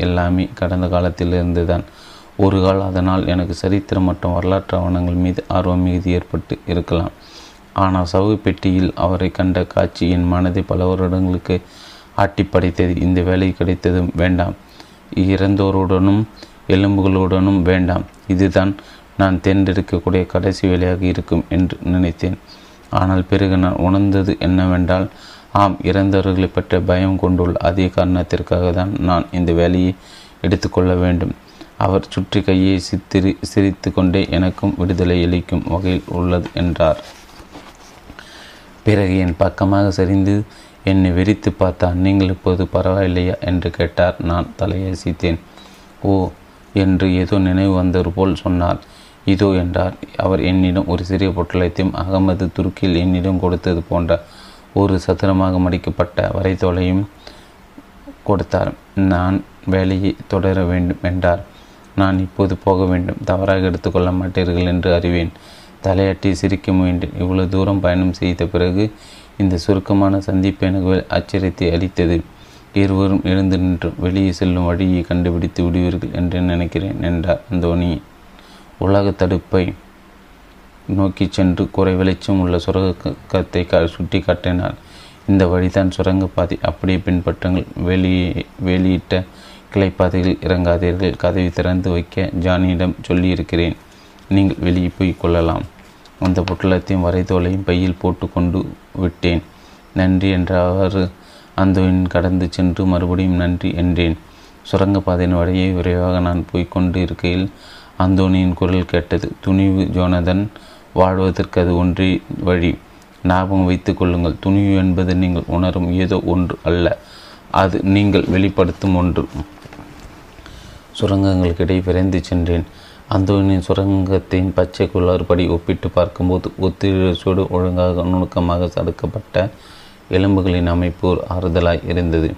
எல்லாமே கடந்த காலத்திலிருந்து தான். ஒரு கால் அதனால் எனக்கு சரித்திரம் மற்றும் வரலாற்று ஆவணங்கள் மீது ஆர்வம் மீது ஏற்பட்டு இருக்கலாம். ஆனால் சவு பெட்டியில் அவரை கண்ட காட்சி என் மனதை பல வருடங்களுக்கு ஆட்டி படைத்தது. இந்த வேலை கிடைத்ததும் வேண்டாம், இறந்தோருடனும் எலும்புகளுடனும் வேண்டாம், இதுதான் நான் தேர்ந்தெடுக்கக்கூடிய கடைசி வேலையாக இருக்கும் என்று நினைத்தேன். ஆனால் பிறகு நான் உணர்ந்தது என்னவென்றால், ஆம், இறந்தவர்களை பற்றிய பயம் கொண்டுள்ள அதே காரணத்திற்காக தான் நான் இந்த வேலையை எடுத்துக்கொள்ள வேண்டும். அவர் சுற்றி கையை சித்திரி சிரித்து கொண்டே எனக்கும் விடுதலை அளிக்கும் வகையில் உள்ளது என்றார். பிறகு என் பக்கமாக சரிந்து என்னை வெறித்து பார்த்தார். நீங்கள் இப்போது பரவாயில்லையா என்று கேட்டார். நான் தலையசித்தேன். ஓ என்று ஏதோ நினைவு வந்தது போல் சொன்னார். இதோ என்றார் அவர் என்னிடம் ஒரு சிறிய பொட்டலத்தையும் அகமது துருக்கியில் என்னிடம் கொடுத்தது போன்ற ஒரு சதுரமாக மடிக்கப்பட்ட வரைதோலையும் கொடுத்தார். நான் வேலையை தொடர வேண்டும் என்றார். நான் இப்போது போக வேண்டும். தவறாக எடுத்துக்கொள்ள மாட்டீர்கள் என்று அறிவேன். தலையாட்டி சிரிக்க முயன்றேன். இவ்வளவு தூரம் பயணம் செய்த பிறகு இந்த சுருக்கமான சந்திப்பு எனக்கு ஆச்சரியத்தை அளித்தது. இருவரும் எழுந்து நின்று வெளியே செல்லும் வழியை கண்டுபிடித்து விடுவீர்கள் என்று நினைக்கிறேன் என்றார் அந்தோனி. உலக தடுப்பை நோக்கி சென்று குறை வெளிச்சம் உள்ள சுரங்கத்தை சுட்டி காட்டினார். இந்த வழிதான் சுரங்கப்பாதை, அப்படியே பின்பற்றுங்கள். வெளியே வெளியிட்ட கிளைப்பாதைகள் இறங்காதீர்கள். கதவை திறந்து வைக்க ஜானியிடம் சொல்லியிருக்கிறேன். நீங்கள் வெளியே போய் கொள்ளலாம். அந்த பொட்டலத்தையும் வரைதோலையும் பையில் போட்டு கொண்டு விட்டேன். நன்றி என்றவாறு அந்தோன் கடந்து சென்று மறுபடியும் நன்றி என்றேன். சுரங்கப்பாதையின் வழியை விரைவாக நான் போய்கொண்டு இருக்கையில் அந்தோனியின் குரல் கேட்டது. துணிவு ஜோனதன், வாழ்வதற்கு அது ஒன்றே வழி. ஞாபகம் வைத்து கொள்ளுங்கள், துணிவு என்பது நீங்கள் உணரும் ஏதோ ஒன்று அல்ல, அது நீங்கள் வெளிப்படுத்தும் ஒன்று. சுரங்கங்களுக்கிடையே விரைந்து சென்றேன். அந்தோனின் சுரங்கத்தின் பச்சை குளறுபடி ஒப்பிட்டு பார்க்கும்போது ஒத்திரோடு ஒழுங்காக நுணுக்கமாக சடுக்கப்பட்ட எலும்புகளின் அமைப்பு ஒரு ஆறுதலாய் இருந்தது.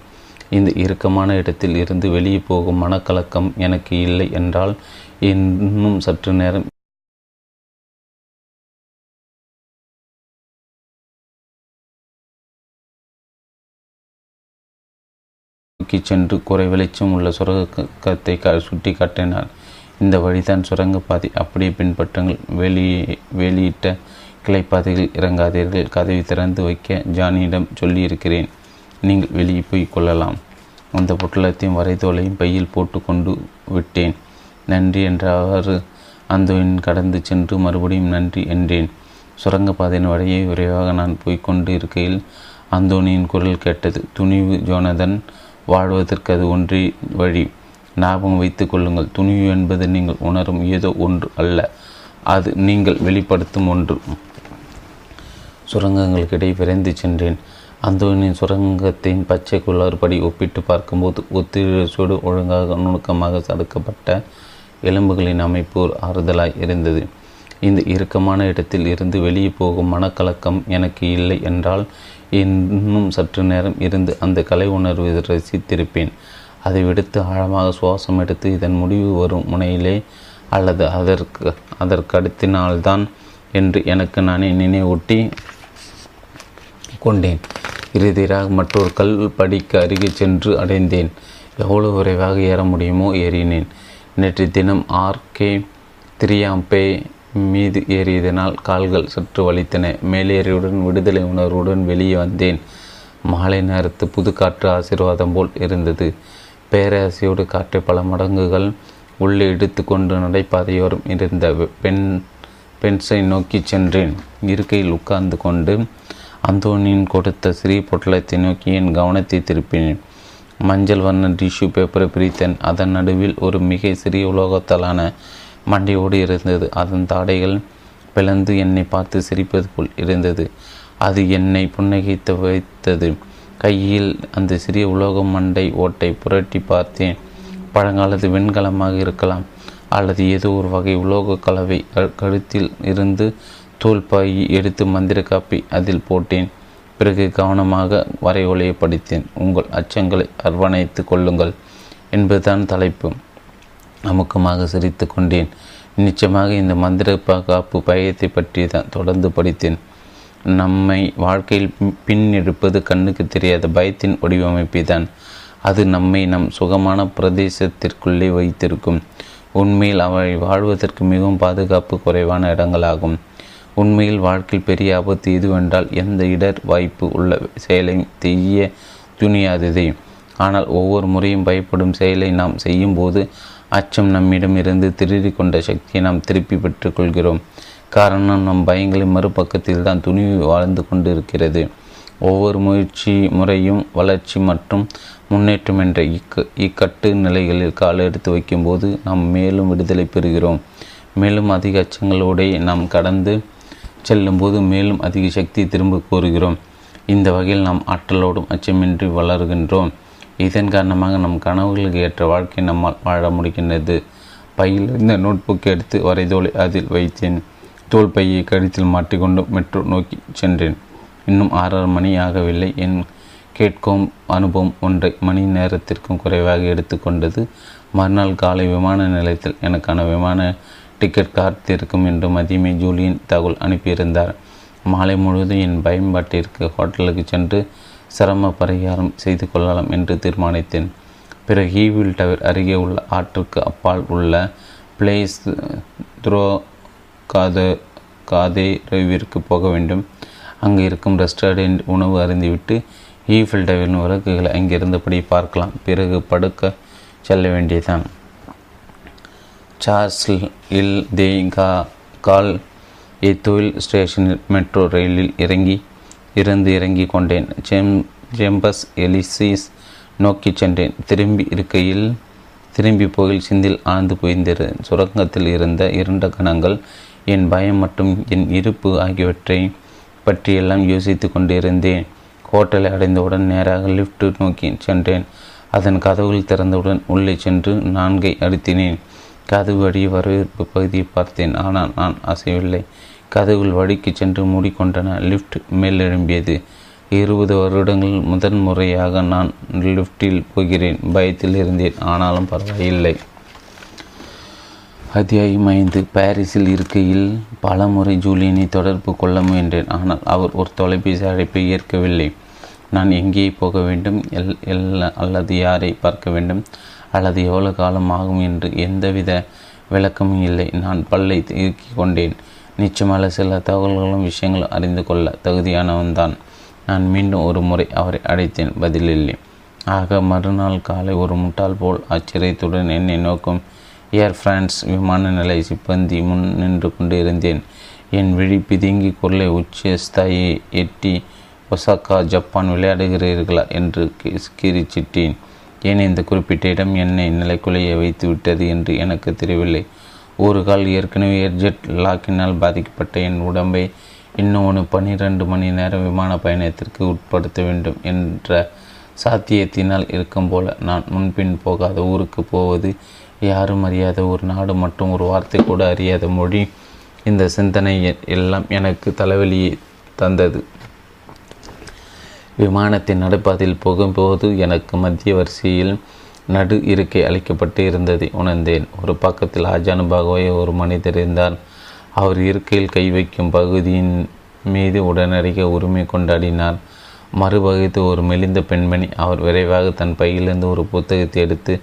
இந்த இறுக்கமான இடத்தில் இருந்து வெளியே போகும் மனக்கலக்கம் எனக்கு இல்லை என்றால் இன்னும் சற்று நேரம் சென்று குறை வெளிச்சம் உள்ள சுரங்கத்தை சுட்டி காட்டினார். இந்த வழிதான் சுரங்கப்பாதை, அப்படியே பின்பற்றுங்கள். வெளியே வெளியிட்ட கிளைப்பாதைகள் இறங்காதீர்கள். கதவை திறந்து வைக்க ஜானியிடம் சொல்லியிருக்கிறேன். நீங்கள் வெளியே போய் கொள்ளலாம். அந்த பொட்டலத்தையும் வரைதோலையும் பையில் போட்டு கொண்டு விட்டேன். நன்றி என்றவாறு அந்தோன் கடந்து சென்று மறுபடியும் நன்றி என்றேன். சுரங்கப்பாதையின் வழியை விரைவாக நான் போய்கொண்டு இருக்கையில் அந்தோனியின் குரல் கேட்டது. துணிவு ஜோனதன், வாழ்வதற்கு அது ஒன்றே வழி. ஞாபகம் வைத்து கொள்ளுங்கள், துணிவு என்பது நீங்கள் உணரும் ஏதோ ஒன்று அல்ல, அது நீங்கள் வெளிப்படுத்தும் ஒன்று. சுரங்கங்களுக்கிடையே விரைந்து சென்றேன். அந்தோனின் சுரங்கத்தின் பச்சை குளறுபடி ஒப்பிட்டு பார்க்கும்போது ஒத்திரோடு ஒழுங்காக நுணுக்கமாக சடுக்கப்பட்ட எலும்புகளின் அமைப்பு ஒரு ஆறுதலாய் இருந்தது. இந்த இறுக்கமான இடத்தில் இருந்து வெளியே போகும் மனக்கலக்கம் எனக்கு இல்லை என்றால் இன்னும் சற்று நேரம் இருந்து அந்த கலை உணர்வை ரசித்திருப்பேன். அதை விடுத்து ஆழமாக சுவாசம் எடுத்து இதன் முடிவு வரும் முனையிலே அல்லது அதற்கு அதற்கடுத்தினால்தான் என்று எனக்கு நானே நினைவூட்டி கொண்டேன். இறுதியாக மற்றொரு கல் படிக்கு அருகே சென்று அடைந்தேன். எவ்வளவு விரைவாக ஏற முடியுமோ ஏறினேன். நேற்று தினம் ஆர்கே திரியாம்பே மீது ஏறியதனால் கால்கள் சற்று வலித்தன. மேலேறியுடன் விடுதலை உணர்வுடன் வெளியே வந்தேன். மாலை நேரத்து புதுக்காற்று ஆசீர்வாதம் போல் இருந்தது. பேராசையோடு காற்றை பல மடங்குகள் உள்ளே இழுத்து கொண்டு நடைபாதையோரம் இருந்த பெண் பென்ஸை நோக்கி சென்றேன். இருக்கையில் உட்கார்ந்து கொண்டு அந்தோனியின் கொடுத்த ஸ்ரீ பொட்டலத்தை நோக்கி என் கவனத்தை திருப்பினேன். மஞ்சள் வண்ண டிஷ்யூ பேப்பரை பிரித்தேன். அதன் நடுவில் ஒரு மிக சிறிய உலோகத்தாலான மண்டையோடு இருந்தது. அதன் தாடைகள் பிளந்து என்னை பார்த்து சிரிப்பது போல் இருந்தது. அது என்னை புன்னகைத்து வைத்தது. கையில் அந்த சிறிய உலோக மண்டை ஓட்டை புரட்டி பார்த்தேன். பழங்காலத்து வெண்கலமாக இருக்கலாம் அல்லது ஏதோ ஒரு வகை உலோக கலவை. கழுத்தில் இருந்து தோல்பாயி எடுத்து மந்திர காப்பி அதில் போட்டேன். பிறகு கவனமாக வரைகொலையை படித்தேன். உங்கள் அச்சங்களை அரவணைத்து கொள்ளுங்கள் என்பதுதான் தலைப்பு. அமுக்கமாக சிரித்து கொண்டேன். நிச்சயமாக இந்த மந்திர காப்பு பயத்தை பற்றி தான் தொடர்ந்து படித்தேன். நம்மை வாழ்க்கையில் பின் எடுப்பது கண்ணுக்கு தெரியாத பயத்தின் வடிவமைப்பை தான். அது நம்மை நம் சுகமான பிரதேசத்திற்குள்ளே வைத்திருக்கும். உண்மையில் அவை வாழ்வதற்கு மிகவும் பாதுகாப்பு குறைவான இடங்களாகும். உண்மையில் வாழ்க்கையில் பெரிய ஆபத்து எதுவென்றால் எந்த இடர் வாய்ப்பு உள்ள செயலை செய்ய துணியாததே. ஆனால் ஒவ்வொரு முறையும் பயப்படும் செயலை நாம் செய்யும்போது அச்சம் நம்மிடம் இருந்து திருடி கொண்ட சக்தியை நாம் திருப்பி பெற்றுக்கொள்கிறோம். காரணம், நம் பயங்களின் மறுபக்கத்தில் தான் துணிவு வாழ்ந்து கொண்டு இருக்கிறது. ஒவ்வொரு முயற்சி முறையும் வளர்ச்சி மற்றும் முன்னேற்றம் என்ற இக்க இக்கட்டு நிலைகளில் கால எடுத்து வைக்கும்போது நாம் மேலும் விடுதலை பெறுகிறோம். மேலும் அதிக அச்சங்களோடு நாம் கடந்து செல்லும்போது மேலும் அதிக சக்தி திரும்ப கோருகிறோம். இந்த வகையில் நாம் ஆற்றலோடும் அச்சமின்றி வளர்கின்றோம். இதன் காரணமாக நம் கனவுகளுக்கு ஏற்ற வாழ்க்கை நம்மால் வாழ முடிகின்றது. பையில் இருந்த நோட்புக்கை எடுத்து வரைதோலை அதில் வைத்தேன். தோல் பையை கழுத்தில் மாட்டிக்கொண்டு மெட்ரோ நோக்கி சென்றேன். இன்னும் ஆறரை மணி ஆகவில்லை. என் கேட்கும் அனுபவம் ஒன்றை மணி நேரத்திற்கும் குறைவாக எடுத்து கொண்டது. மறுநாள் காலை விமான நிலையத்தில் எனக்கான விமான டிக்கெட் காத்திருக்கும் என்று மதியமே ஜூலியின் தகவல் அனுப்பியிருந்தார். மாலை முழுவதும் என் பயன்பாட்டிற்கு ஹோட்டலுக்கு சென்று சிரம பரிகாரம் செய்து கொள்ளலாம் என்று தீர்மானித்தேன். பிறகு ஈஃபில் டவர் அருகே உள்ள ஆற்றுக்கு அப்பால் உள்ள பிளேஸ் துரோ காத காதே ரவிற்கு போக வேண்டும். அங்கு இருக்கும் ரெஸ்டாரண்ட் உணவு அருந்திவிட்டு ஈஃபில் டவரின் விளக்குகளை அங்கிருந்தபடி பார்க்கலாம். பிறகு படுக்க செல்ல வேண்டியதுதான். சார்ஸ் இல் தே கா கால் ஏ தொழில் ஸ்டேஷனில் மெட்ரோ ரயிலில் இறங்கி இருந்து இறங்கி கொண்டேன். ஜேம் ஜேம்பஸ் எலிசிஸ் நோக்கி சென்றேன். திரும்பி இருக்கையில் திரும்பி போகில் சிந்தில் ஆழ்ந்து போய்ந்தது. சுரங்கத்தில் இருந்த இரண்ட கணங்கள் என் பயம் மற்றும் என் இருப்பு ஆகியவற்றை பற்றியெல்லாம் யோசித்து கொண்டிருந்தேன். ஹோட்டலை அடைந்தவுடன் நேராக லிஃப்ட் நோக்கி சென்றேன். அதன் கதவுகள் திறந்தவுடன் உள்ளே சென்று நான்கை அழுத்தினேன். கதவு அடிய வரவேற்பு பகுதியை பார்த்தேன், ஆனால் நான் அசையவில்லை. கதவுகள் வடிக்கு சென்று மூடிக்கொண்டன. லிஃப்ட் மேலெழும்பியது. இருபது வருடங்கள் முதன் முறையாக நான் லிஃப்டில் போகிறேன். பயத்தில் இருந்தேன், ஆனாலும் பரவாயில்லை. அத்தியாயம் ஐந்து. பாரிஸில் இருக்கையில் பல முறை ஜூலியனை தொடர்பு கொள்ள முயன்றேன், ஆனால் அவர் ஒரு தொலைபேசி அழைப்பை ஏற்கவில்லை. நான் எங்கே போக வேண்டும், எல் எல்லா அல்லது யாரை பார்க்க வேண்டும் அல்லது எவ்வளோ காலம் ஆகும் என்று எந்தவித விளக்கமும் இல்லை. நான் பல்லை இறுக்கிக் கொண்டேன். நிச்சயமாக சில தகவல்களும் விஷயங்களும் அறிந்து கொள்ள தகுதியானவன்தான். நான் மீண்டும் ஒரு முறை அவரை அழைத்தேன். பதிலில்லை. ஆக மறுநாள் காலை ஒரு முட்டாள் போல் ஆச்சரியத்துடன் என்னை நோக்கும் ஏர் பிரான்ஸ் விமான நிலைய சிப்பந்தி முன் நின்று கொண்டு இருந்தேன். என் விழி பிதுங்கி குரலை உச்சஸ்தாயை எட்டி ஒசாக்கா ஜப்பான் விளையாடுகிறீர்களா என்று கீரிச்சிட்டேன். ஏன் இந்த குறிப்பிட்ட இடம் என்னை நிலைக்குலையை வைத்து விட்டது என்று எனக்கு தெரியவில்லை. ஒரு கால் ஏற்கனவே ஏர்ஜெட் லாக்கினால் பாதிக்கப்பட்ட என் உடம்பை இன்னும் ஒன்று பன்னிரெண்டு மணி நேரம் விமான பயணத்திற்கு உட்படுத்த வேண்டும் என்ற சாத்தியத்தினால் இருக்கும் போல நான் முன்பின் போகாத ஊருக்கு போவது, யாரும் அறியாத ஒரு நாடு மற்றும் ஒரு வார்த்தை கூட அறியாத மொழி, இந்த சிந்தனை எல்லாம் எனக்கு தலைவலியை தந்தது. விமானத்தின் நடுப்பாதையில் போகும்போது எனக்கு மத்திய வரிசையில் நடு இருக்கை அளிக்கப்பட்டு இருந்ததை உணர்ந்தேன். ஒரு பக்கத்தில் ஆஜானுபாகவே ஒரு மனிதர் இருந்தார். அவர் இருக்கையில் கை வைக்கும் பகுதியின் மீது உடனடியாக உரிமை கொண்டாடினார். மறுபகுதி ஒரு மெலிந்த பெண்மணி. அவர் விரைவாக தன் பையிலிருந்து ஒரு புத்தகத்தை எடுத்து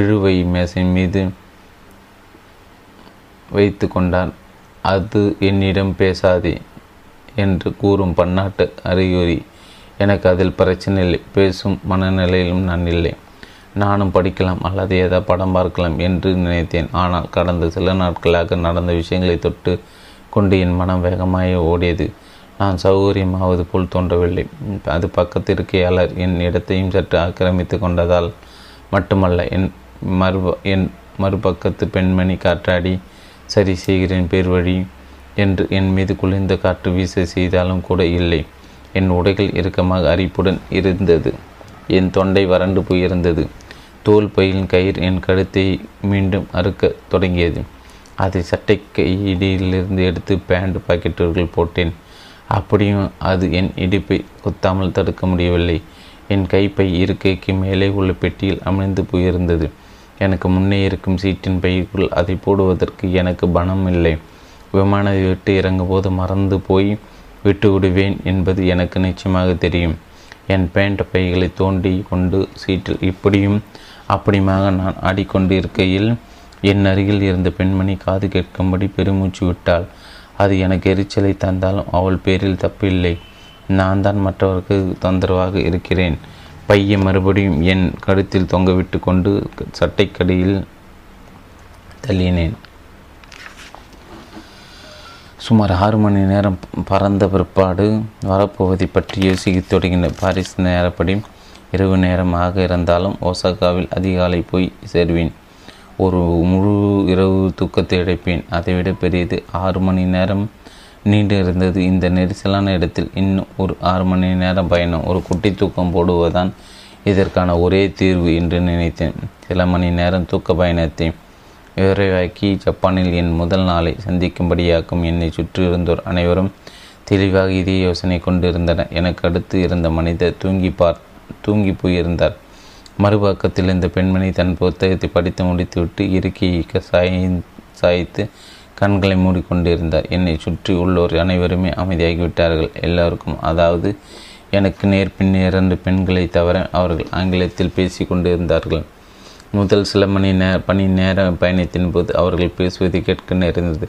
இழுவை மேசை மீது வைத்து கொண்டார். அது என்னிடம் பேசாதே என்று கூறும் பன்னாட்டு அறிகுறி. எனக்கு அதில் பிரச்சனை இல்லை. பேசும் மனநிலையிலும் நான் இல்லை. நானும் படிக்கலாம் அல்லது ஏதோ படம் பார்க்கலாம் என்று நினைத்தேன். ஆனால் கடந்த சில நாட்களாக நடந்த விஷயங்களை தொட்டு கொண்டு என் மனம் வேகமாக ஓடியது. நான் சௌகரியமாவது போல் தோன்றவில்லை. அது பக்கத்திற்கையாளர் என் இடத்தையும் சற்று ஆக்கிரமித்து கொண்டதால் மட்டுமல்ல, என் மறு என் மறுபக்கத்து பெண்மணி காற்றாடி சரி செய்கிறேன் பேர்வழி என்று என் மீது குளிர்ந்த காற்று வீச செய்தாலும் கூட இல்லை. என் உடைகள் இறுக்கமாக அரிப்புடன் இருந்தது. என் தொண்டை வறண்டு போயிருந்தது. தோல் பையின் கயிறு என் கழுத்தை மீண்டும் அறுக்க தொடங்கியது. அதை சட்டை கையிலிருந்து எடுத்து பேண்ட் பாக்கெட்டுகள் போட்டேன். அப்படியும் அது என் இடுப்பை குத்தாமல் தடுக்க முடியவில்லை. என் கைப்பை இருக்கைக்கு மேலே உள்ள பெட்டியில் அமிழ்ந்து போயிருந்தது. எனக்கு முன்னே இருக்கும் சீட்டின் பைக்குள் அதை போடுவதற்கு எனக்கு பணம் இல்லை. விமானத்தை விட்டு இறங்கும் போது மறந்து போய் விட்டு விடுவேன் என்பது எனக்கு நிச்சயமாக தெரியும். என் பேண்ட் பைகளை தோண்டி கொண்டு சீட்டில் இப்படியும் அப்படியுமாக நான் ஆடிக்கொண்டு இருக்கையில் என் அருகில் இருந்த பெண்மணி காது கேட்கும்படி பெருமூச்சு விட்டாள். அது எனக்கு எரிச்சலை தந்தாலும் அவள் பேரில் தப்பு இல்லை. நான் தான் மற்றவருக்கு தொந்தரவாக இருக்கிறேன். பையை மறுபடியும் என் கழுத்தில் தொங்கவிட்டு கொண்டு சட்டைக்கடியில் தள்ளினேன். சுமார் ஆறு மணி நேரம் பறந்த பிற்பாடு வரப்போவதை பற்றி யோசிக்கத் தொடங்கின. பாரிஸ் நேரப்படி இரவு நேரமாக இருந்தாலும் ஒசாகாவில் அதிகாலை போய் சேருவேன். ஒரு முழு இரவு தூக்கத்தை இழைப்பேன். அதைவிட பெரியது ஆறு மணி நேரம் நீண்டு இருந்தது. இந்த நெரிசலான இடத்தில் இன்னும் ஒரு ஆறு மணி நேரம் பயணம், ஒரு குட்டி தூக்கம் போடுவதுதான் இதற்கான ஒரே தீர்வு என்று நினைத்தேன். சில மணி நேரம் தூக்க பயணத்தை விரைவாக்கி ஜப்பானில் என் முதல் நாளை சந்திக்கும்படியாக்கும் என்னை சுற்றியிருந்தோர் அனைவரும் தெளிவாக இதே யோசனை கொண்டிருந்தனர். எனக்கு அடுத்து இருந்த மனிதர் தூங்கி பார் தூங்கி போயிருந்தார். மறுபக்கத்தில் இந்த பெண்மணி தன் புத்தகத்தை படித்து முடித்துவிட்டு இருக்கையை சாய் சாய்த்து கண்களை மூடிக்கொண்டிருந்தார். என்னை சுற்றி உள்ளோர் அனைவருமே அமைதியாகிவிட்டார்கள். எல்லாருக்கும், அதாவது எனக்கு நேர்பின் இரண்டு பெண்களை தவிர, அவர்கள் ஆங்கிலத்தில் பேசி கொண்டிருந்தார்கள். முதல் சில மணி நே பணி நேர பயணத்தின் போது அவர்கள் பேசுவதை கேட்க நேர்ந்தது.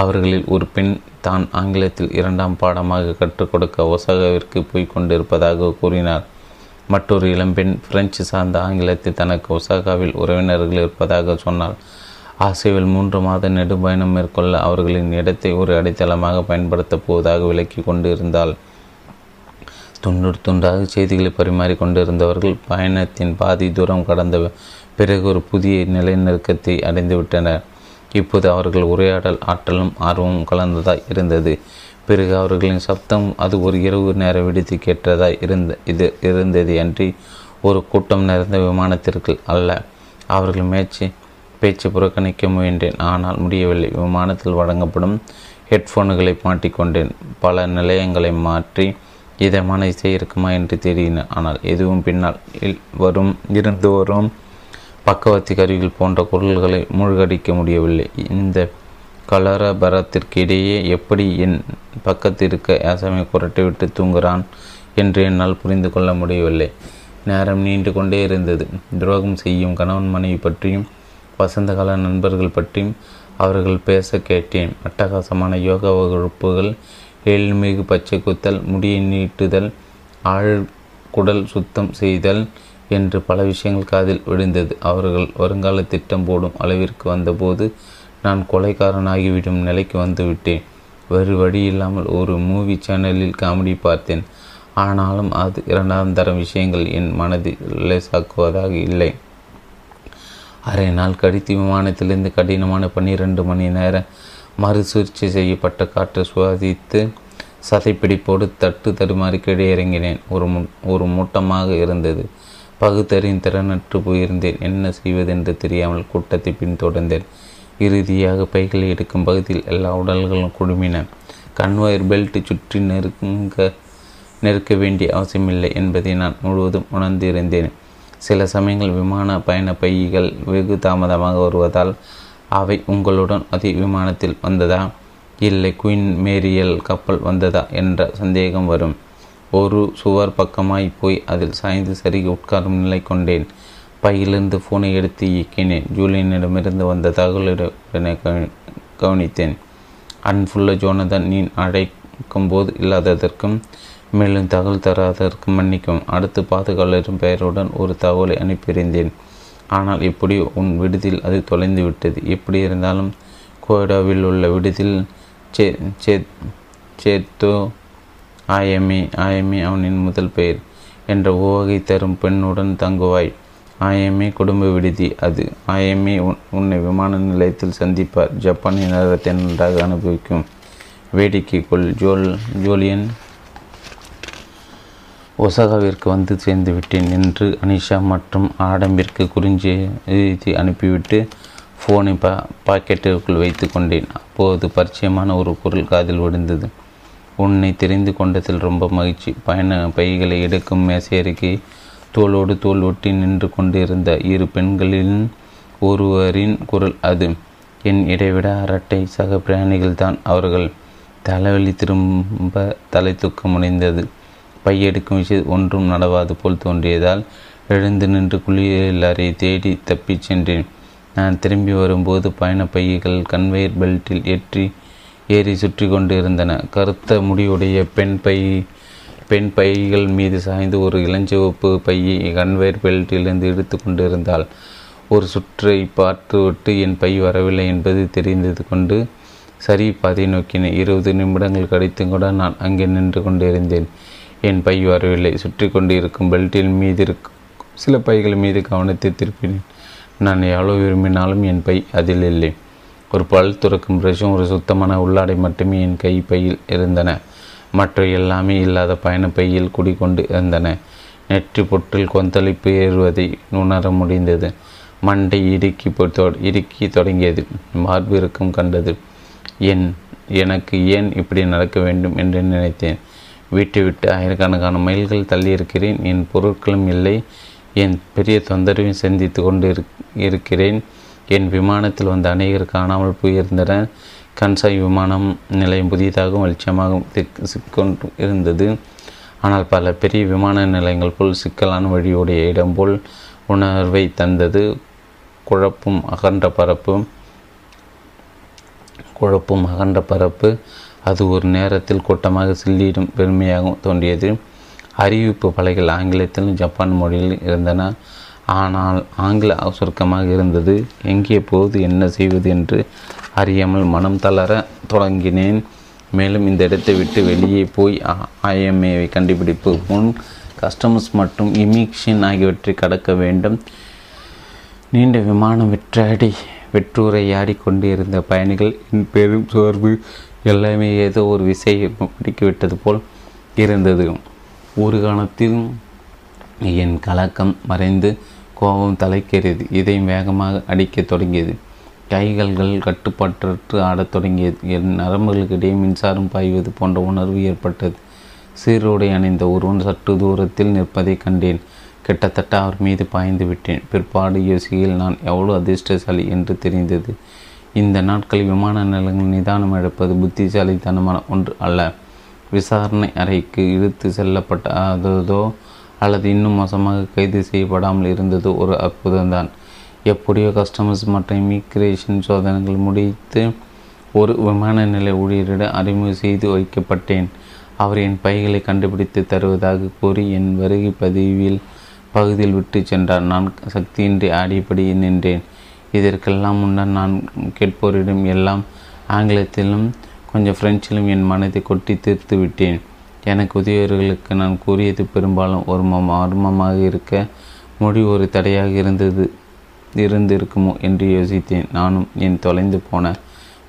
அவர்களில் ஒரு பெண் தான் ஆங்கிலத்தில் இரண்டாம் பாடமாக கற்றுக் கொடுக்க ஒசாகாவிற்கு போய் கொண்டிருப்பதாக கூறினார். மற்றொரு இளம்பெண் பிரெஞ்சு சார்ந்த ஆங்கிலத்தில் தனக்கு ஒசாகாவில் உறவினர்கள் இருப்பதாக சொன்னார். ஆசியாவில் மூன்று மாத நெடுபயணம் மேற்கொள்ள அவர்களின் இடத்தை ஒரு அடித்தளமாக பயன்படுத்தப் போவதாக விளக்கி கொண்டு இருந்தால் துண்டு துண்டாக செய்திகளை பரிமாறி கொண்டிருந்தவர்கள் பயணத்தின் பாதி தூரம் கடந்த பிறகு ஒரு புதிய நிலைநெருக்கத்தை அடைந்துவிட்டனர். இப்போது அவர்கள் உரையாடல் ஆற்றலும் ஆர்வமும் கலந்ததாய் இருந்தது. பிறகு அவர்களின் சப்தம் அது ஒரு இரவு நேர விடுத்து கேட்டதாய் இருந்த இது இருந்தது அன்றி ஒரு கூட்டம் நிறைந்த விமானத்திற்கு அல்ல. அவர்கள் மேய்ச்சி பேச்சு புறக்கணிக்க முயன்றேன், ஆனால் முடியவில்லை. விமானத்தில் வழங்கப்படும் ஹெட்ஃபோன்களை மாட்டிக்கொண்டேன். பல நிலையங்களை மாற்றி இதமான இசை இருக்குமா என்று தேடினேன், ஆனால் எதுவும் பின்னால் வரும் இருந்து வரும் பக்கவத்தி கருவிகள் போன்ற குரல்களை மூழ்கடிக்க முடியவில்லை. இந்த கலரபரத்திற்கு இடையே எப்படி என் பக்கத்திற்க ஆசாமி குரட்டிவிட்டு தூங்குகிறான் என்று என்னால் புரிந்து கொள்ள முடியவில்லை. நேரம் நீண்டு கொண்டே இருந்தது. துரோகம் செய்யும் கணவன் மனைவி பற்றியும் வசந்தகால நண்பர்கள் பற்றியும் அவர்கள் பேச கேட்டேன். அட்டகாசமான யோகா வகுப்புகள், எழில்மிகு பச்சை குத்தல், முடியை நீட்டுதல், ஆழ் குடல் சுத்தம் செய்தல் என்று பல விஷயங்கள் காதில் விழுந்தது. அவர்கள் வருங்கால திட்டம் போடும் அளவிற்கு வந்தபோது நான் கொலைக்காரனாகிவிடும் நிலைக்கு வந்துவிட்டேன். வேறு வழி இல்லாமல் ஒரு மூவி சேனலில் காமெடி பார்த்தேன். ஆனாலும் அது இரண்டாம் தரம் விஷயங்கள் என் மனதில் லேசாக்குவதாக இல்லை. அரை நாள் கடித்து விமானத்திலிருந்து கடினமான பன்னிரண்டு மணி நேர மறுசூழ்ச்சி செய்யப்பட்ட காற்று சுவாசித்து சதைப்பிடிப்போடு தட்டு தடுமாறி கீழே இறங்கினேன். ஒரு மு ஒரு மூட்டமாக இருந்தது. பகுத்தறின் திறனற்று போயிருந்தேன். என்ன செய்வதென்று தெரியாமல் கூட்டத்தை பின்தொடர்ந்தேன். இறுதியாக பைகளை எடுக்கும் பகுதியில் எல்லா உடல்களும் குழுமின. கன்வாயர் பெல்ட் சுற்றி நெருங்க நெருக்க வேண்டிய அவசியமில்லை என்பதை நான் முழுவதும் உணர்ந்திருந்தேன். சில சமயங்கள் விமான பயண பைகள் வெகு தாமதமாக வருவதால் அவை உங்களுடன் அதே விமானத்தில் வந்ததா இல்லை குயின் மேரியல் கப்பல் வந்ததா என்ற சந்தேகம் வரும். ஒரு சுவர் பக்கமாய் போய் அதில் சாய்ந்து சருகி உட்காரும் நிலை கொண்டேன். பையிலிருந்து ஃபோனை எடுத்து இயக்கினேன். ஜூலியனிடமிருந்து வந்த தகவலுடனே கவனித்தேன். அன்புள்ள ஜோனதன், நீ அழைக்கும் போது இல்லாததற்கும் மேலும் தகவல் தராதற்கு மன்னிக்கும். அடுத்து பாதுகாவலரின் பெயருடன் ஒரு தகவலை அனுப்பியிருந்தேன், ஆனால் இப்படி உன் விடுதியில் அது தொலைந்து விட்டது. எப்படி இருந்தாலும் கோயடாவில் உள்ள விடுதியில் சே சே சேத்தோ ஆயமே ஆயமே அவனின் முதல் பெயர் என்ற உவகை தரும் பெண்ணுடன் தங்குவாய். ஆயமே குடும்ப விடுதி அது. ஆயமே உன் உன்னை விமான நிலையத்தில் சந்திப்பார். ஜப்பானிய நகரத்தை நன்றாக அனுபவிக்கும். வேடிக்கைக்குள் ஜோல் ஜூலியன் ஒசாகாவிற்கு வந்து சேர்ந்து விட்டேன் என்று அனிஷா மற்றும் ஆடம்பிற்கு குறிஞ்சி எழுதி அனுப்பிவிட்டு ஃபோனை பா பாக்கெட்டுக்குள் வைத்து கொண்டேன். அப்போது பரிச்சயமான ஒரு குரல் காதில் விழுந்தது. உன்னை தெரிந்து கொண்டதில் ரொம்ப மகிழ்ச்சி. பயண பைகளை எடுக்கும் மேசையருகே தோளோடு தோல் ஒட்டி நின்று கொண்டிருந்த இரு பெண்களின் ஒருவரின் குரல் அது. என் இடைவிட அரட்டை சக பிராணிகள்தான் அவர்கள். தலைவலி திரும்ப தலை தூக்க முடிந்தது. பையெடுக்கும் விஷயம் ஒன்றும் நடவாது போல் தோன்றியதால் எழுந்து நின்று குளியலறை தேடி தப்பிச் சென்றேன். நான் திரும்பி வரும்போது பயண பையைகள் கன்வேயர் பெல்ட்டில் ஏற்றி ஏறி சுற்றி கொண்டு இருந்தன. கருத்த முடியுடைய பெண் பை பெண் பைகள் மீது சாய்ந்து ஒரு இளஞ்சிவப்பு பையை கன்வேயர் பெல்ட்டிலிருந்து எடுத்து கொண்டிருந்தாள். ஒரு சுற்றை பார்த்துவிட்டு என் பை வரவில்லை என்பது தெரிந்தது கொண்டு சரி பாதை நோக்கினேன். இருபது நிமிடங்கள் கழித்தும் கூட நான் அங்கே நின்று கொண்டிருந்தேன். என் பை வரவில்லை. சுற்றி கொண்டு இருக்கும் பெல்ட்டின் மீது இருக்கும் சில பைகள் மீது கவனத்தை திருப்பினேன். நான் எவ்வளோ விரும்பினாலும் என் பை அதில் இல்லை. ஒரு பல் துறக்கும் பிரஷும் ஒரு சுத்தமான உள்ளாடை மட்டுமே என் கை பையில் இருந்தன. மற்ற எல்லாமே இல்லாத பயண பையில் குடிக்கொண்டு இருந்தன. நெற்றி பொற்றில் கொந்தளிப்பு ஏறுவதை உணர முடிந்தது. மண்டை இடுக்கி இடுக்கி தொடங்கியது. மார்பு இருக்கும் கண்டது. என் எனக்கு ஏன் இப்படி நடக்க வேண்டும் என்று நினைத்தேன். வீட்டை விட்டு ஆயிரக்கணக்கான மைல்கள் தள்ளியிருக்கிறேன். என் பொருட்களும் இல்லை. என் பெரிய தொந்தரவையும் சந்தித்து கொண்டு இருக்கிறேன். என் விமானத்தில் வந்த அநேகர் காணாமல் போயிருந்தனர். கன்சாய் விமானம் நிலையம் புதியதாகவும் வெளிச்சமாகவும் திக் சிக்கொண்டு இருந்தது. ஆனால் பல பெரிய விமான நிலையங்கள் போல் சிக்கலான வழியுடைய இடம் போல் உணர்வை தந்தது. குழப்பும் அகன்ற பரப்பு குழப்பும் அகன்ற பரப்பு அது ஒரு நேரத்தில் கூட்டமாக சில்லிடும் பெருமையாகவும் தோன்றியது. அறிவிப்பு பலகைகள் ஆங்கிலத்திலும் ஜப்பான் மொழியில் இருந்தன. ஆனால் ஆங்கில சுருக்கமாக இருந்தது. எங்கே போவது, என்ன செய்வது என்று அறியாமல் மனம் தளர தொடங்கினேன். மேலும் இந்த இடத்தை விட்டு வெளியே போய் ஐஎம்ஏவை கண்டுபிடிப்பு முன் கஸ்டமர்ஸ் மற்றும் இமிக்ஷன் ஆகியவற்றை கடக்க வேண்டும். நீண்ட விமானம் வெற்றாடி வெற்றூரையாடி கொண்டு இருந்த பயணிகள் என் பெரும் சோர்வு எல்லாமே ஏதோ ஒரு விசையை பிடிக்கிவிட்டது போல் இருந்தது. ஒரு காலத்தில் என் கலக்கம் மறைந்து கோபம் தலைக்கேறியது. இதையும் வேகமாக அடிக்கத் தொடங்கியது. கைகள்கள் கட்டுப்பாட்டற்று ஆடத் தொடங்கியது. என் நரம்புகளுக்கிடையே மின்சாரம் பாய்வது போன்ற உணர்வு ஏற்பட்டது. சீரோடை அணிந்த ஒருவன் சற்று தூரத்தில் நிற்பதை கண்டேன். கிட்டத்தட்ட அவர் மீது பாய்ந்து விட்டேன். பிற்பாடு யோசிகையில் நான் எவ்வளோ அதிர்ஷ்டசாலி என்று தெரிந்தது. இந்த நாட்களில் விமான நிலையங்கள் நிதானம் இழப்பது புத்திசாலித்தனமான ஒன்று அல்ல. விசாரணை அறைக்கு இழுத்து செல்லப்பட்டதோ அல்லது இன்னும் மோசமாக கைது செய்யப்படாமல் இருந்ததோ ஒரு அற்புதம்தான். எப்படியோ கஸ்டமர்ஸ் மற்றும் இமிக்ரேஷன் சோதனைகள் முடித்து ஒரு விமான நிலைய ஊழியரிடம் அறிமுகம் செய்து வைக்கப்பட்டேன். அவர் என் பைகளை கண்டுபிடித்து தருவதாக கூறி என் வருகை பதிவில் பகுதியில் விட்டு சென்றார். நான் சக்தியின்றி ஆடியபடி நின்றேன். இதற்கெல்லாம் முன்னர் நான் கேட்போரிடம் எல்லாம் ஆங்கிலத்திலும் கொஞ்சம் ஃப்ரெஞ்சிலும் என் மனத்தை கொட்டி தீர்த்து விட்டேன். எனக்கு உதவியவர்களுக்கு நான் கூறியது பெரும்பாலும் ஒரு மர்மமாக இருக்க மொழி ஒரு தடையாக இருந்தது இருந்திருக்குமோ என்று யோசித்தேன். நானும் என் தொலைந்து போன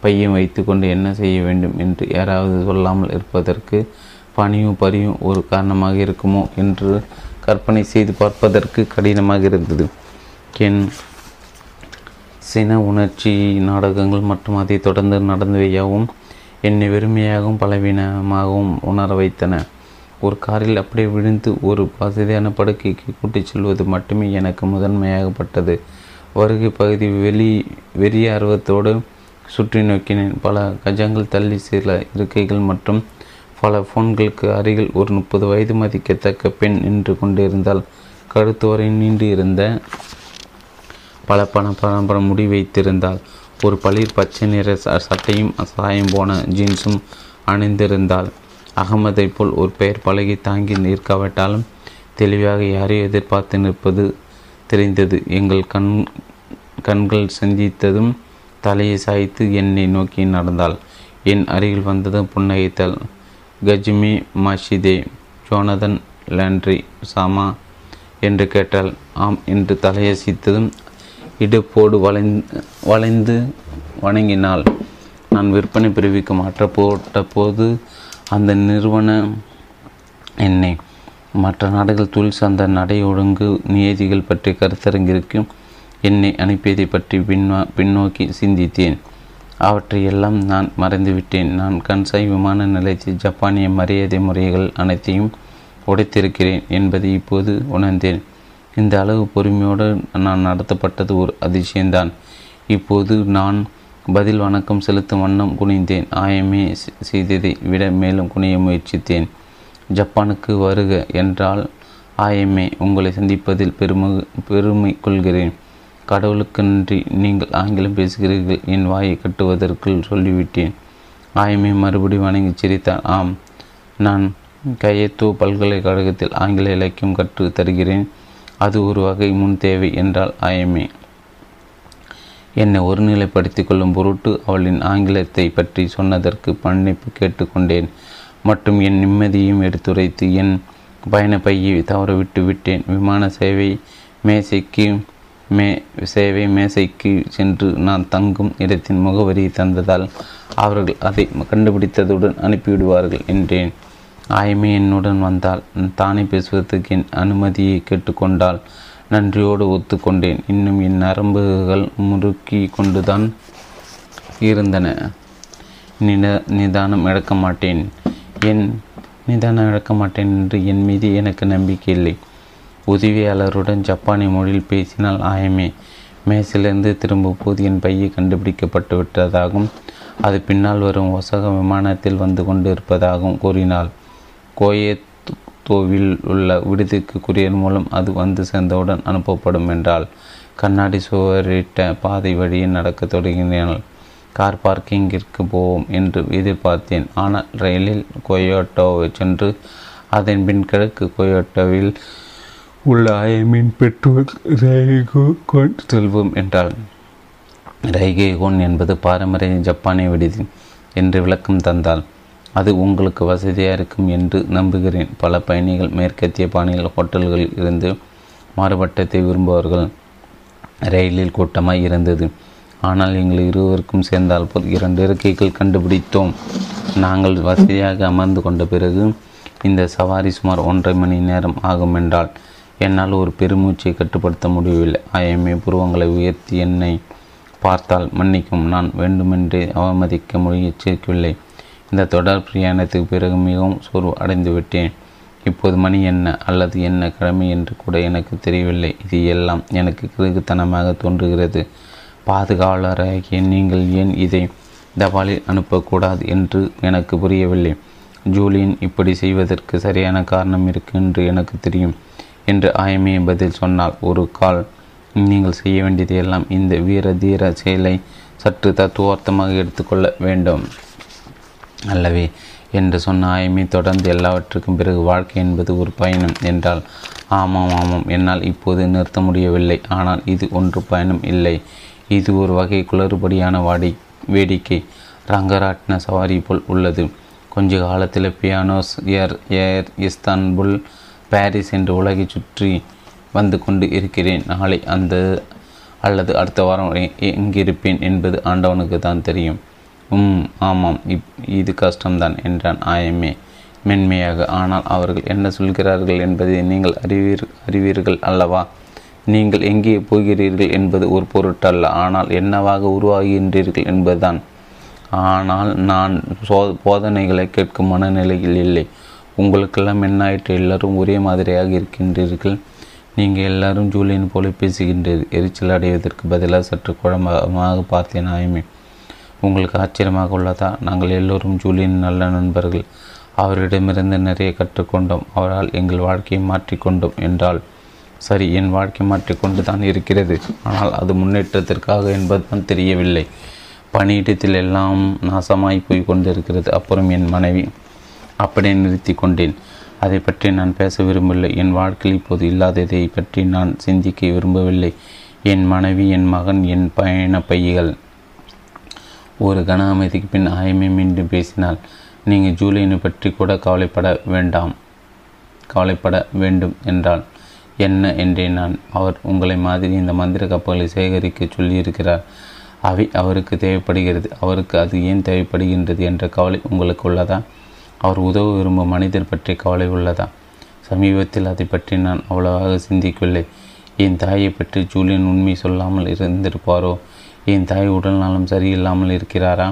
பையன் வைத்து கொண்டு என்ன செய்ய வேண்டும் என்று யாராவது சொல்லாமல் இருப்பதற்கு பணியும் பரியும் ஒரு காரணமாக இருக்குமோ என்று கற்பனை செய்து பார்ப்பதற்கு கடினமாக இருந்தது. என் சின உணர்ச்சி நாடகங்கள் மற்றும் அதை தொடர்ந்து நடந்தவையாகவும் என்னை வெறுமையாகவும் பலவீனமாகவும் உணர வைத்தன. ஒரு காரில் அப்படியே விழுந்து ஒரு வசதியான படுக்கைக்கு கூட்டிச் செல்வது மட்டுமே எனக்கு முதன்மையாகப்பட்டது. வருகை பகுதி வெளி வெறிய ஆர்வத்தோடு சுற்றி நோக்கினேன். பல கஜங்கள் தள்ளி சில இருக்கைகள் மற்றும் பல ஃபோன்களுக்கு அருகில் ஒரு முப்பது வயது மதிக்கத்தக்க பெண் நின்று கொண்டிருந்தால் கழுத்து வரை நீண்டு இருந்த பல பண பரம்பரை முடி வைத்திருந்தால் ஒரு பளிர் பச்சை நிற சட்டையும் சாயம் போன ஜீன்ஸும் அணிந்திருந்தால் அகமதை போல் ஒரு பெயர் பழகி தாங்கி நிற்காவிட்டாலும் தெளிவாக யாரையும் எதிர்பார்த்து நிற்பது தெரிந்தது. எங்கள் கண் கண்கள் சந்தித்ததும் தலையை சாய்த்து என்னை நோக்கி நடந்தாள். என் அருகில் வந்ததும் புன்னகைத்தாள். கஜ்மி மாஷிதே ஜோனதன் லாண்ட்ரி சாமா என்று கேட்டாள். ஆம் என்று தலையசைத்ததும் இடுப்போடு வளைந்து வளைந்து வணங்கினாள். நான் விற்பனை பிரிவுக்கு மாற்ற போட்ட போது அந்த நிறுவனம் என்னை மற்ற நாடுகள் தொழில் சார்ந்த நடை ஒழுங்கு நியதிகள் பற்றி கருத்தரங்கிற்கு என்னை அனுப்பியதை பற்றி பின்வா பின்னோக்கி சிந்தித்தேன். அவற்றை எல்லாம் நான் மறந்துவிட்டேன். நான் கன்சாய் விமான நிலையத்தில் ஜப்பானிய மரியாதை முறைகள் அனைத்தையும் உடைத்திருக்கிறேன் என்பதை இப்போது உணர்ந்தேன். இந்த அளவு பொறுமையோடு நான் நடத்தப்பட்டது ஒரு அதிசயம்தான். இப்போது நான் பதில் வணக்கம் செலுத்தும் வண்ணம் குனிந்தேன். ஆயமே செய்ததை விட மேலும் குனிய முயற்சித்தேன். ஜப்பானுக்கு வருக என்றால் ஆயமே உங்களை சந்திப்பதில் பெருமை பெருமை கொள்கிறேன். கடவுளுக்கு நன்றி, நீங்கள் ஆங்கிலம் பேசுகிறீர்கள் என் வாயை கட்டுவதற்குள் சொல்லிவிட்டேன். ஆயமே மறுபடி வணங்கி சிரித்தான். ஆம், நான் கயோட்டோ பல்கலைக்கழகத்தில் ஆங்கில இலக்கியம் கற்று தருகிறேன். அது ஒரு வகை முன் தேவை என்றால் ஆயமே. என்னை ஒருநிலைப்படுத்தி கொள்ளும் பொருட்டு அவளின் ஆங்கிலத்தை பற்றி சொன்னதற்கு மன்னிப்பு கேட்டுக்கொண்டேன் மற்றும் என் நிம்மதியையும் எடுத்துரைத்து என் பயண பையை தவறவிட்டு விட்டேன். விமான சேவை மேசைக்கு மே சேவை மேசைக்கு சென்று நான் தங்கும் இடத்தின் முகவரியை தந்ததால் அவர்கள் அதை கண்டுபிடித்ததுடன் அனுப்பிவிடுவார்கள் என்றேன். ஆயமே என்னுடன் வந்தால் தானே பேசுவதற்கு என் அனுமதியை கேட்டுக்கொண்டால் நன்றியோடு ஒத்துக்கொண்டேன். இன்னும் என் நரம்புகள் முறுக்கி கொண்டுதான் இருந்தன. நித நிதானம் இழக்க மாட்டேன் என் நிதானம் இழக்க மாட்டேன் என்று என் மீது எனக்கு நம்பிக்கை இல்லை. உதவியாளருடன் ஜப்பானிய மொழியில் பேசினால் ஆயமே மேசிலிருந்து திரும்பும் பூதியின் பையை கண்டுபிடிக்கப்பட்டு விட்டதாகவும் அது பின்னால் வரும் ஒசக விமானத்தில் வந்து கொண்டு இருப்பதாகவும் கூறினாள். கோயத்தோவில் உள்ள விடுதிக்கு குரியர் மூலம் அது வந்து சேர்ந்தவுடன் அனுப்பப்படும் என்றால் கண்ணாடி சுவரிட்ட பாதை வழியே நடக்க தொடங்கினாள். கார் பார்க்கிங்கிற்கு போவோம் என்று எதிர்பார்த்தேன், ஆனால் ரயிலில் கொயோட்டோவை சென்று அதன் பின் கிழக்கு கொயோட்டோவில் உள்ள ஐமீன் பெட்ரோல் ரைகோகோன் செல்வோம் என்றாள். ரைகோகோன் என்பது பாரம்பரிய ஜப்பானிய விடுதி என்று விளக்கம் தந்தாள். அது உங்களுக்கு வசதியாக இருக்கும் என்று நம்புகிறேன். பல பயணிகள் மேற்கத்திய பாணியில் ஹோட்டல்களில் இருந்து மாறுபட்டத்தை விரும்புவார்கள். ரயிலில் கூட்டமாய் இருந்தது, ஆனால் எங்கள் இருவருக்கும் சேர்ந்தால் போல் இரண்டு இருக்கைகள் கண்டுபிடித்தோம். நாங்கள் வசதியாக அமர்ந்து கொண்ட பிறகு இந்த சவாரி சுமார் ஒன்றரை மணி நேரம் ஆகும் என்றால் என்னால் ஒரு பெருமூச்சை கட்டுப்படுத்த முடியவில்லை. ஆயமே புருவங்களை உயர்த்தி என்னை பார்த்தால், மன்னிக்கும், நான் வேண்டுமென்றே அவமதிக்க முயற்சிக்கவில்லை. இந்த தொடர் பிரயாணத்துக்கு பிறகு மிகவும் சோர்வு அடைந்து விட்டேன். இப்போது மணி என்ன அல்லது என்ன கிழமை என்று கூட எனக்கு தெரியவில்லை. இது எல்லாம் எனக்கு கிறுக்குத்தனமாக தோன்றுகிறது. பாதுகாவலராகிய நீங்கள் ஏன் இதை தபாலில் அனுப்பக்கூடாது என்று எனக்கு புரியவில்லை. ஜூலியன் இப்படி செய்வதற்கு சரியான காரணம் இருக்கு என்று எனக்கு தெரியும் என்று ஆயமையை பதில் சொன்னால், ஒரு கால், நீங்கள் செய்ய வேண்டியது எல்லாம் இந்த வீர தீர செயலை சற்று தத்துவார்த்தமாக எடுத்துக்கொள்ள வேண்டும் அல்லவே என்று சொன்ன ஆயமை தொடர்ந்து, எல்லாவற்றுக்கும் பிறகு வாழ்க்கை என்பது ஒரு பயணம் என்றால், ஆமாம் ஆமாம், என்னால் இப்போது நிறுத்த முடியவில்லை. ஆனால் இது ஒன்று பயணம் இல்லை, இது ஒரு வகை குளறுபடியான வாடி வேடிக்கை ரங்கராட்டின சவாரி போல் உள்ளது. கொஞ்ச காலத்தில் Buenos Aires Istanbul Paris என்று உலகை சுற்றி வந்து கொண்டு இருக்கிறேன். நாளை அந்த அல்லது அடுத்த வாரம் எங்கிருப்பேன் என்பது ஆண்டவனுக்கு தான் தெரியும். உம் ஆமாம், இப் இது கஷ்டம்தான் என்றான் ஆயமே மென்மையாக. ஆனால் அவர்கள் என்ன சொல்கிறார்கள் என்பதை நீங்கள் அறிவீர் அறிவீர்கள் அல்லவா? நீங்கள் எங்கே போகிறீர்கள் என்பது ஒரு பொருட்டல்ல, ஆனால் என்னவாக உருவாகின்றீர்கள் என்பதுதான். ஆனால் நான் சோ போதனைகளை கேட்கும் மனநிலையில் இல்லை. உங்களுக்கெல்லாம் என்னாயிற்று? எல்லோரும் ஒரே மாதிரியாக இருக்கின்றீர்கள். நீங்கள் எல்லாரும் ஜூலியன் போல பேசுகின்றீர்கள். எரிச்சல் அடைவதற்கு பதிலாக சற்று குழம்பமாக பார்த்தேன் ஆயமே. உங்களுக்கு ஆச்சரியமாக உள்ளதா? நாங்கள் எல்லோரும் ஜூலியன் நல்ல நண்பர்கள். அவரிடமிருந்து நிறைய கற்றுக்கொண்டோம். அவரால் எங்கள் வாழ்க்கையை மாற்றிக்கொண்டோம் என்றால், சரி, என் வாழ்க்கை மாற்றிக்கொண்டு தான் இருக்கிறது, ஆனால் அது முன்னேற்றத்திற்காக என்பதுதான் தெரியவில்லை. பணியிடத்தில் எல்லாம் நாசமாய் போய் கொண்டிருக்கிறது. அப்புறம் என் மனைவி அப்படியே நிறுத்தி கொண்டேன். அதை பற்றி நான் பேச விரும்பவில்லை. என் வாழ்க்கையில் இப்போது இல்லாததை பற்றி நான் சிந்திக்க விரும்பவில்லை. என் மனைவி, என் மகன், என் பயண பைகள். ஒரு கன அமைதிக்கு பின் ஆயமே மீண்டும் பேசினாள். நீங்கள் ஜூலியனை பற்றி கூட கவலைப்பட வேண்டாம் கவலைப்பட வேண்டும் என்றாள். என்ன என்றேன் நான். அவர் உங்களை மாதிரி இந்த மந்திர கப்பல்களை சேகரிக்க சொல்லியிருக்கிறார். அவை அவருக்கு தேவைப்படுகிறது. அவருக்கு அது ஏன் தேவைப்படுகின்றது என்ற கவலை உங்களுக்கு உள்ளதா? அவர் உதவ விரும்பும் மனிதர் பற்றி கவலை உள்ளதா? சமீபத்தில் அதை பற்றி நான் அவ்வளவாக சிந்திக்கவில்லை. என் தாயை பற்றி ஜூலியன் உண்மை சொல்லாமல் இருந்திருப்பாரோ? என் தாய் உடல்நலம் சரியில்லாமல் இருக்கிறாரா?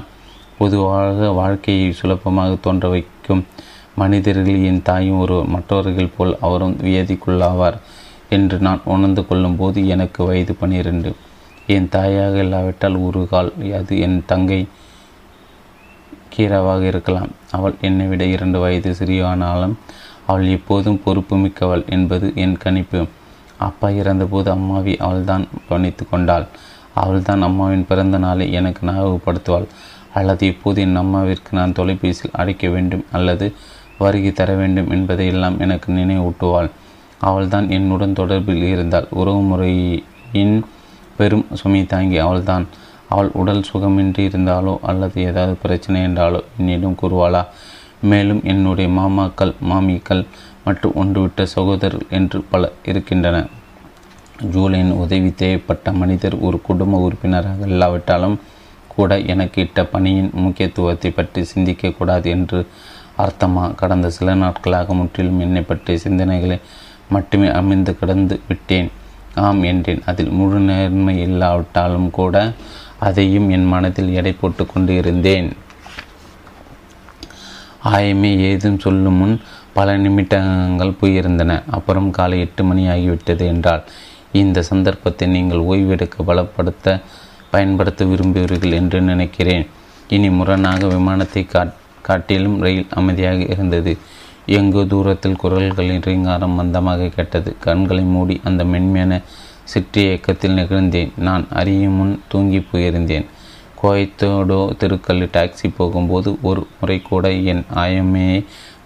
பொதுவாக வாழ்க்கையை சுலபமாக தோன்ற வைக்கும் மனிதர்கள் என் தாயும் ஒரு மற்றவர்கள் போல் அவரும் வியதிக்குள்ளாவார் என்று நான் உணர்ந்து கொள்ளும் போது எனக்கு வயது பனிரெண்டு. என் தாயாக இல்லாவிட்டால் ஒரு கால் அது என் தங்கை கீராவாக இருக்கலாம். அவள் என்னை விட இரண்டு வயது சிறியானாலும் அவள் எப்போதும் பொறுப்பு மிக்கவள் என்பது என் கணிப்பு. அப்பா இறந்தபோது அம்மாவை அவள்தான் கவனித்து கொண்டாள். அவள்தான் அம்மாவின் பிறந்த நாளை எனக்கு ஞாபகப்படுத்துவாள். அல்லது இப்போது என் அம்மாவிற்கு நான் தொலைபேசியில் அழைக்க வேண்டும் அல்லது வருகை தர வேண்டும் என்பதையெல்லாம் எனக்கு நினைவூட்டுவாள். அவள்தான் என்னுடன் தொடர்பில் இருந்தாள். உறவு முறையின் பெரும் சுமை தாங்கி அவள்தான். அவள் உடல் சுகமின்றி இருந்தாலோ அல்லது ஏதாவது பிரச்சனை என்றாலோ என்னிடம் கூறுவாளா? மேலும் என்னுடைய மாமாக்கள், மாமிக்கள் மற்றும் ஒன்றுவிட்ட சகோதரர்கள் என்று பல இருக்கின்றன. ஜூலியன் உதவி தேவைப்பட்ட மனிதர் ஒரு குடும்ப உறுப்பினராக இல்லாவிட்டாலும் கூட எனக்கு இட்ட பணியின் முக்கியத்துவத்தை பற்றி சிந்திக்கக்கூடாது என்று அர்த்தமா? கடந்த சில நாட்களாக முற்றிலும் என்னை பற்றிய சிந்தனைகளை மட்டுமே அமைந்து கடந்து விட்டேன். ஆம் என்றேன். அதில் முழு நேர்மை இல்லாவிட்டாலும் கூட அதையும் என் மனதில் எடை போட்டு கொண்டு இருந்தேன். ஆயமே ஏதும் சொல்லும் முன் பல நிமிடங்கள் போயிருந்தன. அப்புறம் காலை எட்டு மணி ஆகிவிட்டது என்றால், இந்த சந்தர்ப்பத்தை நீங்கள் ஓய்வெடுக்க பலப்படுத்த பயன்படுத்த விரும்புவீர்கள் என்று நினைக்கிறேன். இனி முரணாக விமானத்தை காட்டிலும் ரயில் அமைதியாக இருந்தது. எங்கு தூரத்தில் குரல்களின் ரீங்காரம் மந்தமாக கேட்டது. கண்களை மூடி அந்த மென்மையான சிற்றிய இயக்கத்தில் நிகழ்ந்தேன். நான் அறியும் முன் தூங்கி போயிருந்தேன். கோயத்தோடோ தெருக்கல் டாக்ஸி போகும்போது ஒரு முறை கூட என் ஆயமையை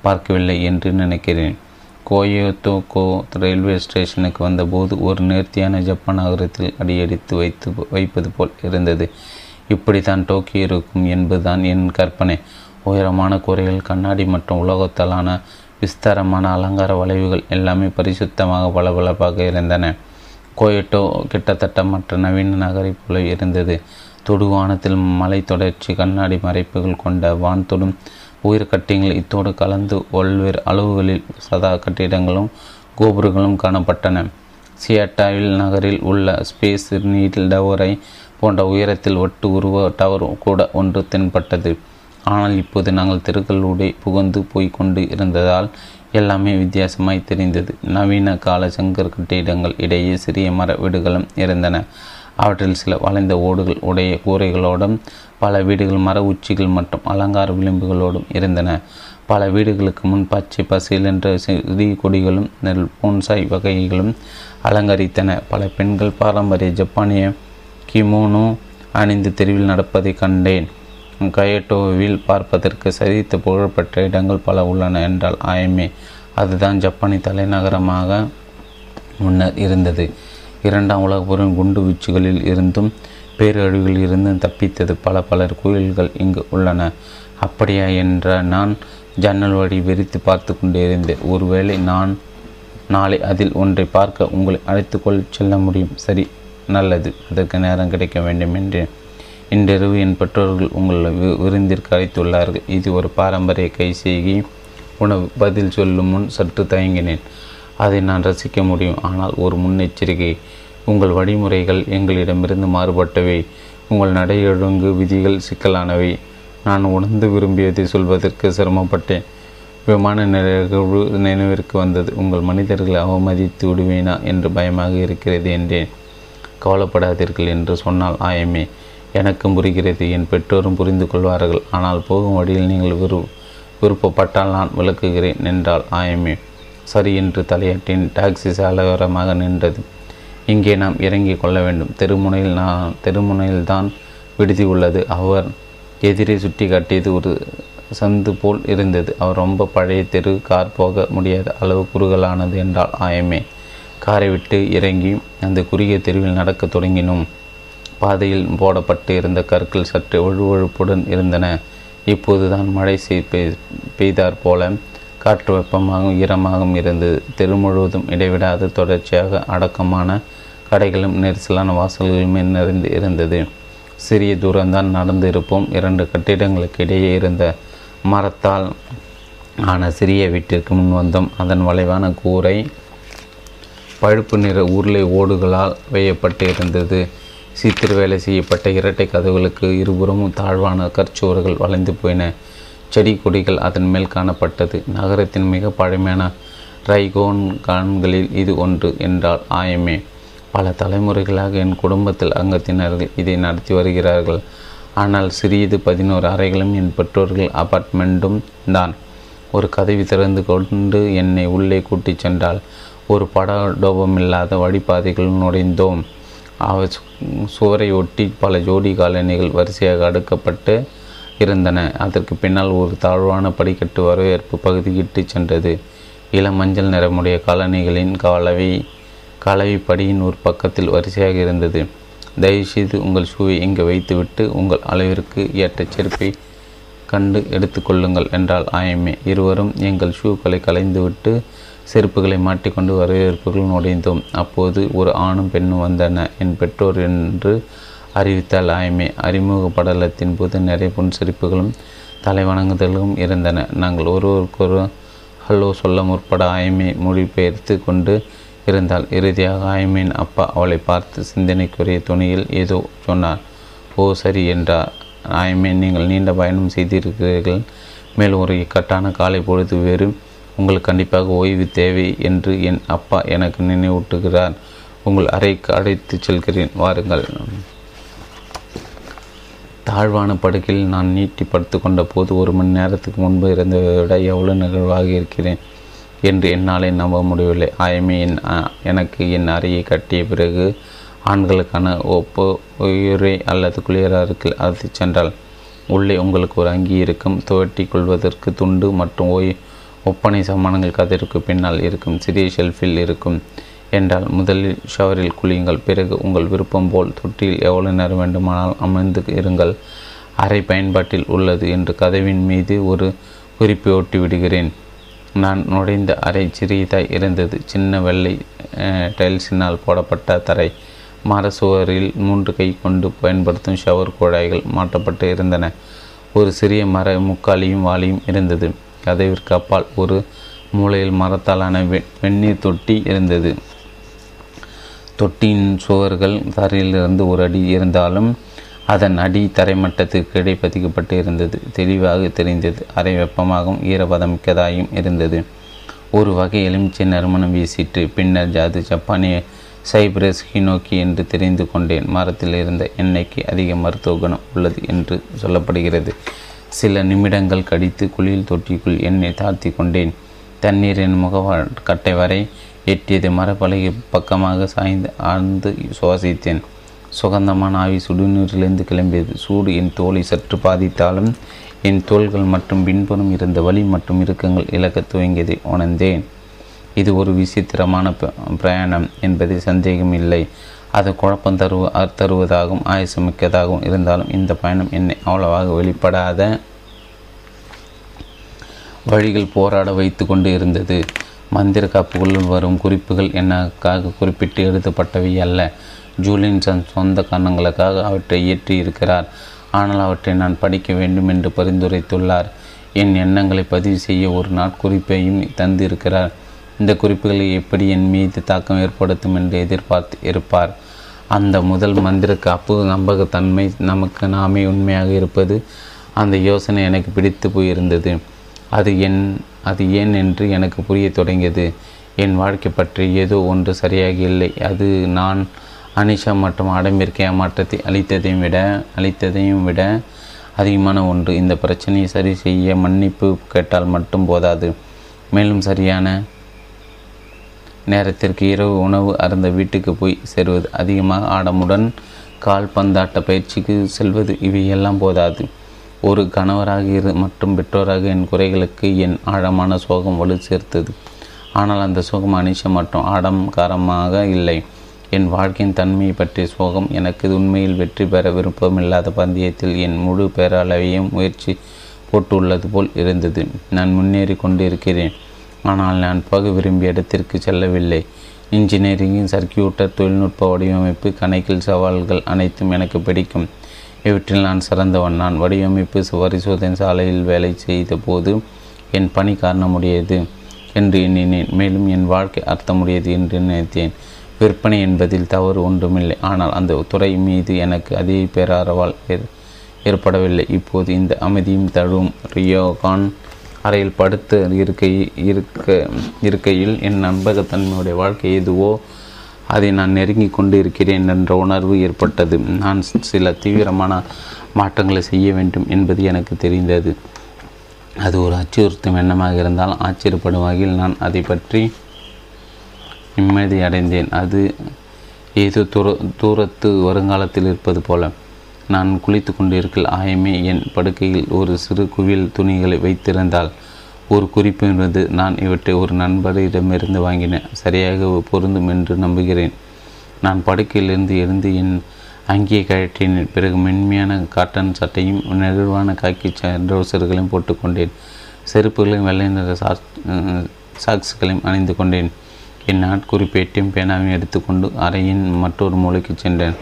பார்க்கவில்லை என்று நினைக்கிறேன். கோயத்தோகோ ரயில்வே ஸ்டேஷனுக்கு வந்தபோது ஒரு நேர்த்தியான ஜப்பான் நகரத்தில் அடியடித்து வைத்து வைப்பது போல் இருந்தது. இப்படித்தான் டோக்கியோ இருக்கும் என்பதுதான் என் கற்பனை. உயரமான கூரைகள், கண்ணாடி மற்றும் உலோகத்தாலான விஸ்தாரமான அலங்கார வளைவுகள் எல்லாமே பரிசுத்தமாக பளபளப்பாக இருந்தன. கோயட்டோ கிட்டத்தட்ட மற்ற நவீன நகரை போல இருந்தது. தொடுவானத்தில் மலை தொடர்ச்சி, கண்ணாடி மறைப்புகள் கொண்ட வான் தொடும் உயிர் கட்டிங்கள் இத்தோடு கலந்து பல்வேறு அளவுகளில் சதா கட்டிடங்களும் கோபுரங்களும் காணப்பட்டன. சியாட்டாவில் நகரில் உள்ள ஸ்பேஸ் நீடில் டவரை போன்ற உயரத்தில் ஒட்டு உருவ டவர் கூட ஒன்று தென்பட்டது. ஆனால் இப்போது நாங்கள் தெருக்களூடே புகுந்து போய்கொண்டு இருந்ததால் எல்லாமே வித்தியாசமாய் தெரிந்தது. நவீன கால செங்கற் கட்டிடங்கள் இடையே சிறிய மர வீடுகளும் இருந்தன. அவற்றில் சில வளைந்த ஓடுகள் உடைய கூரைகளோடும் பல வீடுகள் மர உச்சிகள் மற்றும் அலங்கார விளிம்புகளோடும் இருந்தன. பல வீடுகளுக்கு முன் பச்சை பசில் என்ற சிறிய கொடிகளும் நெல் போன்சாய் வகைகளும் அலங்கரித்தன. பல பெண்கள் பாரம்பரிய ஜப்பானிய கிமோனோ அணிந்து தெருவில் நடப்பதை கண்டேன். கயோட்டோவில் பார்ப்பதற்கு சரித்த புகழ்பெற்ற இடங்கள் பல உள்ளன என்றால் ஆயமே. அதுதான் ஜப்பானின் தலைநகரமாக முன்னர் இருந்தது. இரண்டாம் உலக போரின் குண்டு வீச்சுகளில் இருந்தும் பேரழிவுகளில் இருந்தும் தப்பித்தது. பல பலர் கோயில்கள் இங்கு உள்ளன. அப்படியா என்ற நான் ஜன்னல் வழி வெறித்து பார்த்து கொண்டே இருந்தேன். ஒருவேளை நான் நாளை அதில் ஒன்றை பார்க்க உங்களை அழைத்துக்கொள் செல்ல முடியும். சரி, நல்லது, அதற்கு நேரம் கிடைக்க வேண்டும் என்றேன். இன்றிரவு என் பெற்றோர்கள் உங்களை விருந்திற்கு அழைத்துள்ளார்கள். இது ஒரு பாரம்பரிய கை செய்கி உணவு. பதில் சொல்லும் முன் சற்று தயங்கினேன். அதை நான் ரசிக்க முடியும், ஆனால் ஒரு முன்னெச்சரிக்கை. உங்கள் வழிமுறைகள் எங்களிடமிருந்து மாறுபட்டவை. உங்கள் நடையொழுங்கு விதிகள் சிக்கலானவை. நான் உணர்ந்து விரும்பியதை சொல்வதற்கு சிரமப்பட்டேன். விமான நிகழ்வு நினைவிற்கு வந்தது. உங்கள் மனிதர்களை அவமதித்து விடுவேனா என்று பயமாக இருக்கிறது என்றேன். கவலைப்படாதீர்கள் என்று சொன்னால் ஆயமே. எனக்கும் புரிகிறது, என் பெற்றோரும் புரிந்து கொள்வார்கள். ஆனால் போகும் வழியில் நீங்கள் விரு விருப்பப்பட்டால் நான் விளக்குகிறேன் என்றால் ஆயமே. சரி என்று தலையாட்டின். டாக்ஸி சாலகரமாக நின்றது. இங்கே நாம் இறங்கிக் கொள்ள வேண்டும். தெருமுனையில் நான் தெருமுனையில்தான் விடுதி உள்ளது. அவர் எதிரே சுட்டி காட்டியது ஒரு சந்து போல் இருந்தது. அவர் ரொம்ப பழைய தெரு. கார் போக முடியாத அளவு குறுகலானது என்றால் ஆயமே. காரை விட்டு இறங்கி அந்த குறுகிய தெருவில் நடக்க தொடங்கினோம். பாதையில் போடப்பட்டு இருந்த கற்கள் சற்று ஒழுவழுப்புடன் இருந்தன. இப்போது தான் மழை பெய்தாற் போல காற்று வெப்பமாகவும் ஈரமாகவும் இருந்தது. தெரு முழுவதும் இடைவிடாத தொடர்ச்சியாக அடக்கமான கடைகளும் நெரிசலான வாசல்களுமே நிறைந்து இருந்தது. சிறிய தூரம்தான் நடந்து இருப்போம். இரண்டு கட்டிடங்களுக்கு இடையே இருந்த மரத்தால் ஆன சிறிய வீட்டிற்கு முன் வந்தோம். அதன் வளைவான கூரை பழுப்பு நிற உருளை ஓடுகளால் வேயப்பட்டு இருந்தது. சீத்திர வேலை செய்யப்பட்ட இரட்டை கதவுகளுக்கு இருபுறமும் தாழ்வான கற்சுவர்கள் வளைந்து போயின. செடி கொடிகள் அதன் மேல் காணப்பட்டது. நகரத்தின் மிக பழமையான ரைகோன் கான்களில் இது ஒன்று என்றால் ஆயமே. பல தலைமுறைகளாக என் குடும்பத்தில் அங்கத்தினர்கள் இதை நடத்தி வருகிறார்கள். ஆனால் சிறியது பதினோரு அறைகளும் என் பெற்றோர்கள் அபார்ட்மெண்ட்டும் தான். ஒரு கதவி திறந்து கொண்டு என்னை உள்ளே கூட்டிச் சென்றால் ஒரு படடோபமில்லாத வழிபாதைகளும் நுழைந்தோம். அவ சுவரை ஒட்டி பல ஜோடி காலணிகள் வரிசையாக அடுக்கப்பட்டு இருந்தன. அதற்கு பின்னால் ஒரு தாழ்வான படிக்கட்டு வரவேற்பு பகுதி இட்டு சென்றது. இளம் மஞ்சள் நிறமுடைய காலணிகளின் கலவை கலவை படியின் ஒரு பக்கத்தில் வரிசையாக இருந்தது. தயவுசெய்து உங்கள் ஷூவை இங்கே வைத்துவிட்டு உங்கள் அளவிற்கு ஏற்ற செருப்பை கண்டு எடுத்துக்கொள்ளுங்கள் என்றால் ஆயமே. இருவரும் எங்கள் ஷூக்களை களைந்துவிட்டு செருப்புகளை மாட்டிக்கொண்டு வரவேற்புகள் நுழைந்தோம். அப்போது ஒரு ஆணும் பெண்ணும் வந்தன. என் பெற்றோர் என்று அறிவித்தால் ஆயமே. அறிமுக படலத்தின் போது நிறைய புன்செரிப்புகளும் தலைவணங்குதலும் இருந்தன. நாங்கள் ஒருவருக்கொரு ஹலோ சொல்ல முற்பட ஆயமே மொழிபெயர்த்து கொண்டு இருந்தால் இறுதியாக ஆயமேன் அப்பா அவளை பார்த்து சிந்தனைக்குரிய துணியில் ஏதோ சொன்னார். ஓ சரி என்றார் ஆயமே. நீங்கள் நீண்ட பயணம் செய்திருக்கிறீர்கள். மேலும் ஒரு இக்கட்டான காலை பொழுது வேறு உங்களுக்கு கண்டிப்பாக ஓய்வு தேவை என்று என் அப்பா எனக்கு நினைவூட்டுகிறார். உங்கள் அறைக்கு அழைத்து செல்கிறேன், வாருங்கள். தாழ்வான படுக்கையில் நான் நீட்டி படுத்து கொண்ட போது ஒரு மணி நேரத்துக்கு முன்பு இருந்ததை விட எவ்வளோ நிகழ்வாக இருக்கிறேன் என்று என்னாலே நம்ப முடியவில்லை. ஆயமே என் எனக்கு என் அறையை கட்டிய பிறகு ஆண்களுக்கான ஒப்போ உயிரை அல்லது குளியலறையில் அழைத்து சென்றால் உள்ளே உங்களுக்கு ஒரு அங்கி இருக்கும், துவட்டி கொள்வதற்கு துண்டு மற்றும் ஓய் ஒப்பனை சாமானங்கள் கதிற்கு பின்னால் இருக்கும் சிறிய ஷெல்ஃபில் இருக்கும். என்றால் முதலில் ஷவரில் குளியுங்கள், பிறகு உங்கள் விருப்பம் போல் தொட்டியில் எவ்வளோ நேரம் வேண்டுமானால் அமர்ந்து இருங்கள், அரை பயன்பாட்டில் உள்ளது என்று கதவின் மீது ஒரு குறிப்பை ஒட்டி விடுகிறேன். நான் நுழைந்த அறை சிறியதாய் இருந்தது. சின்ன வெள்ளை டைல்ஸினால் போடப்பட்ட தரை, மரசுவரில் மூன்று கை கொண்டு பயன்படுத்தும் ஷவர் குழாய்கள் மாற்றப்பட்டு இருந்தன. ஒரு சிறிய மர முக்காலியும் வாளியும் இருந்தது. கதவிற்கு அப்பால் ஒரு மூலையில் மரத்தாலான வெ வெந்நீர் தொட்டி இருந்தது. தொட்டியின் சுவர்கள் தரையிலிருந்து ஒரு அடி இருந்தாலும் அதன் அடி தரைமட்டத்திற்கு இடை பதிக்கப்பட்டு இருந்தது. தெளிவாக தெரிந்தது. அரை வெப்பமாகவும் ஈரப்பதமிக்கதாயும் இருந்தது. ஒரு வகை எலுமிச்சை நறுமணம் வீசிற்று. பின்னர் ஜாது ஜப்பானிய சைப்ரஸ் ஹினோக்கி என்று தெரிந்து கொண்டேன். மரத்தில் இருந்த எண்ணெய்க்கு அதிக மருத்துவ குணம் உள்ளது என்று சொல்லப்படுகிறது. சில நிமிடங்கள் கடித்து குளியல் தொட்டிக்குள் எண்ணெய் தாழ்த்தி கொண்டேன். தண்ணீரின் முகவ கட்டை வரை எட்டியது. மரப்பலகை பக்கமாக சாய்ந்து ஆழ்ந்து சுவாசித்தேன். சுகந்தமான ஆவி சுடுநீரிலிருந்து கிளம்பியது. சூடு என் தோலை சற்று பாதித்தாலும் என் தோள்கள் மற்றும் பின்புறம் இருந்த வலி மற்றும் இறுக்கங்கள் இழக்க துவங்கியதை உணர்ந்தேன். இது ஒரு விசித்திரமான பிரயாணம் என்பதில் சந்தேகம் இல்லை. அது குழப்பம் தருவ தருவதாகவும் ஆயசமிக்கதாகவும் இருந்தாலும் இந்த பயணம் என்னை அவ்வளவாக வெளிப்படாத வழிகள் போராட வைத்து கொண்டு இருந்தது. மந்திர காப்புக்குள் வரும் குறிப்புகள் எனக்காக குறிப்பிட்டு எழுதப்பட்டவை அல்ல. ஜூலியன் தன் சொந்த காரணங்களுக்காக அவற்றை இயற்றியிருக்கிறார். ஆனால் அவற்றை நான் படிக்க வேண்டும் என்று பரிந்துரைத்துள்ளார். என் எண்ணங்களை பதிவு செய்ய ஒரு நாட்குறிப்பையும் தந்திருக்கிறார். இந்த குறிப்புகளை எப்படி என் மீது தாக்கம் ஏற்படுத்தும் என்று எதிர்பார்த்து இருப்பார். அந்த முதல் மந்திர காப்பு நம்பகத்தன்மை, நமக்கு நாமே உண்மையாக இருப்பது. அந்த யோசனை எனக்கு பிடித்து போயிருந்தது. அது என் அது ஏன் என்று எனக்கு புரிய தொடங்கியது. என் வாழ்க்கை பற்றி ஏதோ ஒன்று சரியாக இல்லை. அது நான் அனிஷா மற்றும் ஆடம்பிற்கு ஏமாற்றத்தை அளித்ததையும் விட அளித்ததையும் விட அதிகமான ஒன்று. இந்த பிரச்சனையை சரி செய்ய மன்னிப்பு கேட்டால் மட்டும் போதாது. மேலும் சரியான நேரத்திற்கு இரவு உணவு அருந்த வீட்டுக்கு போய் சேருவது, அதிகமாக ஆடமுடன் கால்பந்தாட்ட பயிற்சிக்கு செல்வது, இவையெல்லாம் போதாது. ஒரு கணவராக இரு மற்றும் பெற்றோராக என் குறைகளுக்கு என் ஆழமான சோகம் வலு சேர்த்தது. ஆனால் அந்த சோகம் அனிஷம் மற்றும் ஆடம் காரமாக இல்லை. என் வாழ்க்கையின் தன்மையை பற்றிய சோகம். எனக்கு உண்மையில் வெற்றி பெற விருப்பமில்லாத பந்தயத்தில் என் முழு பேரளவையும் முயற்சி போட்டுள்ளது போல் இருந்தது. நான் முன்னேறி கொண்டு இருக்கிறேன். ஆனால் நான் பகு விரும்பிய இடத்திற்கு செல்லவில்லை. இன்ஜினியரிங், சர்க்கியூட்டர், தொழில்நுட்ப வடிவமைப்பு, கணக்கில் சவால்கள் அனைத்தும் எனக்கு பிடிக்கும். இவற்றில் நான் சிறந்தவன். நான் வடிவமைப்பு பரிசோதனை சாலையில் வேலை செய்த போது என் பணி காரணமுடையது என்று எண்ணினேன். மேலும் என் வாழ்க்கை அர்த்தமுடையது என்று நினைத்தேன். விற்பனை என்பதில் தவறு ஒன்றுமில்லை. ஆனால் அந்த துறை மீது எனக்கு அதே பேரறவால் ஏற்படவில்லை. இப்போது இந்த அமைதியும் தழுவும் ரியோகான் அறையில் படுத்து இருக்கை இருக்க இருக்கையில் என் நம்பகத்தன்மையுடைய வாழ்க்கை எதுவோ அதை நான் நெருங்கி கொண்டு இருக்கிறேன் என்ற உணர்வு ஏற்பட்டது. நான் சில தீவிரமான மாற்றங்களை செய்ய வேண்டும் என்பது எனக்கு தெரிந்தது. அது ஒரு அச்சுறுத்தும் எண்ணமாக இருந்தால் ஆச்சரியப்படும் வகையில் நான் அதை பற்றி நிம்மதி அடைந்தேன். அது ஏதோ தூர தூரத்து வருங்காலத்தில் இருப்பது போல. நான் குளித்து கொண்டிருக்கிற ஆயமே என் படுக்கையில் ஒரு சிறு குவியல் துணிகளை வைத்திருந்தால் ஒரு குறிப்பு என்பது. நான் இவற்றை ஒரு நண்பரிடமிருந்து வாங்கினேன். சரியாக பொருந்தும் என்று நம்புகிறேன். நான் படுக்கையிலிருந்து எழுந்து என் அங்கியை கழற்றினேன். பிறகு மென்மையான காட்டன் சட்டையும் நெகிழ்வான காக்கி ட்ரௌசர்களையும் போட்டுக்கொண்டேன். செருப்புகளையும் வெள்ளை நிற சாக் சாக்ஸ்களையும் அணிந்து கொண்டேன். என் நாட்குறிப்பேட்டையும் பேனாவையும் எடுத்துக்கொண்டு அறையின் மற்றொரு மூலைக்கு சென்றேன்.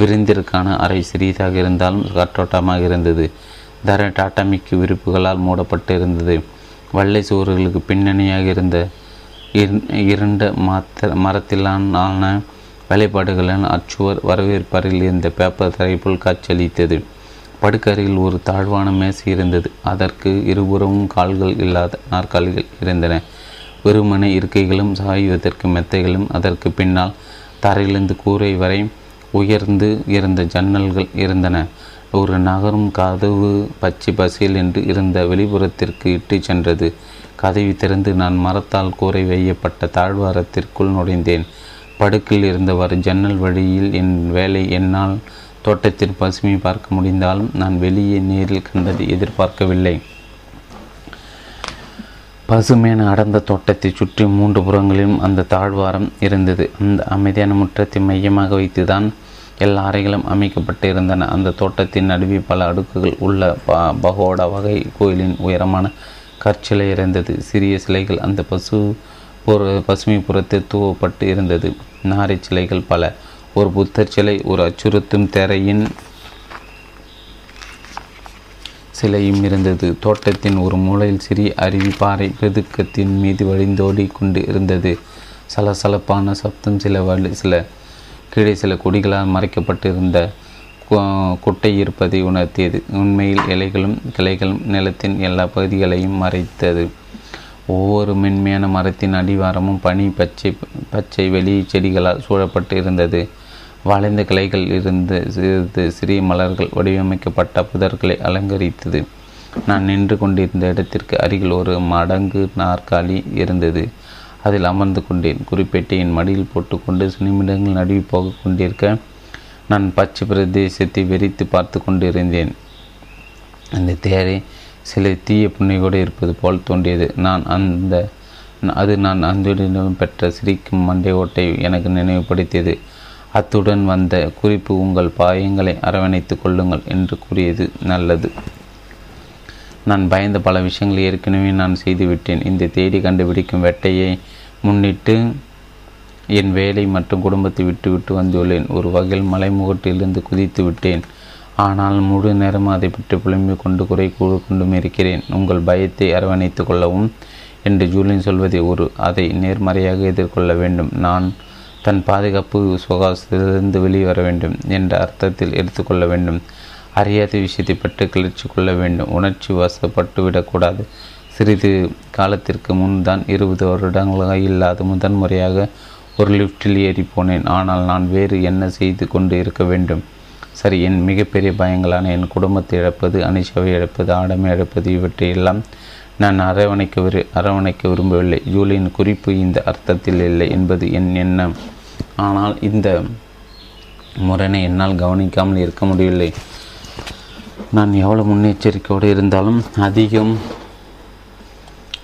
விருந்திற்கான அறை சிறியதாக இருந்தாலும் காற்றோட்டமாக இருந்தது. தர டாட்டாமிக்கு விரிப்புகளால் மூடப்பட்டு இருந்தது. வெள்ளை சுவர்களுக்கு பின்னணியாக இருந்த இரண்டு மாத்திர மரத்திலான வேலைப்பாடுகளான அச்சுவர் வரவேற்பறையில் இருந்த பேப்பர் தரைப்போல் காட்சியளித்தது. படுக்கறையில் ஒரு தாழ்வான மேசை இருந்தது. அதற்கு இருபுறமும் கால்கள் இல்லாத நாற்காலிகள் இருந்தன. வெறுமனை இருக்கைகளும் சாய்வதற்கு மெத்தைகளும் அதற்கு பின்னால் தரையிலிருந்து கூரை வரை உயர்ந்து இருந்த ஜன்னல்கள் இருந்தன. ஒரு நகரும் கதவு பச்சை பசேல் என்று இருந்த வெளிப்புறத்திற்கு இட்டு சென்றது. கதவி திறந்து நான் மரத்தால் கூரை வையப்பட்ட தாழ்வாரத்திற்குள் நுழைந்தேன். படுக்கில் இருந்தவர் ஜன்னல் வழியில் என் வேலை. என்னால் தோட்டத்தின் பசுமை பார்க்க முடிந்தாலும் நான் வெளியே நேரில் கண்டது எதிர்பார்க்கவில்லை. பசுமையான அடர்ந்த தோட்டத்தை சுற்றி மூன்று புறங்களிலும் அந்த தாழ்வாரம் இருந்தது. அந்த அமைதியான முற்றத்தை மையமாக வைத்து தான் எல்லா அறைகளும் அமைக்கப்பட்டு இருந்தன. அந்த தோட்டத்தின் நடுவே பல அடுக்குகள் உள்ள ப பகோடா வகை கோயிலின் உயரமான கற்சிலை இருந்தது. சிறிய சிலைகள் அந்த பசு புற பசுமை புறத்தில் தூவப்பட்டு இருந்தது. நாரை சிலைகள் பல, ஒரு புத்தர் சிலை, ஒரு அச்சுறுத்தும் திரையின் சிலையும் இருந்தது. தோட்டத்தின் ஒரு மூலையில் சிறிய அருவி பாறை பெருக்கத்தின் மீது வழிந்தோடி கொண்டு இருந்தது. சலசலப்பான சப்தம் சில வழி சில கீழே சில கொடிகளால் மறைக்கப்பட்டிருந்த குட்டை இருப்பதை உணர்த்தியது. உண்மையில் இலைகளும் கிளைகளும் நிலத்தின் எல்லா பகுதிகளையும் மறைத்தது. ஒவ்வொரு மென்மையான மரத்தின் அடிவாரமும் பனி பச்சை பச்சை வெளி செடிகளால் சூழப்பட்டு இருந்தது. வளைந்த கிளைகள் இருந்து சிறிது சிறிய மலர்கள் வடிவமைக்கப்பட்ட புதர்களை அலங்கரித்தது. நான் நின்று கொண்டிருந்த இடத்திற்கு அருகில் ஒரு மடங்கு நாற்காலி இருந்தது. அதில் அமர்ந்து கொண்டேன். குறிப்பிட்டு என் மடியில் போட்டுக்கொண்டு நிமிடங்கள் நடுவி போக கொண்டிருக்க நான் பச்சை பிரதேசத்தை வெறித்து பார்த்து கொண்டிருந்தேன். அந்த தேரை சில தீய புண்ணையோடு இருப்பது போல் தோன்றியது. நான் அந்த அது நான் அந்துடன் பெற்ற சிரிக்கும் மண்டை ஓட்டை எனக்கு நினைவுபடுத்தியது. அத்துடன் வந்த குறிப்பு, உங்கள் பாயங்களை அரவணைத்து கொள்ளுங்கள் என்று கூறியது நல்லது. நான் பயந்த பல விஷயங்கள் ஏற்கனவே நான் செய்துவிட்டேன். இந்த தேடி கண்டுபிடிக்கும் வேட்டையை முன்னிட்டு என் வேலை மற்றும் குடும்பத்தை விட்டு விட்டு வந்துள்ளேன். ஒரு வகையில் மலைமுகட்டிலிருந்து குதித்து விட்டேன். ஆனால் முழு நேரம் அதை பற்றி புலம்பிக் கொண்டு குறை கூறு கொண்டும் இருக்கிறேன். உங்கள் பயத்தை அரவணைத்து கொள்ளவும் என்று ஜூலின் சொல்வதை ஒரு அதை நேர்மறையாக எதிர்கொள்ள வேண்டும். நான் தன் பாதுகாப்பு சுகாசத்திலிருந்து வெளிவர வேண்டும் என்ற அர்த்தத்தில் எடுத்துக்கொள்ள வேண்டும். அறியாத விஷயத்தை பற்றி கிளர்ச்சி கொள்ள வேண்டும். உணர்ச்சி வசப்பட்டுவிடக்கூடாது. சிறிது காலத்திற்கு முன் தான் இருபது வருடங்களாக இல்லாத முதன்முறையாக ஒரு லிஃப்டில் ஏறி போனேன். ஆனால் நான் வேறு என்ன செய்து கொண்டு இருக்க வேண்டும்? சரி, என் மிகப்பெரிய பயங்களான என் குடும்பத்தை இழப்பது, அனிஷாவை இழப்பது, ஆடமை இழப்பது, இவற்றையெல்லாம் நான் அரவணைக்க விரு அரவணைக்க விரும்பவில்லை. ஜூலியின் குறிப்பு இந்த அர்த்தத்தில் இல்லை என்பது என் எண்ணம். ஆனால் இந்த முரணை என்னால் கவனிக்காமல் இருக்க முடியவில்லை. நான் எவ்வளோ முன்னெச்சரிக்கையோடு இருந்தாலும் அதிகம்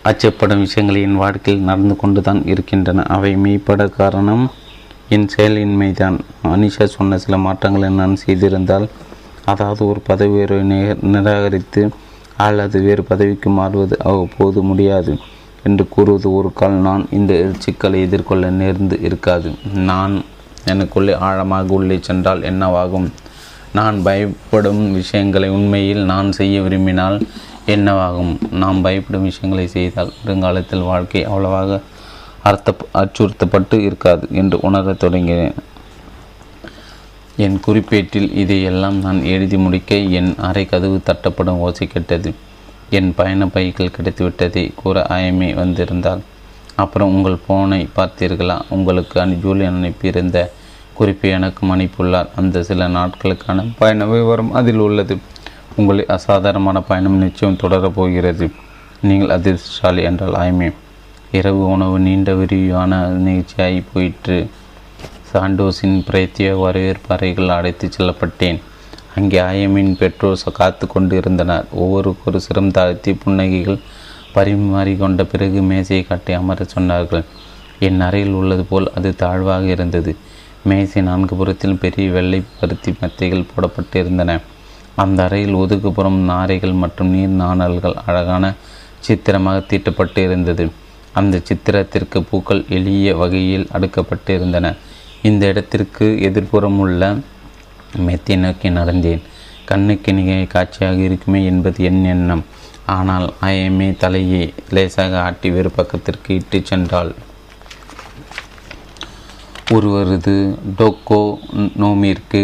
அச்சப்படும் விஷயங்கள் என் வாழ்க்கையில் நடந்து கொண்டு தான் இருக்கின்றன. அவை மெய்ப்பட காரணம் என் செயலின்மை தான். அனிஷா சொன்ன சில மாற்றங்களை நான் செய்திருந்தால், அதாவது ஒரு பதவி உயர்வை நிராகரித்து அல்லது வேறு பதவிக்கு மாறுவது அவ்வப்போது முடியாது என்று கூறுவது ஒரு கால், நான் இந்த சிக்கலை எதிர்கொள்ள நேர்ந்து இருக்காது. நான் எனக்குள்ளே ஆழமாக உள்ளே சென்றால் என்னவாகும்? நான் பயப்படும் விஷயங்களை உண்மையில் நான் செய்ய விரும்பினால் என்னவாகும்? நாம் பயப்படும் விஷயங்களை செய்தால் வருங்காலத்தில் வாழ்க்கை அவ்வளவாக அர்த்த அச்சுறுத்தப்பட்டு இருக்காது என்று உணரத் தொடங்கினேன். என் குறிப்பேட்டில் இதையெல்லாம் நான் எழுதி முடிக்க என் அறை கதவு தட்டப்படும் ஓசை கேட்டது. என் பயண பைகள் கிடைத்துவிட்டதை கூற ஆயமே வந்திருந்தாள். அப்புறம் உங்கள் போனை பார்த்தீர்களா? உங்களுக்கு ஜூலியை அனுப்பியிருந்த குறிப்பை எனக்கும் அனுப்பியுள்ளார். அந்த சில நாட்களுக்கான பயண விவரம் அதில் உள்ளது. உங்களை அசாதாரணமான பயணம் நிச்சயம் தொடரப்போகிறது. நீங்கள் அதிர்ஷ்டசாலி என்றால் ஆயமே. இரவு உணவு நீண்ட விரிவான நிகழ்ச்சியாகி போயிற்று. சாண்டோஸின் பிரத்திய வரவேற்பு அறைகள் அடைத்து செல்லப்பட்டேன். அங்கே ஆயமின் பெற்றோர் காத்து கொண்டு இருந்தனர். ஒவ்வொருக்கொரு சிரம் தாழ்த்தி புன்னகைகள் பரிமாறி கொண்ட பிறகு மேசையை காட்டி அமர சொன்னார்கள். என் அறையில் உள்ளது போல் அது தாழ்வாக இருந்தது. மேசை நான்கு புறத்தில் பெரிய வெள்ளை பருத்தி மெத்தைகள் போடப்பட்டு இருந்தன. அந்த அறையில் ஒதுக்குப்புறம் நாரைகள் மற்றும் நீர் நாணல்கள் அழகான சித்திரமாக தீட்டப்பட்டு இருந்தது. அந்த சித்திரத்திற்கு பூக்கள் எளிய வகையில் அடுக்கப்பட்டு இருந்தன. இந்த இடத்திற்கு எதிர்ப்புறம் உள்ள மெத்தை நோக்கி நடந்தேன். கண்ணுக்கு நிகழ காட்சியாக இருக்குமே என்பது என் எண்ணம். ஆனால் ஆயமே தலையை லேசாக ஆட்டி வேறு பக்கத்திற்கு இட்டு சென்றாள். ஒருவரது டோக்கோ நோமிற்கு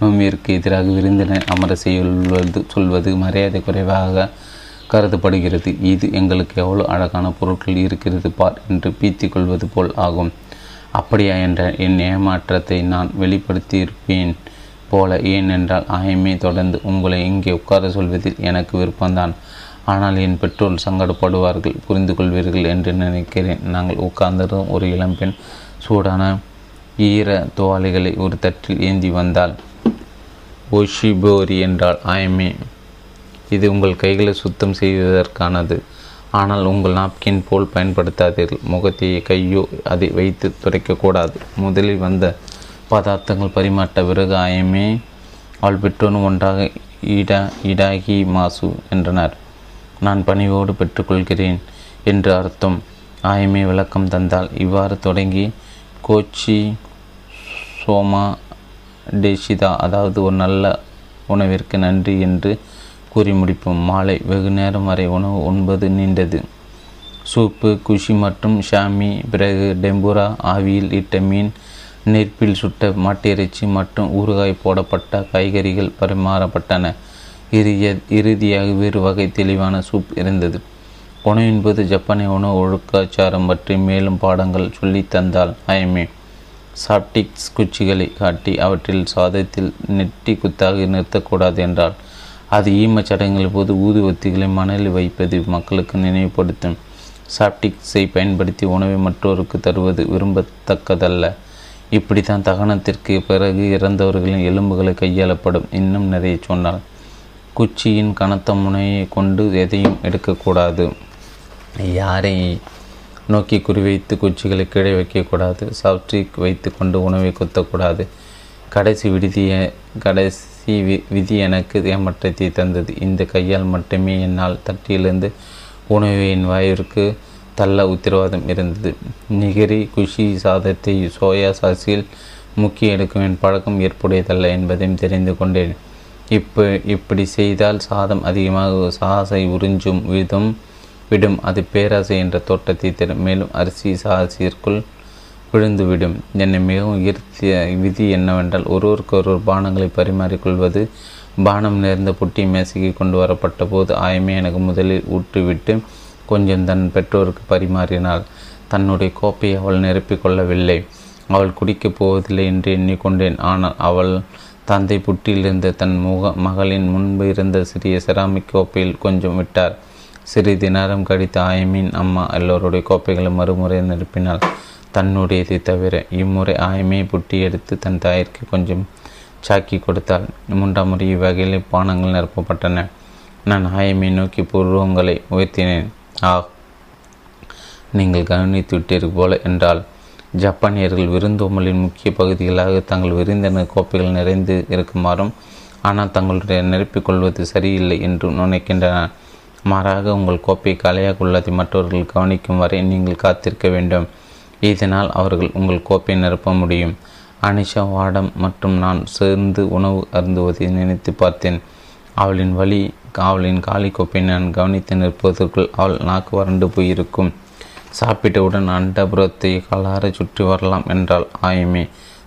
நோமிற்கு எதிராக விருந்தினர் அமர செய்யுள்வது சொல்வது மரியாதை குறைவாக கருதப்படுகிறது. இது எங்களுக்கு எவ்வளோ அழகான பொருட்கள் இருக்கிறது பார் என்று பீத்திக் கொள்வது போல் ஆகும். அப்படியா என்ற என் ஏமாற்றத்தை நான் வெளிப்படுத்தியிருப்பேன் போல. ஏனென்றால் ஆயமே தொடர்ந்து உங்களை இங்கே உட்கார சொல்வதில் எனக்கு விருப்பம்தான், ஆனால் என் பெற்றோர் சங்கடப்படுவார்கள், புரிந்து கொள்வீர்கள் என்று நினைக்கிறேன். நாங்கள் உட்கார்ந்ததும் ஒரு இளம்பெண் சூடான ஈர துவாலைகளை ஒரு தட்டில் ஏந்தி வந்தாள். ஓஷிபோரி என்றால் ஆயமே, இது உங்கள் கைகளை சுத்தம் செய்வதற்கானது, ஆனால் உங்கள் நாப்கின் போல் பயன்படுத்தாதீர்கள். முகத்தையே கையோ அதை வைத்து துடைக்கக்கூடாது. முதலில் வந்த பதார்த்தங்கள் பரிமாற்ற பிறகு ஆயமே அவள் பெற்றோரும் ஒன்றாக இடா இடாகி மாசு என்றனர். நான் பணிவோடு பெற்றுக்கொள்கிறேன் என்று அர்த்தம். ஆயமே விளக்கம் தந்தால் இவ்வாறு தொடங்கி கோச்சி சோமா டேஷிதா, அதாவது ஒரு நல்ல உணவிற்கு நன்றி என்று கூறி முடிப்போம். மாலை வெகு நேரம் வரை உணவு ஒன்பது நீண்டது. சூப்பு, குஷி மற்றும் ஷாமி, பிறகு டெம்புரா, ஆவியில் இட்ட மீன், நெருப்பில் சுட்ட மாட்டிறைச்சி மற்றும் ஊறுகாய் போடப்பட்ட காய்கறிகள் பரிமாறப்பட்டன. இறுதிய இறுதியாக வேறு வகை தெளிவான சூப் இருந்தது. உணவு என்பது ஜப்பானிய உணவு ஒழுக்காச்சாரம் பற்றி மேலும் பாடங்கள் சொல்லி தந்தால் ஆயமே. சாப்டிக்ஸ் குச்சிகளை காட்டி அவற்றில் சாதத்தில் நெட்டி குத்தாக நிறுத்தக்கூடாது என்றால் அது ஈமச் சடங்குகளின் போது ஊதுவத்திகளை மணலில் வைப்பது மக்களுக்கு நினைவுபடுத்தும். சாப்டிக்ஸை பயன்படுத்தி உணவை மற்றோருக்கு தருவது விரும்பத்தக்கதல்ல. இப்படி தான் தகனத்திற்கு பிறகு இறந்தவர்களின் எலும்புகளை கையாளப்படும். இன்னும் நிறைய சொன்னால் குச்சியின் கனத்த முனையை கொண்டு எதையும் எடுக்கக்கூடாது, யாரை நோக்கி குறிவைத்து குச்சிகளை கீழே வைக்கக்கூடாது, சாப்டிக் வைத்து கொண்டு உணவை குத்தக்கூடாது. கடைசி விடுதிய கடைசி வி விதி எனக்கு ஏமாற்றத்தை தந்தது. இந்த கையால் மட்டுமே என்னால் தட்டியிலிருந்து உணவை என் வாயிற்கு தள்ள உத்தரவாதம் இருந்தது. நிகரி குஷி சாதத்தை சோயா சாஸில் முக்கி எடுக்கும் என் பழக்கம் ஏற்புடையதல்ல என்பதையும் தெரிந்து கொண்டேன். இப்போ இப்படி செய்தால் சாதம் அதிகமாக சாசை உறிஞ்சும் விதம் விடும், அது பேராசை என்ற தோட்டத்தை தரும். மேலும் அரிசி சாசிற்குள் விழுந்துவிடும். என்னை மிகவும் ஈர்த்திய விதி என்னவென்றால் ஒருவருக்கொருவர் பானங்களை பரிமாறிக்கொள்வது. பானம் நேர்ந்த புட்டி மேசைக்கு கொண்டு வரப்பட்ட போது ஆயமே எனக்கு முதலில் ஊற்றிவிட்டு கொஞ்சம் தன் பெற்றோருக்கு பரிமாறினாள். தன்னுடைய கோப்பையை அவள் நிரப்பிக்கொள்ளவில்லை. அவள் குடிக்கப் போவதில்லை என்று எண்ணிக்கொண்டேன். ஆனால் அவள் தந்தை புட்டியிலிருந்து தன் முக மகளின் முன்பு இருந்த சிறிய செராமிக் கோப்பையில் கொஞ்சம் விட்டார். சிறிது நேரம் கழித்து ஆயமின் அம்மா எல்லோருடைய கோப்பைகளை மறுமுறை நிரப்பினாள், தன்னுடையதை தவிர. இம்முறை ஆயமே புட்டி எடுத்து தன் தாயிற்கு கொஞ்சம் சாக்கி கொடுத்தாள். மூன்றாம் முறை இவ்வகையில் பானங்கள் நிரப்பப்பட்டன. நான் ஆயமை நோக்கி புருவங்களை உயர்த்தினேன். ஆ, நீங்கள் கவனித்து விட்டீர்கள் போல என்றால் ஜப்பானியர்கள் விருந்தோம்பலின் முக்கிய பகுதிகளாக தங்கள் விருந்தினர் கோப்பைகள் நிறைந்து இருக்குமாறும், ஆனால் தங்களுடைய நிரப்பிக்கொள்வது சரியில்லை என்றும் நினைக்கின்றனர். மாறாக உங்கள் கோப்பை காலியாக உள்ளதை மற்றவர்கள் கவனிக்கும் வரை நீங்கள் காத்திருக்க வேண்டும், இதனால் அவர்கள் உங்கள் கோப்பை நிரப்ப முடியும். அனிஷா, வாடம் மற்றும் நான் சேர்ந்து உணவு அருந்துவதை நினைத்து பார்த்தேன். அவளின் வழி அவளின் காலி கோப்பை நான் கவனித்து நிற்பதற்குள் அவள் நாக்கு வறண்டு போயிருக்கும். சாப்பிட்டவுடன் அண்டபுரத்தை கலார சுற்றி வரலாம் என்றால் ஆயமே.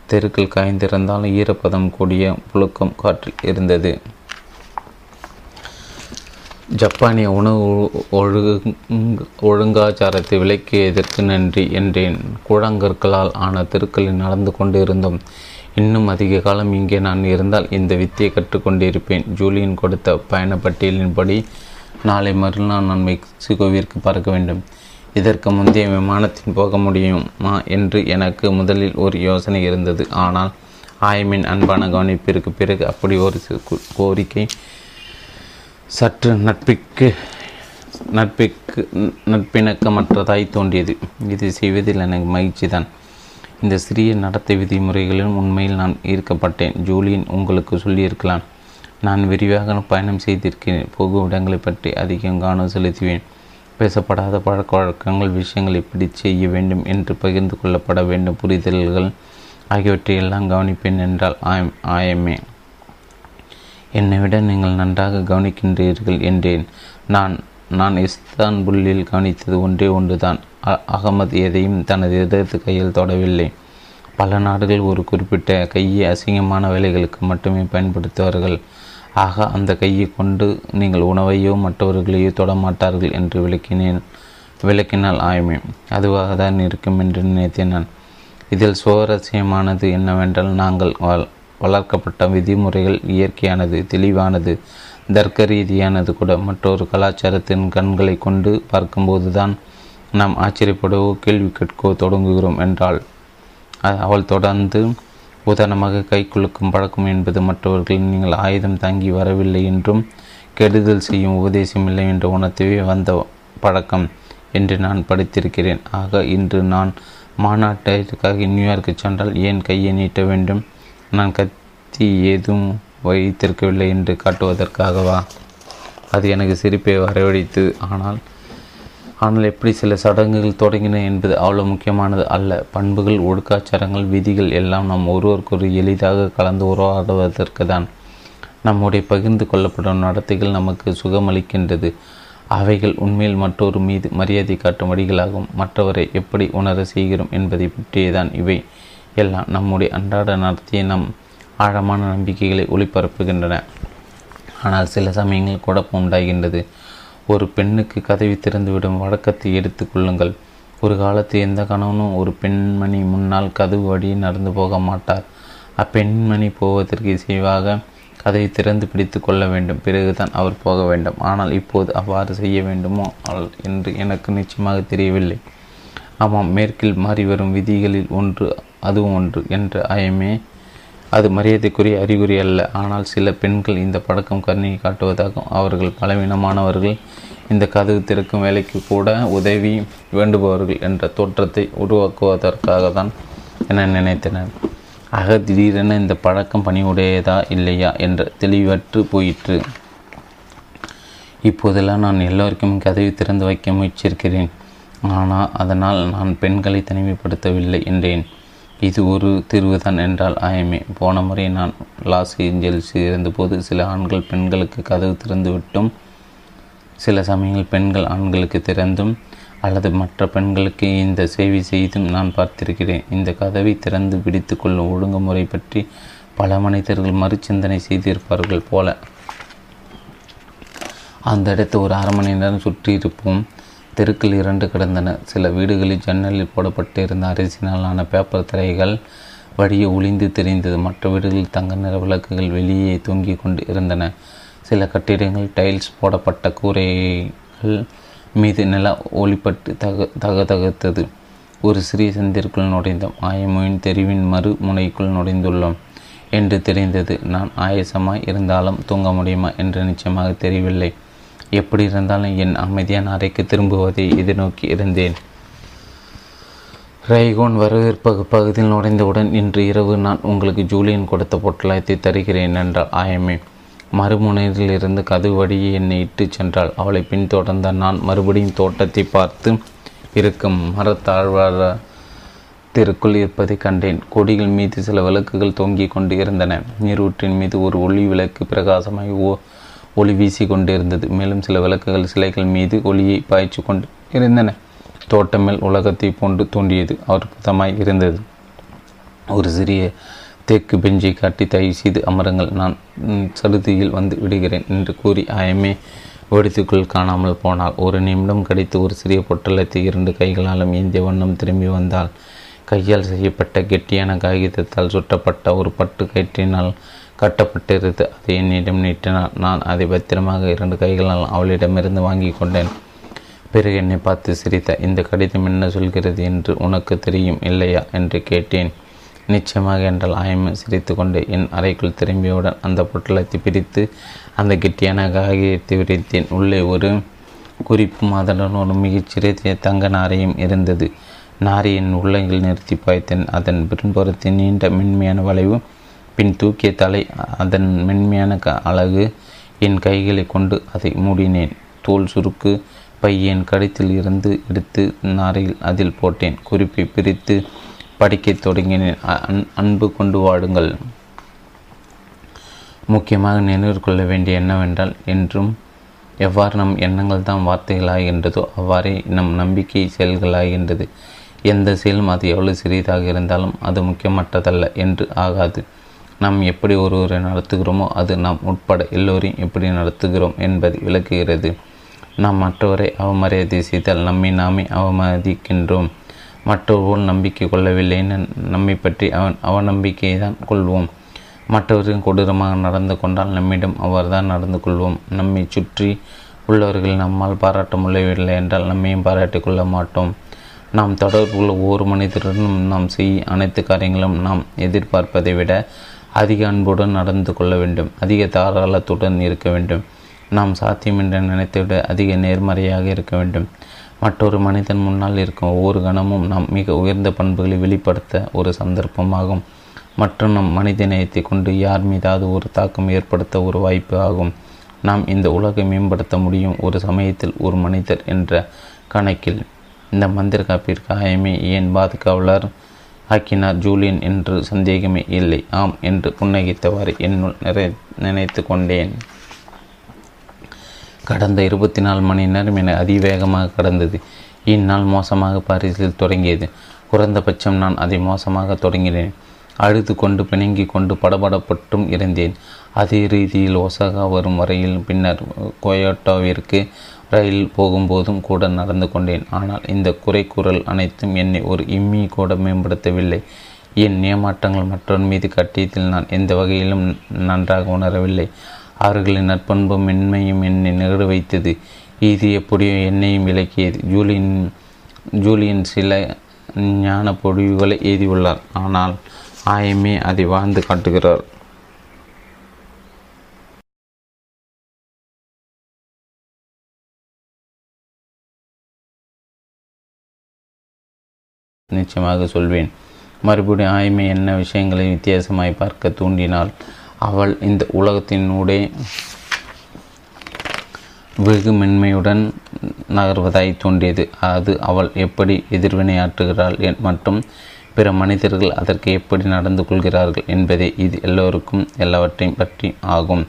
தெருக்கள் காய்ந்திருந்தால் ஈரப்பதம் கூடிய புழுக்கம் காற்றில் இருந்தது. ஜப்பானிய உணவு ஒழு ஒழுங்காச்சாரத்தை விலைக்கு எதிர்த்து நன்றி என்றேன். கூழாங்கற்களால் ஆன தெருக்களில் நடந்து கொண்டு இருந்தோம். இன்னும் அதிக காலம் இங்கே நான் இருந்தால் இந்த வித்தியை கற்றுக்கொண்டிருப்பேன். ஜூலியன் கொடுத்த பயணப்பட்டியலின்படி நாளை மறுநாள் நான் மெக்சிகோவிற்கு பறக்க வேண்டும். இதற்கு முந்தைய விமானத்தில் போக முடியுமா என்று எனக்கு முதலில் ஒரு யோசனை இருந்தது. ஆனால் ஆயமின் அன்பான கவனிப்பிற்கு பிறகு அப்படி ஒரு கோரிக்கை சற்று நட்பிற்கு நட்பிற்கு நட்பிணக்கமற்றதாய் தோன்றியது. இது செய்வதில் எனக்கு மகிழ்ச்சி தான். இந்த சிறிய நடத்தை விதிமுறைகளிலும் உண்மையில் நான் ஈர்க்கப்பட்டேன். ஜூலியன் உங்களுக்கு சொல்லியிருக்கலாம். நான் விரிவாக பயணம் செய்திருக்கிறேன். போகும் இடங்களை பற்றி அதிகம் கவனம் செலுத்துவேன். பேசப்படாத பழக்க வழக்கங்கள், விஷயங்கள் எப்படி செய்ய வேண்டும் என்று பகிர்ந்து கொள்ளப்பட வேண்டும், புரிதல்கள் ஆகியவற்றை எல்லாம் கவனிப்பேன் என்றால் ஆயம் ஆயமே என்னை விட நீங்கள் நன்றாக கவனிக்கின்றீர்கள் என்றேன். நான் நான் இஸ்தான்புல்லில் கவனித்தது ஒன்றே ஒன்று தான். அகமது எதையும் தனது எதிர்த்து கையில் தொடவில்லை. பல நாடுகள் ஒரு குறிப்பிட்ட கையை அசிங்கமான வேலைகளுக்கு மட்டுமே பயன்படுத்துவார்கள். ஆக அந்த கையை கொண்டு நீங்கள் உணவையோ மற்றவர்களையோ தொடமாட்டார்கள் என்று விளக்கினேன் விளக்கினால் ஆயுமே அதுவாக தான் இருக்கும் என்று நினைத்தேன். நான் இதில் சுவாரஸ்யமானது என்னவென்றால், நாங்கள் வளர்க்கப்பட்ட விதிமுறைகள் இயற்கையானது, தெளிவானது, தர்க்க ரீதியானது கூட. மற்றொரு கலாச்சாரத்தின் கண்களை கொண்டு பார்க்கும்போது தான் நாம் ஆச்சரியப்படவோ கேள்வி கேட்கவோ தொடங்குகிறோம் என்றால் அவள் தொடர்ந்து, உதாரணமாக கை குலுக்கும் பழக்கம் என்பது மற்றவர்கள் நீங்கள் ஆயுதம் தாங்கி வரவில்லை என்றும் கெடுதல் செய்யும் உபதேசம் இல்லை என்ற உணர்த்தவே வந்த பழக்கம் என்று நான் படித்திருக்கிறேன். ஆக இன்று நான் மாநாட்டிற்காக நியூயார்க்கு சென்றால் ஏன் கையை நீட்ட வேண்டும், நான் கத்தி ஏதும் வைத்திருக்கவில்லை என்று காட்டுவதற்காகவா? அது எனக்கு சிரிப்பை வரவழைத்து. ஆனால் ஆனால் எப்படி சில சடங்குகள் தொடங்கின என்பது அவ்வளோ முக்கியமானது அல்ல. பண்புகள், ஒழுக்காச்சாரங்கள், விதிகள் எல்லாம் நாம் ஒருவருக்கொரு எளிதாக கலந்து உறவாடுவதற்கு தான். நம்முடைய பகிர்ந்து கொள்ளப்படும் நடத்தைகள் நமக்கு சுகமளிக்கின்றது. அவைகள் உண்மையில் மற்றொரு மீது மரியாதை காட்டும் வழிகளாகும். மற்றவரை எப்படி உணர செய்கிறோம் என்பதை பற்றியேதான் இவை எல்லாம். நம்முடைய அன்றாட நடத்தையை நம் ஆழமான நம்பிக்கைகளை ஒளிபரப்புகின்றன. ஆனால் சில சமயங்கள் குழப்பம் உண்டாகின்றது. ஒரு பெண்ணுக்கு கதவி திறந்துவிடும் வழக்கத்தை எடுத்து கொள்ளுங்கள். ஒரு காலத்து எந்த கணவனும் ஒரு பெண்மணி முன்னால் கதவு வழியே நடந்து போக மாட்டார். அப்பெண்மணி போவதற்கு இசைவாக கதவை திறந்து பிடித்து கொள்ள வேண்டும், பிறகுதான் அவர் போக வேண்டும். ஆனால் இப்போது அவ்வாறு செய்ய வேண்டுமோ என்று எனக்கு நிச்சயமாக தெரியவில்லை. ஆமாம், மேற்கில் மாறி வரும் விதிகளில் ஒன்று அதுவும் ஒன்று என்ற ஐயமே அது மரியாதைக்குரிய அறிகுறி அல்ல. ஆனால் சில பெண்கள் இந்த பழக்கம் கருணையை காட்டுவதாகவும் அவர்கள் பலவீனமானவர்கள், இந்த கதவு திறக்கும் வேலைக்கு கூட உதவி வேண்டுபவர்கள் என்ற தோற்றத்தை உருவாக்குவதற்காக தான் என நினைத்தனர். ஆக திடீரென இந்த பழக்கம் பணி உடையதா இல்லையா என்ற தெளிவற்று போயிற்று. இப்போதெல்லாம் நான் எல்லோருக்கும் கதவை திறந்து வைக்க முயற்சிக்கிறேன். ஆனால் அதனால் நான் பெண்களை தனிமைப்படுத்தவில்லை என்றேன். இது ஒரு தீர்வு தான் என்றால் ஆயமே. போன முறை நான் லாஸ் ஏஞ்சல்ஸில் இருந்தபோது சில ஆண்கள் பெண்களுக்கு கதவு திறந்து விட்டும், சில சமயங்கள் பெண்கள் ஆண்களுக்கு திறந்தும் அல்லது மற்ற பெண்களுக்கு இந்த சேவை செய்தும் நான் பார்த்திருக்கிறேன். இந்த கதவை திறந்து பிடித்து கொள்ளும் ஒழுங்குமுறை பற்றி பல மனிதர்கள் மறுசிந்தனை செய்திருப்பார்கள் போல. அந்த இடத்து ஒரு அரை மணி நேரம் சுற்றியிருப்போம். தெருக்கள் இரண்டு கிடந்தன. சில வீடுகளில் ஜன்னலில் போடப்பட்டு இருந்த அரிசினாலான பேப்பர் திரைகள் வழியே ஒளிந்து தெரிந்தது. மற்ற வீடுகளில் தங்க நிற விளக்குகள் வெளியே தொங்கிக் கொண்டு இருந்தன. சில கட்டிடங்கள் டைல்ஸ் போடப்பட்ட கூரைகள் மீது நில ஒளிப்பட்டு தக தகதகத்தது. ஒரு சிறிய சந்திற்குள் நுழைந்தோம். ஆயமொயின் தெருவின் மறு முனைக்குள் நுழைந்துள்ளோம் என்று தெரிந்தது. நான் ஆயசமாய் இருந்தாலும் தூங்க முடியுமா என்று நிச்சயமாக தெரியவில்லை. எப்படி இருந்தாலும் என் அமைதியான அறைக்கு திரும்புவதை எதிர்நோக்கி இருந்தேன். ரைகோன் வரவேற்பக பகுதியில் நுழைந்தவுடன், இன்று இரவு நான் உங்களுக்கு ஜூலியன் கொடுத்த பொட்டலாயத்தை தருகிறேன் என்றால் ஆயமே. மறுமுனையில் இருந்து கதவு வழியே என்னை இட்டு சென்றாள். அவளை பின்தொடர்ந்த நான் மறுபடியும் தோட்டத்தை பார்த்து இருக்கும் மரத்தாழ்வாரத்திற்குள் இருப்பதை கண்டேன். கொடிகள் மீது சில விளக்குகள் தொங்கிக் கொண்டு இருந்தன. நீரூற்றின் மீது ஒரு ஒளி விளக்கு பிரகாசமாய் ஓ ஒளி வீசி கொண்டிருந்தது. மேலும் சில விளக்குகள் சிலைகள் மீது ஒளியை பாய்ச்சி கொண்டு இருந்தன. தோட்டமேல் உலகத்தை போன்று தோன்றியது. அற்புதமாய் இருந்தது. ஒரு சிறிய தேக்கு பெஞ்சை காட்டி, தயவு செய்து அமருங்கள், நான் சருதியில் வந்து விடுகிறேன் என்று கூறி ஆயமே வெடித்துக்குள் காணாமல் போனாள். ஒரு நிமிடம் கழித்து ஒரு சிறிய பொட்டலத்தை இரண்டு கைகளாலும் ஏந்திய வண்ணம் திரும்பி வந்தாள். கையால் செய்யப்பட்ட கெட்டியான காகிதத்தால் சுட்டப்பட்ட ஒரு பட்டு கயிற்றினால் கட்டப்பட்டிருந்தது. அதை என்னிடம் நீட்டினாள். நான் அதை பத்திரமாக இரண்டு கைகளால் அவளிடமிருந்து வாங்கி கொண்டேன். பிறகு என்னை பார்த்து சிரித்த, இந்த கடிதம் என்ன சொல்கிறது என்று உனக்கு தெரியும் இல்லையா என்று கேட்டேன். நிச்சயமாக என்றால் ஆயமை சிரித்து கொண்டு. என் அறைக்குள் திரும்பியவுடன் அந்த பொட்டலத்தை பிரித்து அந்த கெட்டியான காகிதத்தை விரித்தேன். உள்ளே ஒரு குறிப்பும் அதனுடன் ஒரு மிகச்சிறிய தங்க நாரையும் இருந்தது. நாரையின் உள்ளங்கில் நிறுத்தி பாய்த்தேன். அதன் பின்புறத்தின் நீண்ட மென்மையான வளைவு, பின் தூக்கிய தலை, அதன் மென்மையான க அழகு. என் கைகளை கொண்டு அதை மூடினேன். தோல் சுருக்கு பையன் கடித்தில் இருந்து எடுத்து நாரையில் அதில் போட்டேன். குறிப்பை பிரித்து படிக்கத் தொடங்கினேன். அன் அன்பு கொண்டு வாடுங்கள். முக்கியமாக நினைவு கொள்ள வேண்டிய என்னவென்றால், என்றும் எவ்வாறு நம் எண்ணங்கள் தான் வார்த்தைகளாகின்றதோ அவ்வாறே நம் நம்பிக்கை செயல்களாகின்றது. எந்த செயலும் அது எவ்வளவு சிறியதாக இருந்தாலும் அது முக்கியமற்றதல்ல என்று ஆகாது. நாம் எப்படி ஒருவரை நடத்துகிறோமோ அது நாம் உட்பட எல்லோரையும் எப்படி நடத்துகிறோம் என்பதை விளக்குகிறது. நாம் மற்றவரை அவமரியாதை செய்தால் நம்மை நாமே அவமதிக்கின்றோம். மற்றவர்கள் நம்பிக்கை கொள்ளவில்லை என நம்மை பற்றி அவன் அவநம்பிக்கையை தான் கொள்வோம். மற்றவர்கள் கொடூரமாக நடந்து கொண்டால் நம்மிடம் அவர்தான் நடந்து கொள்வோம். நம்மை சுற்றி உள்ளவர்கள் நம்மால் பாராட்ட முடியவில்லை என்றால் நம்மையும் பாராட்டி கொள்ள மாட்டோம். நாம் தொடர்பு உள்ள ஒவ்வொரு மனிதருடனும் நாம் செய்ய அனைத்து காரியங்களும் நாம் எதிர்பார்ப்பதை விட அதிக அன்புடன் நடந்து கொள்ள வேண்டும். அதிக தாராளத்துடன் இருக்க வேண்டும். நாம் சாத்தியமின்றி நினைத்து விட அதிக நேர்மறையாக இருக்க வேண்டும். மற்றொரு மனிதன் முன்னால் இருக்கும் ஒவ்வொரு கணமும் நாம் மிக உயர்ந்த பண்புகளை வெளிப்படுத்த ஒரு சந்தர்ப்பமாகும். மற்றும் நம் மனித நேயத்தை கொண்டு யார் மீதாவது ஒரு தாக்கம் ஏற்படுத்த ஒரு வாய்ப்பு ஆகும். நாம் இந்த உலகை மேம்படுத்த முடியும் ஒரு சமயத்தில் ஒரு மனிதர் என்ற கணக்கில். இந்த மந்திர காப்பிற்கு ஆயமே ஏன் பாதுகாவலர் ஆக்கினார் ஜூலியன் என்று சந்தேகமே இல்லை. ஆம் என்று புன்னகைத்தவாறு என்னுள் நிறை நினைத்து கொண்டேன். கடந்த இருபத்தி நாலு மணி நேரம் என அதிவேகமாக கடந்தது. இந்நாள் மோசமாக பாரிஸில் தொடங்கியது. குறைந்தபட்சம் நான் அதை மோசமாக தொடங்கினேன். அழுது கொண்டு பிணங்கி கொண்டு படபடப்பட்டும் இருந்தேன். அதே ரீதியில் ஒசாகா வரும் வரையில் பின்னர் கோயோட்டோவிற்கு ரயில் போகும்போதும் கூட நடந்து கொண்டேன். ஆனால் இந்த குறை குரல் அனைத்தும் என்னை ஒரு இம்மி கூட மேம்படுத்தவில்லை. என் ஏமாற்றங்கள் மற்றவர் மீது கட்டியதில் நான் எந்த வகையிலும் நன்றாக உணரவில்லை. அவர்களின் நற்பண்பும் மென்மையும் என்னை நிகழ வைத்தது. இது எப்படியோ என்னையும் விளக்கியது. ஜூலியன் ஜூலியன் சில ஞான பொழிவுகளை எழுதியுள்ளார். ஆனால் ஆயமே அதை வாழ்ந்து காட்டுகிறார். நிச்சயமாக சொல்வேன். மறுபடியும் ஆய்மை என்ன விஷயங்களை வித்தியாசமாய் பார்க்க தூண்டினால் அவள் இந்த உலகத்தினூடே வெகு மென்மையுடன் நகர்வதாய் தோன்றியது. அது அவள் எப்படி எதிர்வினையாற்றுகிறாள் மற்றும் பிற மனிதர்கள் அதற்கு எப்படி நடந்து கொள்கிறார்கள் என்பதே இது எல்லோருக்கும் எல்லாவற்றையும் பற்றி ஆகும்.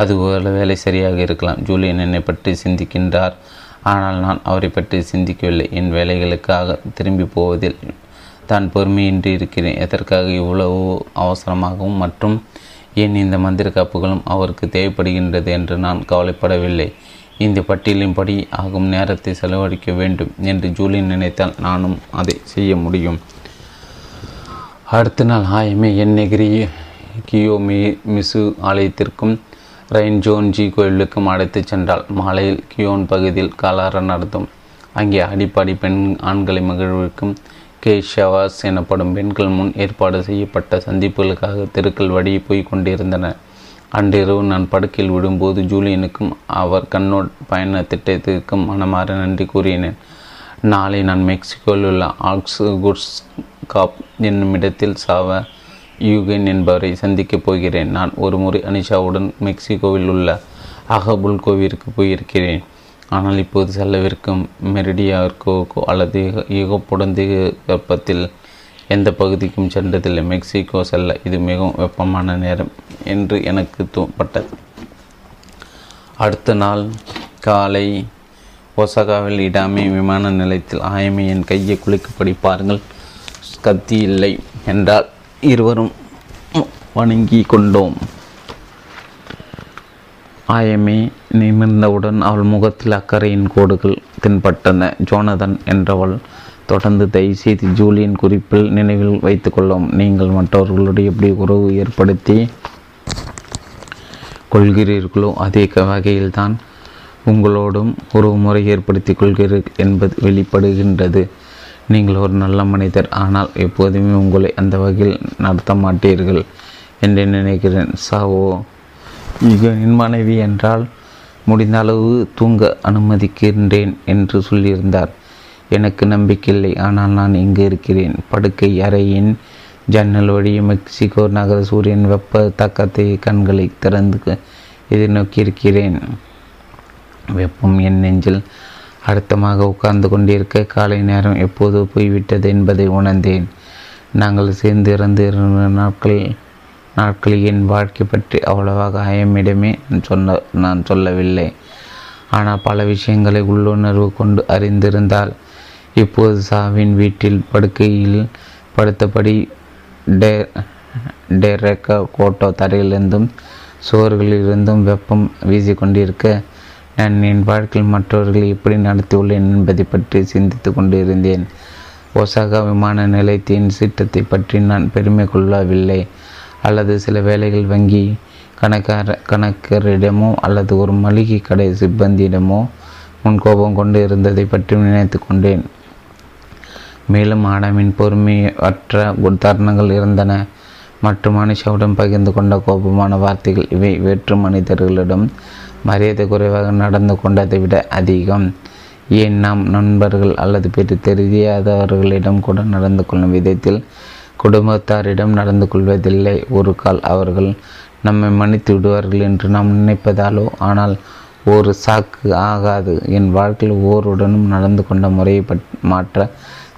அது ஒருவேளை சரியாக இருக்கலாம். ஜூலியன் என்னை பற்றி சிந்திக்கின்றார், ஆனால் நான் அவரை பற்றி சிந்திக்கவில்லை. என் வேலைகளுக்காக திரும்பி போவதில் தான் பொறுமையின்றி இருக்கிறேன். எதற்காக இவ்வளவு அவசரமாகவும் மற்றும் ஏன் இந்த மந்திர காப்புகளும் அவருக்கு தேவைப்படுகின்றது என்று நான் கவலைப்படவில்லை. இந்த பட்டியலின்படி ஆகும் நேரத்தை செலவழிக்க வேண்டும் என்று ஜூலியன் நினைத்தால் நானும் அதை செய்ய முடியும். அடுத்த நாள் ஆயமே என்னை கிரிய கியோ மி மிசு ஆலயத்திற்கும் ரெயின் ஜோன்ஜி கோயிலுக்கும் அழைத்து சென்றால் மாலையில் கியோன் பகுதியில் காலார நடத்தும். அங்கே அடிப்படை பெண் ஆண்களை மகிழ்விக்கும் கேஷவாஸ் எனப்படும் பெண்கள் முன் ஏற்பாடு செய்யப்பட்ட சந்திப்புகளுக்காக தெருக்கள் வழியை போய் கொண்டிருந்தன. அன்றிரவு நான் படுக்கையில் விடும்போது ஜூலியனுக்கும் அவர் கண்ணோட் பயண திட்டத்திற்கும் மனமாற நன்றி கூறினேன். நாளை நான் மெக்சிகோவில் உள்ள ஆக்ஸ் குட்ஸ் காப் என்னும் இடத்தில் சாவ யுகன் என்பவரை சந்திக்கப் போகிறேன். நான் ஒரு முறை அனிஷாவுடன் மெக்சிகோவில் உள்ள அகபுல்கோவிற்கு போயிருக்கிறேன். ஆனால் இப்போது செல்லவிருக்கும் மெரிடியாவிற்கோக்கோ அல்லது யுகப்புடன் வெப்பத்தில் எந்த பகுதிக்கும் சென்றதில்லை. மெக்சிகோ செல்ல இது மிகவும் வெப்பமான நேரம் என்று எனக்கு தோப்பட்டது. அடுத்த நாள் காலை ஒசாகாவில் இடாமே விமான நிலையத்தில் ஆயமே என் கையை குளிக்கப்படி பாருங்கள், கத்தி இல்லை என்றால் இருவரும் வணங்கி கொண்டோம். ஆயமே நிமிர்ந்தவுடன் அவள் முகத்தில் அக்கறையின் கோடுகள் தென்பட்டன. ஜோனதன் என்றவள் தொடர்ந்து, தயவுசெய்து ஜூலியன் குறிப்பில் நினைவில் வைத்து கொள்ளும், நீங்கள் மற்றவர்களுடைய எப்படி உறவு ஏற்படுத்தி கொள்கிறீர்களோ அதே வகையில் தான் உங்களோடும் உறவு முறை ஏற்படுத்தி கொள்கிறீர்கள் என்பது வெளிப்படுகின்றது. நீங்கள் ஒரு நல்ல மனிதர், ஆனால் எப்போதுமே உங்களை அந்த வகையில் நடத்த மாட்டீர்கள் என்று நினைக்கிறேன். சாவோ யுகனின் மனைவி என்றால் முடிந்த அளவு தூங்க அனுமதிக்கின்றேன் என்று சொல்லியிருந்தார். எனக்கு நம்பிக்கையில்லை, ஆனால் நான் இங்கு இருக்கிறேன். படுக்கை அறையின் ஜன்னல் வழியே மெக்சிகோ நகர சூரியன் வெப்ப தாக்கத்தை கண்களை திறந்து எதிர்நோக்கியிருக்கிறேன். வெப்பம் என் நெஞ்சில் அழுத்தமாக உட்கார்ந்து கொண்டிருக்க காலை நேரம் எப்போது போய்விட்டது என்பதை உணர்ந்தேன். நாங்கள் சேர்ந்து இறந்து நாட்கள் நாட்களில் என் வாழ்க்கை பற்றி அவ்வளவாக ஆயமிடமே சொன்ன நான் சொல்லவில்லை. ஆனால் பல விஷயங்களை உள்ளுணர்வு கொண்டு அறிந்திருந்தால் இப்போது சாவின் வீட்டில் படுக்கையில் படுத்தபடி டே டேரேக்கா கோட்டோ தரையிலிருந்தும் சுவர்களிலிருந்தும் வெப்பம் வீசிக்கொண்டிருக்க நான் என் வாழ்க்கையில் மற்றவர்களை எப்படி நடத்தியுள்ளேன் என்பதை பற்றி சிந்தித்து கொண்டிருந்தேன். ஒசாகா விமான நிலையத்தின் சீட்டத்தை பற்றி நான் பெருமை கொள்ளவில்லை, அல்லது சில வேளைகள் வங்கி கணக்கார கணக்கரிடமோ அல்லது ஒரு மளிகை கடை சிப்பந்தியிடமோ முன் கோபம் கொண்டு இருந்ததை பற்றியும் நினைத்து கொண்டேன். மேலும் ஆடாமின் பொறுமையற்ற தருணங்கள் இருந்தன மற்றும் மனுஷாவுடன் பகிர்ந்து கொண்ட கோபமான வார்த்தைகள். இவை வேற்று மனிதர்களிடம் மரியாதை குறைவாக நடந்து கொண்டதை விட அதிகம். ஏன் நாம் நண்பர்கள் அல்லது பிற தெரியாதவர்களிடம் கூட நடந்து கொள்ளும் விதத்தில் குடும்பத்தாரிடம் நடந்து கொள்வதில்லை. ஒரு கால் அவர்கள் நம்மை மன்னித்து விடுவார்கள் என்று நாம் நினைப்பதாலோ. ஆனால் ஒரு சாக்கு ஆகாது. என் வாழ்க்கையில் ஓருடனும் நடந்து கொண்ட முறையை பற் மாற்ற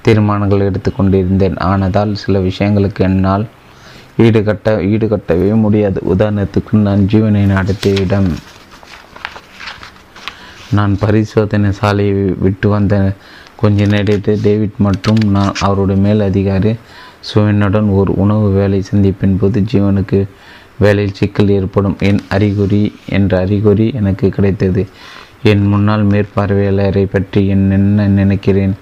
தீர்மானங்கள் எடுத்து கொண்டிருந்தேன். ஆனதால் சில விஷயங்களுக்கு என்னால் ஈடுகட்ட ஈடுகட்டவே முடியாது. உதாரணத்துக்கு, நான் ஜீவனை நடத்திய இடம். நான் பரிசோதனை சாலையை விட்டு வந்த கொஞ்ச நேரத்தில் டேவிட் மற்றும் நான் அவருடைய மேலதிகாரி சுவனுடன் ஒரு உணவு வேலை சந்திப்பின் போது ஜீவனுக்கு வேலையில் சிக்கல் ஏற்படும் என் அறிகுறி என்ற அறிகுறி எனக்கு கிடைத்தது. என் முன்னாள் மேற்பார்வையாளரை பற்றி என் என்ன நினைக்கிறேன்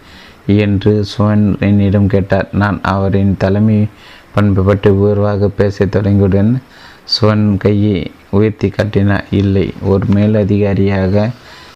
என்று சுவன் என்னிடம் கேட்டார். நான் அவரின் தலைமை பண்பு பற்றி உயர்வாக பேசத் தொடங்கியுடன் சுவன் கையை உயர்த்தி காட்டினார். இல்லை, ஒரு மேலதிகாரியாக